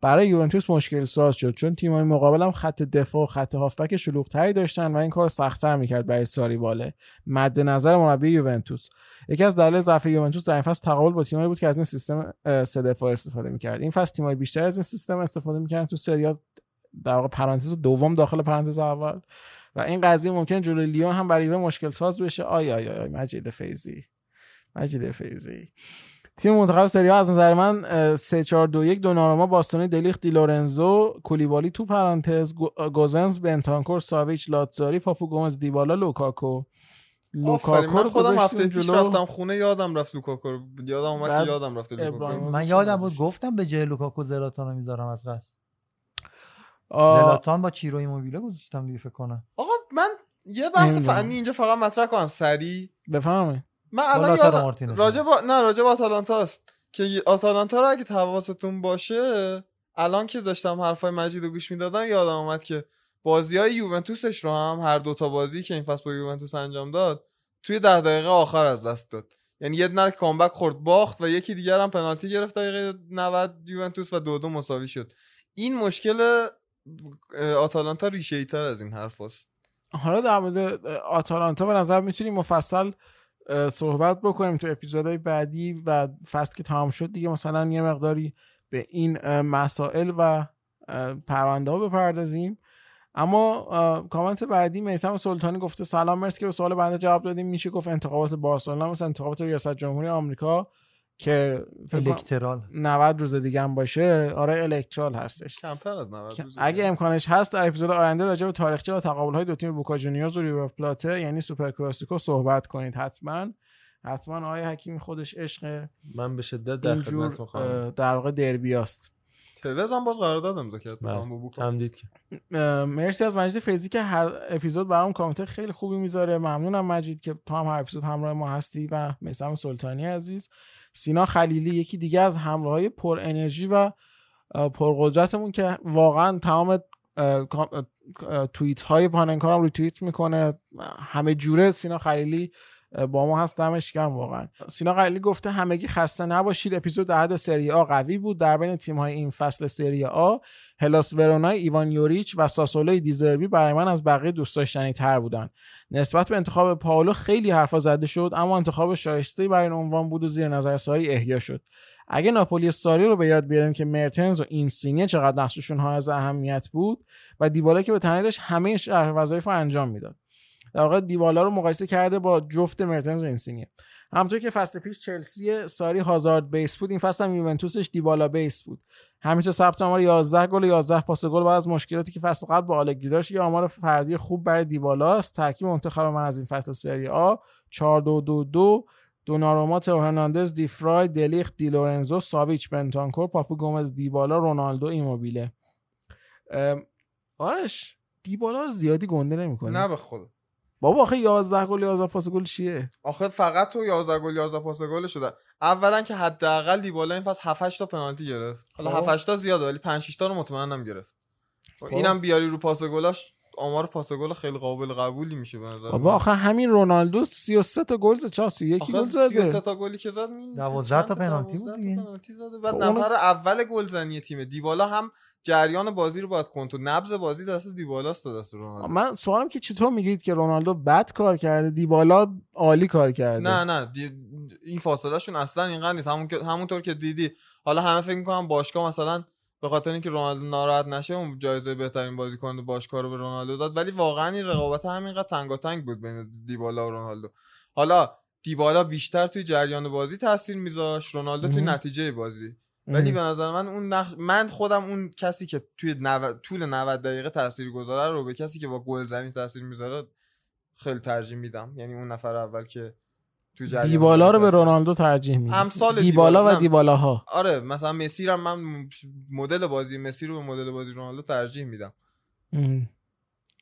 برای یوونتوس مشکل ساز شد، چون تیم‌های مقابلم خط دفاع و خط هافبک شلوغ‌تری داشتن و این کار سخت‌تر می‌کرد برای ساری. باله مد نظر مربی یوونتوس، یکی از دلایل ضعف یوونتوس در این فصل تقابل با تیم‌هایی بود که از این سیستم سه دفاعه استفاده می‌کرد. این فصل تیم‌های بیشتر از این سیستم استفاده می‌کردن تو سری در واقع پرانتز دوم داخل پرانتز اول و این قضیه ممکن جلوی لیون هم برای مشکل ساز بشه. آی آی آی مجید فیضی، مجید فیضی تیم منتخب سری آ از نظر من سه چهار دو یک، دوناروما، باستونی، دلیخت، دی لورنزو، کولیبالی تو پرانتز، گوزنز، بنتانکور، ساویچ، لاتزاری، پاپو گومز، دیبالا، لوکاکو. لوکاکو رو خودم هفته پیش رفتم خونه یادم رفت لوکاکو رو یادم اومد که یادم رفت لوکاکو. من یادم بود گفتم به جای لوکاکو زلاتانو میذارم از قصد زلاتان با چیرو ایموبیله گذاشتم دیگه فکر کنم. آقا من یه بحث فنی اینجا فقط مطرح کنم سریع بفهمه. من الان یادم راجع با نه راجع با آتالانتا است که آتالانتا رو اگه حواستون باشه، الان که داشتم حرفای مجید رو گوش میدادم یادم اومد که بازیای یوونتوسش رو هم هر دوتا بازی که این فصل با یوونتوس انجام داد توی ده دقیقه آخر از دست داد، یعنی یه دونه کامبک خورد باخت و یکی دیگه هم پنالتی گرفت دقیقه نود یوونتوس و دو دو مساوی شد. این مشکل آتالانتا ریشه‌ای تر از این حرف هست. حالا در مورد آتالانتا به نظر میتونیم مفصل صحبت بکنیم تو اپیزودهای بعدی و فصل که تمام شد دیگه، مثلا یه مقداری به این مسائل و پرونده ها بپردازیم. اما کامنت بعدی میثم سلطانی گفته سلام، مرسی که به سوال بنده جواب دادیم. میشه گفت انتخابات بارسلونا مثلا انتخابات ریاست جمهوری آمریکا که الکترال نود روز دیگه هم باشه. آره الکترال هستش، کمتر از نود روز اگه امکانش هست در اپیزود آینده راجع به تاریخچه و تقابل‌های دو تیم بوکا جونیورز و ریور پلاته یعنی سوپر کلاسیکو صحبت کنید. حتما حتما آقای حکیمی خودش عشق من به شدت در خدمت می‌خوام. در واقع دربیاست. توز هم باز قرارداد امضا کرد با بوکا، تمدید کرد. مرسی از مجید فیزی که هر اپیزود برام کامنت خیلی خوبی میذاره، ممنونم مجید که تو هم هر اپیزود همراه ما هستی. و میثم سلطانی عزیز، سینا خلیلی یکی دیگه از همراهای پر انرژی و پرقدرتمون که واقعا تمام توییت های پاننکارم رو توییت میکنه، همه جوره سینا خلیلی با ما هست، دمش گرم واقعا. سینا خلیلی گفته همگی خسته نباشید، اپیزود عهد سری آ قوی بود. در بین تیم های این فصل سری آ هلاس ورونای، ایوان یوریچ و ساسولوی دیزربی برای من از بقیه دوست داشتنی تر بودن. نسبت به انتخاب پائولو خیلی حرفا زده شد، اما انتخاب شایسته‌ای برای این عنوان بود و زیر نظر ساری احیا شد. اگه ناپولی ساری رو به یاد بیاریم که مرتنز و اینسینیه چقدر نقششون ها از اهمیت بود و دیبالا که به تنهایی داشت همه شهر وظایف انجام میداد. در واقع دیبالا رو مقایسه کرده با جفت مرتنز و اینسینیه. همونطور که فصل پیش چلسی ساری هازارد بیس بود، این فصل هم یوونتوسش دیبالا بیس بود. همینطور ثبت آمار یازده گل و یازده پاس گل بعد از مشکلاتی که فصل قبل با آلگری داشت، یه آمار فردی خوب برای دیبالا است. ترکیب منتخب من از این فصل سری آ چهار دو دو دو دوناروما، تو هرناندز، دی فرای، دلیخت، دی لورنزو، ساویچ، بنتانکور، پاپو گومز، دیبالا، رونالدو، ایموبیله. آرش دیبالا زیادی گنده نمی‌کنه. نه به خدا. بابا آخه یازده گل یازده پاس گل چیه؟ آخه فقط تو یازده گل یازده پاس گل شده. اولا که حداقل دیبالا این فصل هفت هشت تا پنالتی گرفت. حالا هفت هشت تا زیاده ولی پنج شش تا رو مطمئنم گرفت. اینم بیاری رو پاس گلاش آمار پاس گل خیلی قابل قبولی میشه به نظر. بابا آخه همین رونالدو سی و سه تا گل زد، چاسی یکی گل زد. سی و سه تا گلی که زد دوازده تا پنالتی بود دیگه. پنالتی زد بعد نفر اول گلزنی تیم. دیبالا هم جریان بازی رو باید کنترل، نبض بازی دست دیبالاست تا دست رونالدو. من سوالم که چطور میگید که رونالدو بد کار کرده، دیبالا عالی کار کرده؟ نه نه دی... این فاصله شون اصلا اینقدر نیست. همون همونطور که دیدی حالا همه فکر می‌کنن باشگاه مثلا به خاطر اینکه رونالدو ناراحت نشه اون جایزه بهترین بازیکن باشگاه رو به رونالدو داد، ولی واقعا این رقابت همینقدر تنگاتنگ بود بین دیبالا و رونالدو. حالا دیبالا بیشتر توی جریان بازی تاثیر می‌ذاشت، رونالدو توی نتیجه بازی. ولی به نظر من اون نخ... من خودم اون کسی که توی نو... طول نود دقیقه تاثیرگذاره رو به کسی که با گلزنی تاثیر میذاره خیلی ترجیح میدم. یعنی اون نفر اول که تو جریان دیبالا رو به رونالدو ترجیح میدم. امثال دیبالا و دیبالاها. آره مثلا مسی رو من مدل بازی مسی رو به مدل بازی رونالدو ترجیح میدم.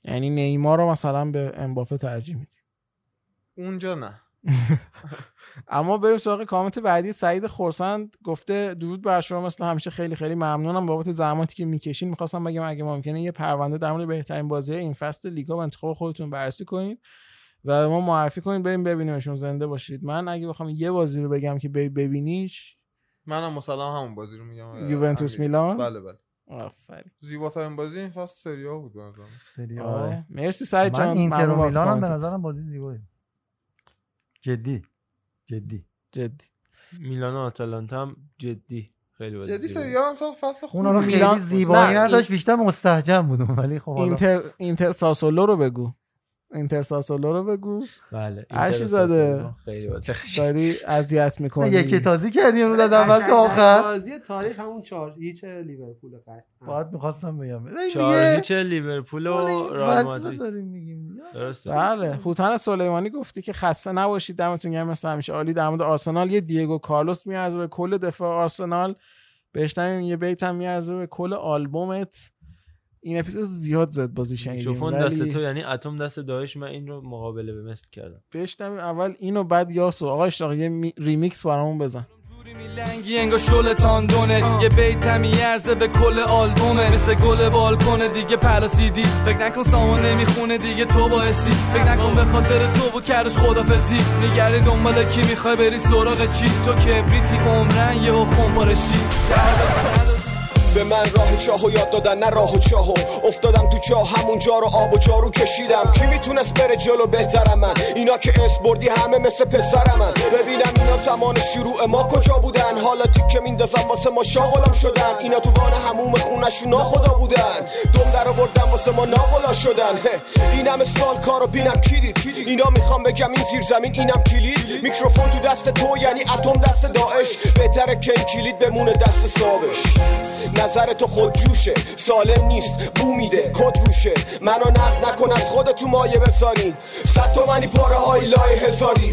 یعنی نیمار رو مثلا به امباپه ترجیح میدم. اونجا نه. اما بریم سراغ کامنت بعدی. سعید خرسند گفته درود بر شما، مثل همیشه خیلی خیلی ممنونم بابت زحماتی که میکشین. میخواستم بگم اگه ممکنه یه پرونده در مورد بهترین بازی‌های این فصل لیگا و انتخاب خودتون بررسی کنید و ما معرفی کنید بریم ببینیمشون. زنده باشید. من اگه بخوام یه بازی رو بگم که بری ببینیش، منم مثلا همون بازی رو میگم، یوونتوس میلان. بله بله آفرین، زیباترین بازی این فصل سری آ بود به نظرم. سری آ. آره مرسی سعید جان. اینتر و میلان به نظرم بازی زیبایی. جدی جدی جدی میلان و آتالانتا هم جدی خیلی بازی جدی سری آ امسال فصل خوب. اون میلان زیبایی نداشت، بیشتر مستهجن بود. ولی خب اینتر اینتر ساسولو رو بگو اینتر ساسولو رو بگو بله عشی زاده خیلی بازی داری اذیت می‌کنی. یکی تازی کردی اون داد اول تا آخر بازی تاریخ همون چهار هیچ لیورپول قد باید می‌خواستم بگم چهار هیچ لیورپول و رئال مادرید داریم میگیم. بله فوتان سلیمانی گفتی که خسته نباشید، دمتون گرم مثل همیشه عالی. در مورد آرسنال یه دیگو کارلوس میارزه به کل دفاع آرسنال، بهشتم یه بیت هم میارزه به کل آلبومت. این اپیزود زیاد زد بازی شنیدیم. شوفون دست تو یعنی اتم دست داعش. من این رو مقابله به مثل کردم. بشتم اول اینو بعد یاسو آقا اشتاق یه ریمیکس برامون بزن. میلنگی انگا شلتان دونه یه بیتم یرزه به کل آلبومه، مثل گل بالکونه دیگه پلاسیدی. فکر نکن سامان نمیخونه دیگه تو باعثی، فکر نکن به خاطر تو بود کردش خدافزی. نگری دنباله کی میخوای بری سراغ چی، تو کبریتی عمرن یهو خونپارشی. به من راه چاهو یاد دادن نه راه و چاهو، افتادم تو چاه همون جا رو آب و چارو کشیدم. کی میتونست بره جلو بهترم من، اینا که اسم بردی همه مثل پسرم من. ببینم اینا زمان شروع ما کجا بودن، حالا تیکه میندازم واسه ما شاغلم شدن. اینا تو وان هموم خونشون ناخدا بودن، دم در آوردن واسه ما ناغلا شدن. این همه سال کارو بینم کی دید؟ اینا میخوام بگم این زیر زمین اینم کلید. میکروفون تو دست تو یعنی اتم دست داعش، بهتره که این کلید بمونه دست صاحبش. نظر تو خود جوشه، سالم نیست، بو میده، کد روشه. منو نقد نکن از خودت تو مایه بساری، صد تومنی پاره های لای هزاری.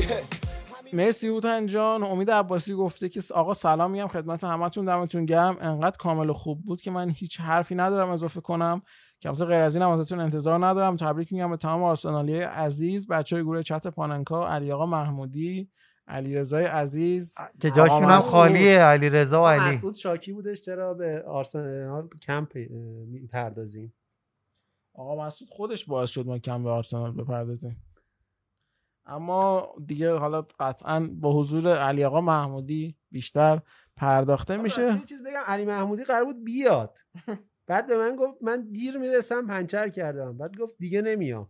مرسی بوتن جان. امید عباسی گفته که آقا سلام میگم خدمت همتون، دمتون گرم. انقدر کامل و خوب بود که من هیچ حرفی ندارم اضافه کنم. کمتر غیر از این هم ازتون انتظار ندارم. تبریک میگم به تمام آرسنالیای عزیز، بچهای گروه چت پاننکا، علی آقا محمودی، علیرضا عزیز که جاشون هم خالیه. علیرضا و علی مسعود شاکی بودش چرا به آرسنال کم میپردازیم. آقا مسعود خودش باعث شد ما کم به آرسنال بپردازیم. اما دیگه حالا قطعا با حضور علی آقا محمودی بیشتر پرداخته میشه. یه چیز بگم، علی محمودی قرار بود بیاد بعد به من گفت من دیر میرسم پنچر کردم، بعد گفت دیگه نمیام.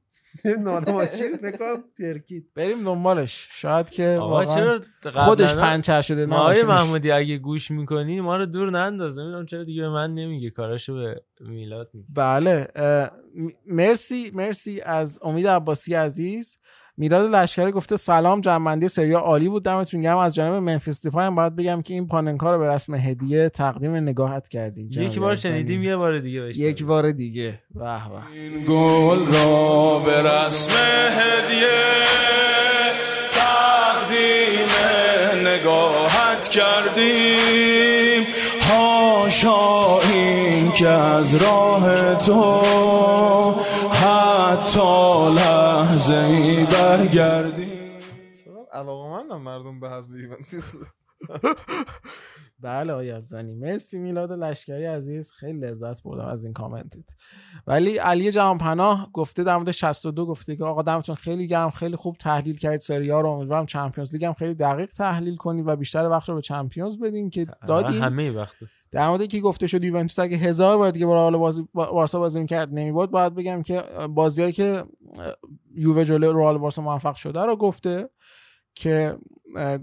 نالماشی بکنم ترکیت بریم دنبالش. شاید که واقعا خودش پنچر شده. آقای محمودی اگه گوش میکنی ما رو دور ننداز، نمیدونم چرا دیگه به من نمیگه، کاراشو به میلاد میگه. بله مرسی مرسی از امید عباسی عزیز. میلاد لشکری گفته سلام، جنبندی سری آ عالی بود، دمتون گرم. از جانب منفیس دیپای هم باید بگم که این پاننکا رو به رسم هدیه تقدیم نگاهت کردیم. یک بار شنیدیم یه بار دیگه بشتر. یک بار دیگه به به. این گل را به رسم هدیه تقدیم که از راه تو حتی لحظه ای برگردی. علاقه‌مندم مردم به حزب یوونتوس. بله آیازدانی، مرسی میلاد لشکری عزیز، خیلی لذت بردم از این کامنتت. ولی علی جهانپناه گفته در مورد شصت و دو گفته که آقا دمتون خیلی گرم، خیلی خوب تحلیل کردید سری آ رو، امیدوارم چمپیونز لیگ هم خیلی دقیق تحلیل کنید و بیشتر وقت رو به چمپیونز بدین که دادین. همه وقت در مورد که گفته شد یوونتوس اگه هزار بار دیگه برای بازی بارسا بازی می‌کرد نمی‌برد، باید بگم که بازیایی که یووه جلوی رئال بارسا موفق شده رو گفته که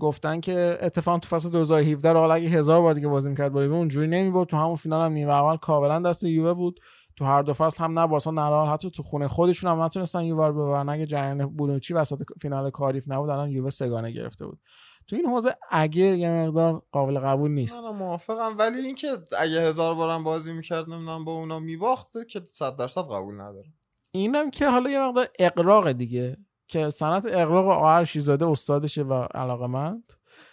گفتن که اتفاقا تو فصل دو هزار و هفده رئال اگه هزار بار دیگه بازی می‌کرد با یووه اونجوری نمی‌برد، تو همون فینال هم نیمه اول کاملا دست یووه بود، تو هر دو فصل هم نه بارسا نه رئال حتی تو خونه خودشون هم نتونستن یووه رو ببرن، اگه جریان بونوچی وسط فینال کاریف نبود الان یووه سگانه گرفته بود. تو این حوزه اگه یه مقدار قابل قبول نیست. من موافقم، ولی اینکه اگه هزار بارم بازی می‌کرد نمیدونم با اونا می‌باخت که صد درصد قبول نداره. اینم که حالا یه مقدار اقراق دیگه که صنعت اقراق آرشی زاده استادشه و علاقه‌مند.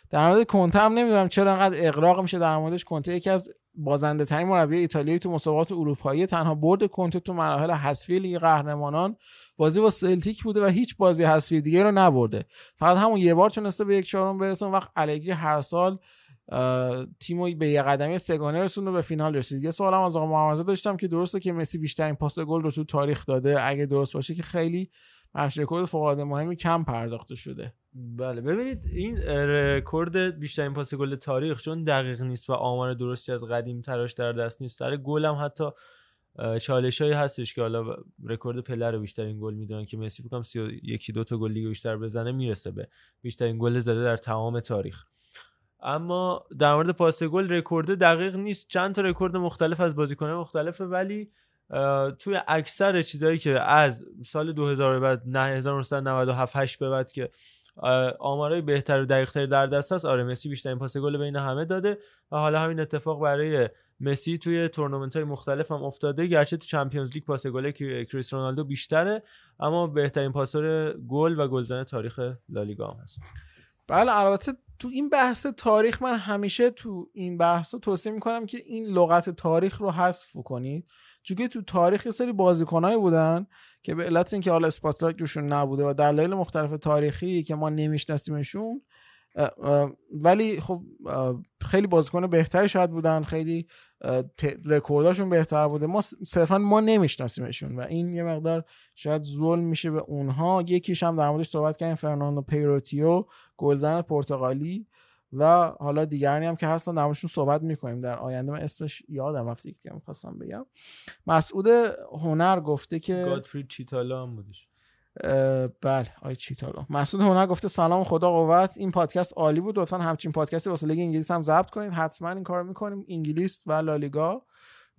در مورد کنته هم نمیدونم چرا انقدر اقراق میشه در موردش. کنته یکی از بازنده ترین مربیای ایتالیایی تو مسابقات اروپایی، تنها برد کنته تو مراحل حذفی لیگ قهرمانان بازی با سلتیک بوده و هیچ بازی حذفی دیگه رو نبرده، فقط همون یه بار تونسته به یک چهارم برسه. اون وقت الگری هر سال تیمو به یه قدمی سگانه رسوند و به فینال رسید. یه سوالم از آقا محمدزاده داشتم که درسته که مسی بیشترین پاس گل رو تو تاریخ داده، اگه درست باشه که خیلی بخش رکورد فوق‌العاده مهمی کم پرداخته شده. بله ببینید، این رکورد بیشترین پاس گل تاریخ چون دقیق نیست و آمار درستی از قدیم تراش در دست نیست، سر گل هم حتی چالشایی هستش که حالا رکورد پله رو بیشترین گل میدونن که مسی فکر کنم سی و یک دو تا گل لیگ بیشتر بزنه میرسه به بیشترین گل زده در تمام تاریخ. اما در مورد پاس گل رکورد دقیق نیست، چند تا رکورد مختلف از بازیکنان مختلفه، ولی توی اکثر چیزایی که از سال دو هزار بعد نه هزار و نهصد و نود و هفت هشت به بعد که آمارای بهتر و دقیق‌تر در دست است، آره مسی بیشترین پاس گل بین همه داده و حالا همین اتفاق برای مسی توی تورنمنت‌های مختلف هم افتاده، گرچه تو چمپیونز لیگ پاس گل کریستیانو رونالدو بیشتره اما بهترین پاسور گل و گلزن تاریخ لالیگا هم هست. بله البته تو این بحث تاریخ من همیشه تو این بحثا توصیه می‌کنم که این لغت تاریخ رو حذف کنید، چون که تو تاریخ یه سری بازیکنایی بودن که به علت اینکه حالا اسپاتلاک جوشون نبوده و دلایل مختلف تاریخی که ما نمیشناسیمشون، ولی خب خیلی بازیکن بهتری شاید بودن، خیلی رکورداشون بهتر بوده، ما صرفا ما نمیشناسیمشون و این یه مقدار شاید ظلم میشه به اونها. یکیش هم در موردش صحبت کردیم، فرناندو پیروتیو گلزن پرتغالی، و حالا دیگرانی هم که هستن درموشون صحبت میکنیم در آینده. من اسمش یادم رفت که میخواستم بگم. مسعود هنر گفته که گادفرید چیتالا هم بودش. بله آی چیتالا. مسعود هنر گفته سلام خدا قوت، این پادکست عالی بود، لطفا همچین پادکستی واسه لیگ انگلیس هم ضبط کنید، حتما این کارو میکنیم، انگلیس و لالیگا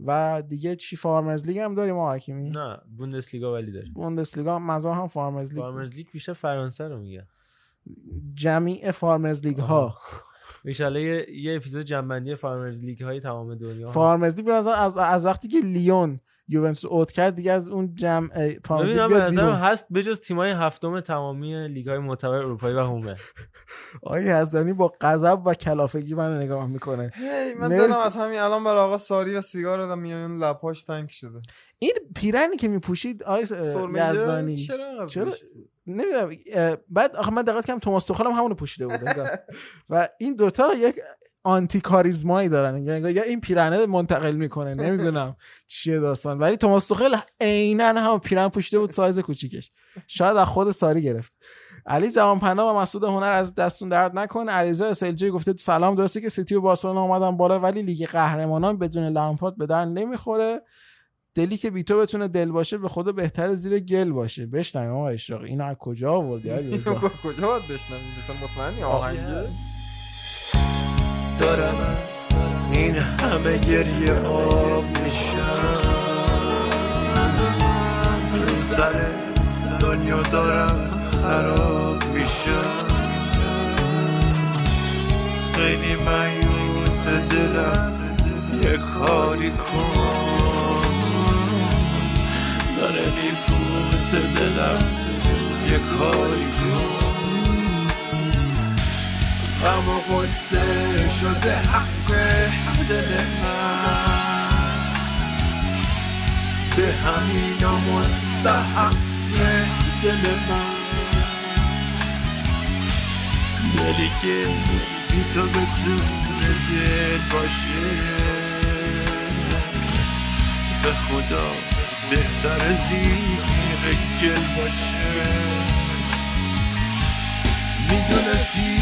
و دیگه چی فارمرز لیگ هم داریم آقا حکیمی؟ نه بوندس لیگا ولی داریم. بوندس لیگا مزا هم فارمرز لیگ. فارمرز لیگ میشه فرانسه رو میگه. جمیع فارمرز لیگ ها ان شاء الله یه اپیزود جنبندی فارمرز لیگ های تمام دنیا. فارمرز لیگ از, از از وقتی که لیون یوونتوس اوت کرد دیگه از اون جمع فارمرز لیگ بیاد هست، بجز تیمای هفتم تمامی لیگ های معتبر اروپایی و همه. آیه هزدانی با غضب و کلافگی منو نگاه میکنه. هی من دلم از همین الان برای آقا ساری و سیگار دادم، میان لپاش تنگ شده. این پیرنی که میپوشید آیه یزدانی چرا چرا نمیدونم. بعد آخه من دقت کردم توماس توخل هم همونو پوشیده بود و این دوتا یک آنتی کاریزمایی دارن، یا این پیرنه منتقل میکنه نمیدونم چیه داستان، ولی توماس توخل عیناً هم پیرن پوشیده بود سایز کوچیکش، شاید از خود ساری گرفت. علی جوانپناه و مسعود هنر از دستون درد نکنه. علیزا اسلجی گفته سلام، درسته که سیتی و بارسلونا اومدن بالا ولی لیگ قهرمانان بدون لامپارد به در نمیخوره، دلی که بیتو بتونه دل باشه به خدا بهتر زیر گل باشه. بشنم آقا اشراق اینو از کجا آوردی؟ اینو کجا باید بشنم؟ می‌رسم مطمئنی آهنگه دارم این همه گریه آب میشم، سر دنیا دارم خراب میشم، خیلی مایوس دلم، یه کاری کن دارمی پوست دلم، یه کاری کن، غم و قصه شده حق دل من، به همینا مستحق نه دل من دلی که بی تو بتونه دل باشه، به خدا بهتر زیر گل باشه. میدونستی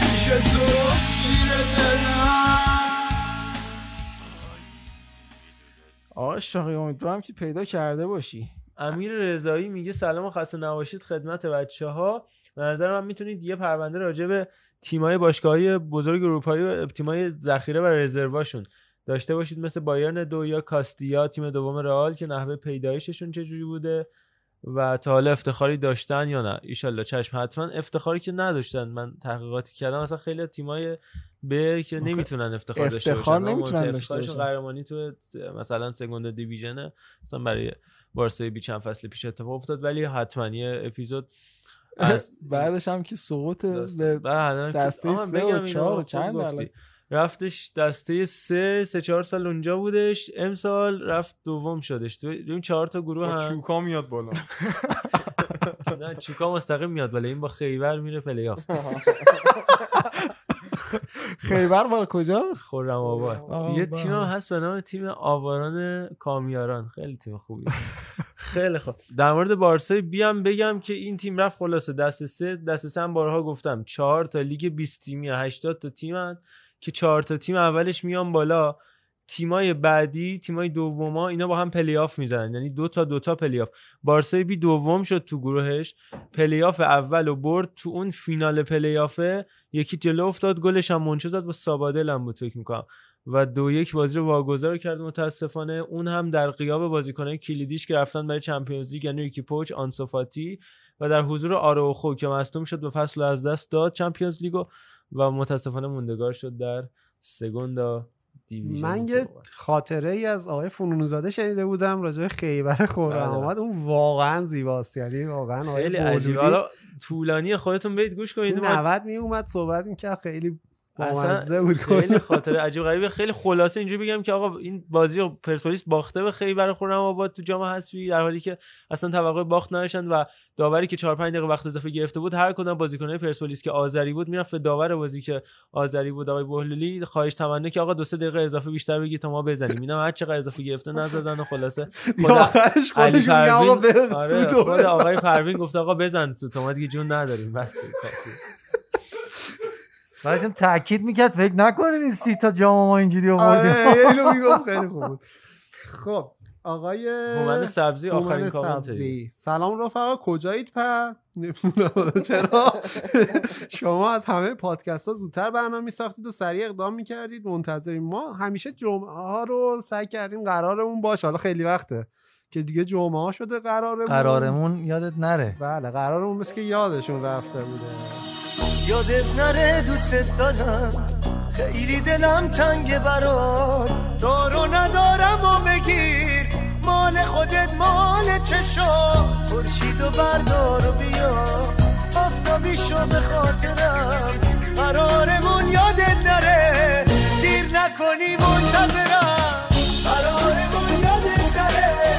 پیش تو زیر دلم. آقا شاقی امیدوارم که پیدا کرده باشی. امیر رضایی میگه سلام و خسته نباشید خدمت بچه‌ها. به نظر من میتونید یه پرونده راجع به تیم‌های باشگاهی بزرگ اروپایی و تیم‌های ذخیره و رزرواشون داشته باشید، مثل بایرن دو یا کاستیا تیم دوم رئال که نحوه پیدایششون چجوری بوده و تا حالا افتخاری داشتن یا نه. ایشالله چشم. حتما افتخاری که نداشتن، من تحقیقاتی کردم اصلا خیلی تیمای به که نمیتونن افتخار داشته باشن، افتخار نمیتونن داشته باشن. قهرمانی تو مثلا سگوند دیویژن مثلا برای بارسای بی چند فصل پیش اتفاق افتاد، ولی حتما یه اپیزود از بعدش هم که سقوط دسته سه و چهار و چند رفتش دسته سه سه چهار سال اونجا بودش، امسال رفت دوم شدش تو این چهار تا گروه. هم چوکا میاد بالا، نه چوکا مستقیم میاد بالا، این با خیبر میره پلی‌آف. خیبر بالا کجاست؟ خرم آباد. یه تیم هم هست به نام تیم آواران کامیاران، خیلی تیم خوبیه. خیلی خوب. در مورد بارسای بیام بگم که این تیم رفت خلاصه دسته سه. دسته سه هم بارها گفتم چهار تا لیگ بیست تیمی هشتاد تا تیمن که چهار تا تیم اولش میان بالا، تیمای بعدی تیمای دوما اینا با هم پلی آف میزنن، یعنی دو تا دو تا پلی آف. بارسای بی دوم شد تو گروهش، پلی آف اولو برد، تو اون فینال پلی آفه یکی جلو افتاد، گلش هم منچو زد با سابادل هم بود فکر می‌کنم و دو یک بازی رو واگذار کرد متاسفانه، اون هم در غیاب بازیکن‌های کلیدیش که رفتن برای چمپیونز لیگ، یعنی یکی پوچ، آنسوفاتی و در حضور آراوخو که مصدوم شد به فصل از دست داد چمپیونز لیگو و متاسفانه موندگار شد در سگوندا دیویژن. من یه خاطره ای از آقای فنون‌زاده شنیده بودم راجع به خیبر خرم آباد، اون واقعا زیباست، یعنی واقعا خیلی عجیبه. حالا طولانی خودتون برید گوش کنید، نود می اومد صحبت میکرد، خیلی اصلا بود، خیلی خاطره عجیب غریبه. خیلی خلاصه اینجوری بگم که آقا این بازی پرسپولیس باخته به خیبر خرم آباد تو جام حذفی، در حالی که اصلا توقع باخت نداشتن و داوری که چهار پنج دقیقه وقت اضافه گرفته بود، هر کدوم بازیکن‌های پرسپولیس که آذری بود میرفت داور بازی که آذری بود آقای بهلولی خواهش تمنا که آقا دو سه دقیقه اضافه بیشتر بگید تا ما بزنیم، اینا هر چقدر اضافه گرفته نزدن و خلاصه آخرش خودش آقا بزن، آقای پروین گفت آقا بزن سوت، ما دیگه جون نداریم بس. لازم تأکید میکرد فکر نکنید این سی تا جام ما اینجوری آوردیم. اینو میگفت خیلی خوب بود. خب آقای هومن سبزی آخرین کامنته. سلام رفقا کجایید پا؟ نمیدونم چرا شما از همه پادکست ها زودتر برنامه میساختید و سریع اقدام میکردید، منتظریم. ما همیشه جمعه ها رو سعی کردیم قرارمون باشه، حالا خیلی وقته که دیگه جمعه ها شده قرارمون قرارمون یادت نره. بله قرارمون مثل که یادشون رفته بوده. یادت نره دوست دارم، خیلی دلم تنگه برات، دارو ندارم و بگیر مال خودت، مال چشو فرشید و بردار و بیا آفتابیشو به خاطرم، قرارمون یادت نره دیر نکنی منتظرم، قرارمون یادت نره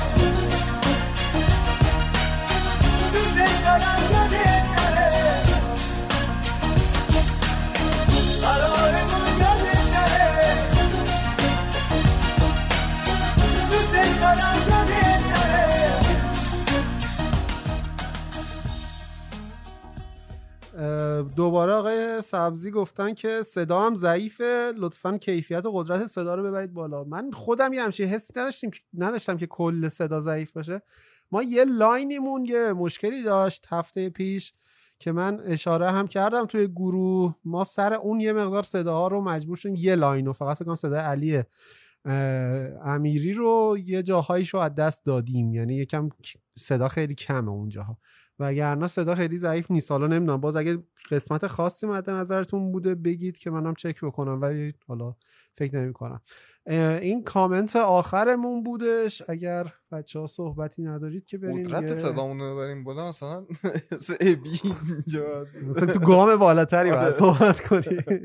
دوست دارم یادت نره دوباره آقای سبزی گفتن که صدا هم ضعیفه، لطفاً کیفیت و قدرت صدا رو ببرید بالا. من خودم یه همچین حسی نداشتیم نداشتم که کل صدا ضعیف باشه. ما یه لاینیمون یه مشکلی داشت هفته پیش که من اشاره هم کردم توی گروه، ما سر اون یه مقدار صداها رو مجبور شدیم یه لاین رو فقط بگم، صدای علیه امیری رو یه جاهایش رو از دست دادیم، یعنی یکم صدا خیلی کمه اونجاها، وگرنه صدا خیلی ضعیف نیست. حالا نمیدونم باز اگه قسمت خاصی مد نظرتون بوده بگید که منم چک بکنم، ولی حالا فکر نمی کنم. این کامنت آخرمون بودش. اگر بچه‌ها صحبتی ندارید که بریم قدرت صدامون رو بریم بالا، مثلا ابی اینجا مثلا تو گام بالاتری باید صحبت کنی.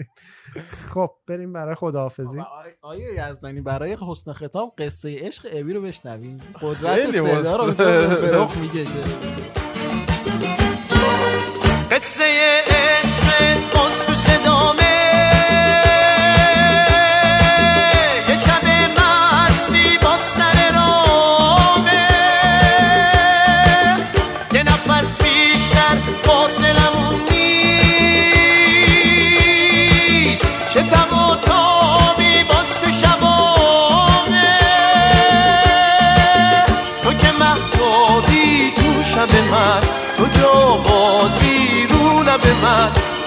خب بریم برای خداحافظی. آیه یزدانی برای حسن ختام قصه عشق ابی رو بشنویم. قدرت صدا رو به رخ میکشه. قصه عشق قصد صدامه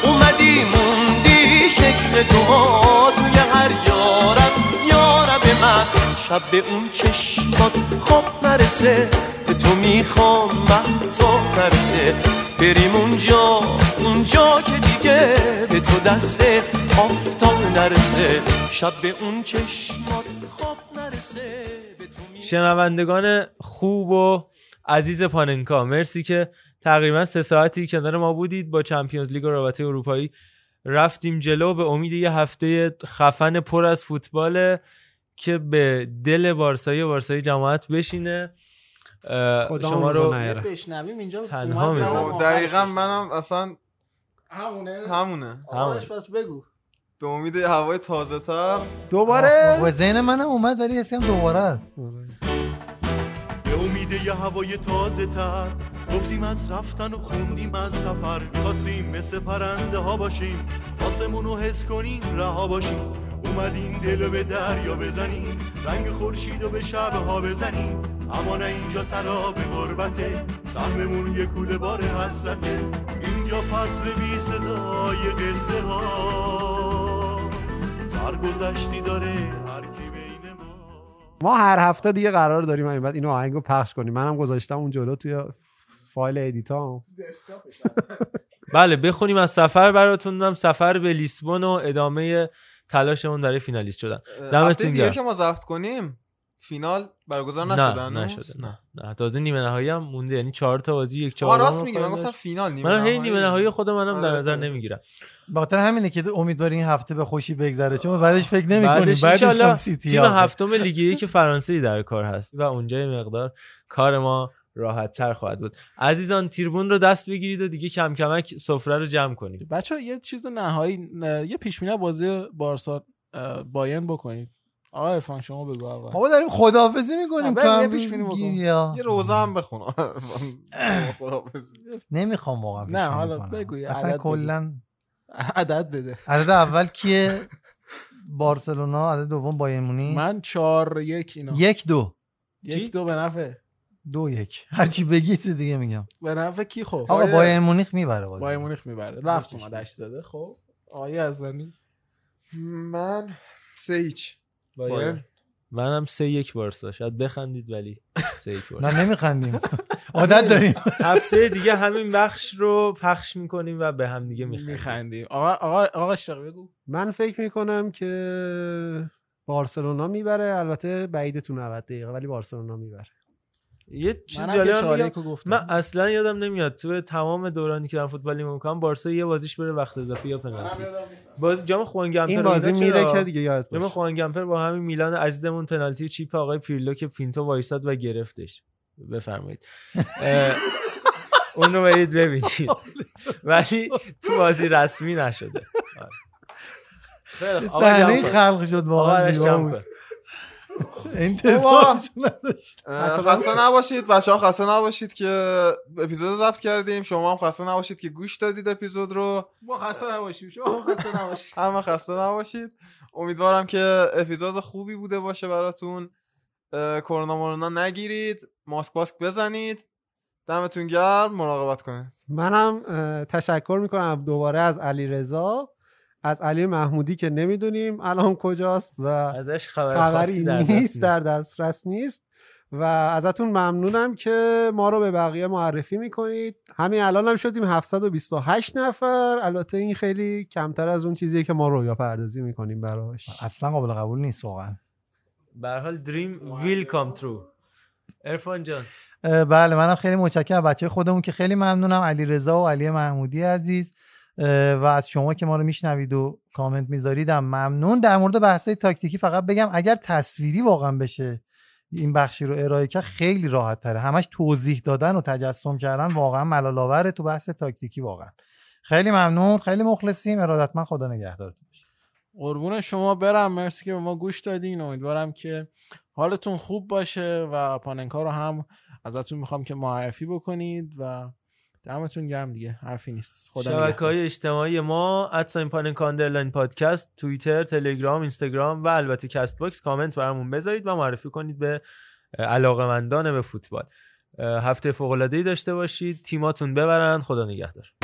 اومدی موندی شکل دوها توی هر یارم یارم من، شب به اون چشمات خواب نرسه، به تو میخوام من تو نرسه، بریم اونجا اونجا که دیگه به تو دست آفتاب نرسه، شب به اون چشمات خواب نرسه، به تو می... شنوندگان خوب و عزیز پاننکا، مرسی که تقریبا سه ساعتی کنار ما بودید. با چمپیونز لیگ و رابطه اروپایی رفتیم جلو به امید یه هفته خفن پر از فوتبال که به دل بارسایی و بارسایی جماعت بشینه. شما رو بشنویم اینجا تنها میمونم. دقیقاً منم اصلا همونه همونه آرش، پس بگو به امید هوای تازه تر دوباره و ذهن منم اومد، ولی حسیم دوباره است. به امید یه هوای تازه تر گفتیم از رفتن و خوندیم از سفر، خواستیم مثل پرنده ها باشیم، آسمون رو حس کنیم، رها باشیم، اومدیم دلو به دریا بزنیم، رنگ خورشید رو به شبها بزنیم، اما نه اینجا سراب غربته، سهممون یه کوله بار حسرته، اینجا فصل بی صدای قصه ها، سرگذشتی داره ما. هر هفته دیگه قرار داریم همین بعد اینو آهنگو پخش کنیم. منم گذاشتم اون جلو توی فایل ادیتام. بله بخونیم از سفر براتونم، سفر به لیسبون و ادامه تلاشمون برای فینالیست شدن. دمتون گرم. که ما ضبط کنیم فینال برگزار نشدن. نه نشد. نه نه تازه نیمه نهایی هم مونده، یعنی چهار تا بازی یک چهارم. راست میگی، من گفتم فینال نیمه نهایی. من هی نیمه نهایی خودم منم در نظر نمیگیرم. باطل همینه که امیدوارم این هفته به خوشی بگذره، چون بعدش فکر نمی‌کنیم بعدش هم سیتی تیم هفتم لیگ یک فرانسه در کار هست و اونجا مقدار کار ما راحت‌تر خواهد بود. عزیزان تریبون رو دست بگیرید و دیگه کم کمک سفره رو جمع کنید. بچه‌ها یه چیز نهایی، یه پیش‌بینی بازی بارسا بایرن بکنید. آقا عرفان شما بگو اول. ما داریم خداحافظی می‌کنیم. یه پیش‌بینی بکن. یه روزه هم بخون. خداحافظی. نمی‌خوام واقعا. نه حالا بگو. اصلا کلاً عدد بده. عدد اول کیه؟ بارسلونا. عدد دوم بایرن مونیخ. من چهار یک اینا. یک دو. یک دو به نفع. دو یک. هر چی بگی چیز دیگه میگم. به نفع کی خب؟ آقا بایرن مونیخ میبره بازی. بایرن مونیخ میبره. رفت اومد هشت زده. خب آیه ازنی. من سه هیچ. باید منم سه یک بارسا. شاید بخندید ولی سه یک بارسا. نه نمیخندیم، عادت داریم. هفته دیگه همین بخش رو پخش میکنیم و به هم دیگه میخندیم. آقا آقا آقا شق بگو. من فکر میکنم که بارسلونا میبره، البته بعیده تو نود دقیقه، ولی بارسلونا میبره. یه چیز جالب گفتم، من اصلا یادم نمیاد تو تمام دورانی که در فوتبال نگاه می‌کنم بارسا یه بازیش بره وقت اضافی یا پنالتی. بازی جام خوانگمپر این بازی میره که دیگه یادت باشه. جام خوانگمپر با همین میلان عزیزمون پنالتی چیپ آقای پیرلو که پینتو وایساد و گرفتش. بفرمایید. اون رو برید ببینید. ولی تو بازی رسمی نشده. صحنه خلق شد واقعا زیاد. انتظار نداشت. خسته نباشید بچه‌ها، خسته نباشید که اپیزود رو ضبط کردیم، شما هم خسته نباشید که گوش دادید اپیزود رو. ما خسته نباشیم، شما هم خسته نباشید. همه خسته نباشید. امیدوارم که اپیزود خوبی بوده باشه براتون. کرونا مرونا نگیرید، ماسک ماسک بزنید. دمتون گرم، مراقبت کنید. منم تشکر میکنم دوباره از علیرضا، از علی محمودی که نمیدونیم الان کجاست و ازش خبر خبری نیست، در دسترس نیست، و ازتون ممنونم که ما رو به بقیه معرفی میکنید. همین الان هم شدیم هفتصد و بیست و هشت نفر. البته این خیلی کمتر از اون چیزیه که ما رویا پردازی میکنیم براش، اصلا قابل قبول نیست واقعا. به هر حال دریم ویل کام ترو. عرفان جان. بله، منم خیلی متشکرم بچه خودمون که خیلی ممنونم، علیرضا و علی محمودی عزیز، و از شما که ما رو میشنوید و کامنت میذاریدم ممنون. در مورد بحث‌های تاکتیکی فقط بگم اگر تصویری واقعا بشه این بخشی رو ارائه کرد خیلی راحت تره، همش توضیح دادن و تجسم کردن واقعا ملال آوره تو بحث تاکتیکی. واقعا خیلی ممنون، خیلی مخلصیم، ارادتمند. خدا نگهدارتون. قربون شما برم، مرسی که به ما گوش دادین. امیدوارم که حالتون خوب باشه و پاننکا رو هم ازتون میخوام که معرفی بکنید و دمتون گرم دیگه، حرفی نیست. شبکه‌های اجتماعی ما ادساین پاننکا اندرلاین پادکست، توییتر، تلگرام، اینستاگرام و البته کست باکس. کامنت برامون بذارید و معرفی کنید به علاقه‌مندان به فوتبال. هفته فوق‌العاده‌ای داشته باشید، تیماتون ببرن. خدا نگهدار.